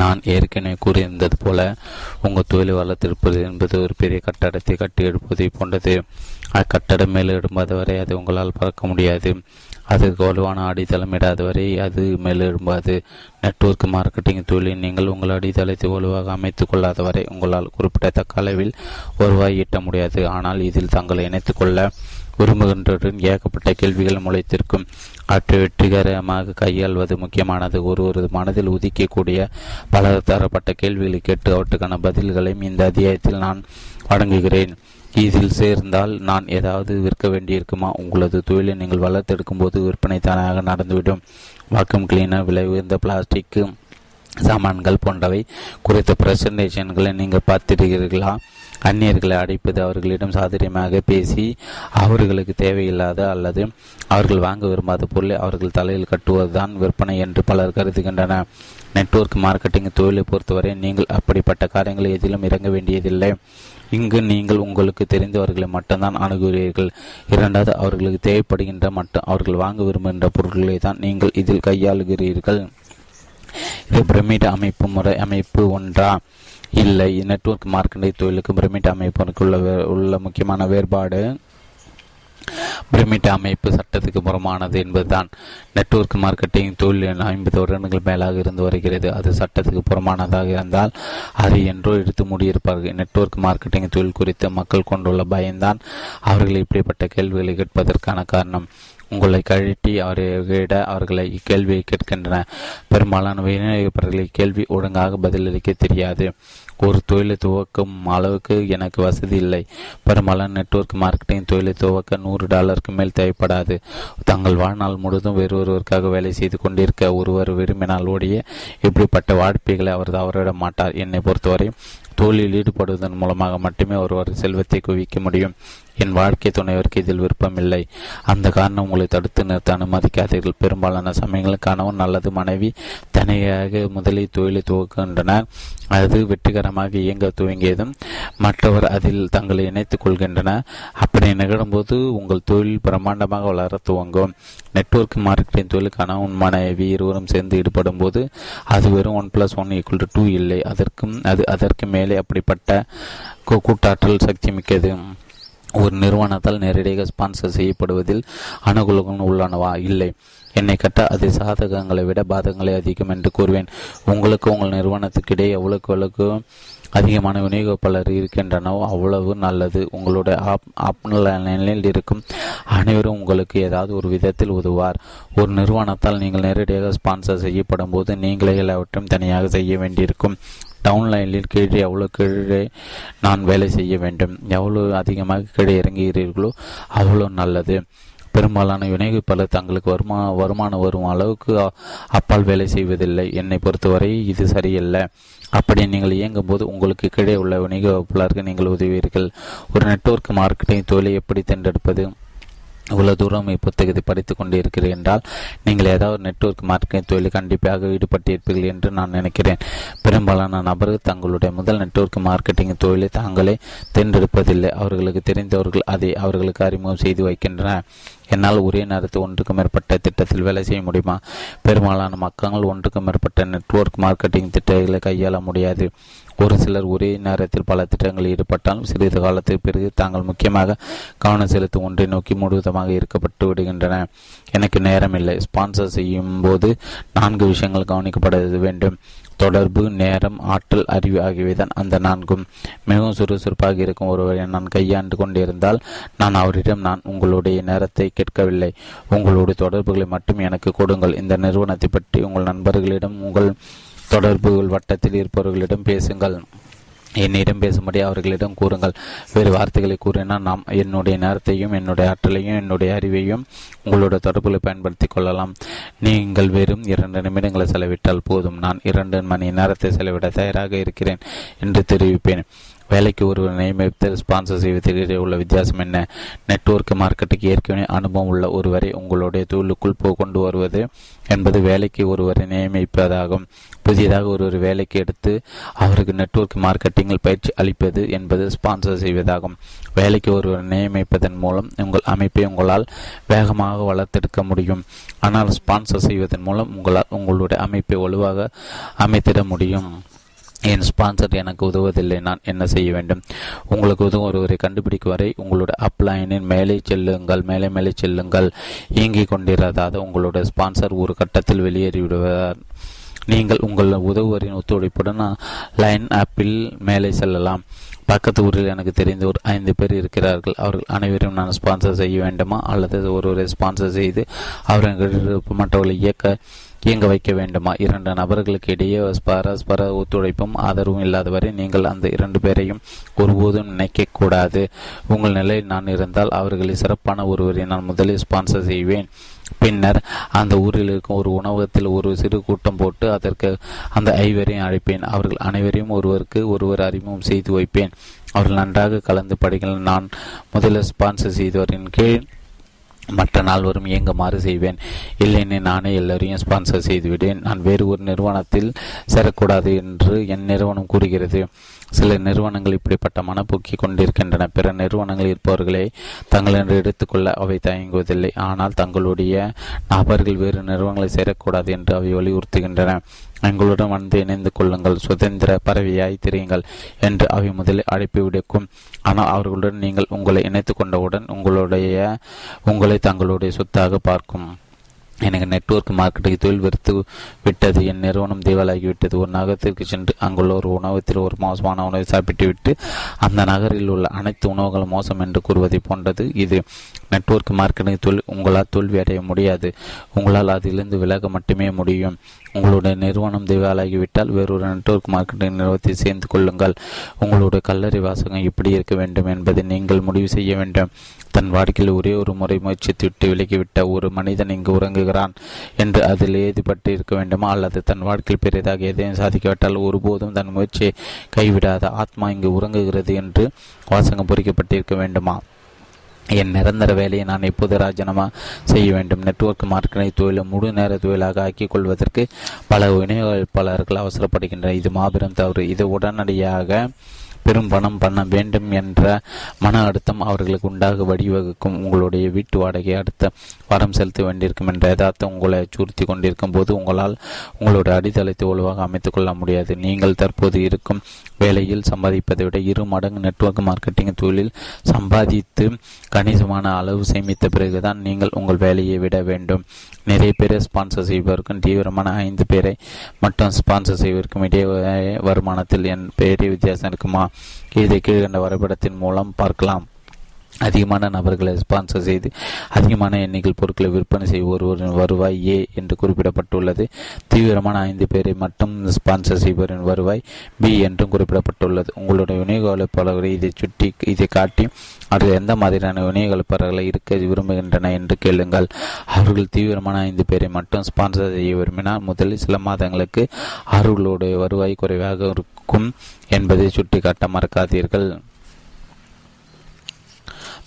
நான் ஏற்கனவே கூறியிருந்தது போல உங்கள் தொழிலை வளர்த்திருப்பது என்பது ஒரு பெரிய கட்டடத்தை கட்டி எடுப்பதை போன்றது. அக்கட்டடம் மேலே எழும்பாத வரை அது உங்களால் பறக்க முடியாது. அதற்கு வலுவான அடித்தளம் இடாத வரை அது மேலே எழும்பாது. நெட்வொர்க் மார்க்கெட்டிங் தொழிலில் நீங்கள் உங்கள் அடித்தளத்தை வலுவாக அமைத்துக் கொள்ளாத வரை உங்களால் குறிப்பிடத்தக்க அளவில் வருவாய் ஈட்ட முடியாது. ஆனால் இதில் தங்களை இணைத்துக்கொள்ள விரும்புகின்றவரின் ஏகப்பட்ட கேள்விகள் முளைத்திருக்கும். அவற்றை வெற்றிகரமாக கையாள்வது முக்கியமானது. ஒருவரது மனதில் உதிக்கக்கூடிய பல தரப்பட்ட கேள்விகளை கேட்டு அவற்றுக்கான பதில்களையும் இந்த அத்தியாயத்தில் நான் வழங்குகிறேன். இதில் சேர்ந்தால் நான் ஏதாவது விற்க வேண்டியிருக்குமா? உங்களது தொழிலை நீங்கள் வளர்த்தெடுக்கும் போது விற்பனை தானாக நடந்துவிடும். வாக்யூம் கிளீனர், விலை உயர்ந்த பிளாஸ்டிக் சாமான்கள் போன்றவை குறித்த பிரசன்டேஷன்களை நீங்கள் பார்த்திருக்கிறீர்களா? அந்நியர்களை அடைப்பது, அவர்களிடம் சாதுரியமாக பேசி அவர்களுக்கு தேவையில்லாத அல்லது அவர்கள் வாங்க விரும்பாத பொருளை அவர்கள் தலையில் கட்டுவதுதான் விற்பனை என்று பலர் கருதுகின்றனர். நெட்வொர்க் மார்க்கெட்டிங் தொழிலை பொறுத்தவரை நீங்கள் அப்படிப்பட்ட காரியங்களை எதிலும் இறங்க வேண்டியதில்லை. இங்கு நீங்கள் உங்களுக்கு தெரிந்தவர்களை மட்டும்தான் அணுகுகிறீர்கள். 2வது, அவர்களுக்கு தேவைப்படுகின்ற மற்றும் அவர்கள் வாங்க விரும்புகின்ற பொருட்களை தான் நீங்கள் இதில் கையாளுகிறீர்கள். இது பிரமிட் அமைப்பு முறை அமைப்பு ஒன்றா? இல்லை. நெட்வொர்க் மார்க்கெட்டிங் தொழிலுக்கு பிரமிட் அமைப்பிற்கு உள்ள முக்கியமான வேறுபாடு பிரமிட் அமைப்பு சட்டத்துக்கு புறமானது என்பதுதான். நெட்வொர்க் மார்க்கெட்டிங் தொழில் 50 வருடங்கள் மேலாக இருந்து வருகிறது. அது சட்டத்துக்கு புறமானதாக இருந்தால் அதை என்றோ எடுத்து முடியிருப்பார்கள். நெட்வொர்க் மார்க்கெட்டிங் தொழில் குறித்து மக்கள் கொண்டுள்ள பயம்தான் அவர்கள் இப்படிப்பட்ட கேள்விகளை கேட்பதற்கான காரணம். உங்களை கழட்டி அவர்களிட அவர்களை இக்கேள்வியை கேட்கின்றனர். பெரும்பாலான விநியோகிப்பவர்களை கேள்வி ஒழுங்காக பதிலளிக்க தெரியாது. ஒரு தொழிலை துவக்கும் அளவுக்கு எனக்கு வசதி இல்லை. பெரும்பாலான நெட்வொர்க் மார்க்கெட்டிங் தொழிலை துவக்க $100 மேல் தேவைப்படாது. தங்கள் வாழ்நாள் முழுவதும் வேறு ஒருவருக்காக வேலை செய்து கொண்டிருக்க ஒருவர் விரும்பினால் ஒழிய இப்படிப்பட்ட வாய்ப்புகளை அவர் தவறவிட மாட்டார். என்னை பொறுத்தவரை தொழிலில் ஈடுபடுவதன் மூலமாக மட்டுமே ஒருவர் செல்வத்தை குவிக்க முடியும். என் வாழ்க்கை துணைவருக்கு இதில் விருப்பமில்லை. அந்த காரணம் உங்களை தடுத்து நிறுத்த அனுமதிக்காதீர்கள். பெரும்பாலான சமயங்களில் கணவன் அல்லது மனைவி தனியாக முதலில் தொழிலை துவக்குகின்றனர். அது வெற்றிகரமாக இயங்க துவங்கியதும் மற்றவர் அதில் தங்களை இணைத்துக் கொள்கின்றனர். அப்படி நிகழும்போது உங்கள் தொழில் பிரம்மாண்டமாக வளர துவங்கும். நெட்வொர்க் மார்க்கெட்டிங் தொழில் கணவன் மனைவி இருவரும் சேர்ந்து ஈடுபடும் போது அது வெறும் 1+1=2 இல்லை. அதற்கு மேலே அப்படிப்பட்ட கூட்டாற்றல் சக்தி மிக்கது. ஒரு நிறுவனத்தால் நேரடியாக ஸ்பான்சர் செய்யப்படுவதில் அனுகூலங்கள் உள்ளனவா? இல்லை. என்னை கேட்டால் அது சாதகங்களை விட பாதகங்களே அதிகம் என்று கூறுவேன். உங்களுக்கு உங்கள் நிறுவனத்துக்கிடையே எவ்வளவுக்கு அதிகமான விநியோகிப்பாளர் இருக்கின்றனோ அவ்வளவு நல்லது. உங்களுடைய ஆப்லைனில் இருக்கும் அனைவரும் உங்களுக்கு ஏதாவது ஒரு விதத்தில் உதவார். ஒரு நிறுவனத்தால் நீங்கள் நேரடியாக ஸ்பான்சர் செய்யப்படும் போது நீங்களே எல்லாவற்றையும் தனியாக செய்ய வேண்டியிருக்கும். டவுன்லைனில் கீழே எவ்வளோ கீழே நான் வேலை செய்ய வேண்டும். எவ்வளோ அதிகமாக கீழே இறங்குகிறீர்களோ அவ்வளோ நல்லது. பெரும்பாலான விநியோகிப்பாளர் தங்களுக்கு வருமானம் வரும் அளவுக்கு அப்பால் வேலை செய்வதில்லை. என்னை பொறுத்தவரை இது சரியல்ல. அப்படி நீங்கள் இயங்கும் போது உங்களுக்கு கீழே உள்ள விநியோகிப்பாளருக்கு நீங்கள் உதவுவீர்கள். ஒரு நெட்வொர்க் மார்க்கெட்டிங் தொழிலை எப்படி தேர்ந்தெடுப்பது? இவ்வளவு தூரம் இப்புத்தகத்தை படித்துக் கொண்டிருக்கிறேன் என்றால் நீங்கள் ஏதாவது நெட்வொர்க் மார்க்கெட் தொழிலில் கண்டிப்பாக ஈடுபட்டிருப்பீர்கள் என்று நான் நினைக்கிறேன். பெரும்பாலான நபர்கள் தங்களுடைய முதல் நெட்வொர்க் மார்க்கெட்டிங் தொழிலை தாங்களே தேர்ந்தெடுப்பதில்லை. அவர்களுக்கு தெரிந்தவர்கள் அதை அவர்களுக்கு அறிமுகம் செய்து வைக்கின்றனர். என்னால் ஒரே நேரத்தில் ஒன்றுக்கு மேற்பட்ட திட்டத்தில் வேலை செய்ய முடியுமா? பெரும்பாலான மக்கள் ஒன்றுக்கு மேற்பட்ட நெட்வொர்க் மார்க்கெட்டிங் திட்டங்களை கையாள முடியாது. ஒரு சிலர் ஒரே நேரத்தில் பல திட்டங்களில் ஈடுபட்டாலும் சிறிது காலத்துக்கு பிறகு தாங்கள் முக்கியமாக கவனம் செலுத்தும் ஒன்றை நோக்கி முழுவதுமாக ஈர்க்கப்பட்டு விடுகின்றன. எனக்கு நேரம் இல்லை. ஸ்பான்சர் செய்யும் போது 4 விஷயங்கள் கவனிக்கப்பட வேண்டும். தொடர்பு, நேரம், ஆற்றல், அறிவு ஆகியவைதான் அந்த 4ம். மிகவும் சுறுசுறுப்பாக இருக்கும் ஒருவரை நான் கையாண்டு கொண்டிருந்தால் நான் அவரிடம், நான் உங்களுடைய நேரத்தை கேட்கவில்லை, உங்களுடைய தொடர்புகளை மட்டும் எனக்கு கொடுங்கள். இந்த நிறுவனத்தை பற்றி உங்கள் நண்பர்களிடம், உங்கள் தொடர்புகள் வட்டத்தில் இருப்பவர்களிடம் பேசுங்கள். என்னிடம் பேசும்படி அவர்களிடம் கூறுங்கள். வேறு வார்த்தைகளை கூறினால் நாம் என்னுடைய நேரத்தையும் என்னுடைய ஆற்றலையும் என்னுடைய அறிவையும் உங்களோட தொடர்புகளை பயன்படுத்தி கொள்ளலாம். நீங்கள் வெறும் 2 நிமிடங்களை செலவிட்டால் போதும். நான் 2 மணி நேரத்தை செலவிட தயாராக இருக்கிறேன் என்று தெரிவிப்பேன். வேலைக்கு ஒருவர் நியமித்து ஸ்பான்சர் செய்வதற்கு உள்ள வித்தியாசம் என்ன? நெட்வொர்க் மார்க்கெட்டுக்கு ஏற்கனவே அனுபவம் உள்ள ஒருவரை உங்களுடைய தொழிலுக்குள் கொண்டு வருவது என்பது வேலைக்கு ஒருவரை நியமிப்பதாகும். புதியதாக ஒருவர் வேலைக்கு எடுத்து அவருக்கு நெட்வொர்க் மார்க்கெட்டிங்கில் பயிற்சி அளிப்பது என்பது ஸ்பான்சர் செய்வதாகும். வேலைக்கு ஒருவர் நியமிப்பதன் மூலம் உங்கள் அமைப்பை உங்களால் வேகமாக வளர்த்தெடுக்க முடியும். ஆனால் ஸ்பான்சர் செய்வதன் மூலம் உங்களால் உங்களுடைய அமைப்பை வலுவாக அமைத்திட முடியும். என் ஸ்பான்சர் எனக்கு உதவுவதில்லை, நான் என்ன செய்ய வேண்டும்? உங்களுக்கு உதவும் ஒருவரை கண்டுபிடிக்கும் வரை உங்களோட அப்லைனின் மேலே செல்லுங்கள், மேலே மேலே செல்லுங்கள். இயங்கிக் கொண்டிருந்தாத உங்களோட ஸ்பான்சர் ஒரு கட்டத்தில் வெளியேறிவிடுவார். நீங்கள் உங்கள் உதவுவரின் ஒத்துழைப்புடன் லைன் ஆப்பில் மேலே செல்லலாம். பக்கத்து ஊரில் எனக்கு தெரிந்த ஒரு 5 பேர் இருக்கிறார்கள். அவர்கள் அனைவரும் நான் ஸ்பான்சர் செய்ய வேண்டுமா அல்லது ஒருவரை ஸ்பான்சர் செய்து அவர்கள் மற்றவர்களை இயங்க வைக்க வேண்டுமா? 2 நபர்களுக்கு இடையே பரஸ்பர ஒத்துழைப்பும் ஆதரவும் இல்லாதவரை நீங்கள் அந்த 2 பேரையும் ஒருபோதும் நினைக்கக்கூடாது. உங்கள் நிலையில் நான் இருந்தால் அவர்களை சிறப்பான ஒருவரை நான் முதலில் ஸ்பான்சர் செய்வேன். பின்னர் அந்த ஊரில் இருக்கும் ஒரு உணவகத்தில் ஒரு சிறு கூட்டம் போட்டு அதற்கு அந்த 5 பேரையும் அழைப்பேன். அவர்கள் அனைவரையும் ஒருவருக்கு ஒருவர் அறிமுகம் செய்து வைப்பேன். அவர்கள் நன்றாக கலந்து படிக்கலாம். நான் முதலில் ஸ்பான்சர் செய்தவரின் கீழ் மற்ற நாள் வரும் இயங்குமாறு செய்வேன். இல்லைன்னு நானே எல்லோரையும் ஸ்பான்சர் செய்துவிட்டேன். நான் வேறு ஒரு நிறுவனத்தில் சேரக்கூடாது என்று என் நிறுவனம் கூறுகிறது. சில நிறுவனங்கள் இப்படிப்பட்ட மனப்போக்கி கொண்டிருக்கின்றன. பிற நிறுவனங்கள் இருப்பவர்களை தங்கள் என்று எடுத்துக்கொள்ள அவை தயங்குவதில்லை. ஆனால் தங்களுடைய நபர்கள் வேறு நிறுவனங்களை சேரக்கூடாது என்று அவை வலியுறுத்துகின்றன. எங்களுடன் வந்து இணைந்து கொள்ளுங்கள், சுதந்திர பறவையாய் திரியுங்கள் என்று அவை முதலில் அழைப்பு விடுக்கும். ஆனால் அவர்களுடன் நீங்கள் உங்களை இணைத்து கொண்டவுடன் உங்களை தங்களுடைய சொத்தாக பார்க்கும். எனக்கு நெட்வொர்க் மார்க்கெட்டிங் தொழில் வெறுத்து விட்டது. என் நிறுவனம் திவாலாகிவிட்டது. ஒரு நகரத்திற்கு சென்று அங்குள்ள ஒரு உணவகத்தில் ஒரு மோசமான உணவை சாப்பிட்டுவிட்டு அந்த நகரில் உள்ள அனைத்து உணவுகளும் மோசம் என்று கூறுவதை போன்றது இது. நெட்வொர்க் மார்க்கெட்டிங் தொழில் உங்களால் தோல்வி அடைய முடியாது. உங்களால் அதிலிருந்து விலக மட்டுமே முடியும். உங்களுடைய நிறுவனம் திவாலாகிவிட்டால் வேறொரு நெட்வொர்க் மார்க்கெட்டிங் நிறுவனத்தை சேர்ந்து கொள்ளுங்கள். உங்களுடைய கல்லறை வாசகம் எப்படி இருக்க வேண்டும் என்பதை நீங்கள் முடிவு செய்ய வேண்டும். தன் வாழ்க்கையில் ஒரே ஒரு முறை முயற்சித்து விட்டு விலகிவிட்ட ஒரு மனிதன் இங்கு உறங்குகிறான் என்று அதில் ஏதுபட்டு இருக்க வேண்டுமா அல்லது தன் வாழ்க்கையில் பெரிதாக எதையும் சாதிக்கவிட்டால் ஒருபோதும் தன் முயற்சியை கைவிடாத ஆத்மா இங்கு உறங்குகிறது என்று வாசகம் பொறிக்கப்பட்டிருக்க வேண்டுமா? என் நிரந்தர வேலையை நான் எப்போது ராஜினாமா செய்ய வேண்டும்? நெட்வொர்க் மார்க்கெட்டிங் தொழிலை முழு நேர தொழிலாக ஆக்கிக் கொள்வதற்கு பல விநியோகிப்பாளர்கள் அவசரப்படுகின்றனர். இது மாபெரும் தவறு. இது உடனடியாக பெரும் பணம் பண்ண வேண்டும் என்ற மன அழுத்தம் அவர்களுக்கு உண்டாக வழிவகுக்கும். உங்களுடைய வீட்டு வாடகை அடுத்த வாரம் செலுத்த வேண்டியிருக்கும் என்ற யதார்த்தம் உங்களை அச்சுறுத்தி கொண்டிருக்கும் போது உங்களால் உங்களுடைய அடித்தளத்தை ஒழுவாக அமைத்துக் கொள்ள முடியாது. நீங்கள் தற்போது இருக்கும் வேலையில் சம்பாதிப்பதை விட 2 மடங்கு நெட்வொர்க் மார்க்கெட்டிங் தொழிலில் சம்பாதித்து கணிசமான அளவு சேமித்த பிறகுதான் நீங்கள் உங்கள் வேலையை விட வேண்டும். நிறைய பேரை ஸ்பான்சர் செய்வதற்கும் தீவிரமான 5 பேரை மட்டும் ஸ்பான்சர் செய்வதற்கும் இடையே வருமானத்தில் என் பெரிய வித்தியாசம் இருக்குமா? இதை கீழ்கண்ட வரைபடத்தின் மூலம் பார்க்கலாம். அதிகமான நபர்களை ஸ்பான்சர் செய்து அதிகமான எண்ணிக்கை பொருட்களை விற்பனை செய்ய ஒருவரின் வருவாய் ஏ என்று குறிப்பிடப்பட்டுள்ளது. தீவிரமான 5 பேரை மட்டும் ஸ்பான்சர் செய்வரின் வருவாய் பி என்றும் குறிப்பிடப்பட்டுள்ளது. உங்களுடைய விநியோகிப்பாளர்களை இதை காட்டி அவர்கள் எந்த மாதிரியான விநியோகிப்பாளர்களை இருக்க விரும்புகின்றன என்று கேளுங்கள். அவர்கள் தீவிரமான 5 பேரை மட்டும் ஸ்பான்சர் செய்ய விரும்பினால் முதலில் சில மாதங்களுக்கு அவர்களுடைய வருவாய் குறைவாக இருக்கும் என்பதை சுட்டிக்காட்ட மறக்காதீர்கள்.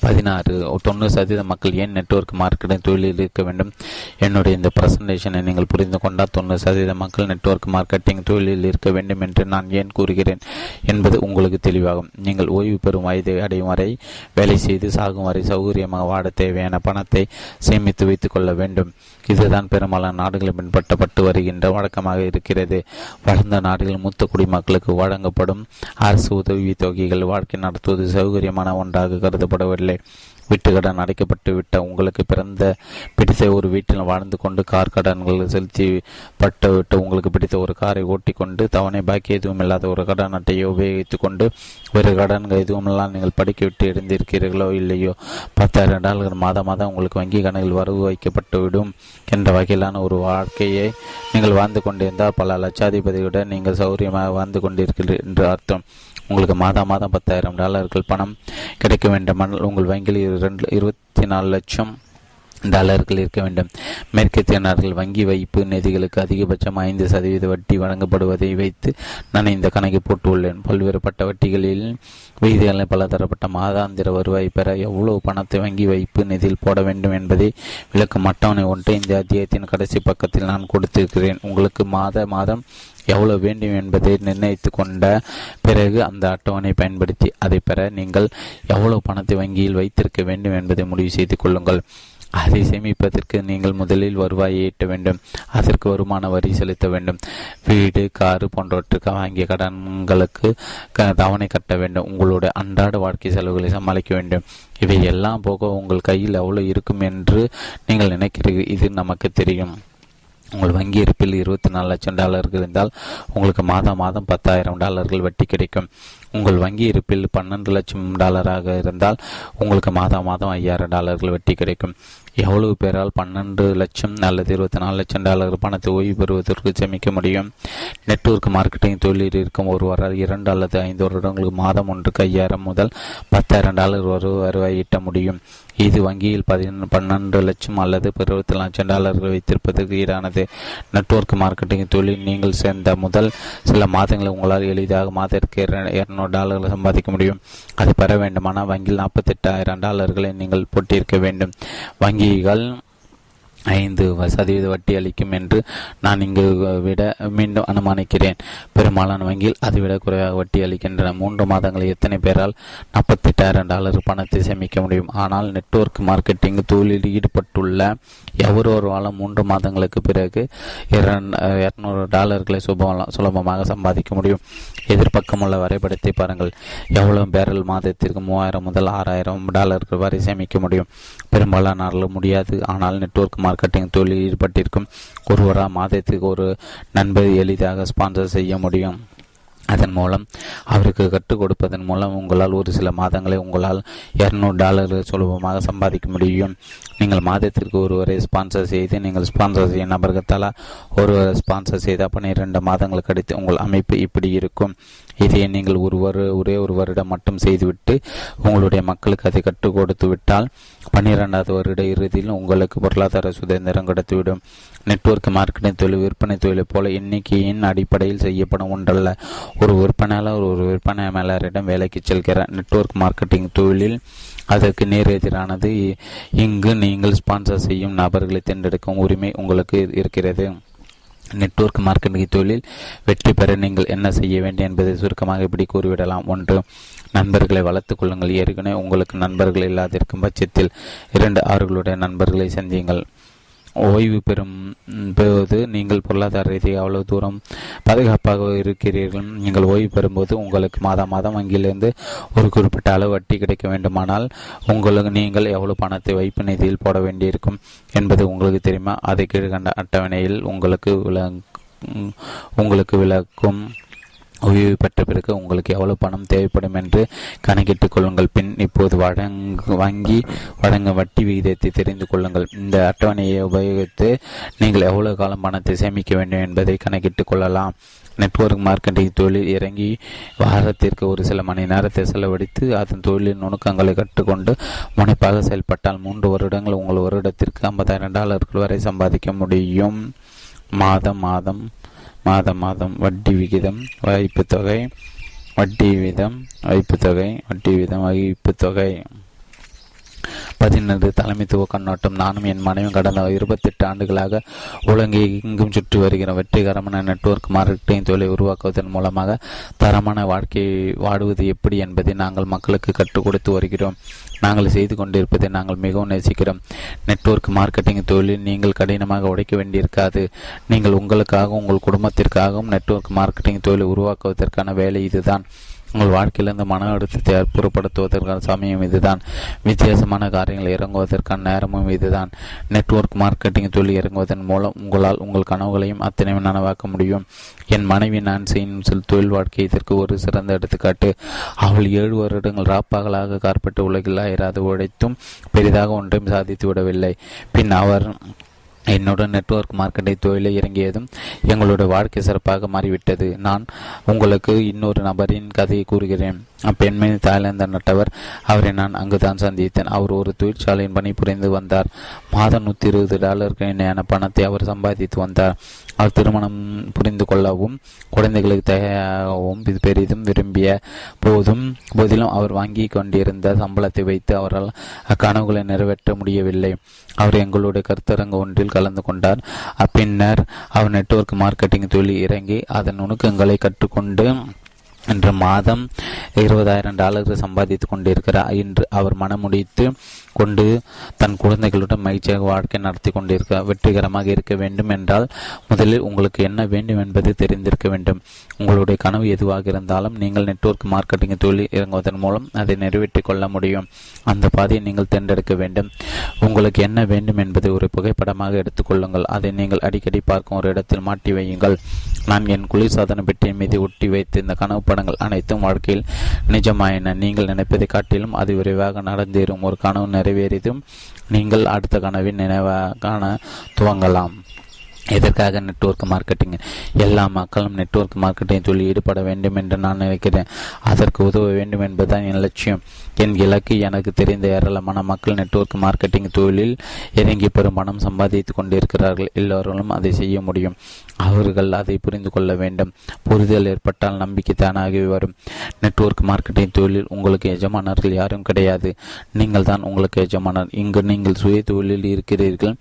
16 90% மக்கள் ஏன் நெட்வொர்க் மார்க்கெட்டிங் தொழிலில் இருக்க வேண்டும். என்னுடைய இந்த பிரசன்டேஷனை நீங்கள் புரிந்து கொண்டால் 90% மக்கள் நெட்வொர்க் மார்க்கெட்டிங் தொழிலில் இருக்க வேண்டும் என்று நான் ஏன் கூறுகிறேன் என்பது உங்களுக்கு தெளிவாகும். நீங்கள் ஓய்வு பெறும் வயதை அடையும் வரை வேலை செய்து சாகும் வரை சௌகரியமாக வாட தேவையான பணத்தை சேமித்து வைத்துக் கொள்ள வேண்டும். இதுதான் பெரும்பாலான நாடுகளில் பின்பற்றப்பட்டு வருகின்ற வழக்கமாக இருக்கிறது. வளர்ந்த நாடுகள் மூத்த குடிமக்களுக்கு வழங்கப்படும் அரசு உதவி தொகைகள் வாழ்க்கை நடத்துவது சௌகரியமான ஒன்றாக கருதப்படவில்லை. வீட்டுக்கடன் அடைக்கப்பட்டு விட்ட உங்களுக்கு பிடித்த ஒரு வீட்டில் வாழ்ந்து கொண்டு கார் கடன்கள் செலுத்தி பட்டு விட்டு உங்களுக்கு பிடித்த ஒரு காரை ஓட்டி கொண்டு தவணை பாக்கி எதுவும் இல்லாத ஒரு கடன் அட்டையை உபயோகித்து கொண்டு வேறு கடன்கள் எதுவுமெல்லாம் நீங்கள் படிக்கவிட்டு எழுந்திருக்கிறீர்களோ இல்லையோ, $10,000 மாதம் உங்களுக்கு வங்கி கணக்கில் வரவு வைக்கப்பட்டுவிடும் என்ற வகையிலான ஒரு வாழ்க்கையை நீங்கள் வாழ்ந்து கொண்டிருந்தால் பல லட்சாதிபதியுடன் நீங்கள் சௌகரியமாக வாழ்ந்து கொண்டிருக்கிறீர்கள் என்று அர்த்தம். உங்களுக்கு மாதம் $10,000 பணம் கிடைக்க வேண்டுமானால் உங்கள் வங்கியில் $24 லட்சம் இருக்க வேண்டும். மேற்கத்திய நாடுகள் வங்கி வைப்பு நிதிகளுக்கு அதிகபட்சம் 5% வட்டி வழங்கப்படுவதை வைத்து நான் இந்த கணக்கை போட்டுள்ளேன். பல்வேறுபட்ட வட்டிகளில் விகிதங்களில் பல தரப்பட்ட மாதாந்திர வருவாய் பெற எவ்வளவு பணத்தை வங்கி வைப்பு நிதியில் போட வேண்டும் என்பதை விளக்கும் அட்டவணை ஒன்றை இந்த அத்தியாயத்தின் கடைசி பக்கத்தில் நான் கொடுத்திருக்கிறேன். உங்களுக்கு மாதம் எவ்வளவு வேண்டும் என்பதை நிர்ணயித்து கொண்ட பிறகு அந்த அட்டவணை பயன்படுத்தி அதை பெற நீங்கள் எவ்வளவு பணத்தை வங்கியில் வைத்திருக்க வேண்டும் என்பதை முடிவு செய்து கொள்ளுங்கள். அதை சேமிப்பதற்கு நீங்கள் முதலில் வருவாயை ஈட்ட வேண்டும். அதற்கு வருமான வரி செலுத்த வேண்டும். வீடு காரு போன்றவற்றுக்கு வாங்கிய கடன்களுக்கு தவணை கட்ட வேண்டும். உங்களுடைய அன்றாட வாழ்க்கை செலவுகளை சமாளிக்க வேண்டும். இவை எல்லாம் போக உங்கள் கையில் எவ்வளவு இருக்கும் என்று நீங்கள் நினைக்கிறீர்கள். இது நமக்கு தெரியும். உங்கள் வங்கி இருப்பில் $24 லட்சம் இருந்தால் உங்களுக்கு மாதம் $10,000 வட்டி கிடைக்கும். உங்கள் வங்கி இருப்பில் $12 லட்சம் இருந்தால் உங்களுக்கு மாதம் $5,000 வட்டி கிடைக்கும். எவ்வளவு பேரால் $12 லட்சம் அல்லது $24 லட்சம் பணத்தை ஓய்வு பெறுவதற்கு சேமிக்க முடியும்? நெட்வொர்க் மார்க்கெட்டிங் தொழிலில் இருக்கும் ஒருவரால் 2 அல்லது 5 வருடங்களுக்கு மாதம் ஒன்றுக்கு $5,000 முதல் $10,000 ஒரு வருவாய் ஈட்ட முடியும். இது வங்கியில் $12 லட்சம் அல்லது $24 லட்சம் வைத்திருப்பதற்கு ஈடானது. நெட்வொர்க் மார்க்கெட்டிங் தொழில் நீங்கள் சேர்ந்த முதல் சில மாதங்களில் உங்களால் எளிதாக மாதத்திற்கு $200 சம்பாதிக்க முடியும். அது பெற வேண்டுமானால் வங்கியில் $48,000 நீங்கள் போட்டிருக்க வேண்டும். வங்கிகள் 5% வட்டி அளிக்கும் என்று நான் இங்கு விட மீண்டும் அனுமானிக்கிறேன். பெரும்பாலான வங்கியில் அதைவிட குறைவாக வட்டி அளிக்கின்றன. 3 மாதங்களில் எத்தனை பேரால் $48,000 பணத்தை சேமிக்க முடியும்? ஆனால் நெட்வொர்க் மார்க்கெட்டிங் தொழிலில் ஈடுபட்டுள்ள எவரொருவாலும் 3 மாதங்களுக்கு பிறகு $200 சுலபமாக சம்பாதிக்க முடியும். எதிர்பக்கம் உள்ள வரைபடத்தை பாருங்கள். எவ்வளவு பேரல் மாதத்திற்கு $3,000 முதல் $6,000 வரை சேமிக்க முடியும்? பெரும்பாலான முடியாது. ஆனால் நெட்வொர்க் மார்க்கெட்டிங் தொழிலில் ஈடுபட்டிருக்கும் ஒருவரா மாதத்துக்கு ஒரு நண்பரை எளிதாக ஸ்பான்சர் செய்ய முடியும். அதன் மூலம் அவருக்கு கற்றுக் கொடுப்பதன் மூலம் உங்களால் ஒரு சில மாதங்களை உங்களால் $200 சுலபமாக சம்பாதிக்க முடியும். நீங்கள் மாதத்திற்கு ஒருவரை ஸ்பான்சர் செய்து நீங்கள் ஸ்பான்சர் செய்ய நபர்கள் தலா ஒருவரை ஸ்பான்சர் செய்தால் 12 மாதங்கள் கழித்து உங்கள் அமைப்பு இப்படி இருக்கும். இதை நீங்கள் ஒரே ஒரு வருடம் மட்டும் செய்துவிட்டு உங்களுடைய மக்களுக்கு அதை கற்றுக் கொடுத்து விட்டால் 12வது வருட இறுதியில் உங்களுக்கு பொருளாதார சுதந்திரம் கிடைத்துவிடும். நெட்வொர்க் மார்க்கெட்டிங் தொழில் விற்பனை தொழிலை போல எண்ணிக்கையின் அடிப்படையில் செய்யப்படும் ஒன்றல்ல. ஒரு விற்பனையாளர் ஒரு விற்பனை மேலரிடம் வேலைக்கு செல்கிறார். நெட்வொர்க் மார்க்கெட்டிங் தொழிலில் அதற்கு நேர் எதிரானது. இங்கு நீங்கள் ஸ்பான்சர் செய்யும் நபர்களை தேர்ந்தெடுக்கும் உரிமை உங்களுக்கு இருக்கிறது. நெட்வொர்க் மார்க்கெட்டிங் தொழிலில் வெற்றி பெற நீங்கள் என்ன செய்ய வேண்டும் என்பதை சுருக்கமாக இப்படி கூறிவிடலாம். 1. நண்பர்களை வளர்த்துக் கொள்ளுங்கள். ஏற்கனவே உங்களுக்கு நண்பர்கள் இல்லாதிருக்கும் பட்சத்தில் 2 அவர்களுடைய நண்பர்களை சந்தியுங்கள். ஓய்வு பெறும்போது நீங்கள் பொருளாதார ரீதியாக அவ்வளவு தூரம் பாதுகாப்பாக இருக்கிறீர்கள். நீங்கள் ஓய்வு பெறும்போது உங்களுக்கு மாதம் வங்கியிலிருந்து ஒரு குறிப்பிட்ட அளவு வட்டி கிடைக்க வேண்டுமானால் உங்களுக்கு நீங்கள் எவ்வளவு பணத்தை வைப்பு நிதியில் போட வேண்டியிருக்கும் என்பது உங்களுக்கு தெரியுமா? அதை கீழ்கண்ட அட்டவணையில் உங்களுக்கு விளக்கும். ஓய்வு பெற்ற பிறகு உங்களுக்கு எவ்வளவு பணம் தேவைப்படும் என்று கணக்கிட்டுக் கொள்ளுங்கள். பின் இப்போது வங்கி வழங்க வட்டி விகிதத்தை தெரிந்து கொள்ளுங்கள். இந்த அட்டவணையை உபயோகித்து நீங்கள் எவ்வளவு காலம் பணத்தை சேமிக்க வேண்டும் என்பதை கணக்கிட்டுக் கொள்ளலாம். நெட்வொர்க் மார்க்கெட்டிங் தொழில் இறங்கி வாரத்திற்கு ஒரு சில மணி நேரத்தை செலவழித்து அதன் தொழிலின் நுணுக்கங்களை கற்றுக்கொண்டு முனைப்பாக செயல்பட்டால் 3 வருடங்கள் உங்கள் வருடத்திற்கு $50,000 வரை சம்பாதிக்க முடியும். மாதம் வட்டி விகிதம் வைப்பு தொகை 11. தலைமைத்துவ கண்ணோட்டம். நானும் என் மனைவியும் கடந்த 28 ஆண்டுகளாக உலகை இங்கும் சுற்றி வருகிறோம். வெற்றிகரமான நெட்வொர்க் மார்க்கெட்டிங் தொழிலை உருவாக்குவதன் மூலமாக தரமான வாழ்க்கையை வாடுவது எப்படி என்பதை நாங்கள் மக்களுக்கு கற்றுக் கொடுத்து வருகிறோம். நாங்கள் செய்து கொண்டிருப்பதை நாங்கள் மிகவும் நேசிக்கிறோம். நெட்வொர்க் மார்க்கெட்டிங் தொழிலில் நீங்கள் கடினமாக உழைக்க வேண்டியிருக்காது. நீங்கள் உங்களுக்காகவும் உங்கள் குடும்பத்திற்காகவும் நெட்வொர்க் மார்க்கெட்டிங் தொழிலை உருவாக்குவதற்கான வேலை இதுதான். உங்கள் வாழ்க்கையிலிருந்து மன அழுத்தத்தை அற்புறப்படுத்துவதற்கான சமயம் இதுதான். வித்தியாசமான காரியங்கள் இறங்குவதற்கான நேரமும் இதுதான். நெட்வொர்க் மார்க்கெட்டிங் தொழில் இறங்குவதன் மூலம் உங்களால் உங்கள் கனவுகளையும் அத்தனை நனவாக்க முடியும். என் மனைவி நான்சியின் தொழில் வாழ்க்கை இதற்கு ஒரு சிறந்த எடுத்துக்காட்டு. அவள் 7 வருடங்கள் ராப்பாகலாக கார்பெட்டு உலகில் அயராது உழைத்தும் பெரிதாக ஒன்றையும் சாதித்து விடவில்லை. பின் அவர் என்னுடன் நெட்வொர்க் மார்க்கெட்டிங் தொழிலை இறங்கியதும் எங்களுடைய வாழ்க்கை சிறப்பாக மாறிவிட்டது. நான் உங்களுக்கு இன்னொரு நபரின் கதையை கூறுகிறேன். அப்பெண்மணி தாய்லாந்து நட்டவர். அவரை நான் அங்கு தான் சந்தித்தேன். அவர் ஒரு தொழிற்சாலையின் பணிபுரிந்து வந்தார். மாதம் $120 இணையான பணத்தை அவர் சம்பாதித்து வந்தார். அவர் திருமணம் புரிந்து கொள்ளவும் குழந்தைகளுக்கு தயாராகவும் இது பெரிதும் விரும்பிய போதிலும் அவர் வாங்கி கொண்டிருந்த சம்பளத்தை வைத்து அவரால் அக்கனவுகளை நிறைவேற்ற முடியவில்லை. அவர் எங்களுடைய கருத்தரங்கு ஒன்றில் கலந்து கொண்டார். பின்னர் அவர் நெட்வொர்க் மார்க்கெட்டிங் தொழில் இறங்கி அதன் நுணுக்கங்களை கற்றுக்கொண்டு இன்று மாதம் $20,000 சம்பாதித்து கொண்டிருக்கிறார். இன்று அவர் மனமுடித்து கொண்டு தன் குழந்தைகளுடன் மகிழ்ச்சியாக வாழ்க்கை நடத்தி கொண்டிருக்கிறார். வெற்றிகரமாக இருக்க வேண்டும் என்றால் முதலில் உங்களுக்கு என்ன வேண்டும் என்பதை தெரிந்திருக்க வேண்டும். உங்களுடைய கனவு எதுவாக இருந்தாலும் நீங்கள் நெட்வொர்க் மார்க்கெட்டிங் தொழில் இறங்குவதன் மூலம் அதை நிறைவேற்றிக் கொள்ள முடியும். அந்த பாதையை நீங்கள் தேர்ந்தெடுக்க வேண்டும். உங்களுக்கு என்ன வேண்டும் என்பதை ஒரு புகைப்படமாக எடுத்துக்கொள்ளுங்கள். அதை நீங்கள் அடிக்கடி பார்க்கும் ஒரு இடத்தில் மாட்டி வையுங்கள். நான் என் குளிர்சாதன பெட்டியின் மீது ஒட்டி வைத்து இந்த கனவு படங்கள் அனைத்தும் வாழ்க்கையில் நிஜமாயின. நீங்கள் நினைப்பதை காட்டிலும் அது விரைவாக நடந்தேறும். ஒரு கனவு நிறைவேறியதும் நீங்கள் அடுத்த கனவின் நினைவாக துவங்கலாம். இதற்காக நெட்வொர்க் மார்க்கெட்டிங் எல்லா மக்களும் நெட்வொர்க் மார்க்கெட்டிங் தொழில் ஈடுபட வேண்டும் என்று நான் நினைக்கிறேன். அதற்கு உதவ வேண்டும் என்பதுதான் என் லட்சியம். என் இலக்கு எனக்கு தெரிந்த ஏராளமான மக்கள் நெட்வொர்க் மார்க்கெட்டிங் தொழிலில் இறங்கி பெரும் பணம் சம்பாதித்து கொண்டிருக்கிறார்கள். எல்லோரும் அதை செய்ய முடியும். அவர்கள் அதை புரிந்து கொள்ள வேண்டும். புரிதல் ஏற்பட்டால் நம்பிக்கை தானாகவே வரும். நெட்வொர்க் மார்க்கெட்டிங் தொழிலில் உங்களுக்கு எஜமானர்கள் யாரும் கிடையாது. நீங்கள் தான் உங்களுக்கு எஜமானர். இங்கு நீங்கள் சுய தொழிலில் இருக்கிறீர்கள்.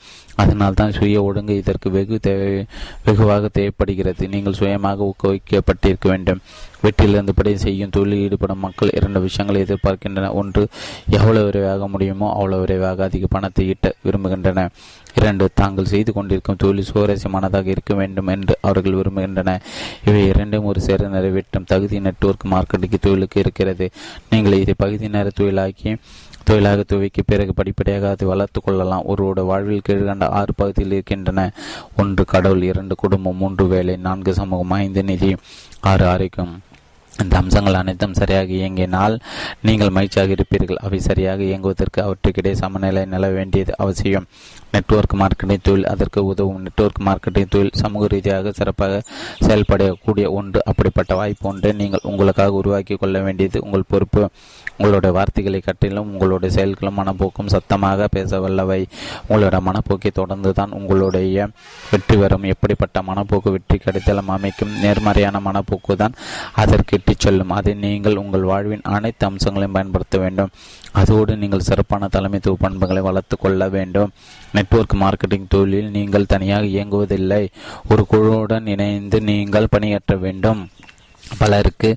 அதனால் தான் சுய ஒழுங்கு இதற்கு வெகுவாக தேவைப்படுகிறது. நீங்கள் சுயமாக ஊக்குவிக்கப்பட்டிருக்க வேண்டும். வெற்றிலிருந்தபடி செய்யும் தொழில் ஈடுபடும் மக்கள் 2 விஷயங்களை எதிர்பார்க்கின்றனர். ஒன்று, எவ்வளவு விரைவாக முடியுமோ அவ்வளவு விரைவாக அதிக பணத்தை ஈட்ட விரும்புகின்றனர். 2, தாங்கள் செய்து கொண்டிருக்கும் தொழில் சுவாரஸ்யமானதாக இருக்க வேண்டும் என்று அவர்கள் விரும்புகின்றனர். இவை 2ம் ஒரு சேர நிறைவேற்றும் தகுதி நெட்வொர்க் மார்க்கெட்டிங் தொழிலுக்கு இருக்கிறது. நீங்கள் இதை பகுதி நேர தொழிலாக துவைக்கு பிறகு படிப்படியாக அதை வளர்த்து கொள்ளலாம். ஒருவோட வாழ்வில் கீழ்கண்ட 6 பகுதியில் இருக்கின்றன. 1 கடவுள், 2 குடும்பம், 3 வேலை, 4 சமூகம், 5 நிதி, 6 ஆரோக்கியம். இந்த அம்சங்கள் அனைத்தும் சரியாக இயங்கினால் நீங்கள் மகிழ்ச்சியாக இருப்பீர்கள். அவை சரியாக இயங்குவதற்கு அவற்றுக்கிடையே சமநிலை நிலவ வேண்டியது அவசியம். நெட்வொர்க் மார்க்கெட்டிங் தொழில் அதற்கு உதவும். நெட்வொர்க் மார்க்கெட்டிங் தொழில் சமூக ரீதியாக சிறப்பாக செயல்படக்கூடிய ஒன்று. அப்படிப்பட்ட வாய்ப்பு ஒன்றை நீங்கள் உங்களுக்காக உருவாக்கி கொள்ள வேண்டியது உங்கள் பொறுப்பு. உங்களுடைய வார்த்தைகளை கட்டிலும் உங்களுடைய செயல்களும் மனப்போக்கும் சத்தமாக பேச வல்லவை. உங்களோட மனப்போக்கை தொடர்ந்து தான் உங்களுடைய வெற்றி வரும். எப்படிப்பட்ட மனப்போக்கு வெற்றி கடித்தளம் அமைக்கும். நேர்மறையான மனப்போக்கு தான் அதற்கு இட்டுச் செல்லும். அதை நீங்கள் உங்கள் வாழ்வின் அனைத்து அம்சங்களையும் பயன்படுத்த வேண்டும். அதோடு நீங்கள் சிறப்பான தலைமைத்துவ பண்புகளை வளர்த்து கொள்ள வேண்டும். நெட்வொர்க் மார்க்கெட்டிங் தொழிலில் நீங்கள் தனியாக இயங்குவதில்லை. ஒரு குழுவுடன் இணைந்து நீங்கள் பணியாற்ற வேண்டும். பலருக்கு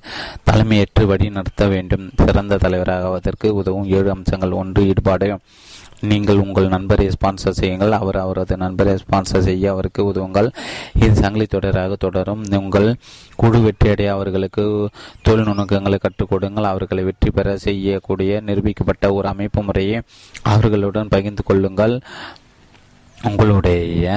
தலைமையேற்று வழி நடத்த வேண்டும். சிறந்த தலைவராகுவதற்கு உதவும் 7 அம்சங்கள். 1, ஈடுபாடு. நீங்கள் உங்கள் நண்பரை ஸ்பான்சர் செய்யுங்கள். அவரது நண்பரை ஸ்பான்சர் செய்ய அவருக்கு உதவுங்கள். இது சங்கிலி தொடராக தொடரும். உங்கள் குழு வெற்றியடைய அவர்களுக்கு தொழில் நுணுக்கங்களை கற்றுக் கொடுங்கள். அவர்களை வெற்றி பெற செய்யக்கூடிய நிரூபிக்கப்பட்ட ஒரு அமைப்பு முறையை அவர்களுடன் பகிர்ந்து கொள்ளுங்கள். உங்களுடைய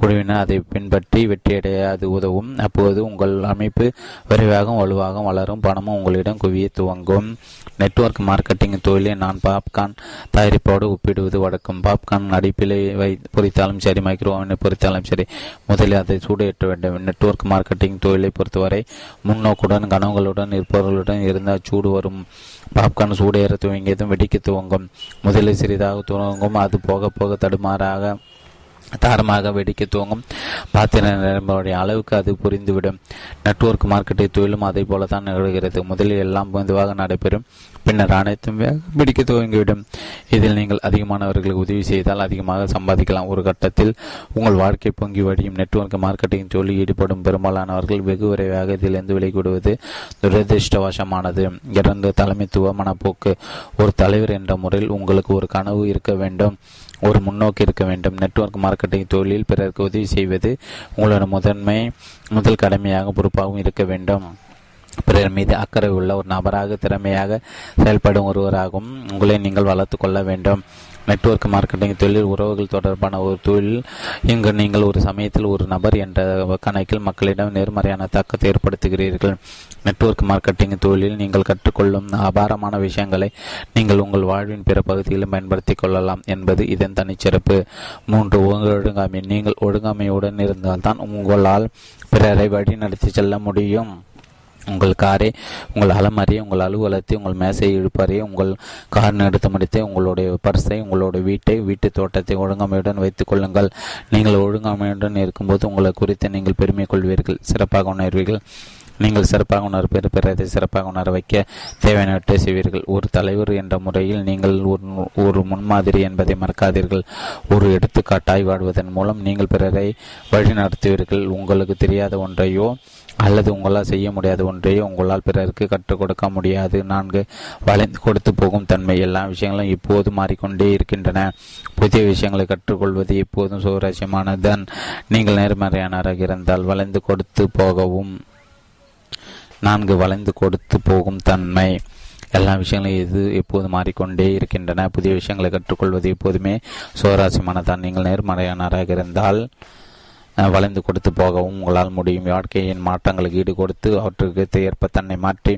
குழுவினர் அதை பின்பற்றி வெற்றியடைய அது உதவும். அப்போது உங்கள் அமைப்பு விரைவாக வலுவாக வளரும். பணமும் உங்களிடம் குவிய துவங்கும். நெட்வொர்க் மார்க்கெட்டிங் தொழிலை நான் பாப்கார்ன் தயாரிப்போடு ஒப்பிடுவது வழக்கம். பாப்கார்ன் அடிப்பிலை பொறித்தாலும் சரி, மைக்ரோவனை பொறித்தாலும் சரி, முதலில் அதை சூடேற்ற வேண்டும். நெட்வொர்க் மார்க்கெட்டிங் தொழிலை பொறுத்தவரை முன்னோக்குடன் கனவுகளுடன் இருப்பவர்களுடன் இருந்தால் சூடு வரும். பாப்கார்ன் சூடேற துவங்கியதும் வெடிக்க துவங்கும். முதலில் சிறிதாக துவங்கும். அது போக போக தடுமாறாக தாரமாக வெடிக்க துவங்கும். பாத்திர நிரம்புடைய அளவுக்கு அது புரிந்துவிடும். நெட்வொர்க் மார்க்கெட்டை தொழிலும் அதை போலதான் நிகழ்கிறது. முதலில் எல்லாம் பொதுவாக நடைபெறும், பின்னர் அனைத்தும் பிடிக்க துவங்கிவிடும். இதில் நீங்கள் அதிகமானவர்களுக்கு உதவி செய்தால் அதிகமாக சம்பாதிக்கலாம். ஒரு கட்டத்தில் உங்கள் வாழ்க்கை பொங்கி வடியும். நெட்வொர்க் மார்க்கெட்டிங் தொழில் ஈடுபடும் பெரும்பாலானவர்கள் வெகு விரைவாக இதிலிருந்து விலகிவிடுவது துரதிருஷ்டவசமானது. இரண்டு, தலைமைத்துவ மனப்போக்கு. ஒரு தலைவர் என்ற முறையில் உங்களுக்கு ஒரு கனவு இருக்க வேண்டும், ஒரு முன்னோக்கு இருக்க வேண்டும். நெட்வொர்க் மார்க்கெட்டிங் தொழிலில் பிறருக்கு உதவி செய்வது உங்களோட முதல் கடமையாக பொறுப்பாகவும் இருக்க வேண்டும். பிறர் மீது அக்கறை உள்ள ஒரு நபராக, திறமையாக செயல்படும் ஒருவராகவும் உங்களை நீங்கள் வளர்த்து கொள்ள வேண்டும். நெட்வொர்க் மார்க்கெட்டிங் தொழில் உறவுகள் தொடர்பான ஒரு தொழில். இங்கு நீங்கள் ஒரு சமயத்தில் ஒரு நபர் என்ற கணக்கில் மக்களிடம் நேர்மறையான தாக்கத்தை ஏற்படுத்துகிறீர்கள். நெட்வொர்க் மார்க்கெட்டிங் தொழிலில் நீங்கள் கற்றுக்கொள்ளும் அபாரமான விஷயங்களை நீங்கள் உங்கள் வாழ்வின் பிற பகுதிகளிலும் பயன்படுத்திக் கொள்ளலாம் என்பது இதன் தனிச்சிறப்பு. 3, ஒழுங்காமை. நீங்கள் ஒழுங்காமையுடன் இருந்தால்தான் உங்களால் பிறரை வழி நடத்தி செல்ல முடியும். உங்கள் காரை, உங்கள் அலமறை, உங்கள் அலுவலத்தை, உங்கள் மேசை இழுப்பறையை, உங்கள் கார் நிறுத்த முடித்து, உங்களுடைய பர்சை, உங்களுடைய வீட்டு தோட்டத்தை ஒழுங்கமையுடன் வைத்துக் கொள்ளுங்கள். நீங்கள் ஒழுங்கமையுடன் இருக்கும்போது உங்களை குறித்து நீங்கள் பெருமை கொள்வீர்கள், சிறப்பாக உணர்வீர்கள். நீங்கள் சிறப்பாக உணர்வு பிறதை சிறப்பாக உணர வைக்க தேவையானவற்றை செய்வீர்கள். ஒரு தலைவர் என்ற முறையில் நீங்கள் ஒரு முன்மாதிரி என்பதை மறக்காதீர்கள். ஒரு எடுத்துக்காட்டாய் வாழ்வதன் மூலம் நீங்கள் பிறரை வழி நடத்துவீர்கள். உங்களுக்கு தெரியாத ஒன்றையோ அல்லது உங்களால் செய்ய முடியாத ஒன்றையோ உங்களால் பிறருக்கு கற்றுக் கொடுக்க முடியாது. 4, வளைந்து கொடுத்து போகும் தன்மை. எல்லா விஷயங்களும் இப்போது மாறிக்கொண்டே இருக்கின்றன. புதிய விஷயங்களை கற்றுக்கொள்வது எப்போதும் சுவாரஸ்யமானதுதான். நீங்கள் நேர்மறையானவராக இருந்தால் வளைந்து கொடுத்து போகவும். 4, வளைந்து கொடுத்து போகும் தன்மை. எல்லா விஷயங்களும் எப்போது மாறிக்கொண்டே இருக்கின்றன. புதிய விஷயங்களை கற்றுக்கொள்வது எப்போதுமே சுவாரஸ்யமானதான். நீங்கள் நேர்மறையானவராக இருந்தால் வளைந்து கொடுத்து போகவும் உங்களால் முடியும். வாழ்க்கையின் மாற்றங்களுக்கு ஈடு கொடுத்து அவற்றுக்கு ஏற்ப தன்னை மாற்றி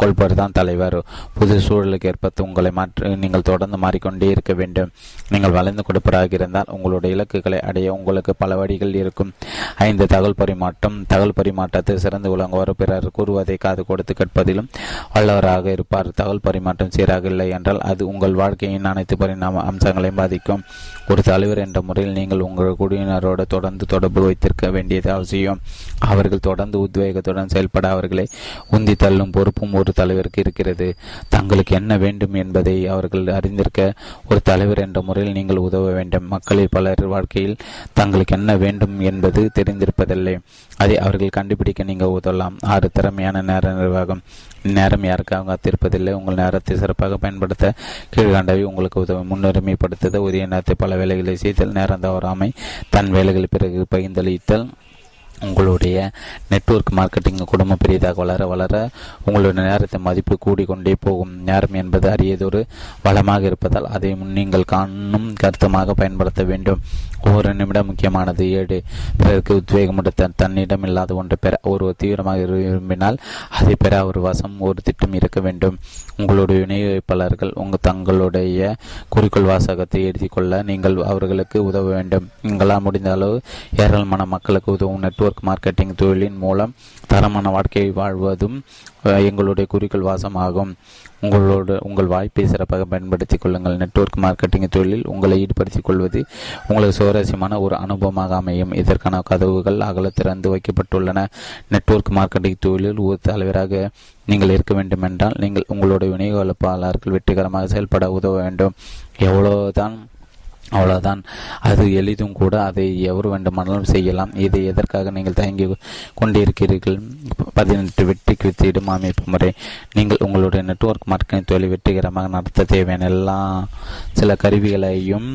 கொள்பவர் தான் தலைவர். புது சூழலுக்கு ஏற்ப உங்களை மாற்றி நீங்கள் தொடர்ந்து மாறிக்கொண்டே இருக்க வேண்டும். நீங்கள் வளைந்து கொடுப்பவராக இருந்தால் உங்களுடைய இலக்குகளை அடைய உங்களுக்கு பல வழிகள் இருக்கும். 5, தகவல் பரிமாற்றம். தகவல் பரிமாற்றத்தை சிறந்து விளங்குவார் பிறர் கூறுவதை காது கொடுத்து கேட்பதிலும் வல்லவராக இருப்பார். தகவல் பரிமாற்றம் சீராக இல்லை என்றால் அது உங்கள் வாழ்க்கையின் அனைத்து பரிணாம அம்சங்களையும் பாதிக்கும். ஒரு தலைவர் என்ற முறையில் நீங்கள் உங்கள் குழுவினரோடு தொடர்ந்து தொடர்பு வைத்திருக்க வேண்டியது அவசியம். அவர்கள் தொடர்ந்து உத்வேகத்துடன் செயல்பட அவர்களை உந்தி தள்ளும் பொறுப்பும் ஒரு தலைவருக்கு இருக்கிறது. தங்களுக்கு என்ன வேண்டும் என்பதை அவர்கள் அறிந்திருக்க ஒரு தலைவர் என்ற முறையில் நீங்கள் உதவ வேண்டும். மக்களில் பலர் வாழ்க்கையில் தங்களுக்கு என்ன வேண்டும் என்பது தெரிந்திருப்பதில்லை. அதை அவர்கள் கண்டுபிடிக்க நீங்கள் உதவலாம். 6, திறமையான நேர நிர்வாகம். நேரம் யாருக்காக காத்திருப்பதில்லை. உங்கள் நேரத்தை சிறப்பாக பயன்படுத்த கீழ்காண்டவை உங்களுக்கு உதவி. முன்னுரிமைப்படுத்த உரிய நேரத்தை பல வேலைகளை செய்தல், நேரம் தவறாமை, தன் வேலைகள் பிறகு பகிர்ந்தளித்தல். உங்களுடைய நெட்வொர்க் மார்க்கெட்டிங் குடும்பம் பெரியதாக வளர வளர உங்களுடைய நேரத்தின் மதிப்பு கூடிக்கொண்டே போகும். நேரம் என்பது அரியதொரு வளமாக இருப்பதால் அதை நீங்கள் காணும் கருத்தமாக பயன்படுத்த வேண்டும். ஒவ்வொரு நிமிடம் முக்கியமானது. 7, பிறருக்கு உத்வேகமுடன் தன்னிடம் இல்லாத ஒன்று பெற ஒரு தீவிரமாக விரும்பினால் அதை பெற ஒரு வசம், ஒரு திட்டம் இருக்க வேண்டும். உங்களுடைய விநியோகிப்பாளர்கள் தங்களுடைய குறிக்கோள் வாசகத்தை எழுதி கொள்ள நீங்கள் அவர்களுக்கு உதவ வேண்டும். உங்களால் முடிந்த அளவு ஏராளமான மக்களுக்கு உதவும் நெட்வொர்க் மார்க்கெட்டிங் தொழிலின் மூலம் தரமான வாழ்க்கையை வாழ்வதும் எங்களுடைய குறிக்கோள் வாசமாகும். உங்கள் வாய்ப்பை சிறப்பாக பயன்படுத்திக் கொள்ளுங்கள். நெட்வொர்க் மார்க்கெட்டிங் தொழிலில் உங்களை ஈடுபடுத்திக் கொள்வது உங்களுக்கு சுவாரஸ்யமான ஒரு அனுபவமாக அமையும். இதற்கான கதவுகள் அகல திறந்து வைக்கப்பட்டுள்ளன. நெட்வொர்க் மார்க்கெட்டிங் தொழிலில் ஒரு தலைவராக நீங்கள் இருக்க வேண்டும் என்றால் நீங்கள் உங்களுடைய விநியோகிப்பாளர்கள் வெற்றிகரமாக செயல்பட உதவ வேண்டும். அவ்வளவுதான். அது எளிதும் கூட. அதை எவர் வேண்டுமானாலும் செய்யலாம். இதை எதற்காக நீங்கள் தயங்கி கொண்டிருக்கிறீர்கள்? 18, வெற்றிக்கு வித்திடும் அமைப்பு முறை. நீங்கள் உங்களுடைய நெட்வொர்க் மார்க்கெட்டிங் தொழில் வெற்றிகரமாக நடத்த தேவையான சில கருவிகளையும்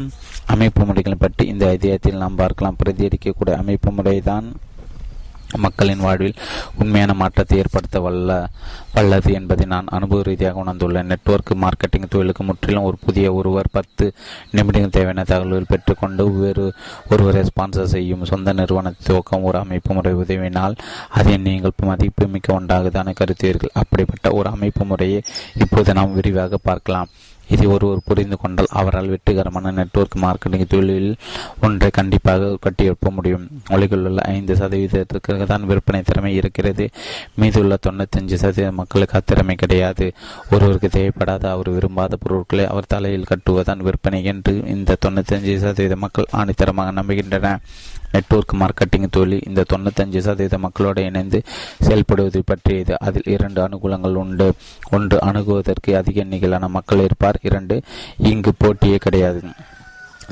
அமைப்பு முறைகளையும் பற்றி இந்த அதிகாரத்தில் நாம் பார்க்கலாம். பிரதியடிக்கக்கூடிய அமைப்பு முறை தான் மக்களின் வாழ்வில் உண்மையான மாற்றத்தை ஏற்படுத்த வல்லது என்பதை நான் அனுபவ ரீதியாக உணர்ந்துள்ளேன். நெட்வொர்க் மார்க்கெட்டிங் தொழிலுக்கு முற்றிலும் ஒரு புதிய ஒருவர் 10 நிமிடங்கள் தேவையான தகவல்கள் பெற்றுக்கொண்டு வேறு ஒருவரை ஸ்பான்சர் செய்யும் சொந்த நிறுவனத்தை துவக்கம் ஒரு அமைப்பு முறை உதவினால் அதை நீங்கள் மதிப்பு மிக்க ஒன்றாக தானே கருத்துவீர்கள். அப்படிப்பட்ட ஒரு அமைப்பு முறையை இப்போது நாம் விரிவாக பார்க்கலாம். இதை ஒருவர் புரிந்து கொண்டால் அவரால் வெற்றிகரமான நெட்வொர்க் மார்க்கெட்டிங் தொழிலில் ஒன்றை கண்டிப்பாக கட்டியெழுப்ப முடியும். உலகில் உள்ள 5% தான் விற்பனை திறமை இருக்கிறது. மீதுள்ள 95% மக்களுக்கு அத்திறமை கிடையாது. ஒருவருக்கு தேவைப்படாத அவர் விரும்பாத பொருட்களை அவர் தலையில் கட்டுவதுதான் விற்பனை என்று இந்த 95% மக்கள் ஆணித்தரமாக நம்புகின்றனர். நெட்வொர்க் மார்க்கெட்டிங் தொழில் இந்த 95% மக்களோடு இணைந்து செயல்படுவது பற்றியது. அதில் 2 அனுகூலங்கள் உண்டு. ஒன்று, அணுகுவதற்கு அதிக எண்ணிக்கையிலான மக்கள் இருப்பார். 2, இங்கு போட்டியே கிடையாது.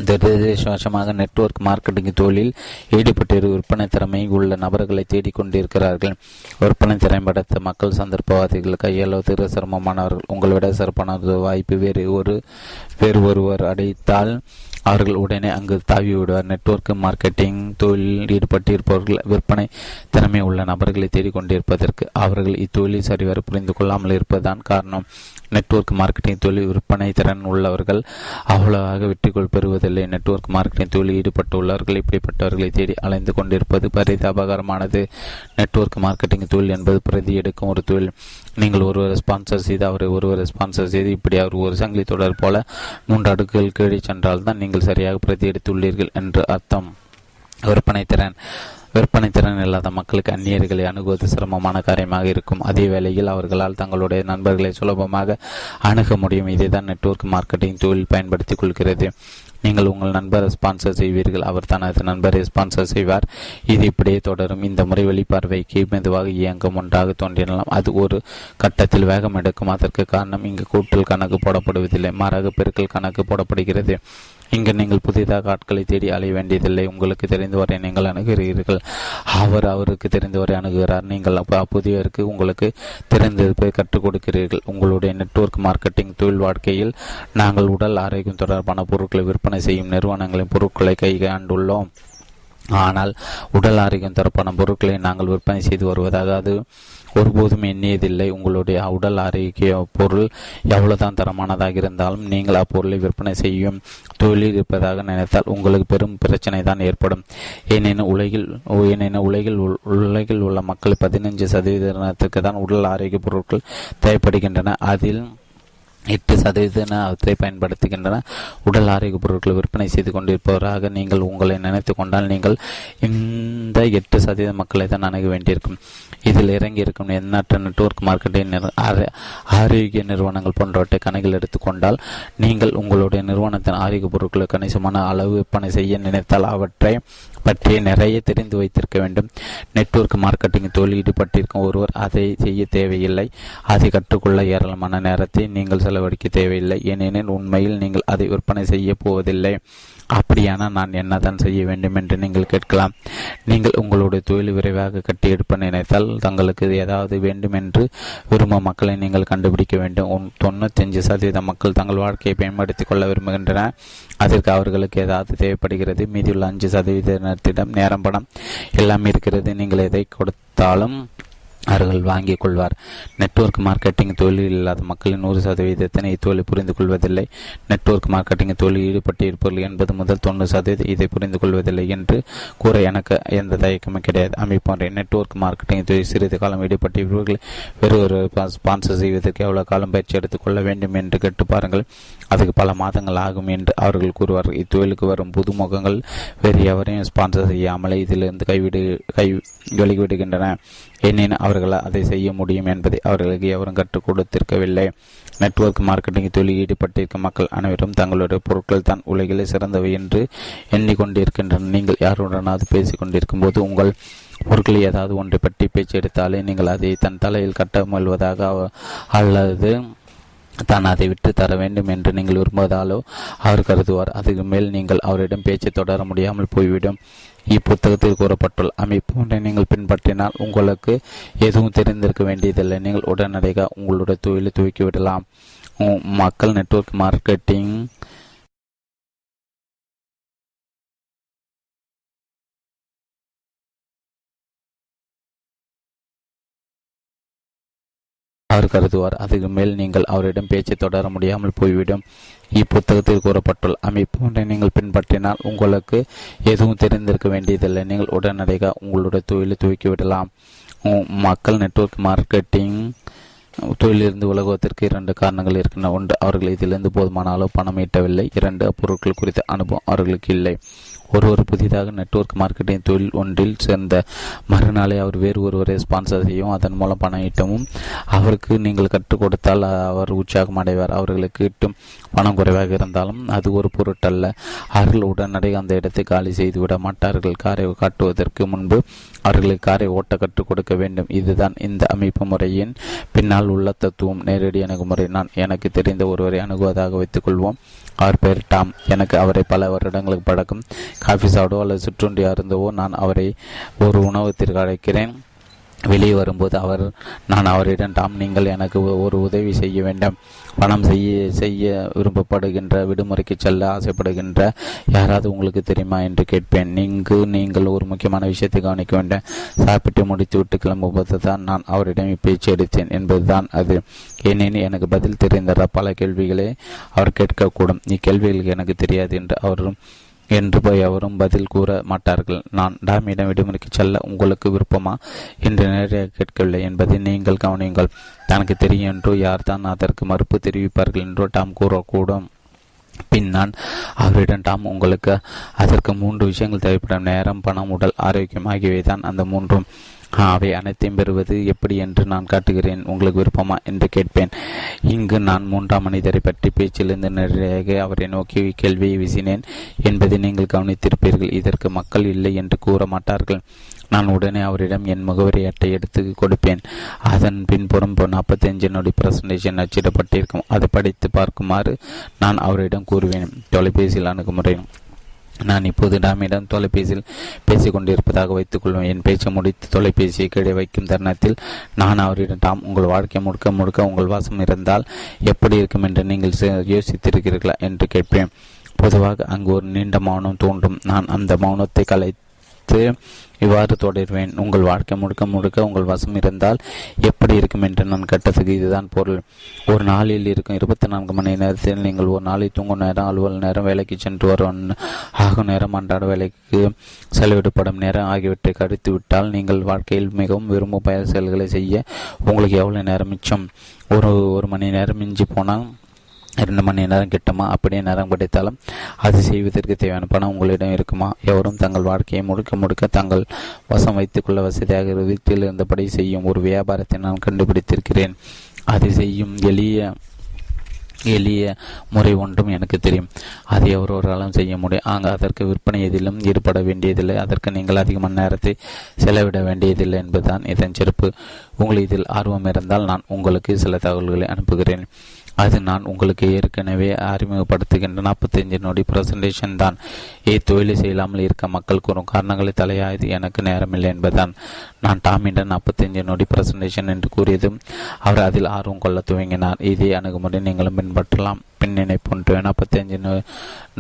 துரதிருஷ்டவசமாக நெட்வொர்க் மார்க்கெட்டிங் தொழிலில் ஈடுபட்டிரு விற்பனை திறமை உள்ள நபர்களை தேடிக்கொண்டிருக்கிறார்கள். விற்பனை திறமைப்படுத்த மக்கள் சந்தர்ப்பவாதிகள், கையாளுவது சிரமமானவர்கள். உங்களோட சிறப்பான வாய்ப்பு வேறு ஒருவர் அடைத்தால் அவர்கள் உடனே அங்கு தாவிவிடுவார். நெட்வொர்க் மார்க்கெட்டிங் தொழிலில் ஈடுபட்டிருப்பவர்கள் விற்பனை திறமை உள்ள நபர்களை தேடிக்கொண்டிருப்பதற்கு அவர்கள் இத்தொழிலை சரிவர புரிந்து கொள்ளாமல் இருப்பதுதான் காரணம். நெட்வொர்க் மார்க்கெட்டிங் தொழில் விற்பனை திறன் உள்ளவர்கள் அவ்வளவாக வெற்றிகொள் பெறுவதில்லை. நெட்வொர்க் மார்க்கெட்டிங் தொழில் ஈடுபட்டுள்ளவர்கள் இப்படிப்பட்டவர்களை தேடி அலைந்து கொண்டிருப்பது பரிதாபகரமானது. நெட்வொர்க் மார்க்கெட்டிங் தொழில் என்பது பிரதி எடுக்கும் ஒரு தொழில். நீங்கள் ஒருவரை ஸ்பான்சர் செய்து இப்படி அவர் ஒரு சங்கிலி தொடர் போல 3 அடுக்குகள் கீழே சென்றால்தான் நீங்கள் சரியாக பிரதி எடுத்துள்ளீர்கள் என்று அர்த்தம். விற்பனைத்திறன் இல்லாத மக்களுக்கு அந்நியர்களை அணுகுவது சிரமமான காரியமாக இருக்கும். அதே வேளையில் அவர்களால் தங்களுடைய நண்பர்களை சுலபமாக அணுக முடியும். இதைதான் நெட்வொர்க் மார்க்கெட்டிங் தொழில் பயன்படுத்திக் கொள்கிறது. நீங்கள் உங்கள் நண்பரை ஸ்பான்சர் செய்வீர்கள், அவர் தனது நண்பரை ஸ்பான்சர் செய்வார். இது இப்படியே தொடரும். இந்த முறை வெளிப்பார்வைக்கு மெதுவாக இயங்கும் ஒன்றாக தோன்றினாலும் அது ஒரு கட்டத்தில் வேகம் எடுக்கும். அதற்கு காரணம் இங்கு கூட்டல் கணக்கு போடப்படுவதில்லை, மாறாக பெருக்கல் கணக்கு போடப்படுகிறது. இங்கு நீங்கள் புதிதாக ஆட்களை தேடி அலைய வேண்டியதில்லை. உங்களுக்கு தெரிந்தவரை நீங்கள் அணுகுகிறீர்கள், அவருக்கு தெரிந்தவரை அணுகுகிறார். நீங்கள் புதியவருக்கு உங்களுக்கு தெரிந்தது கற்றுக் கொடுக்கிறீர்கள். உங்களுடைய நெட்வொர்க் மார்க்கெட்டிங் தொழில் வாழ்க்கையில் நாங்கள் உடல் ஆரோக்கியம் தொடர்பான பொருட்களை விற்பனை செய்யும் நிறுவனங்களின் பொருட்களை கையாண்டுள்ளோம். ஆனால் உடல் ஆரோக்கியம் தொடர்பான பொருட்களை நாங்கள் விற்பனை செய்து வருவதாக அது ஒருபோதும் எண்ணியதில்லை. உங்களுடைய உடல் ஆரோக்கிய பொருள் எவ்வளவுதான் தரமானதாக இருந்தாலும் நீங்கள் அப்பொருளை விற்பனை செய்யும் தொழில் இருப்பதாக நினைத்தால் உங்களுக்கு பெரும் பிரச்சனை தான் ஏற்படும். ஏனெனில் உலகில் உள்ள மக்கள் 15% தான் உடல் ஆரோக்கிய பொருட்கள் தேவைப்படுகின்றன. அதில் 8% பயன்படுத்துகின்றன. உடல் ஆரோக்கிய பொருட்களை விற்பனை செய்து கொண்டிருப்பவராக நீங்கள் உங்களை நினைத்து கொண்டால் நீங்கள் இந்த 8% மக்களை தான் அணுக வேண்டியிருக்கும். இதில் இறங்கியிருக்கும் எண்ணற்ற நெட்வொர்க் மார்க்கெட்டிங் ஆரோக்கிய நிறுவனங்கள் போன்றவற்றை கணக்கில் எடுத்துக்கொண்டால் நீங்கள் உங்களுடைய நிறுவனத்தின் ஆரோக்கிய பொருட்களை கணிசமான அளவு விற்பனை செய்ய நினைத்தால் அவற்றை பற்றிய நிறைய தெரிந்து வைத்திருக்க வேண்டும். நெட்வொர்க் மார்க்கெட்டிங் தொழில் ஈடுபட்டிருக்கும் ஒருவர் அதை செய்ய தேவையில்லை. அதை கற்றுக்கொள்ள ஏராளமான நேரத்தை நீங்கள் செலவழிக்க தேவையில்லை. ஏனெனில் உண்மையில் நீங்கள் அதை விற்பனை செய்ய போவதில்லை. அப்படியானா நான் என்னதான் செய்ய வேண்டும் என்று நீங்கள் கேட்கலாம். நீங்கள் உங்களுடைய தொழில் விரைவாக கட்டி எடுப்ப நினைத்தால் தங்களுக்கு ஏதாவது வேண்டும் என்று விரும்பும் மக்களை நீங்கள் கண்டுபிடிக்க வேண்டும். 95% மக்கள் தங்கள் வாழ்க்கையை பயன்படுத்திக் கொள்ள விரும்புகின்றனர். அதற்கு அவர்களுக்கு ஏதாவது தேவைப்படுகிறது. மீதியுள்ள 5%-த்திடம் நேரம், பணம் எல்லாமே இருக்கிறது. நீங்கள் எதை கொடுத்தாலும் அவர்கள் வாங்கிக் கொள்வார். நெட்வொர்க் மார்க்கெட்டிங் தொழில் இல்லாத மக்களின் 100% இத்தொழிலை புரிந்து கொள்வதில்லை. நெட்வொர்க் மார்க்கெட்டிங் தொழில் ஈடுபட்டு இருப்பவர்கள் 80 முதல் 90% இதை புரிந்து கொள்வதில்லை என்று கூற எனக்கு எந்த தயக்கமும் கிடையாது. அமைப்போன்றே நெட்வொர்க் மார்க்கெட்டிங் தொழில் சிறிது காலம் ஈடுபட்டு இவர்கள் வேறு ஸ்பான்சர் செய்வதற்கு எவ்வளவு காலம் பயிற்சி எடுத்துக்கொள்ள வேண்டும் என்று கேட்டு பாருங்கள். அதுக்கு பல மாதங்கள் ஆகும் என்று அவர்கள் கூறுவார்கள். இத்தொழிலுக்கு வரும் புதுமுகங்கள் வேறு எவரையும் ஸ்பான்சர் செய்யாமலே இதிலிருந்து வெளிவிடுகின்றன. ஏனெனில் அவர்கள் அதை செய்ய முடியும் என்பதை அவர்களுக்கு எவரும் கற்றுக் கொடுத்திருக்கவில்லை. நெட்வொர்க் மார்க்கெட்டிங் தொழில் ஈடுபட்டிருக்கும் மக்கள் அனைவரும் தங்களுடைய பொருட்கள் தான் உலகிலே சிறந்தவை என்று எண்ணிக்கொண்டிருக்கின்றனர். நீங்கள் யாருடனாவது பேசிக் கொண்டிருக்கும் போது உங்கள் பொருட்கள் ஏதாவது ஒன்றை பற்றி பேச்சு எடுத்தாலே நீங்கள் அதை தன் தலையில் கட்ட முயல்வதாக அல்லது தான் அதை விட்டு தர வேண்டும் என்று நீங்கள் விரும்புவதாலோ அவர் கருதுவார். அதுக்கு மேல் நீங்கள் அவரிடம் பேச்சை தொடர முடியாமல் போய்விடும். இப்புத்தகத்தில் கூறப்பட்டுள்ள அமைப்பு ஒன்றை நீங்கள் பின்பற்றினால் உங்களுக்கு எதுவும் தெரிந்திருக்க வேண்டியதில்லை. நீங்கள் உடனடியாக உங்களுடைய தொழிலை துவக்கிவிடலாம். மக்கள் நெட்வொர்க் மார்க்கெட்டிங் அவர் கருதுவார். அதுக்கு மேல் நீங்கள் அவரிடம் பேச்சை தொடர முடியாமல் போய்விடும். இப்புத்தகத்தில் கூறப்பட்டுள்ள அமைப்பு ஒன்றை நீங்கள் பின்பற்றினால் உங்களுக்கு எதுவும் தெரிந்திருக்க வேண்டியதில்லை. நீங்கள் உடனடியாக உங்களுடைய தொழிலை துவக்கிவிடலாம். மக்கள் நெட்வொர்க் மார்க்கெட்டிங் தொழிலிருந்து உலகுவதற்கு இரண்டு காரணங்கள் இருக்கின்றன. ஒன்று, அவர்கள் இதிலிருந்து போதுமான அளவு பணம் ஈட்டவில்லை. இரண்டு, அப்பொருட்கள் குறித்த அனுபவம் அவர்களுக்கு இல்லை. ஒருவர் புதிதாக நெட்வொர்க் மார்க்கெட்டிங் தொழில் ஒன்றில் சேர்ந்த மறுநாளை அவர் வேறு ஒருவரை ஸ்பான்சர் செய்யவும் அதன் மூலம் பணம் ஈட்டவும் அவருக்கு நீங்கள் கற்றுக் கொடுத்தால் அவர் உற்சாகம் அடைவார். அவர்களுக்கு ஈட்டும் பணம் குறைவாக இருந்தாலும் அது ஒரு பொருட்டல்ல. அவர்கள் உடனடி அந்த இடத்தை காலி செய்துவிட மாட்டார்கள். காரை காட்டுவதற்கு முன்பு அவர்களுக்கு காரை ஓட்ட கற்றுக் கொடுக்க வேண்டும். இதுதான் இந்த அமைப்பு முறையின் பின்னால் உள்ள தத்துவம். நேரடி அணுகுமுறை. நான் எனக்கு தெரிந்த ஒருவரை அணுகுவதாக வைத்துக் கொள்வோம். அவர் பெயர் டாம். எனக்கு அவரை பல வருடங்களுக்கு பழக்கம். காஃபி சாப்பிடவோ அல்லது சுற்றுண்டி அருந்தவோ நான் அவரை ஒரு உணவகத்திற்கு அழைக்கிறேன். வெளியே வரும்போது நான் அவரிடம், டாம், நீங்கள் எனக்கு ஒரு உதவி செய்ய வேண்டும். பணம் செய்ய விரும்பப்படுகின்ற, விடுமுறைக்கு செல்ல ஆசைப்படுகின்ற யாராவது உங்களுக்கு தெரியுமா என்று கேட்பேன். நீங்கள் ஒரு முக்கியமான விஷயத்தை கவனிக்க வேண்டும். சாப்பிட்டு முடித்துவிட்டு கிளம்பும்போது தான் நான் அவரிடம் பேச்சு எடுத்தேன் என்பதுதான் அது. ஏனெனில் எனக்கு பதில் தெரிந்த பல கேள்விகளை அவர் கேட்கக்கூடும். இக்கேள்விகளுக்கு எனக்கு தெரியாது என்று அவரும் பதில் கூற மாட்டார்கள். நான் டாமியிடம் விடுமுறைக்கு செல்ல உங்களுக்கு விருப்பமா என்று நேரடியாக கேட்கவில்லை என்பதை நீங்கள் கவனியுங்கள். தனக்கு தெரியும் என்றோ யார் தான் அதற்கு மறுப்பு தெரிவிப்பார்கள் என்றோ டாம் கூறக்கூடும். பின் நான் அவரிடம், டாம், உங்களுக்கு அதற்கு 3 விஷயங்கள் தேவைப்படும். நேரம், பணம், உடல் ஆரோக்கியம் ஆகியவை தான் அந்த 3ம். அவை அனைத்தையும் பெறுவது எப்படி என்று நான் காட்டுகிறேன். உங்களுக்கு விருப்பமா என்று கேட்பேன். இங்கு நான் 3ஆம் மனிதரை பற்றி பேச்சிலிருந்து நிறையாக அவரை நோக்கி கேள்வியை வீசினேன் என்பதை நீங்கள் கவனித்திருப்பீர்கள். இதற்கு மக்கள் இல்லை என்று கூற மாட்டார்கள். நான் உடனே அவரிடம் என் முகவரி அட்டை எடுத்து கொடுப்பேன். அதன் பின்புறம் 45 நொடி பிரசன்டேஷன் அச்சிடப்பட்டிருக்கும். அதை படித்து பார்க்குமாறு நான் அவரிடம் கூறுவேன். தொலைபேசியில் அணுகுமுறை. நான் இப்போது டாமியிடம் தொலைபேசியில் பேசிக் கொண்டிருப்பதாக வைத்துக் கொள்வேன். என் பேச்சை முடித்து தொலைபேசியை கீழே வைக்கும் தருணத்தில் நான் அவரிடம், டாம், உங்கள் வாழ்க்கை முழுக்க முழுக்க உங்கள் வாசம் இருந்தால் எப்படி இருக்கும் என்று நீங்கள் யோசித்திருக்கிறீர்களா என்று கேட்பேன். பொதுவாக அங்கு ஒரு நீண்ட மௌனம் தோன்றும். நான் அந்த மௌனத்தை கலைத்து இவ்வாறு தொடர்வேன். உங்கள் வாழ்க்கை முழுக்க முழுக்க உங்கள் வசம் இருந்தால் எப்படி இருக்கும் என்று நான் கேட்டதுக்கு இதுதான் பொருள். ஒரு நாளில் இருக்கும் 24 மணி நேரத்தில் நீங்கள் ஒரு நாளை தூங்கும் நேரம், அலுவல் நேரம், வேலைக்கு சென்று வரும் ஆகும் நேரம், அன்றாட வேலைக்கு செலவிடப்படும் நேரம் ஆகியவற்றை கழித்து விட்டால் நீங்கள் வாழ்க்கையில் மிகவும் விரும்பும் பயிர் செயல்களை செய்ய உங்களுக்கு எவ்வளவு நேரம் மிச்சம்? ஒரு மணி நேரம் மிஞ்சி போனால் 2 மணி நேரம் கிட்டமா? அப்படியே நேரம் கிடைத்தாலும் அது செய்வதற்கு தேவையான பணம் உங்களிடம் இருக்குமா? எவரும் தங்கள் வாழ்க்கையை முழுக்க முழுக்க தங்கள் வசம் வைத்துக் கொள்ள வசதியாக வீட்டில் இருந்தபடி செய்யும் ஒரு வியாபாரத்தை நான் கண்டுபிடித்திருக்கிறேன். அது செய்யும் எளிய முறை ஒன்றும் எனக்கு தெரியும். அது எவரொராலும் செய்ய முடியும். ஆக அதற்கு விற்பனை எதிலும் ஈடுபட வேண்டியதில்லை. அதற்கு நீங்கள் அதிகமான நேரத்தை செலவிட வேண்டியதில்லை என்பதுதான் இதன் சிறப்பு. உங்கள் இதில் ஆர்வம் இருந்தால் நான் உங்களுக்கு சில தகவல்களை அனுப்புகிறேன். அது நான் உங்களுக்கு ஏற்கனவே அறிமுகப்படுத்துகின்ற 45 நொடி பிரசன்டேஷன் தான். தொழிலை செய்யலாமல் இருக்க மக்கள் கூறும் காரணங்களை தலையாது எனக்கு நேரமில்லை என்பதுதான். நான் டாமிடம் 45 நொடி பிரசன்டேஷன் என்று கூறியதும் அவர் அதில் ஆர்வம் கொள்ள துவங்கினார். இதே அணுகுமுறை நீங்களும் பின்பற்றலாம். பின்னிணைப்புன்று 45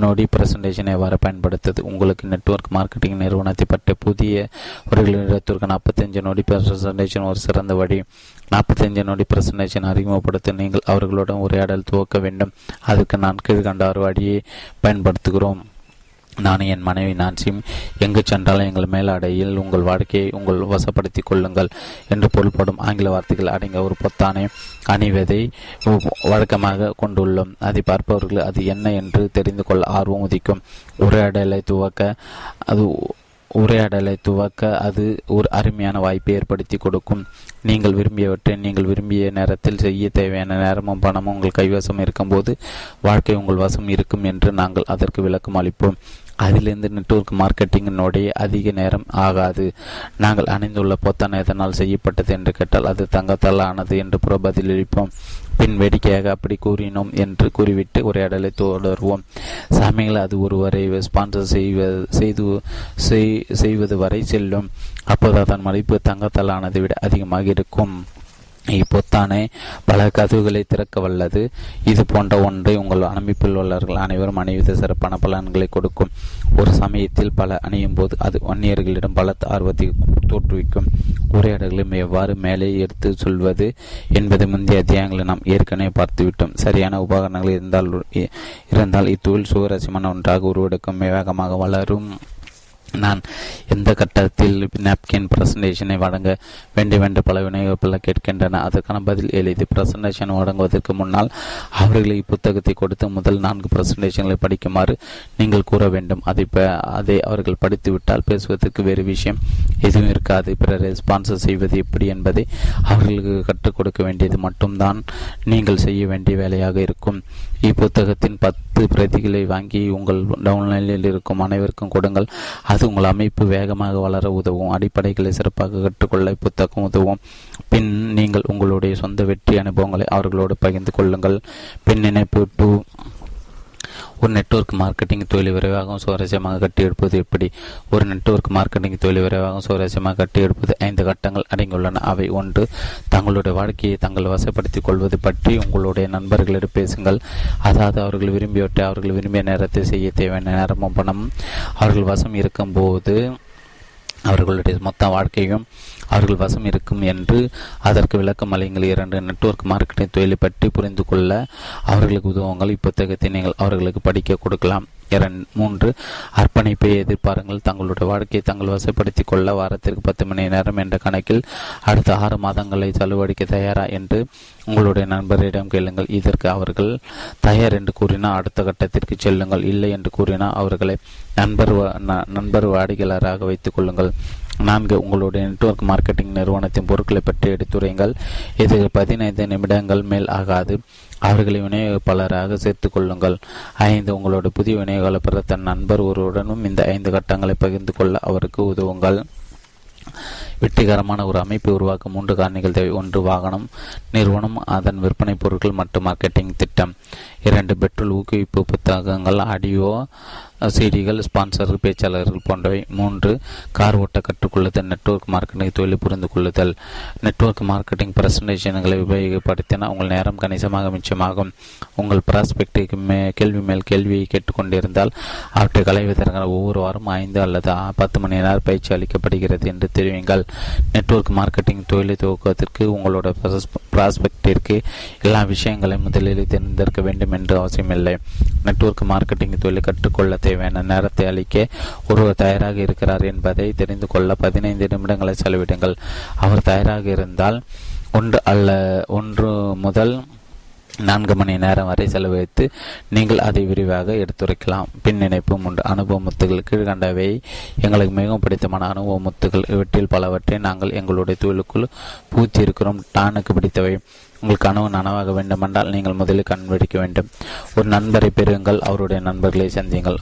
நொடி பிரசன்டேஷன் எவ்வாறு பயன்படுத்தது? உங்களுக்கு நெட்வொர்க் மார்க்கெட்டிங் நிறுவனத்தை பற்றிய புதிய ஒருத்தருக்கு 45 நொடி பிரசன்டேஷன் ஒரு சிறந்த வழி. 45 நொடி பிரசன்டேஷன் அறிமுகப்படுத்த நீங்கள் அவர்களுடன் உரையாடல் துவக்க வேண்டும். அதுக்கு நான் கீழ்கண்ட 6 வழியை பயன்படுத்துகிறோம். நான், என் மனைவி நான்சி, எங்கு சென்றாலும் எங்கள் மேலாடையில் உங்கள் வாழ்க்கையை உங்கள் வசப்படுத்திக் கொள்ளுங்கள் என்று பொருள்படும் ஆங்கில வார்த்தைகள் அடங்கிய ஒரு பொத்தானை அணிவதை வழக்கமாக கொண்டுள்ளோம். அதை பார்ப்பவர்கள் அது என்ன என்று தெரிந்து கொள்ள ஆர்வம் உதிக்கும். உரையாடலை துவக்க அது ஒரு அருமையான வாய்ப்பை ஏற்படுத்தி கொடுக்கும். நீங்கள் விரும்பியவற்றை நீங்கள் விரும்பிய நேரத்தில் செய்ய தேவையான நேரமும் பணமும் உங்கள் கைவசம் இருக்கும்போது வாழ்க்கை உங்கள் வசம் இருக்கும் என்று நாங்கள் அதற்கு விளக்கம் அளிப்போம். அதிலிருந்து நெட்வொர்க் மார்க்கெட்டிங்கினுடைய அதிக நேரம் ஆகாது. நாங்கள் அணிந்துள்ள பொத்தான எதனால் செய்யப்பட்டது என்று கேட்டால் அது தங்கத்தால் ஆனது என்று பதிலளிப்போம். பின் வேடிக்கையாக அப்படி கூறினோம் என்று கூறிவிட்டு உரையாடலை தொடர்வோம். சாமிகள் அது ஒருவரை ஸ்பான்சர் செய்வது வரை செல்லும். அப்போது அதன் மதிப்பு தங்கத்தால் ஆனதை விட அதிகமாக இருக்கும். இப்பொத்தானே பல கதவுகளை திறக்க வல்லது. இது போன்ற ஒன்றை உங்கள் அமைப்பில் உள்ளவர்கள் அனைவரும் அணிவித்த சிறப்பான பலன்களை கொடுக்கும். ஒரு சமயத்தில் பல அணியும் போது அது அந்நியர்களிடம் பலத்த ஆர்வத்தை தோற்றுவிக்கும். உரையாடல்களும் எவ்வாறு மேலே எடுத்து சொல்வது என்பது முந்தைய அத்தியாயங்களை நாம் ஏற்கனவே பார்த்துவிட்டோம். சரியான உபகரணங்கள் இருந்தால் இத்தொழில் சுவாரஸ்யமான ஒன்றாக உருவெடுக்கும், வேகமாக வளரும். நான் எந்த கட்டத்தில் நாப்கின் பிரசன்டேஷனை வழங்க வேண்டும் என்று பல விநியோகிப்பெல்லாம் கேட்கின்றன. அதற்கான பதில் எழுதி பிரசன்டேஷன் வழங்குவதற்கு முன்னால் அவர்களை புத்தகத்தை கொடுத்து முதல் 4 பிரசன்டேஷன்களை படிக்குமாறு நீங்கள் கூற வேண்டும். அதை அவர்கள் படித்துவிட்டால் பேசுவதற்கு வேறு விஷயம் எதுவும் இருக்காது. பிற ரெஸ்பான்சஸ் செய்வது எப்படி என்பதை அவர்களுக்கு கற்றுக் கொடுக்க வேண்டியது மட்டும்தான் நீங்கள் செய்ய வேண்டிய வேலையாக இருக்கும். இப்புத்தகத்தின் 10 பிரதிகளை வாங்கி உங்கள் டவுன்லைனில் இருக்கும் அனைவருக்கும் கொடுங்கள். அது உங்கள் அமைப்பு வேகமாக வளர உதவும். அடிப்படைகளை சிறப்பாக கற்றுக்கொள்ள புத்தகம் உதவும். பின் நீங்கள் உங்களுடைய சொந்த வெற்றி அனுபவங்களை அவர்களோடு பகிர்ந்து கொள்ளுங்கள். பின் இணைப்பு 2, ஒரு நெட்வொர்க் மார்க்கெட்டிங் தொழில் விரைவாகவும் சுவாரஸ்யமாக கட்டியெடுப்பது எப்படி? ஒரு நெட்வொர்க் மார்க்கெட்டிங் தொழில் விரைவாகவும் சுவாரஸ்யமாக கட்டியெடுப்பது 5 கட்டங்கள் அடங்கியுள்ளன. அவை: 1. தங்களுடைய வாழ்க்கையை தாங்கள் வசப்படுத்திக் கொள்வது பற்றி உங்களுடைய நண்பர்களிடம் பேசுங்கள். அதாவது அவர்கள் விரும்பியவற்றை அவர்கள் விரும்பிய நேரத்தை செய்ய தேவையான நேரமும் பணமும் அவர்கள் வசம் இருக்கும்போது அவர்களுடைய மொத்த வாழ்க்கையும் அவர்கள் வசம் இருக்கும் என்று அதற்கு விளக்கம் அளியுங்கள். 2. நெட்வொர்க் மார்க்கெட்டிங் தொழிலை பற்றி புரிந்து கொள்ள அவர்களுக்கு உதவுங்கள். இப்புத்தகத்தை நீங்கள் அவர்களுக்கு படிக்க கொடுக்கலாம். 3. அர்ப்பணிப்பை எதிர்பாருங்கள். தங்களுடைய வாழ்க்கையை தாங்கள் வசப்படுத்திக் கொள்ள வாரத்திற்கு 10 மணி நேரம் என்ற கணக்கில் அடுத்த 6 மாதங்களை செலவழிக்க தயாரா என்று உங்களுடைய நண்பரிடம் கேளுங்கள். இதற்கு அவர்கள் தயார் என்று கூறினால் அடுத்த கட்டத்திற்கு செல்லுங்கள். இல்லை என்று கூறினால் அவர்களை நண்பர் வாடிக்கையாளராக வைத்துக் கொள்ளுங்கள். 4. உங்களுடைய நெட்வொர்க் மார்க்கெட்டிங் நிறுவனத்தின் பொருட்களை பற்றி எடுத்துரைங்கள். இது 15 நிமிடங்கள் மேல் ஆகாது. அவர்களை விநியோகிப்பாளராக சேர்த்துக் கொள்ளுங்கள். 5. உங்களுடைய புதிய விநியோகிப்பாளர் தன் நண்பர் ஒருவருடனும் இந்த 5 கட்டங்களை பகிர்ந்து கொள்ள அவருக்கு உதவுங்கள். வெற்றிகரமான ஒரு அமைப்பை உருவாக்க 3 காரணிகள் தேவை. 1. வாகனம், நிறுவனம், அதன் விற்பனை பொருட்கள் மற்றும் மார்க்கெட்டிங் திட்டம். 2. பெட்ரோல், ஊக்குவிப்பு புத்தகங்கள், ஆடியோ சிடிகள், ஸ்பான்சர், பேச்சாளர்கள் போன்றவை. 3. கார் ஓட்ட கற்றுக்கொள்ளுதல். நெட்வொர்க் மார்க்கெட்டிங் தொழிலை புரிந்து கொள்ளுதல். நெட்வொர்க் மார்க்கெட்டிங் பிரசன்டேஷன்களை உபயோகப்படுத்தினால் உங்கள் நேரம் கணிசமாக மிச்சமாகும். உங்கள் ப்ராஸ்பெக்டுக்கு கேள்வி மேல் கேள்வியை கேட்டுக்கொண்டிருந்தால் அவற்றை களைவதற்கான ஒவ்வொரு வாரம் 5 அல்லது 10 மணி நேரம் பயிற்சி அளிக்கப்படுகிறது என்று தெரிவிங்கள். நெட்வொர்க் மார்க்கெட்டிங் தொழிலை துவக்குவதற்கு உங்களோட ப்ராஸ்பெக்டிற்கு எல்லா விஷயங்களையும் முதலில் தெரிந்திருக்க வேண்டும் என்று அவசியமில்லை. நெட்வொர்க் மார்க்கெட்டிங் தொழிலை கற்றுக்கொள்ள தேவையான நேரத்தை அளிக்க ஒருவர் தயாராக இருக்கிறார் என்பதை தெரிந்து கொள்ள 15 நிமிடங்களை செலவிடுங்கள். அவர் தயாராக இருந்தால் 1 முதல் 4 மணி நேரம் வரை செலவழித்து நீங்கள் அதை விரிவாக எடுத்துரைக்கலாம். பின் இணைப்பு 3, அனுபவ முத்துகள். கீழ்கண்டவை எங்களுக்கு மிகவும் பிடித்தமான அனுபவ முத்துகள். இவற்றில் பலவற்றை நாங்கள் எங்களுடைய தொழிலுக்குள் பூச்சி இருக்கிறோம். டானுக்கு பிடித்தவை: உங்கள் கனவு நனவாக வேண்டுமென்றால் நீங்கள் முதலில் கண் வெடிக்க வேண்டும். ஒரு நண்பரை பெறுங்கள். அவருடைய நண்பர்களை சந்தியுங்கள்.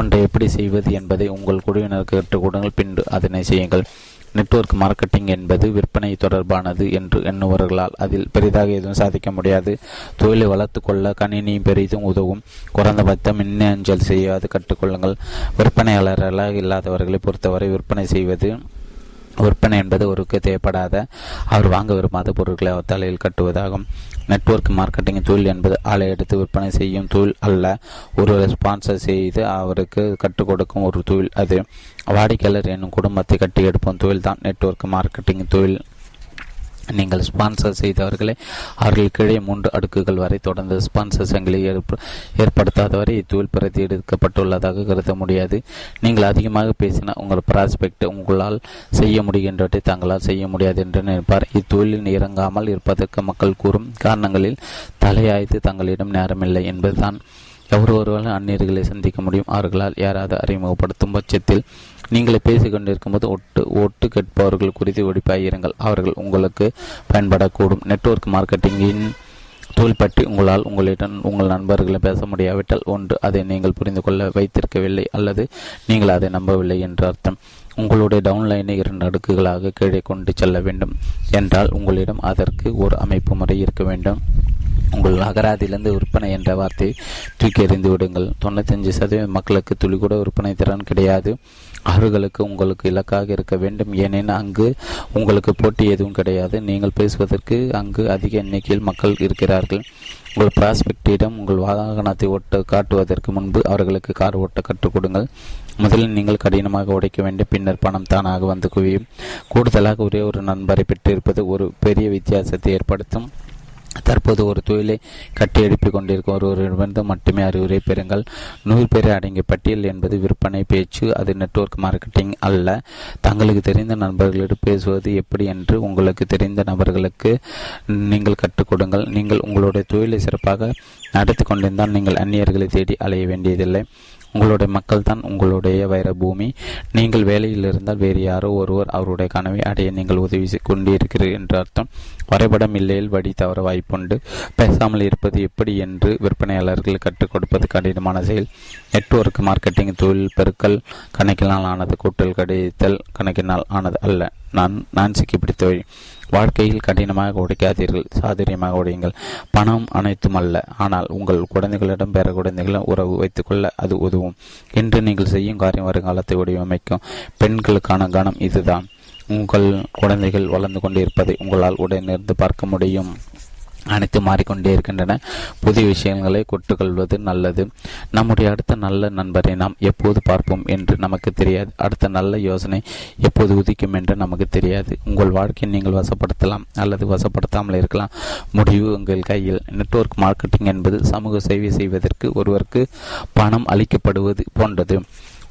ஒன்றை எப்படி செய்வது என்பதை உங்கள் குழுவினருக்கு கற்றுக் கொடுங்கள். பின்பு அதனை செய்யுங்கள். நெட்வொர்க் மார்க்கெட்டிங் என்பது விற்பனை தொடர்பானது என்று எண்ணுவர்களால் அதில் பெரிதாக எதுவும் சாதிக்க முடியாது. தொழிலை வளர்த்துக்கொள்ள கணினி பெரிதும் உதவும். குறைந்தபட்சம் மின்னஞ்சல் செய்யாது கற்றுக்கொள்ளுங்கள். விற்பனையாளர்களாக இல்லாதவர்களை பொறுத்தவரை விற்பனை என்பது ஒருக்கு தேவைப்படாத அவர் வாங்க விரும்பாத பொருட்களை அவர் தலையில் கட்டுவதாகும். நெட்வொர்க் மார்க்கெட்டிங் தொழில் என்பது ஆளை எடுத்து விற்பனை செய்யும் தொழில் அல்ல. ஒரு ஸ்பான்சர் செய்து அவருக்கு கற்றுக் கொடுக்கும் ஒரு தொழில். அது வாடிக்கையாளர் என்னும் குடும்பத்தை கட்டி எடுக்கும் தொழில் தான் நெட்வொர்க் மார்க்கெட்டிங் தொழில். நீங்கள் ஸ்பான்சர் செய்தவர்களை அவர்களுக்கிடையே 3 அடுக்குகள் வரை தொடர்ந்து ஸ்பான்சர் சங்கிலி ஏற்படுத்தாதவரை இத்தொழில் பிரதி எடுக்கப்பட்டுள்ளதாக கருத முடியாது. நீங்கள் அதிகமாக பேசினால் உங்கள் ப்ராஸ்பெக்ட் உங்களால் செய்ய முடிகின்றவற்றை தாங்களால் செய்ய முடியாது என்று நினைப்பார். இத்தொழிலில் இறங்காமல் இருப்பதற்கு மக்கள் கூறும் காரணங்களில் தலையாய்த்து தங்களிடம் நேரமில்லை என்பதுதான். எவ்வொருவரால் அந்நியர்களை சந்திக்க முடியும். அவர்களால் யாராவது அறிமுகப்படுத்தும் பட்சத்தில் நீங்களே பேசிக்கொண்டிருக்கும் போது ஒட்டு கேட்பவர்கள் குறித்து ஒடிப்பாயிருங்கள். அவர்கள் உங்களுக்கு பயன்படக்கூடும். நெட்வொர்க் மார்க்கெட்டிங்கின் தொழில் பற்றி உங்கள் நண்பர்களை பேச முடியாவிட்டால் 1. அதை நீங்கள் புரிந்து கொள்ள வைத்திருக்கவில்லை அல்லது நீங்கள் அதை நம்பவில்லை என்று அர்த்தம். உங்களுடைய டவுன்லைனை 2 அடுக்குகளாக கீழே கொண்டு செல்ல வேண்டும் என்றால் உங்களிடம் அதற்கு ஒரு அமைப்பு முறை இருக்க வேண்டும். உங்கள் அகராதிலிருந்து விற்பனை என்ற வார்த்தையை தூக்கி எறிந்து விடுங்கள். 95% மக்களுக்கு துளிக்கூட விற்பனை திறன் கிடையாது. அவர்களுக்கு உங்களுக்கு இலக்காக இருக்க வேண்டும். ஏனெனில் அங்கு உங்களுக்கு போட்டி எதுவும் கிடையாது. நீங்கள் பேசுவதற்கு அங்கு அதிக எண்ணிக்கையில் மக்கள் இருக்கிறார்கள். உங்கள் ப்ராஸ்பெக்டிடம் உங்கள் வாகனத்தை ஓட்ட காட்டுவதற்கு முன்பு அவர்களுக்கு கார் ஓட்ட கற்றுக் கொடுங்கள். முதலில் நீங்கள் கடினமாக உடைக்க வேண்டும். பின்னர் பணம் தானாக வந்து குவியும். கூடுதலாக ஒரே ஒரு நண்பரை பெற்றிருப்பது ஒரு பெரிய வித்தியாசத்தை ஏற்படுத்தும். தற்போது ஒரு தொழிலை கட்டியெழுப்பிக் கொண்டிருக்கும் ஒருவரிடமிருந்து மட்டுமே அறிவுரை பெறுங்கள். 100 பேரை அடங்கிய பட்டியல் என்பது விற்பனை பேச்சு, அது நெட்வொர்க் மார்க்கெட்டிங் அல்ல. தங்களுக்கு தெரிந்த நண்பர்களிடம் பேசுவது எப்படி என்று உங்களுக்கு தெரிந்த நபர்களுக்கு நீங்கள் கற்றுக் கொடுங்கள். நீங்கள் உங்களுடைய தொழிலை சிறப்பாக நடத்தி கொண்டிருந்தால் நீங்கள் அந்நியர்களை தேடி அலைய வேண்டியதில்லை. உங்களுடைய மக்கள் தான் உங்களுடைய வைர பூமி. நீங்கள் வேலையில் இருந்தால் வேறு யாரோ ஒருவர் அவருடைய கனவை அடைய நீங்கள் உதவி கொண்டிருக்கிறீர்கள் என்று அர்த்தம். வரைபடம் இல்லையில் வழி தவற வாய்ப்புண்டு. பேசாமல் இருப்பது எப்படி என்று விற்பனையாளர்கள் கற்றுக் கொடுப்பது கடினமான செயல். நெட்வொர்க் மார்க்கெட்டிங் தொழில் பெருக்கல் கணக்கினால் ஆனது, கூட்டல் கடிதல் கணக்கினால் ஆனது அல்ல. நான் சிக்கி பிடித்த வழி. வாழ்க்கையில் கடினமாக உடைக்காதீர்கள், சாதுரியமாக உடையுங்கள். பணம் அனைத்தும் அல்ல, ஆனால் உங்கள் குழந்தைகளிடம் பேர குழந்தைகளிடம் உறவு வைத்துக்கொள்ள அது உதவும். இன்று நீங்கள் செய்யும் காரியம் வருங்காலத்தை வடிவமைக்கும். பெண்களுக்கான கணம் இதுதான். உங்கள் குழந்தைகள் வளர்ந்து கொண்டிருப்பதை உங்களால் உடனிருந்து பார்க்க முடியும். அனைத்து மாறிக்கொண்டே இருக்கின்றன. புதிய விஷயங்களை கற்றுக்கொள்வது நல்லது. நம்முடைய அடுத்த நல்ல நண்பரை நாம் எப்போது பார்ப்போம் என்று நமக்கு தெரியாது. அடுத்த நல்ல யோசனை எப்போது உதிக்கும் என்று நமக்கு தெரியாது. உங்கள் வாழ்க்கையை நீங்கள் வசப்படுத்தலாம் அல்லது வசப்படுத்தாமல் இருக்கலாம். முடிவு உங்கள் கையில். நெட்வொர்க் மார்க்கெட்டிங் என்பது சமூக சேவை செய்வதற்கு ஒருவருக்கு பணம் அளிக்கப்படுவது போன்றது.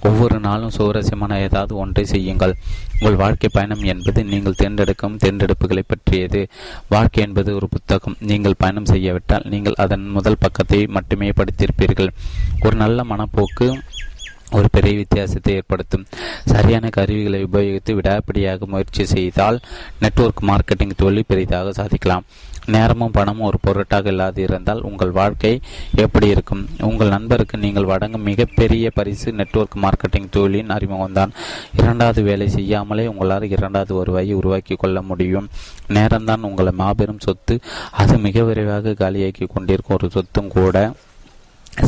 ஒவ்வொரு நாளும் சுவாரஸ்யமான ஏதாவது ஒன்றை செய்யுங்கள். உங்கள் வாழ்க்கை பயணம் என்பது நீங்கள் தேர்ந்தெடுக்கும் தேர்ந்தெடுப்புகளை பற்றியது. வாழ்க்கை என்பது ஒரு புத்தகம். நீங்கள் பயணம் செய்யவிட்டால் நீங்கள் அதன் முதல் பக்கத்தை மட்டுமே படித்திருப்பீர்கள். ஒரு நல்ல மனப்போக்கு ஒரு பெரிய வித்தியாசத்தை ஏற்படுத்தும். சரியான கருவிகளை உபயோகித்து விடாப்பிடியாக முயற்சி செய்தால் நெட்வொர்க் மார்க்கெட்டிங் தொழில் பெரிதாக சாதிக்கலாம். நேரமும் பணமும் ஒரு பொருட்டாக இல்லாது இருந்தால் உங்கள் வாழ்க்கை எப்படி இருக்கும்? உங்கள் நண்பருக்கு நீங்கள் வழங்கும் மிகப்பெரிய பரிசு நெட்வொர்க் மார்க்கெட்டிங் தொழிலின் அறிமுகம்தான். 2வது வேலை செய்யாமலே உங்களால் 2வது வருவாயை உருவாக்கி கொள்ள முடியும். நேரம்தான் உங்களை மாபெரும் சொத்து. அது மிக விரைவாக காலியாக்கி கொண்டிருக்கும் ஒரு சொத்தும் கூட.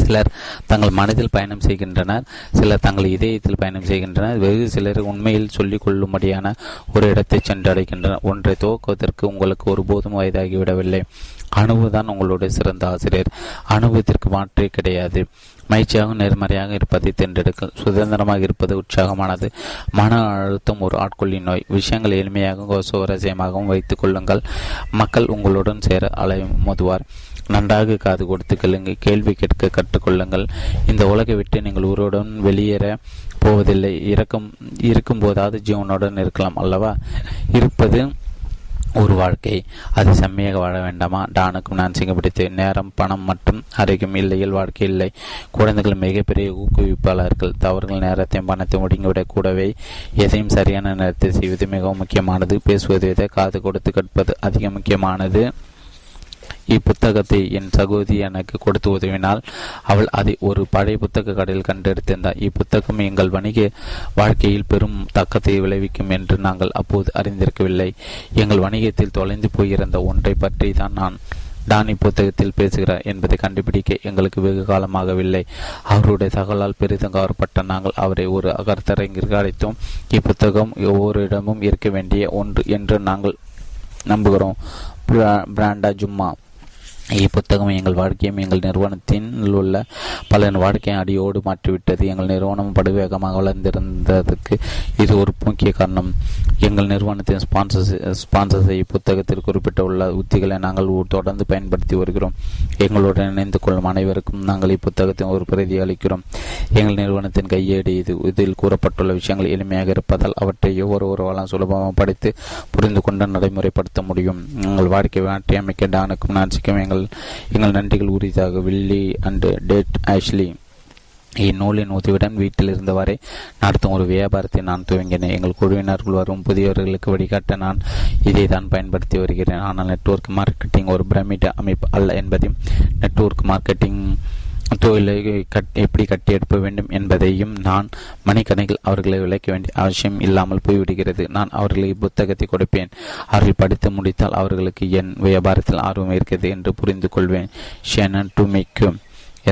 சிலர் தங்கள் மனதில் பயணம் செய்கின்றனர், சிலர் தங்கள் இதயத்தில் பயணம் செய்கின்றனர், வெகு சிலர் உண்மையில் சொல்லிக் கொள்ளும்படியான ஒரு இடத்தை சென்றடைகின்றனர். ஒன்றை துவக்குவதற்கு உங்களுக்கு ஒருபோதும் வயதாகிவிடவில்லை. அனுபவம்தான் உங்களுடைய சிறந்த ஆசிரியர். அனுபவத்திற்கு மாற்றே கிடையாது. மகிழ்ச்சியாக நேர்மறையாக இருப்பதை தேர்ந்தெடுக்க சுதந்திரமாக இருப்பது உற்சாகமானது. மன அழுத்தம் ஒரு ஆட்கொள்ளி நோய். விஷயங்கள் எளிமையாக சுவாரஸ்யமாகவும் வைத்துக் கொள்ளுங்கள். மக்கள் உங்களுடன் சேர மோதுவார். நன்றாக காது கொடுத்து கேளுங்க. கேள்வி கேட்க கற்றுக்கொள்ளுங்கள். இந்த உலகை விட்டு நீங்கள் உருவுடன் வெளியேற போவதில்லை. இருக்கும் போதாவது ஜீவனுடன் இருக்கலாம் அல்லவா? இருப்பது ஒரு வாழ்க்கை. அது செம்மையாக வாழ வேண்டாமா? டானுக்கும் நான் சிங்கப்பிடித்து. நேரம் பணம் மற்றும் ஆரோக்கியம் இல்லையில் வாழ்க்கை இல்லை. குழந்தைகள் மிகப்பெரிய ஊக்குவிப்பாளர்கள். தவறுகள் நேரத்தையும் பணத்தை முடங்கிவிடக் கூடவே எதையும் சரியான நேரத்தை செய்வது மிகவும் முக்கியமானது. பேசுவதை விட காது கொடுத்து கேட்பது அதிக முக்கியமானது. இப்புத்தகத்தை என் சகோதரி எனக்கு கொடுத்து உதவினால் அவள் அதை ஒரு பழைய புத்தக கடையில் கண்டெடுத்திருந்தார். இப்புத்தகம் எங்கள் வணிக வாழ்க்கையில் பெரும் தாக்கத்தை விளைவிக்கும் என்று நாங்கள் அப்போது அறிந்திருக்கவில்லை. எங்கள் வணிகத்தில் தொலைந்து போயிருந்த ஒன்றை பற்றி தான் டானி புத்தகத்தில் பேசுகிறார் என்பதை கண்டுபிடிக்க எங்களுக்கு வெகு காலமாகவில்லை. அவருடைய தகவலால் பெரிதும் கவரப்பட்ட நாங்கள் அவரை ஒரு அகர்த்தரங்கிற்கு அழைத்தோம். இப்புத்தகம் ஒவ்வொரு இடமும் இருக்க வேண்டிய ஒன்று என்று நாங்கள் நம்புகிறோம். பிராண்டா ஜும்மா. இப்புத்தகம் எங்கள் வாழ்க்கையும் எங்கள் நிறுவனத்தில் உள்ள பலர் வாழ்க்கையை அடியோடு மாற்றிவிட்டது. எங்கள் நிறுவனம் படுவேகமாக வளர்ந்திருந்ததுக்கு இது ஒரு முக்கிய காரணம். எங்கள் நிறுவனத்தின் ஸ்பான்சர்ஸ் இப்புத்தகத்தில் குறிப்பிட்டுள்ள உத்திகளை நாங்கள் தொடர்ந்து பயன்படுத்தி வருகிறோம். எங்களுடன் இணைந்து கொள்ளும் அனைவருக்கும் நாங்கள் இப்புத்தகத்தின் ஒரு பிரதி அளிக்கிறோம். எங்கள் நிறுவனத்தின் கையேடு இது. இதில் கூறப்பட்டுள்ள விஷயங்கள் எளிமையாக இருப்பதால் அவற்றை ஒவ்வொரு வளம் சுலபமாக படித்து புரிந்து கொண்டு நடைமுறைப்படுத்த முடியும். எங்கள் வாழ்க்கை மாற்றியமைக்க டானுக்கும் நான்சிக்கும் எங்கள் நன்றிகள் உரிதாக. Willie and Tate Ashley. இந்நூலின் உதவியுடன் வீட்டில் இருந்தவரை நடத்தும் ஒரு வியாபாரத்தை நான் துவங்கினேன். எங்கள் குழுவினர்கள் வரும் புதியவர்களுக்கு வழிகாட்ட நான் இதை தான் பயன்படுத்தி வருகிறேன். ஆனால் நெட்வொர்க் மார்க்கெட்டிங் ஒரு பிரமிட் அமைப்பு அல்ல என்பதையும் நெட்வொர்க் மார்க்கெட்டிங் தொழிலை எப்படி கட்டியெடுப்ப வேண்டும் என்பதையும் நான் மணிக்கணக்கில் அவர்களை விளக்க வேண்டிய அவசியம் இல்லாமல் போய்விடுகிறது. நான் அவர்களுக்கு புத்தகத்தை கொடுப்பேன். அவர்கள் படித்து முடித்தால் அவர்களுக்கு என் வியாபாரத்தில் ஆர்வம் இருக்கிறது என்று புரிந்து கொள்வேன். ஷேனன் டூமிக்கு.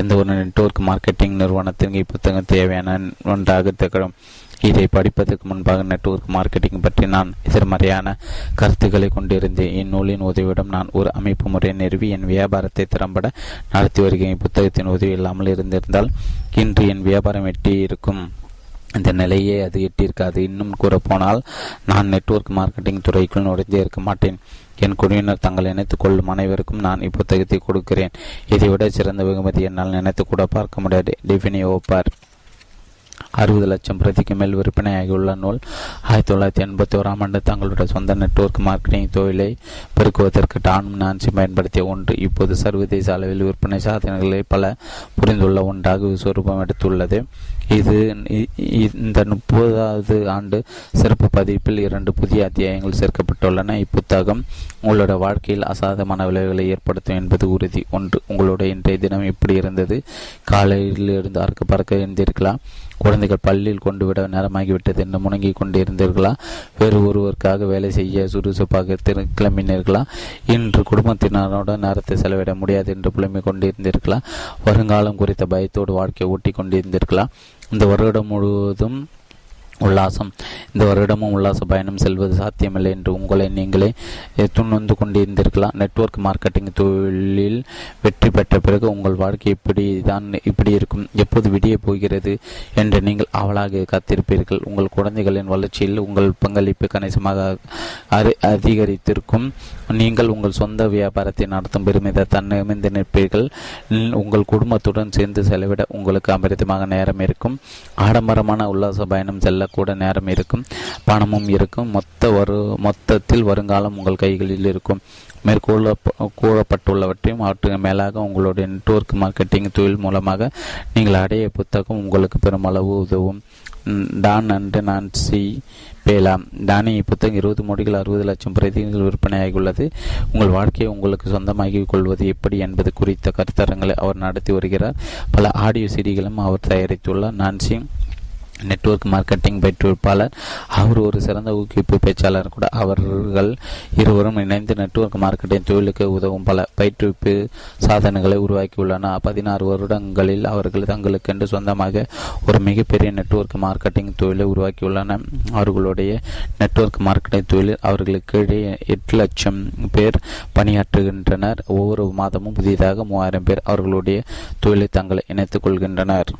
எந்த ஒரு நெட்வொர்க் மார்க்கெட்டிங் நிறுவனத்திற்கு இப்புத்தகம் தேவையான ஒன்றாக திகழும். இதை படிப்பதற்கு முன்பாக நெட்வொர்க் மார்க்கெட்டிங் பற்றி நான் எதிர்மறையான கருத்துக்களை கொண்டிருந்தேன். இந்நூலின் உதவியுடன் நான் ஒரு அமைப்பு முறையை நிறுவி என் வியாபாரத்தை திறம்பட நடத்தி வருகிறேன். புத்தகத்தின் உதவி இல்லாமல் இருந்திருந்தால் இன்று என் வியாபாரம் எட்டி இருக்கும் இந்த நிலையை அது எட்டியிருக்காது. இன்னும் கூறப்போனால் நான் நெட்வொர்க் மார்க்கெட்டிங் துறைக்குள் நுழைந்தே இருக்க மாட்டேன். என் குழுவினர் தங்கள் நினைத்துக் கொள்ளும் அனைவருக்கும் நான் இப்புத்தகத்தை கொடுக்கிறேன். இதைவிட சிறந்த வெகுமதி என்னால் நினைத்து கூட பார்க்க முடியாது. டிஃபினி ஓப்பார் 60 லட்சம் பிரதிக்கு மேல் விற்பனையாகியுள்ள நூல் 1981 ஆண்டு தங்களுடைய சொந்த நெட்வொர்க் மார்க்கெட்டிங் தொழிலை பெருக்குவதற்கு டானும் நான்சி பயன்படுத்திய ஒன்று. இப்போது சர்வதேச அளவில் விற்பனை சாதனைகளை பல புரிந்துள்ள ஒன்றாக விஸ்வரூபம் எடுத்துள்ளது. இது இந்த 30வது ஆண்டு சிறப்பு பதிப்பில் 2 புதிய அத்தியாயங்கள் சேர்க்கப்பட்டுள்ளன. இப்புத்தகம் உங்களுடைய வாழ்க்கையில் அசாதமான விளைவுகளை ஏற்படுத்தும் என்பது உறுதி. 1. உங்களுடைய இன்றைய தினம் இப்படி இருந்தது. காலையில் இருந்து அறக்க பறக்க இருந்தீர்களா? குழந்தைகள் பள்ளியில் கொண்டு விட நேரமாகிவிட்டது என்று முணங்கி கொண்டு இருந்தீர்களா? வேறு ஒருவருக்காக வேலை செய்ய சுறுசுறுப்பாக கிளம்பினீர்களா? இன்று குடும்பத்தினரோட நேரத்தை செலவிட முடியாது என்று புலம்பிக் கொண்டிருந்தீர்களா? வருங்காலம் குறித்த பயத்தோடு வாழ்க்கையை ஓட்டி கொண்டிருந்தீர்களா? இந்த வருடம் முழுவதும் உல்லாசம், இந்த வருடமும் உல்லாச பயணம் செல்வது சாத்தியமில்லை என்று உங்களை நீங்களே துணந்து கொண்டிருந்தீர்களாம். நெட்வொர்க் மார்க்கெட்டிங் தொழிலில் வெற்றி பெற்ற பிறகு உங்கள் வாழ்க்கை இப்படி இருக்கும், எப்போது விடிய போகிறது என்று நீங்கள் அவளாக காத்திருப்பீர்கள். உங்கள் குழந்தைகளின் வளர்ச்சியில் உங்கள் பங்களிப்பு கணிசமாக அதிகரித்திருக்கும். நீங்கள் உங்கள் சொந்த வியாபாரத்தை நடத்தும் பெருமித தன்னமிந்து நிற்பீர்கள். உங்கள் குடும்பத்துடன் சேர்ந்து செலவிட உங்களுக்கு அபரிதமாக நேரம் இருக்கும். ஆடம்பரமான உல்லாச பயணம் செல்ல கூட நேரம் இருக்கும். பணமும் இருக்கும். மொத்தத்தில் வருங்காலம் உங்கள் கைகளில் இருக்கும். மேற்கொள்ள கூறப்பட்டுள்ளவற்றையும் அவற்றுக்கு மேலாக உங்களுடைய நெட்வொர்க் மார்க்கெட்டிங் தொழில் மூலமாக நீங்கள் அடைய புத்தகம் உங்களுக்கு பெருமளவு உதவும். டான் அண்டு நான்சி பேலாம். டானி புத்தகம் 20 மொழிகள் 60 லட்சம் பிரதிகள் விற்பனையாகியுள்ளது. உங்கள் வாழ்க்கையை உங்களுக்கு சொந்தமாகிக் கொள்வது எப்படி என்பது குறித்த கருத்தரங்களை அவர் நடத்தி வருகிறார். பல ஆடியோ சீடிகளும் அவர் தயாரித்துள்ளார். நான்சி நெட்வொர்க் மார்க்கெட்டிங் பயிற்றுவிப்பாளர். அவர் ஒரு சிறந்த ஊக்குவிப்பு பேச்சாளர் கூட. அவர்கள் இருவரும் இணைந்து நெட்வொர்க் மார்க்கெட்டிங் தொழிலுக்கு உதவும் பல பயிற்றுவிப்பு சாதனங்களை உருவாக்கியுள்ளனர். 16 வருடங்களில் அவர்கள் தங்களுக்கென்று சொந்தமாக ஒரு மிகப்பெரிய நெட்வொர்க் மார்க்கெட்டிங் தொழிலை உருவாக்கியுள்ளனர். அவர்களுடைய நெட்வொர்க் மார்க்கெட்டிங் தொழிலில் அவர்களுக்கு 8 லட்சம் பேர் பணியாற்றுகின்றனர். ஒவ்வொரு மாதமும் புதிதாக 3000 பேர் அவர்களுடைய தொழிலை தங்களை இணைத்துக் கொள்கின்றனர்.